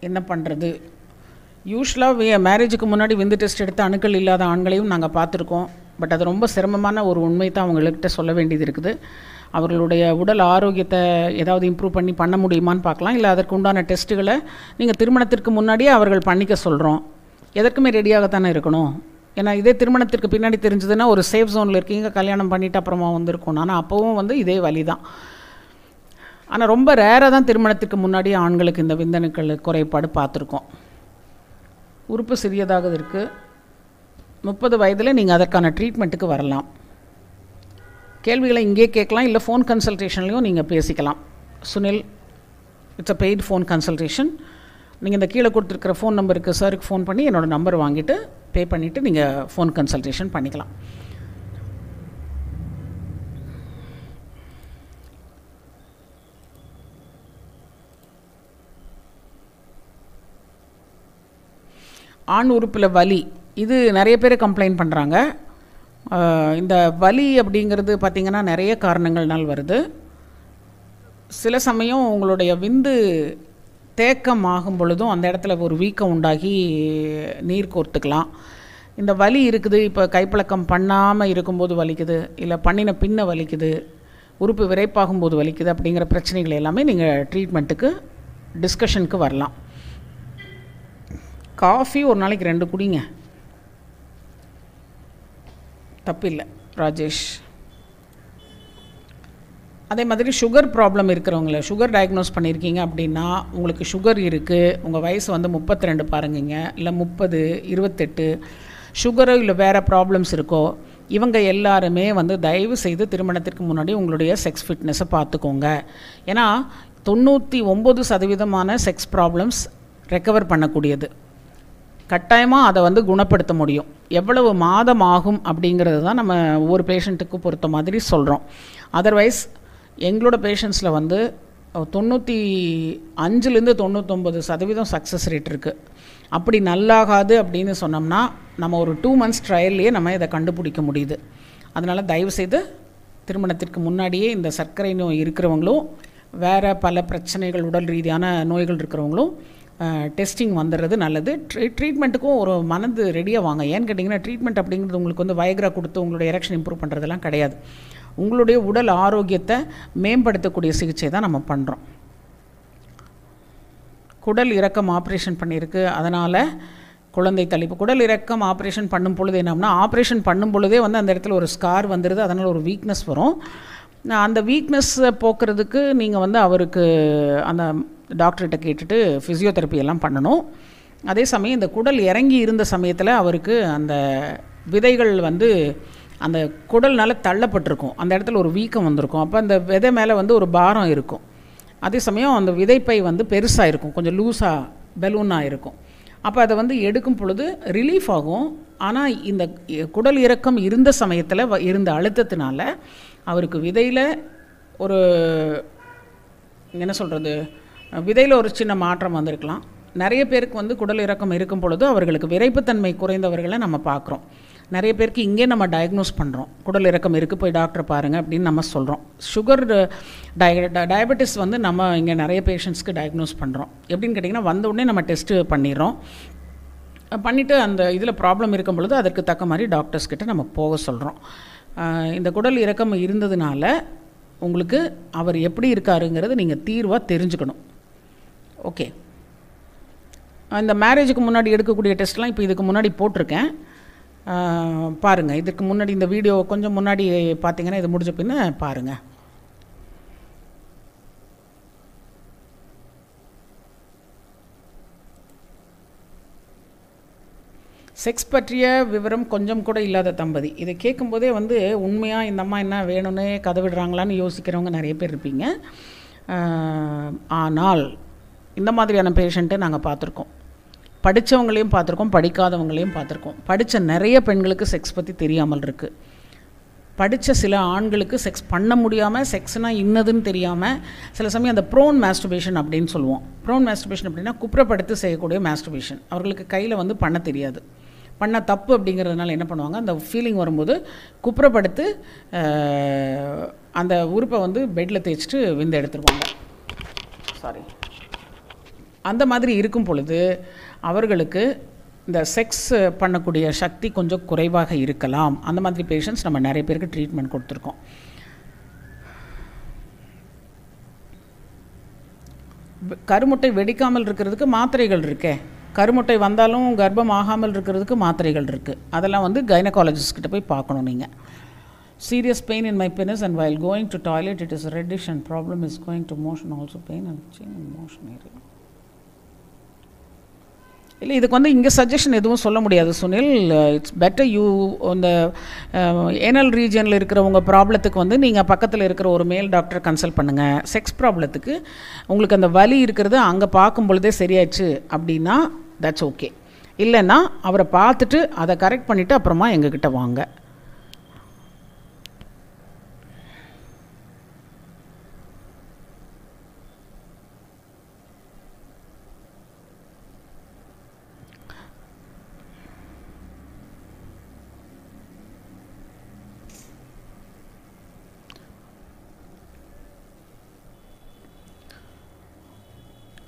என்ன பண்ணுறது? யூஸ்வலாக மேரேஜுக்கு முன்னாடி விந்து டெஸ்ட் எடுத்து அணுக்கள் இல்லாத ஆண்களையும் நாங்கள் பார்த்துருக்கோம். பட் அது ரொம்ப சிரமமான ஒரு உண்மை தான், அவங்கள்கிட்ட சொல்ல வேண்டியது இருக்குது. அவர்களுடைய உடல் ஆரோக்கியத்தை ஏதாவது இம்ப்ரூவ் பண்ணி பண்ண முடியுமான்னு பார்க்கலாம், இல்லை அதற்கு உண்டான டெஸ்ட்டுகளை நீங்கள் திருமணத்திற்கு முன்னாடியே அவர்கள் பண்ணிக்க சொல்கிறோம். எதற்குமே ரெடியாகத்தானே இருக்கணும். ஏன்னா இதே திருமணத்திற்கு பின்னாடி தெரிஞ்சதுன்னா ஒரு சேஃப் ஜோனில் இருக்கீங்க, கல்யாணம் பண்ணிவிட்டு அப்புறமா வந்திருக்கணும். ஆனால் அப்போவும் வந்து இதே வழி தான். ஆனால் ரொம்ப ரேராக தான் திருமணத்துக்கு முன்னாடி ஆண்களுக்கு இந்த விந்தணுக்கள் குறைபாடு பார்த்துருக்கோம். உறுப்பு சிறியதாக இருக்குது. முப்பது வயதில் நீங்கள் அதற்கான ட்ரீட்மெண்ட்டுக்கு வரலாம். கேள்விகளை இங்கே கேட்கலாம், இல்லை ஃபோன் கன்சல்டேஷன்லேயும் நீங்கள் பேசிக்கலாம். Sunil, it's a paid phone consultation. நீங்கள் இந்த கீழே கொடுத்துருக்கிற ஃபோன் நம்பருக்கு சாருக்கு ஃபோன் பண்ணி என்னோடய நம்பர் வாங்கிட்டு பே பண்ணிவிட்டு நீங்கள் ஃபோன் கன்சல்டேஷன் பண்ணிக்கலாம். ஆண் உறுப்பில் வலி, இது நிறைய பேர் கம்ப்ளைண்ட் பண்ணுறாங்க. இந்த வலி அப்படிங்கிறது பார்த்திங்கன்னா நிறைய காரணங்கள்னால் வருது. சில சமயம் உங்களுடைய விந்து தேக்கம் ஆகும் பொழுதும் அந்த இடத்துல ஒரு வீக்கம் உண்டாகி நீர் கோர்த்துக்கலாம். இந்த வலி இருக்குது, இப்போ கைப்பழக்கம் பண்ணாமல் இருக்கும்போது வலிக்குது, இல்லை பண்ணின பின்ன வலிக்குது, உறுப்பு விரைப்பாகும்போது வலிக்குது அப்படிங்கிற பிரச்சனைகள் எல்லாமே நீங்கள் ட்ரீட்மெண்ட்டுக்கு டிஸ்கஷனுக்கு வரலாம். காஃபி ஒரு நாளைக்கு ரெண்டு குடிங்க, தப்பில்லை ராஜேஷ். அதே மாதிரி சுகர் ப்ராப்ளம் இருக்கிறவங்கள, சுகர் டயக்னோஸ் பண்ணியிருக்கீங்க அப்படின்னா உங்களுக்கு சுகர் இருக்குது, உங்கள் வயசு வந்து முப்பத்தி ரெண்டு பாருங்கங்க, இல்லை முப்பது, இருபத்தெட்டு, சுகரோ இல்லை வேறு ப்ராப்ளம்ஸ் இருக்கோ, இவங்க எல்லாருமே வந்து தயவு செய்து திருமணத்திற்கு முன்னாடி உங்களுடைய செக்ஸ் ஃபிட்னஸை பார்த்துக்கோங்க. ஏன்னா தொண்ணூற்றி ஒம்பது சதவீதமான செக்ஸ் ப்ராப்ளம்ஸ் ரெக்கவர் பண்ணக்கூடியது. கட்டாயமாக அதை வந்து குணப்படுத்த முடியும். எவ்வளவு மாதம் ஆகும் அப்படிங்கிறது தான் நம்ம ஒவ்வொரு பேஷண்ட்டுக்கு பொறுத்த மாதிரி சொல்கிறோம். அதர்வைஸ் எங்களோட பேஷண்ட்ஸில் வந்து தொண்ணூற்றி அஞ்சுலேருந்து தொண்ணூற்றொம்பது சதவீதம் சக்ஸஸ் ரேட் இருக்குது. அப்படி நல்லாகாது அப்படின்னு சொன்னோம்னா நம்ம ஒரு டூ மந்த்ஸ் ட்ரையல்லையே நம்ம இதை கண்டுபிடிக்க முடியுது. அதனால் தயவுசெய்து திருமணத்திற்கு முன்னாடியே இந்த சர்க்கரை நோய் இருக்கிறவங்களும் வேறு பல பிரச்சனைகள் உடல் ரீதியான நோய்கள் இருக்கிறவங்களும் டெஸ்டிங் வந்துடுறது நல்லது. ட்ரீ ட்ரீட்மெண்ட்டுக்கும் ஒரு மனது ரெடியாக வாங்க. ஏன்னு கேட்டிங்கன்னா ட்ரீட்மெண்ட் அப்படிங்கிறது உங்களுக்கு வந்து வயக்ரா கொடுத்து உங்களுடைய எரெக்ஷன் இம்ப்ரூவ் பண்ணுறதெல்லாம் கிடையாது. உங்களுடைய உடல் ஆரோக்கியத்தை மேம்படுத்தக்கூடிய சிகிச்சை தான் நம்ம பண்ணுறோம். குடல் இறக்கம் ஆப்ரேஷன் பண்ணியிருக்கு, அதனால் குழந்தை தள்ளிப்பு. குடல் இறக்கம் ஆப்ரேஷன் பண்ணும் பொழுது என்னம்னா, ஆப்ரேஷன் பண்ணும் பொழுதே வந்து அந்த இடத்துல ஒரு ஸ்கார் வந்துடுது, அதனால் ஒரு வீக்னஸ் வரும். அந்த வீக்னஸ்ஸை போக்குறதுக்கு நீங்கள் வந்து அவருக்கு அந்த டாக்டர்கிட்ட கேட்டுட்டு ஃபிசியோதெரப்பி எல்லாம் பண்ணணும். அதே சமயம் இந்த குடல் இறங்கி இருந்த சமயத்தில் அவருக்கு அந்த விதைகள் வந்து அந்த குடல்னால் தள்ளப்பட்டிருக்கும், அந்த இடத்துல ஒரு வீக்கம் வந்திருக்கும். அப்போ அந்த விதை மேலே வந்து ஒரு பாரம் இருக்கும், அதே சமயம் அந்த விதைப்பை வந்து பெருசாக இருக்கும், கொஞ்சம் லூஸாக பலூனாக இருக்கும். அப்போ அதை வந்து எடுக்கும் பொழுது ரிலீஃப் ஆகும். ஆனால் இந்த குடல் இறக்கம் இருந்த சமயத்தில் இருந்த அழுத்தத்தினால அவருக்கு விதையில் ஒரு என்ன சொல்கிறது, விதையில் ஒரு சின்ன மாற்றம் வந்திருக்கலாம். நிறைய பேருக்கு வந்து குடல் இறக்கம் இருக்கும் பொழுது அவர்களுக்கு விரைப்புத்தன்மை குறைந்தவர்களை நம்ம பார்க்குறோம். நிறைய பேருக்கு இங்கே நம்ம டயக்னோஸ் பண்ணுறோம், குடல் இறக்கம் இருக்குது போய் டாக்டரை பாருங்கள் அப்படின்னு நம்ம சொல்கிறோம். சுகர் டய டயபெட்டிஸ் வந்து நம்ம இங்கே நிறைய பேஷண்ட்ஸ்க்கு டயக்னோஸ் பண்ணுறோம். எப்படின்னு கேட்டிங்கன்னா, வந்த உடனே நம்ம டெஸ்ட்டு பண்ணிடுறோம். பண்ணிவிட்டு அந்த இதில் ப்ராப்ளம் இருக்கும் பொழுது அதற்கு தக்க மாதிரி டாக்டர்ஸ்கிட்ட நம்ம போக சொல்கிறோம். இந்த குடல் இறக்கம் இருந்ததுனால உங்களுக்கு அவர் எப்படி இருக்காருங்கிறது நீங்கள் தீர்வாக தெரிஞ்சுக்கணும். ஓகே, இந்த மேரேஜுக்கு முன்னாடி எடுக்கக்கூடிய டெஸ்ட்லாம் இப்போ இதுக்கு முன்னாடி போட்டிருக்கேன் பாருங்கள். இதுக்கு முன்னாடி இந்த வீடியோ கொஞ்சம் முன்னாடி பார்த்தீங்கன்னா இது முடிஞ்ச பின்ன பாருங்கள். செக்ஸ் பற்றிய விவரம் கொஞ்சம் கூட இல்லாத தம்பதி, இதை கேட்கும்போதே வந்து உண்மையாக இந்த அம்மா என்ன வேணும்னே கதை விடுறாங்களான்னு யோசிக்கிறவங்க நிறைய பேர் இருப்பீங்க. ஆனால் இந்த மாதிரியான பேஷண்ட்டை நாங்கள் பார்த்துருக்கோம், படித்தவங்களையும் பார்த்துருக்கோம், படிக்காதவங்களையும் பார்த்துருக்கோம். படித்த நிறைய பெண்களுக்கு செக்ஸ் பற்றி தெரியாமல் இருக்குது, படித்த சில ஆண்களுக்கு செக்ஸ் பண்ண முடியாமல், செக்ஸ்னால் இன்னதுன்னு தெரியாமல், சில சமயம் அந்த ப்ரோன் மாஸ்டர்பேஷன் அப்படின்னு சொல்லுவோம். ப்ரோன் மாஸ்டர்பேஷன் அப்படின்னா குப்புறப்படுத்தி செய்யக்கூடிய மாஸ்டர்பேஷன். அவர்களுக்கு கையில் வந்து பண்ண தெரியாது, பண்ண தப்பு அப்படிங்கிறதுனால என்ன பண்ணுவாங்க, அந்த ஃபீலிங் வரும்போது குப்புறப்படுத்து அந்த உறுப்பை வந்து பெட்டில் தேய்ச்சிட்டு விந்து எடுத்துருவாங்க. சாரி, அந்த மாதிரி இருக்கும் பொழுது அவர்களுக்கு இந்த செக்ஸ் பண்ணக்கூடிய சக்தி கொஞ்சம் குறைவாக இருக்கலாம். அந்த மாதிரி பேஷண்ட்ஸ் நம்ம நிறைய பேருக்கு ட்ரீட்மெண்ட் கொடுத்துருக்கோம். கருமுட்டை வெடிக்காமல் இருக்கிறதுக்கு மாத்திரைகள் இருக்கே, கருமுட்டை வந்தாலும் கர்ப்பம் ஆகாமல் இருக்கிறதுக்கு மாத்திரைகள் இருக்குது. அதெல்லாம் வந்து கைனகாலஜிஸ்ட்கிட்ட போய் பார்க்கணும் நீங்கள். Serious pain in my penis and while going to toilet it is reddish and problem is going to motion also pain and motion area. இல்லை, இதுக்கு வந்து இங்கே சஜஷன் எதுவும் சொல்ல முடியாது சுனில். இட்ஸ் பெட்டர் யூ இந்த ஏனல் ரீஜனில் இருக்கிற உங்கள் ப்ராப்ளத்துக்கு வந்து நீங்கள் பக்கத்தில் இருக்கிற ஒரு மேல் டாக்டரை கன்சல்ட் பண்ணுங்கள். செக்ஸ் ப்ராப்ளத்துக்கு உங்களுக்கு அந்த வலி இருக்கிறது அங்கே பார்க்கும் பொழுதே சரியாயிடுச்சு அப்படின்னா தட்ஸ் ஓகே. இல்லைன்னா அவரை பார்த்துட்டு அதை கரெக்ட் பண்ணிவிட்டு அப்புறமா எங்ககிட்ட வாங்க.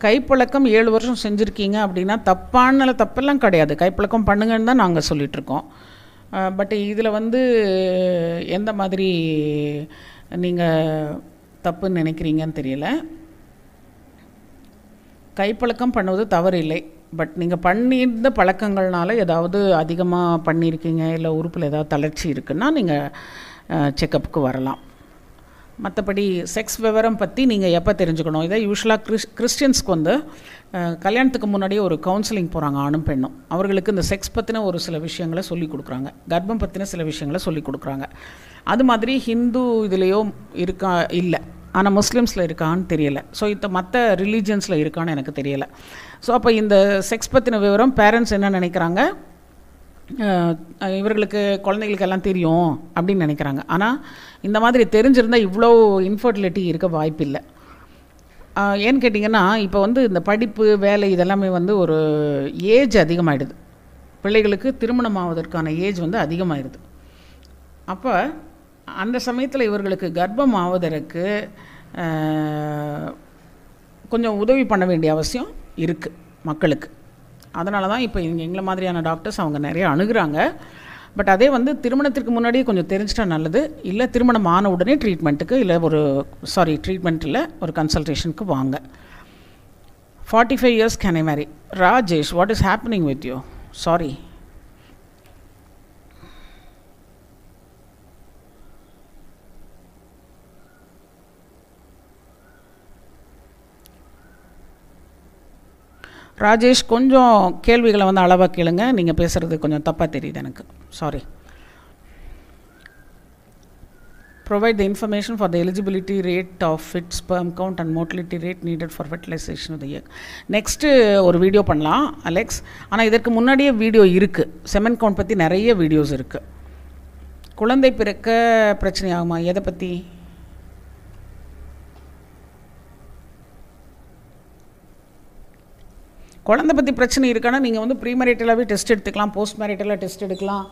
கைப்பழக்கம் ஏழு வருஷம் செஞ்சுருக்கீங்க அப்படின்னா தப்பானால தப்பெல்லாம் கிடையாது, கைப்பழக்கம் பண்ணுங்கன்னு தான் நாங்கள் சொல்லிகிட்ருக்கோம். பட் இதில் வந்து எந்த மாதிரி நீங்கள் தப்புன்னு நினைக்கிறீங்கன்னு தெரியல. கைப்பழக்கம் பண்ணுவது தவறு இல்லை, பட் நீங்கள் பண்ணியிருந்த பழக்கங்கள்னால ஏதாவது அதிகமாக பண்ணியிருக்கீங்க, இல்லை உறுப்பில் ஏதாவது தளர்ச்சி இருக்குன்னா நீங்கள் செக்கப்புக்கு வரலாம். மற்றபடி செக்ஸ் விவரம் பற்றி நீங்கள் எப்போ தெரிஞ்சுக்கணும், இதை யூஸ்வலாக கிறிஸ் கிறிஸ்டியன்ஸ்க்கு வந்து கல்யாணத்துக்கு முன்னாடியே ஒரு கவுன்சிலிங் போகிறாங்க ஆணும் பெண்ணும். அவர்களுக்கு இந்த செக்ஸ் பற்றின ஒரு சில விஷயங்களை சொல்லிக் கொடுக்குறாங்க, கர்ப்பம் பற்றின சில விஷயங்களை சொல்லிக் கொடுக்குறாங்க. அது மாதிரி ஹிந்து இதுலேயோ இருக்கா இல்லை, ஆனால் முஸ்லீம்ஸில் இருக்கான்னு தெரியலை. ஸோ இது மற்ற ரிலீஜியன்ஸில் இருக்கான்னு எனக்கு தெரியலை. ஸோ அப்போ இந்த செக்ஸ் பற்றின விவரம் பேரண்ட்ஸ் என்ன நினைக்கிறாங்க, இவர்களுக்கு குழந்தைகளுக்கெல்லாம் தெரியும் அப்படின்னு நினைக்கிறாங்க. ஆனால் இந்த மாதிரி தெரிஞ்சிருந்தால் இவ்வளோ இன்ஃபர்டிலிட்டி இருக்க வாய்ப்பில்லை. ஏன்னு கேட்டிங்கன்னா, இப்போ வந்து இந்த படிப்பு வேலை இதெல்லாமே வந்து ஒரு ஏஜ் அதிகமாகிடுது, பிள்ளைகளுக்கு திருமணம் ஆவதற்கான ஏஜ் வந்து அதிகமாகிடுது. அப்போ அந்த சமயத்தில் இவர்களுக்கு கர்ப்பம் ஆவதற்கு கொஞ்சம் உதவி பண்ண வேண்டிய அவசியம் இருக்குது மக்களுக்கு. அதனால தான் இப்போ இங்கே எங்களை மாதிரியான டாக்டர்ஸ் அவங்க நிறையா அணுகிறாங்க. பட் அதே வந்து திருமணத்திற்கு முன்னாடியே கொஞ்சம் தெரிஞ்சிட்டா நல்லது. இல்லை திருமணம் ஆன உடனே ட்ரீட்மெண்ட்டுக்கு இல்லை ஒரு சாரி ட்ரீட்மெண்ட் இல்லை ஒரு கன்சல்டேஷனுக்கு வாங்க. Forty five years can I marry? Rajesh, what is happening with you? Sorry. Rajesh, கொஞ்சம் கேள்விகளை வந்து அளவாக கேளுங்க. நீங்கள் பேசுகிறது கொஞ்சம் தப்பாக தெரியுது எனக்கு. Sorry. Provide the information for the eligibility rate of it sperm count and mortality rate needed for fertilisation of the egg. Next ஒரு வீடியோ பண்ணலாம் அலெக்ஸ். ஆனால் இதற்கு முன்னாடியே வீடியோ இருக்குது. செமன் கவுண்ட் பற்றி நிறைய வீடியோஸ் இருக்குது. குழந்தை பிறக்க பிரச்சனை ஆகுமா? எதை பற்றி? குழந்தை பற்றி பிரச்சனை இருக்கானா நீங்கள் வந்து ப்ரீ மேரிட்டலாகவே டெஸ்ட் எடுத்துக்கலாம், போஸ்ட் மேரிட்டலாக டெஸ்ட் எடுக்கலாம்.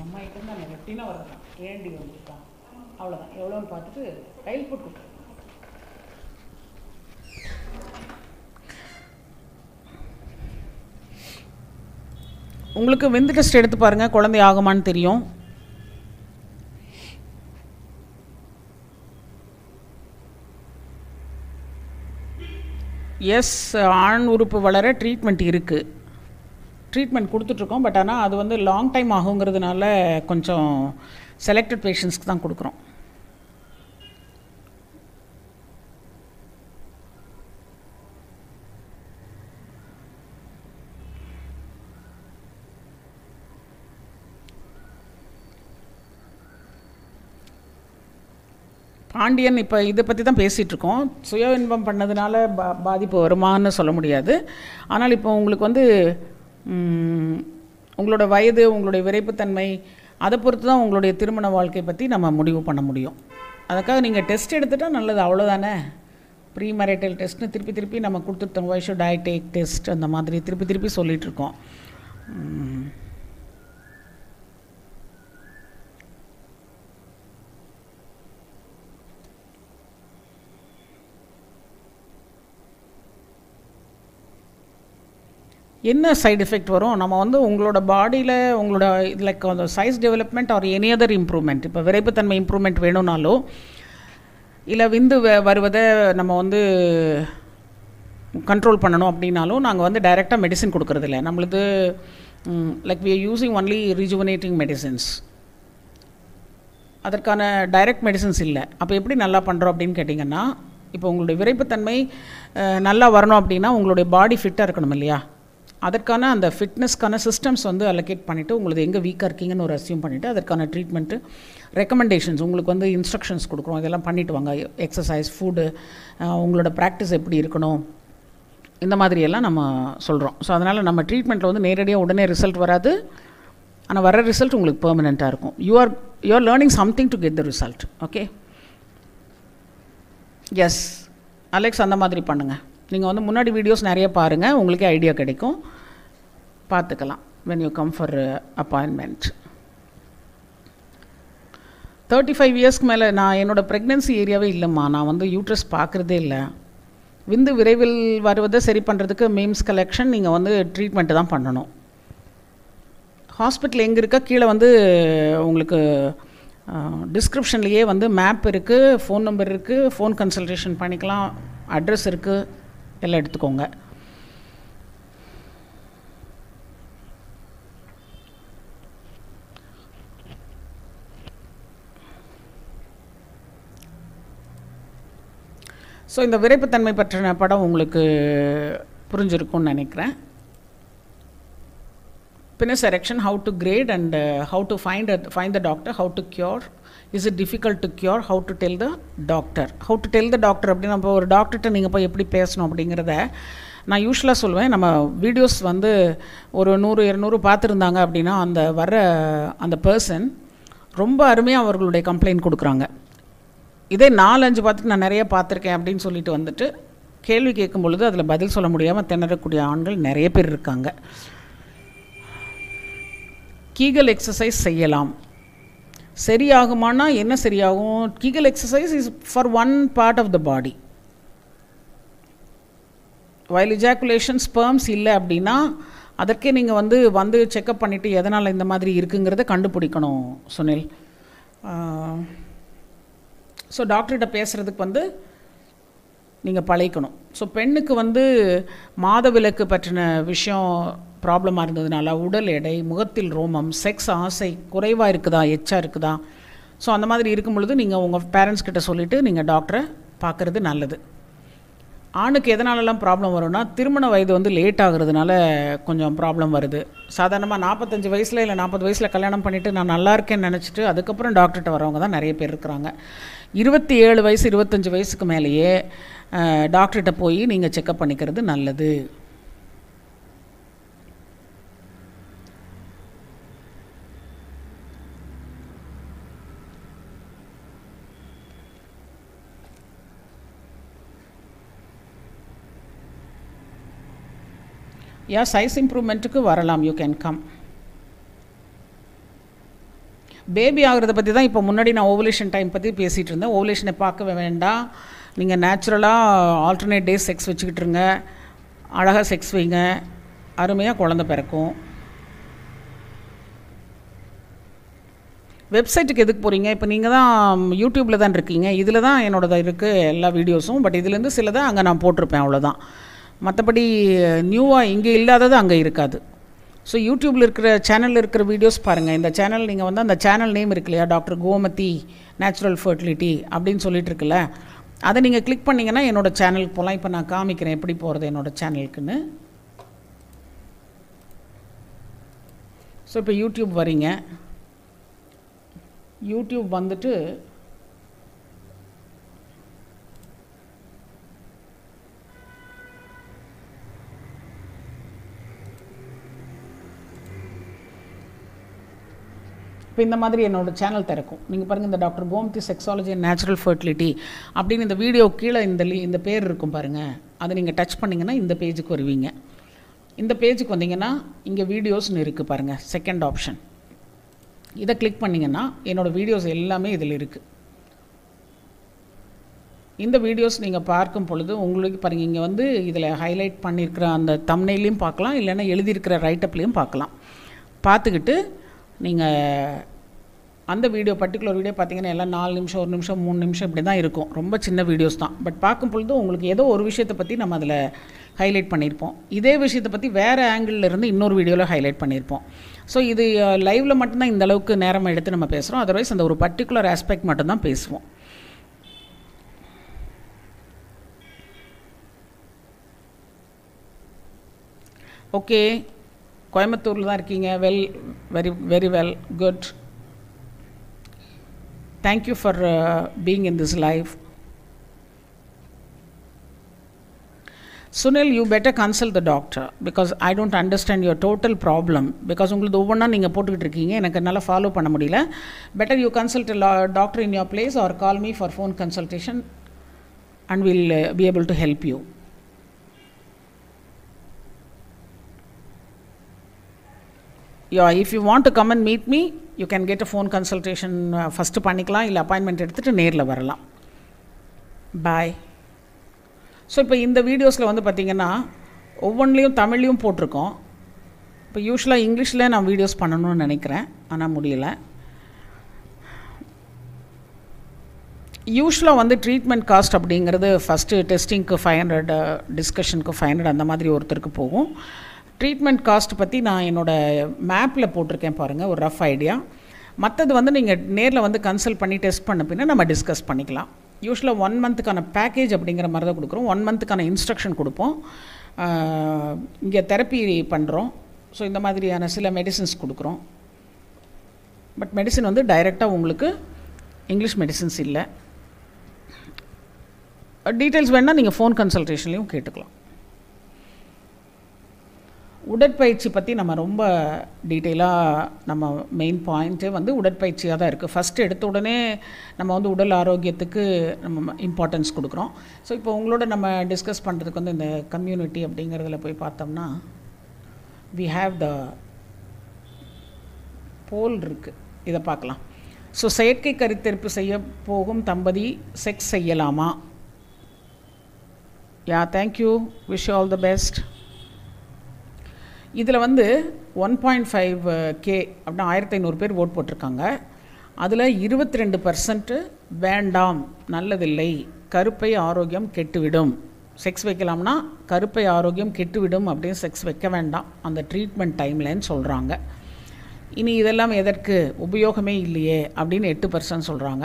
நம்ம கிட்ட தான் ரொட்டீனாக வரதான் வேண்டி வந்துருக்கான். அவ்வளோதான், எவ்வளோன்னு பார்த்துட்டு கையில் போட்டு. உங்களுக்கு விந்து டெஸ்ட் எடுத்து பாருங்கள், குழந்தை ஆகுமான்னு தெரியும். எஸ், ஆண் உறுப்பு வளர ட்ரீட்மெண்ட் இருக்குது. ட்ரீட்மெண்ட் கொடுத்துட்ருக்கோம். பட் ஆனால் அது வந்து லாங் டைம் ஆகுங்கிறதுனால கொஞ்சம் செலக்டட் பேஷண்ட்ஸ்க்கு தான் கொடுக்குறோம். பாண்டியன், இப்போ இதை பற்றி தான் பேசிகிட்ருக்கோம். சுய இன்பம் பண்ணதுனால பா பாதிப்பு வருமானு சொல்ல முடியாது. ஆனால் இப்போ உங்களுக்கு வந்து உங்களோட வயது, உங்களுடைய விரைப்புத்தன்மை, அதை பொறுத்து தான் உங்களுடைய திருமண வாழ்க்கை பற்றி நம்ம முடிவு பண்ண முடியும். அதுக்காக நீங்கள் டெஸ்ட் எடுத்துட்டால் நல்லது, அவ்வளோதானே. ப்ரீ மேரிட்டல் டெஸ்ட்னு திருப்பி திருப்பி நம்ம கொடுத்துருத்தோம். Why should I take test அந்த மாதிரி திருப்பி திருப்பி சொல்லிகிட்ருக்கோம். என்ன சைடு எஃபெக்ட் வரும்? நம்ம வந்து உங்களோட பாடியில் உங்களோட லைக் அந்த size development or any other improvement, இப்போ விரைப்புத்தன்மை இம்ப்ரூவ்மெண்ட் வேணும்னாலோ இல்லை விந்து வருவதை நம்ம வந்து கண்ட்ரோல் பண்ணணும் அப்படின்னாலும் நாங்கள் வந்து டைரெக்டாக மெடிசன் கொடுக்குறதில்ல. நம்மளது like we are using only rejuvenating medicines. அதற்கான டைரெக்ட் மெடிசன்ஸ் இல்லை. அப்போ எப்படி நல்லா பண்ணுறோம் அப்படின்னு கேட்டிங்கன்னா, இப்போ உங்களுடைய விரைப்புத்தன்மை நல்லா வரணும் அப்படின்னா உங்களுடைய பாடி ஃபிட்டாக இருக்கணும் இல்லையா? அதற்கான அந்த ஃபிட்னஸ்க்கான சிஸ்டம்ஸ் வந்து அலோகேட் பண்ணிவிட்டு உங்களுக்கு எங்கே வீக்காக இருக்கீங்கன்னு ஒரு அசியூம் பண்ணிவிட்டு அதற்கான ட்ரீட்மெண்ட்டு ரெக்கமெண்டேஷன்ஸ் உங்களுக்கு வந்து இன்ஸ்ட்ரக்ஷன்ஸ் கொடுக்குறோம். இதெல்லாம் பண்ணிவிட்டு வாங்க. எக்ஸசைஸ், ஃபுட்டு, உங்களோட ப்ராக்டிஸ் எப்படி இருக்கணும், இந்த மாதிரியெல்லாம் நம்ம சொல்கிறோம். ஸோ அதனால் நம்ம ட்ரீட்மெண்ட்டில் வந்து நேரடியாக உடனே ரிசல்ட் வராது. ஆனால் வர ரிசல்ட் உங்களுக்கு பெர்மனெண்ட்டாக இருக்கும். You are you are learning something to get the result. Okay. Yes Alex, அந்த மாதிரி பண்ணுங்கள். நீங்கள் வந்து முன்னாடி வீடியோஸ் நிறைய பாருங்கள், உங்களுக்கே ஐடியா கிடைக்கும். பார்த்துக்கலாம் when you come for appointment. Thirty five இயர்ஸ்க்கு மேலே நான் என்னோடய ப்ரெக்னென்சி ஏரியாவே இல்லைம்மா. நான் வந்து யூட்ரஸ் பார்க்குறதே இல்லை. விந்து விரைவில் வருவதை சரி பண்ணுறதுக்கு மீம்ஸ் கலெக்ஷன் நீங்கள் வந்து ட்ரீட்மெண்ட்டு தான் பண்ணணும். ஹாஸ்பிட்டல் எங்கே இருக்கா கீழே வந்து உங்களுக்கு டிஸ்கிரிப்ஷன்லேயே வந்து மேப் இருக்குது, ஃபோன் நம்பர் இருக்குது, ஃபோன் கன்சல்டேஷன் பண்ணிக்கலாம், அட்ரஸ் இருக்குது, எல்லாம் எடுத்துக்கோங்க. ஸோ இந்த விரைப்புத்தன்மை பற்றின படம் உங்களுக்கு புரிஞ்சிருக்கும்னு நினைக்கிறேன். Penis erection, how to great and how to find find the doctor, how to cure, is it difficult to cure, how to tell the doctor. How to tell the doctor அப்படின்னா இப்போ ஒரு டாக்டர்கிட்ட நீங்கள் போய் எப்படி பேசணும் அப்படிங்கிறத நான் யூஸ்வலாக சொல்லுவேன். நம்ம வீடியோஸ் வந்து ஒரு நூறு இரநூறு பார்த்துருந்தாங்க அப்படின்னா அந்த வர்ற அந்த பர்சன் ரொம்ப அருமையாக அவர்களுடைய கம்ப்ளைண்ட் கொடுக்குறாங்க. இதே நாலஞ்சு பார்த்துட்டு நான் நிறைய பார்த்துருக்கேன் அப்படின்னு சொல்லிட்டு வந்துட்டு கேள்வி கேட்கும் பொழுது அதில் பதில் சொல்ல முடியாமல் திணறக்கூடிய ஆண்கள் நிறைய பேர் இருக்காங்க. கீகல் எக்ஸசைஸ் செய்யலாம். சரியாகுமானா என்ன சரியாகும்? Kegel exercise is for one part of the body. While ejaculation sperms இல்லை அப்படின்னா அதற்கே நீங்கள் வந்து வந்து செக்கப் பண்ணிவிட்டு எதனால் இந்த மாதிரி இருக்குங்கிறத கண்டுபிடிக்கணும் சுனில். ஸோ டாக்டர்கிட்ட பேசுகிறதுக்கு வந்து நீங்கள் பழைக்கணும். ஸோ பெண்ணுக்கு வந்து மாதவிலக்கு பற்றின விஷயம் ப்ராப்ளமாக இருந்ததுனால உடல் எடை, முகத்தில் ரோமம், செக்ஸ் ஆசை குறைவாக இருக்குதா, எச்சாக இருக்குதா, ஸோ அந்த மாதிரி இருக்கும் பொழுது நீங்கள் உங்கள் பேரண்ட்ஸ் கிட்ட சொல்லிவிட்டு நீங்கள் டாக்டரை பார்க்குறது நல்லது. ஆணுக்கு எதனாலெல்லாம் ப்ராப்ளம் வரும்னா திருமண வயது வந்து லேட் ஆகுறதுனால கொஞ்சம் ப்ராப்ளம் வருது. சாதாரணமாக நாற்பத்தஞ்சு வயசில் இல்லை நாற்பது வயசில் கல்யாணம் பண்ணிவிட்டு நான் நல்லா இருக்கேன்னு நினச்சிட்டு அதுக்கப்புறம் டாக்டர்கிட்ட வரவங்க தான் நிறைய பேர் இருக்கிறாங்க. இருபத்தி ஏழு வயசு இருபத்தஞ்சி வயசுக்கு மேலேயே டாக்டர்கிட்ட போய் நீங்கள் செக்கப் பண்ணிக்கிறது நல்லது. யா, சைஸ் இம்ப்ரூவ்மெண்ட்டுக்கு வரலாம். You can come. பேபி ஆகிறத பற்றி தான் இப்போ முன்னாடி நான் ஓவலேஷன் டைம் பற்றி பேசிகிட்டு இருந்தேன். ஓவலேஷனை பார்க்க வேண்டாம், நீங்கள் நேச்சுரலாக ஆல்டர்னேட் டேஸ் செக்ஸ் வச்சுக்கிட்டு இருங்க, அழகாக செக்ஸ் வைங்க, அருமையாக குழந்தை பிறக்கும். வெப்சைட்டுக்கு எதுக்கு போகிறீங்க? இப்போ நீங்கள் தான் யூடியூப்பில் தான் இருக்கீங்க, இதில் தான் என்னோடய இருக்குது எல்லா வீடியோஸும். பட் இதுலேருந்து சில தான் அங்கே நான் போட்டிருப்பேன், அவ்வளோதான். மற்றபடி நியூவாக இங்கே இல்லாதது அங்கே இருக்காது. ஸோ யூடியூப்பில் இருக்கிற சேனலில் இருக்கிற வீடியோஸ் பாருங்கள். இந்த சேனல் நீங்கள் வந்து அந்த சேனல் நேம் இருக்கு இல்லையா, டாக்டர் கோமதி நேச்சுரல் ஃபர்டிலிட்டி அப்படின்னு சொல்லிட்டு இருக்குல்ல, அதை நீங்கள் கிளிக் பண்ணிங்கன்னா என்னோடய சேனலுக்கு போகலாம். இப்போ நான் காமிக்கிறேன் எப்படி போகிறது என்னோடய சேனலுக்குன்னு. ஸோ இப்போ யூடியூப் வரீங்க. யூடியூப் வந்துட்டு இப்போ இந்த மாதிரி என்னோடய சேனல் திறக்கும். நீங்கள் பாருங்கள், இந்த doctor Gomathi sexology and natural fertility அப்படின்னு இந்த வீடியோ கீழே இந்த இந்த பேர் இருக்கும் பாருங்கள், அதை நீங்கள் டச் பண்ணிங்கன்னா இந்த பேஜுக்கு வருவீங்க. இந்த பேஜுக்கு வந்தீங்கன்னா இங்கே வீடியோஸ்னு இருக்குது பாருங்கள், செகண்ட் ஆப்ஷன். இதை கிளிக் பண்ணிங்கன்னா என்னோடய வீடியோஸ் எல்லாமே இதில் இருக்குது. இந்த வீடியோஸ் நீங்கள் பார்க்கும் பொழுது உங்களுக்கு பாருங்கள், இங்கே வந்து இதில் ஹைலைட் பண்ணியிருக்கிற அந்த தம்ப்நெயிலையும் பார்க்கலாம், இல்லைன்னா எழுதியிருக்கிற ரைட்டப்லேயும் பார்க்கலாம். பார்த்துக்கிட்டு நீங்கள் அந்த வீடியோ பர்டிகுலர் வீடியோ பார்த்தீங்கன்னா எல்லாம் நாலு நிமிஷம் ஒரு நிமிஷம் மூணு நிமிஷம் இப்படி தான் இருக்கும். ரொம்ப சின்ன வீடியோஸ் தான். பட் பார்க்கும் பொழுது உங்களுக்கு ஏதோ ஒரு விஷயத்தை பற்றி நம்ம அதில் ஹைலைட் பண்ணியிருப்போம். இதே விஷயத்தை பற்றி வேறு ஆங்கிளில் இருந்து இன்னொரு வீடியோவில் ஹைலைட் பண்ணியிருப்போம். ஸோ இது லைவில் மட்டும்தான் இந்த அளவுக்கு நேரம் எடுத்து நம்ம பேசுகிறோம். அதர்வைஸ் அந்த ஒரு பர்டிகுலர் ஆஸ்பெக்ட் மட்டும்தான் பேசுவோம். ஓகே, கோயம்புத்தூரில் தான் இருக்கீங்க. Well, very very well, good. Thank you for being in this life. Sunil, you better consult the doctor because I don't understand your total problem. Because உங்களுக்கு ஒவ்வொன்றா நீங்கள் போட்டுக்கிட்டு இருக்கீங்க, எனக்கு என்னால் ஃபாலோ பண்ண முடியல. Better you consult doctor in your place or call me for phone consultation and will be able to help you. Yeah, if you want to come and meet me, you can get a phone consultation. First பண்ணிக்கலாம், இல்லை அப்பாயின்மெண்ட் எடுத்துகிட்டு நேரில் வரலாம். பாய். ஸோ இப்போ இந்த வீடியோஸில் வந்து பார்த்திங்கன்னா ஒவ்வொன்றிலையும் தமிழ்லையும் போட்டிருக்கோம். இப்போ யூஸ்வலாக இங்கிலீஷில் நான் வீடியோஸ் பண்ணணும்னு நினைக்கிறேன், ஆனால் முடியலை. யூஸ்வலாக வந்து ட்ரீட்மெண்ட் காஸ்ட் அப்படிங்கிறது ஃபஸ்ட்டு டெஸ்டிங்க்கு ஃபைவ் ஹண்ட்ரட் டிஸ்கஷனுக்கு ஃபைவ் ஹண்ட்ரட் அந்த மாதிரி ஒருத்தருக்கு போகும். ட்ரீட்மெண்ட் காஸ்ட் பற்றி நான் என்னோடய மேப்பில் போட்டிருக்கேன் பாருங்கள், ஒரு ரஃப் ஐடியா. மற்றது வந்து நீங்கள் நேரில் வந்து கன்சல்ட் பண்ணி டெஸ்ட் பண்ண பின்னா நம்ம டிஸ்கஸ் பண்ணிக்கலாம். யூஸ்வலாக ஒன் மந்த்துக்கான பேக்கேஜ் அப்படிங்கிற மாதிரி தான் கொடுக்குறோம். ஒன் மந்த்துக்கான இன்ஸ்ட்ரக்ஷன் கொடுப்போம், இங்கே தெரப்பி பண்ணுறோம். ஸோ இந்த மாதிரியான சில மெடிசின்ஸ் கொடுக்குறோம். பட் மெடிசன் வந்து டைரெக்டாக உங்களுக்கு இங்கிலீஷ் மெடிசின்ஸ் இல்லை. டீட்டெயில்ஸ் வேணால் நீங்கள் ஃபோன் கன்சல்டேஷன்லேயும் கேட்டுக்கலாம். உடற்பயிற்சி பற்றி நம்ம ரொம்ப டீட்டெயிலாக நம்ம மெயின் பாயிண்ட்டே வந்து உடற்பயிற்சியாக தான் இருக்குது. ஃபஸ்ட்டு எடுத்த உடனே நம்ம வந்து உடல் ஆரோக்கியத்துக்கு நம்ம இம்பார்ட்டன்ஸ் கொடுக்குறோம். ஸோ இப்போ உங்களோட நம்ம டிஸ்கஸ் பண்ணுறதுக்கு வந்து இந்த கம்யூனிட்டி அப்படிங்கிறதுல போய் பார்த்தோம்னா we have the போல் இருக்குது, இதை பார்க்கலாம். ஸோ செயற்கை கருத்தரிப்பு செய்ய போகும் தம்பதி செக்ஸ் செய்யலாமா? Yeah thank you, wish all the best. இதில் வந்து ஒன் பாயிண்ட் ஃபைவ் கே அப்படின்னா ஆயிரத்தி ஐநூறு பேர் ஓட் போட்டிருக்காங்க. அதில் இருபத்தி ரெண்டு பர்சன்ட்டு வேண்டாம், நல்லதில்லை, கருப்பை ஆரோக்கியம் கெட்டுவிடும், செக்ஸ் வைக்கலாம்னா கருப்பை ஆரோக்கியம் கெட்டுவிடும் அப்படின்னு செக்ஸ் வைக்க வேண்டாம் அந்த ட்ரீட்மெண்ட் டைம்லன்னு சொல்கிறாங்க. இனி இதெல்லாம் எதற்கு, உபயோகமே இல்லையே அப்படின்னு எட்டு பர்சன்ட் சொல்கிறாங்க.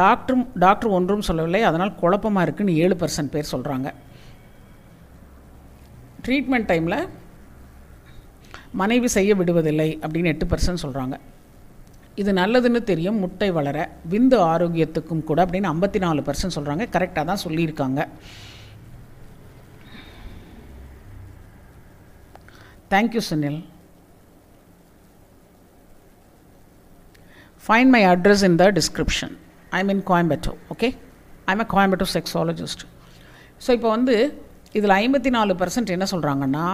டாக்டரும் டாக்டர் ஒன்றும் சொல்லவில்லை, அதனால் குழப்பமாக இருக்குன்னு ஏழு பர்சன்ட் பேர் சொல்கிறாங்க. ட்ரீட்மெண்ட் டைமில் மனைவி செய்ய விடுவதில்லை அப்படின்னு எட்டு பர்சன்ட் சொல்கிறாங்க. இது நல்லதுன்னு தெரியும், முட்டை வளர, விந்து ஆரோக்கியத்துக்கும் கூட அப்படின்னு ஐம்பத்தி நாலு பர்சன்ட் சொல்கிறாங்க. கரெக்டாக தான் சொல்லியிருக்காங்க. Thank you Sunil. Find my address in the description. I'm in Coimbatore, okay? I'm a Coimbatore sexologist. So இப்போ வந்து இதில் ஐம்பத்தி நாலு பர்சன்ட் என்ன சொல்கிறாங்கன்னா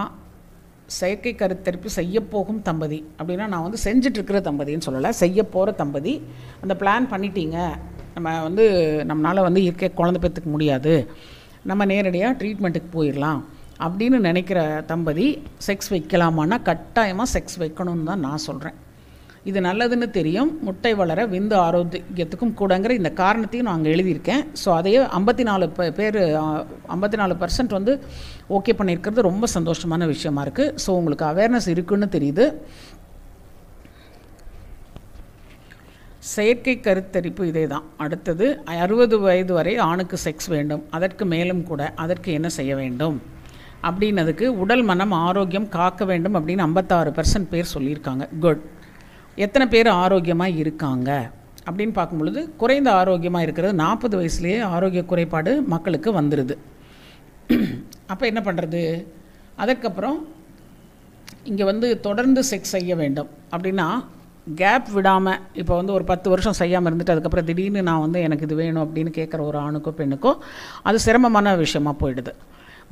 செயற்கை கருத்தரிப்பு செய்யப்போகும் தம்பதி அப்படின்னா நான் வந்து செஞ்சிட்ருக்கிற தம்பதின்னு சொல்லலை, செய்ய போகிற தம்பதி. அந்த பிளான் பண்ணிட்டீங்க, நம்ம வந்து நம்மளால் வந்து இருக்க குழந்தை பெற்றுக்க முடியாது, நம்ம நேரடியாக ட்ரீட்மெண்ட்டுக்கு போயிடலாம் அப்படின்னு நினைக்கிற தம்பதி செக்ஸ் வைக்கலாமான்னா கட்டாயமாக செக்ஸ் வைக்கணும்னு தான் நான் சொல்கிறேன். இது நல்லதுன்னு தெரியும், முட்டை வளர, விந்து ஆரோக்கியத்துக்கும் கூடங்கிற இந்த காரணத்தையும் நான் எழுதியிருக்கேன். ஸோ அதையே ஐம்பத்தி நாலு பேர் ஐம்பத்தி நாலு பர்சன்ட் வந்து ஓகே பண்ணியிருக்கிறது ரொம்ப சந்தோஷமான விஷயமா இருக்குது. ஸோ உங்களுக்கு அவேர்னஸ் இருக்குன்னு தெரியுது. செயற்கை கருத்தரிப்பு இதே தான். அடுத்தது அறுபது வயது வரை ஆணுக்கு செக்ஸ் வேண்டும், அதற்கு மேலும் கூட, அதற்கு என்ன செய்ய வேண்டும் அப்படின்னதுக்கு உடல் மனம் ஆரோக்கியம் காக்க வேண்டும் அப்படின்னு ஐம்பத்தாறு பர்சன்ட் பேர் சொல்லியிருக்காங்க. குட். எத்தனை பேர் ஆரோக்கியமாக இருக்காங்க அப்படின்னு பார்க்கும்பொழுது குறைந்த ஆரோக்கியமாக இருக்கிறது நாற்பது வயசுலேயே ஆரோக்கிய குறைபாடு மக்களுக்கு வந்துடுது. அப்போ என்ன பண்ணுறது? அதற்கப்புறம் இங்கே வந்து தொடர்ந்து செக்ஸ் செய்ய வேண்டும் அப்படின்னா கேப் விடாமல் இப்போ வந்து ஒரு பத்து வருஷம் செய்யாமல் இருந்துட்டு அதுக்கப்புறம் திடீர்னு நான் வந்து எனக்கு இது வேணும் அப்படின்னு கேட்குற ஒரு ஆணுக்கோ பெண்ணுக்கோ அது சிரமமான விஷயமாக போயிடுது.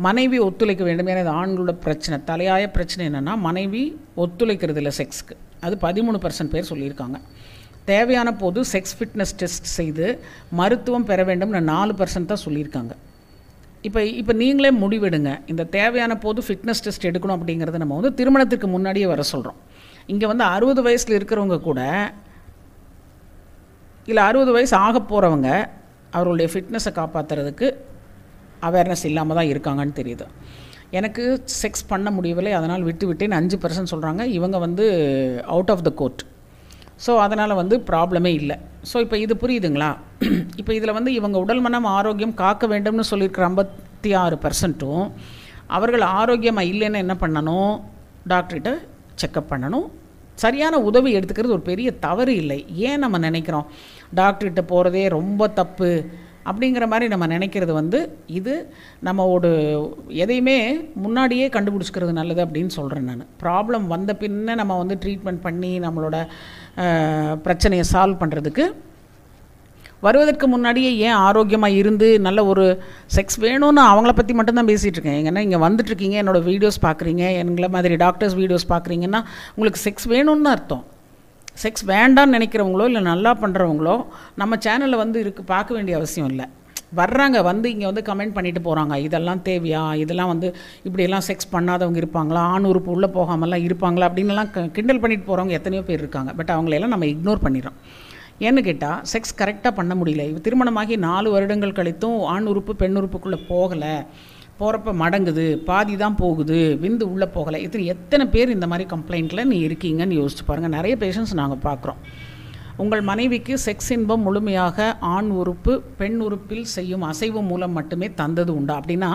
மனைவி ஒத்துழைக்க வேண்டும். ஏன்னா இது ஆண்களோட பிரச்சனை, தலையாய பிரச்சனை என்னென்னா மனைவி ஒத்துழைக்கிறது இல்லை செக்ஸுக்கு. அது பதிமூணு பர்சன்ட் பேர் சொல்லியிருக்காங்க. தேவையான போது செக்ஸ் ஃபிட்னஸ் டெஸ்ட் செய்து மருத்துவம் பெற வேண்டும்னு நாலு பர்சன்ட் தான் சொல்லியிருக்காங்க. இப்போ இப்போ நீங்களே முடிவெடுங்க, இந்த தேவையான போது ஃபிட்னஸ் டெஸ்ட் எடுக்கணும் அப்படிங்கிறத நம்ம வந்து திருமணத்துக்கு முன்னாடியே வர சொல்கிறோம். இங்கே வந்து அறுபது வயசில் இருக்கிறவங்க கூட இல்லை அறுபது வயசு ஆக போகிறவங்க அவர்களுடைய ஃபிட்னஸை காப்பாற்றுறதுக்கு அவேர்னஸ் இல்லாமல் தான் இருக்காங்கன்னு தெரியுது. எனக்கு செக்ஸ் பண்ண முடியவில்லை, அதனால் விட்டு விட்டேன்னு அஞ்சு பர்சன்ட் சொல்கிறாங்க. இவங்க வந்து out of the court, so அதனால் வந்து ப்ராப்ளமே இல்லை. ஸோ இப்போ இது புரியுதுங்களா? இப்போ இதில் வந்து இவங்க உடல் மனம் ஆரோக்கியம் காக்க வேண்டும்னு சொல்லியிருக்கிற ஐம்பத்தி ஆறு பர்சன்ட்டும் அவர்கள் ஆரோக்கியமாக இல்லைன்னு என்ன பண்ணணும், டாக்டர்கிட்ட செக்கப் பண்ணணும். சரியான உதவி எடுத்துக்கிறது ஒரு பெரிய தவறு இல்லை. ஏன் நம்ம நினைக்கிறோம் டாக்டர்கிட்ட போகிறதே ரொம்ப தப்பு அப்படிங்கிற மாதிரி நம்ம நினைக்கிறது வந்து இது நம்மோட எதையுமே முன்னாடியே கண்டுபிடிச்சிக்கிறது நல்லது அப்படின்னு சொல்கிறேன் நான். ப்ராப்ளம் வந்த பின்னே நம்ம வந்து ட்ரீட்மெண்ட் பண்ணி நம்மளோட பிரச்சனையை சால்வ் பண்ணுறதுக்கு வருவதற்கு முன்னாடியே ஏன் ஆரோக்கியமாக இருந்து நல்ல ஒரு செக்ஸ் வேணும்னு அவங்கள பற்றி மட்டும்தான் பேசிகிட்ருக்கேன். ஏன்னா இங்கே வந்துட்ருக்கீங்க, என்னோடய வீடியோஸ் பார்க்குறீங்க, எங்களை மாதிரி டாக்டர்ஸ் வீடியோஸ் பார்க்குறீங்கன்னா உங்களுக்கு செக்ஸ் வேணும்னு அர்த்தம். செக்ஸ் வேண்டான்னு நினைக்கிறவங்களோ இல்லை நல்லா பண்ணுறவங்களோ நம்ம சேனலில் வந்து இருக்கு பார்க்க வேண்டிய அவசியம் இல்லை. வர்றாங்க, வந்து இங்கே வந்து கமெண்ட் பண்ணிட்டு போகிறாங்க, இதெல்லாம் தேவையா, இதெல்லாம் வந்து இப்படியெல்லாம் செக்ஸ் பண்ணாதவங்க இருப்பாங்களா, ஆண் உறுப்பு உள்ளே போகாமல்லாம் இருப்பாங்களா அப்படின்லாம் கிண்டல் பண்ணிட்டு போகிறவங்க எத்தனையோ பேர் இருக்காங்க. பட் அவங்களையெல்லாம் நம்ம இக்னோர் பண்ணிடுறோம். ஏன்னு கேட்டால் செக்ஸ் கரெக்டாக பண்ண முடியல, திருமணமாகி நாலு வருடங்கள் கழித்தும் ஆண் உறுப்பு பெண் உறுப்புக்குள்ளே போகலை, போகிறப்ப மடங்குது, பாதி தான் போகுது, விந்து உள்ளே போகலை. இத்தனை எத்தனை பேர் இந்த மாதிரி கம்ப்ளைண்ட்டில் நீ இருக்கீங்கன்னு யோசிச்சு பாருங்கள். நிறைய பேஷண்ட்ஸ் நாங்கள் பார்க்குறோம். உங்கள் மனைவிக்கு செக்ஸ் இன்பம் முழுமையாக ஆண் உறுப்பு பெண் உறுப்பில் செய்யும் அசைவு மூலம் மட்டுமே தந்தது உண்டா அப்படின்னா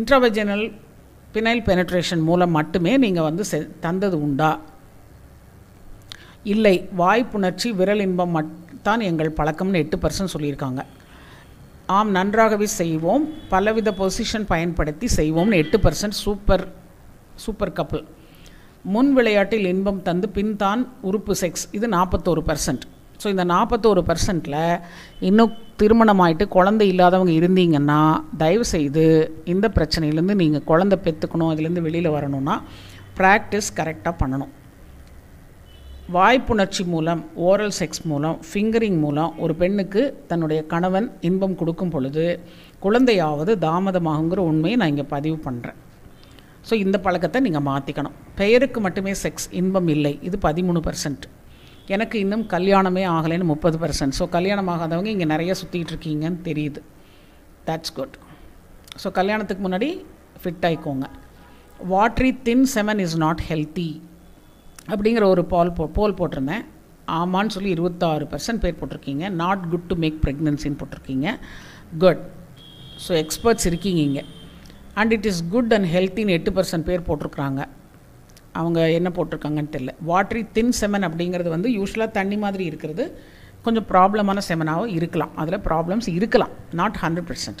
இன்ட்ராவெஜினல் பினைல் பெனட்ரேஷன் மூலம் மட்டுமே நீங்கள் வந்து செ தந்தது உண்டா? இல்லை, வாய்ப்புணர்ச்சி விரல் இன்பம் மட் தான் எங்கள் பழக்கம்னு எட்டு பர்சன்ட் சொல்லியிருக்காங்க. ஆம், நன்றாகவே செய்வோம், பலவித பொசிஷன் பயன்படுத்தி செய்வோம்னு எட்டு பர்சன்ட் சூப்பர் சூப்பர் கப்பல். முன் விளையாட்டில் இன்பம் தந்து பின் தான் உறுப்பு செக்ஸ், இது நாற்பத்தோரு பர்சன்ட். ஸோ இந்த நாற்பத்தோரு பர்சன்ட்டில் இன்னும் திருமணமாயிட்டு குழந்தை இல்லாதவங்க இருந்தீங்கன்னா தயவுசெய்து இந்த பிரச்சனையிலேருந்து நீங்கள் குழந்தை பெற்றுக்கணும், அதுலேருந்து வெளியில் வரணும்னா ப்ராக்டிஸ் கரெக்டாக பண்ணணும். வாய்ப்புணர்ச்சி மூலம், ஓரல் செக்ஸ் மூலம், ஃபிங்கரிங் மூலம் ஒரு பெண்ணுக்கு தன்னுடைய கணவன் இன்பம் கொடுக்கும் பொழுது குழந்தையாவது தாமதமாகுங்கிற உண்மையை நான் இங்கே பதிவு பண்ணுறேன். ஸோ இந்த பழக்கத்தை நீங்கள் மாற்றிக்கணும். பெயருக்கு மட்டுமே செக்ஸ் இன்பம் இல்லை, இது பதிமூணு பர்சன்ட். எனக்கு இன்னும் கல்யாணமே ஆகலைன்னு முப்பது பர்சன்ட். ஸோ கல்யாணம் ஆகாதவங்க இங்கே நிறையா சுற்றிக்கிட்டு இருக்கீங்கன்னு தெரியுது. That's good. ஸோ கல்யாணத்துக்கு முன்னாடி ஃபிட் ஆகிக்கோங்க. Watery thin semen is not healthy அப்படிங்கிற ஒரு பால் போ போல் போட்டிருந்தேன். ஆமான்னு சொல்லி இருபத்தாறு பர்சன்ட் பேர் போட்டிருக்கீங்க. நாட் குட் டு மேக் ப்ரெக்னன்சின்னு போட்டிருக்கீங்க. குட். ஸோ எக்ஸ்பர்ட்ஸ் இருக்கீங்க இங்கே. And it is good and ஹெல்த்தின்னு எட்டு பர்சன்ட் பேர் போட்டிருக்கிறாங்க. அவங்க என்ன போட்டிருக்காங்கன்னு தெரியல. வாட்ரி தின் செமன் அப்படிங்கிறது வந்து யூஸ்வலாக தண்ணி மாதிரி இருக்கிறது, கொஞ்சம் ப்ராப்ளமான செமனாகவும் இருக்கலாம். அதில் ப்ராப்ளம்ஸ் இருக்கலாம். Not hundred percent.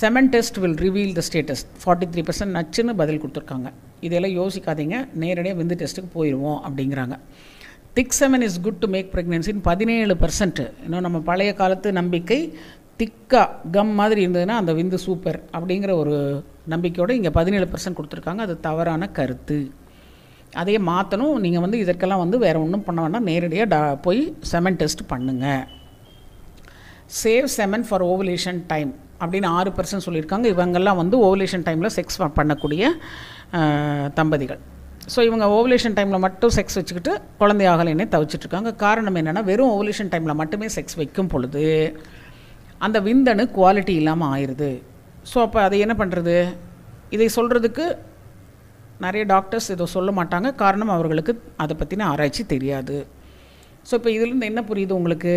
Semen test will reveal the status. Forty three percent நச்சுன்னு பதில் கொடுத்துருக்காங்க. இதெல்லாம் யோசிக்காதீங்க, நேரடியாக விந்து டெஸ்ட்டுக்கு போயிடுவோம் அப்படிங்கிறாங்க. Thick semen is good to make ப்ரெக்னன்சின்னு பதினேழு பர்சன்ட். இன்னும் நம்ம பழைய காலத்து நம்பிக்கை திக்கா கம் மாதிரி இருந்ததுன்னா அந்த விந்து சூப்பர் அப்படிங்கிற ஒரு நம்பிக்கையோடு இங்கே பதினேழு பர்சன்ட் கொடுத்துருக்காங்க. அது தவறான கருத்து, அதையே மாற்றணும். நீங்கள் வந்து இதற்கெல்லாம் வந்து வேறு ஒன்றும் பண்ண வேண்டாம், நேரடியாக டா போய் செமன் டெஸ்ட் பண்ணுங்கள். Save semen for ovulation time அப்படின்னு ஆறு பர்சன்ட் சொல்லியிருக்காங்க. இவங்கெல்லாம் வந்து ஓவலேஷன் டைமில் செக்ஸ் பண்ணக்கூடிய தம்பதிகள். ஸோ இவங்க ஓவலேஷன் டைமில் மட்டும் செக்ஸ் வச்சுக்கிட்டு குழந்தையாகலைன்னே தவிச்சிட்ருக்காங்க. காரணம் என்னென்னா, வெறும் ஓவலேஷன் டைமில் மட்டுமே செக்ஸ் வைக்கும் பொழுது அந்த விந்தணு குவாலிட்டி இல்லாமல் ஆயிடுது. ஸோ அப்போ அதை என்ன பண்ணுறது? இதை சொல்கிறதுக்கு நிறைய டாக்டர்ஸ் ஏதோ சொல்ல மாட்டாங்க. காரணம், அவர்களுக்கு அதை பற்றின ஆராய்ச்சி தெரியாது. ஸோ இப்போ இதிலேருந்து என்ன புரியுது உங்களுக்கு?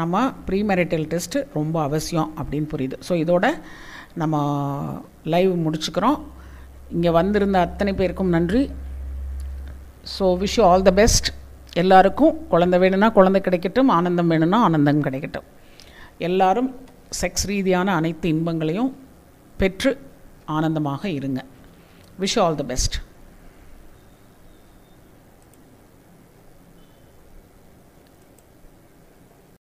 நம்ம ப்ரீமேரிட்டல் டெஸ்ட்டு ரொம்ப அவசியம் அப்படின்னு புரியுது. ஸோ இதோட நம்ம லைவ் முடிச்சுக்கிறோம். இங்கே வந்திருந்த அத்தனை பேருக்கும் நன்றி. So wish you all the best. எல்லாருக்கும் குழந்தை வேணும்னா குழந்தை கிடைக்கட்டும், ஆனந்தம் வேணும்னா ஆனந்தம் கிடைக்கட்டும். எல்லாரும் செக்ஸ் ரீதியான அனைத்து இன்பங்களையும் பெற்று ஆனந்தமாக இருங்க. Wish you all the best.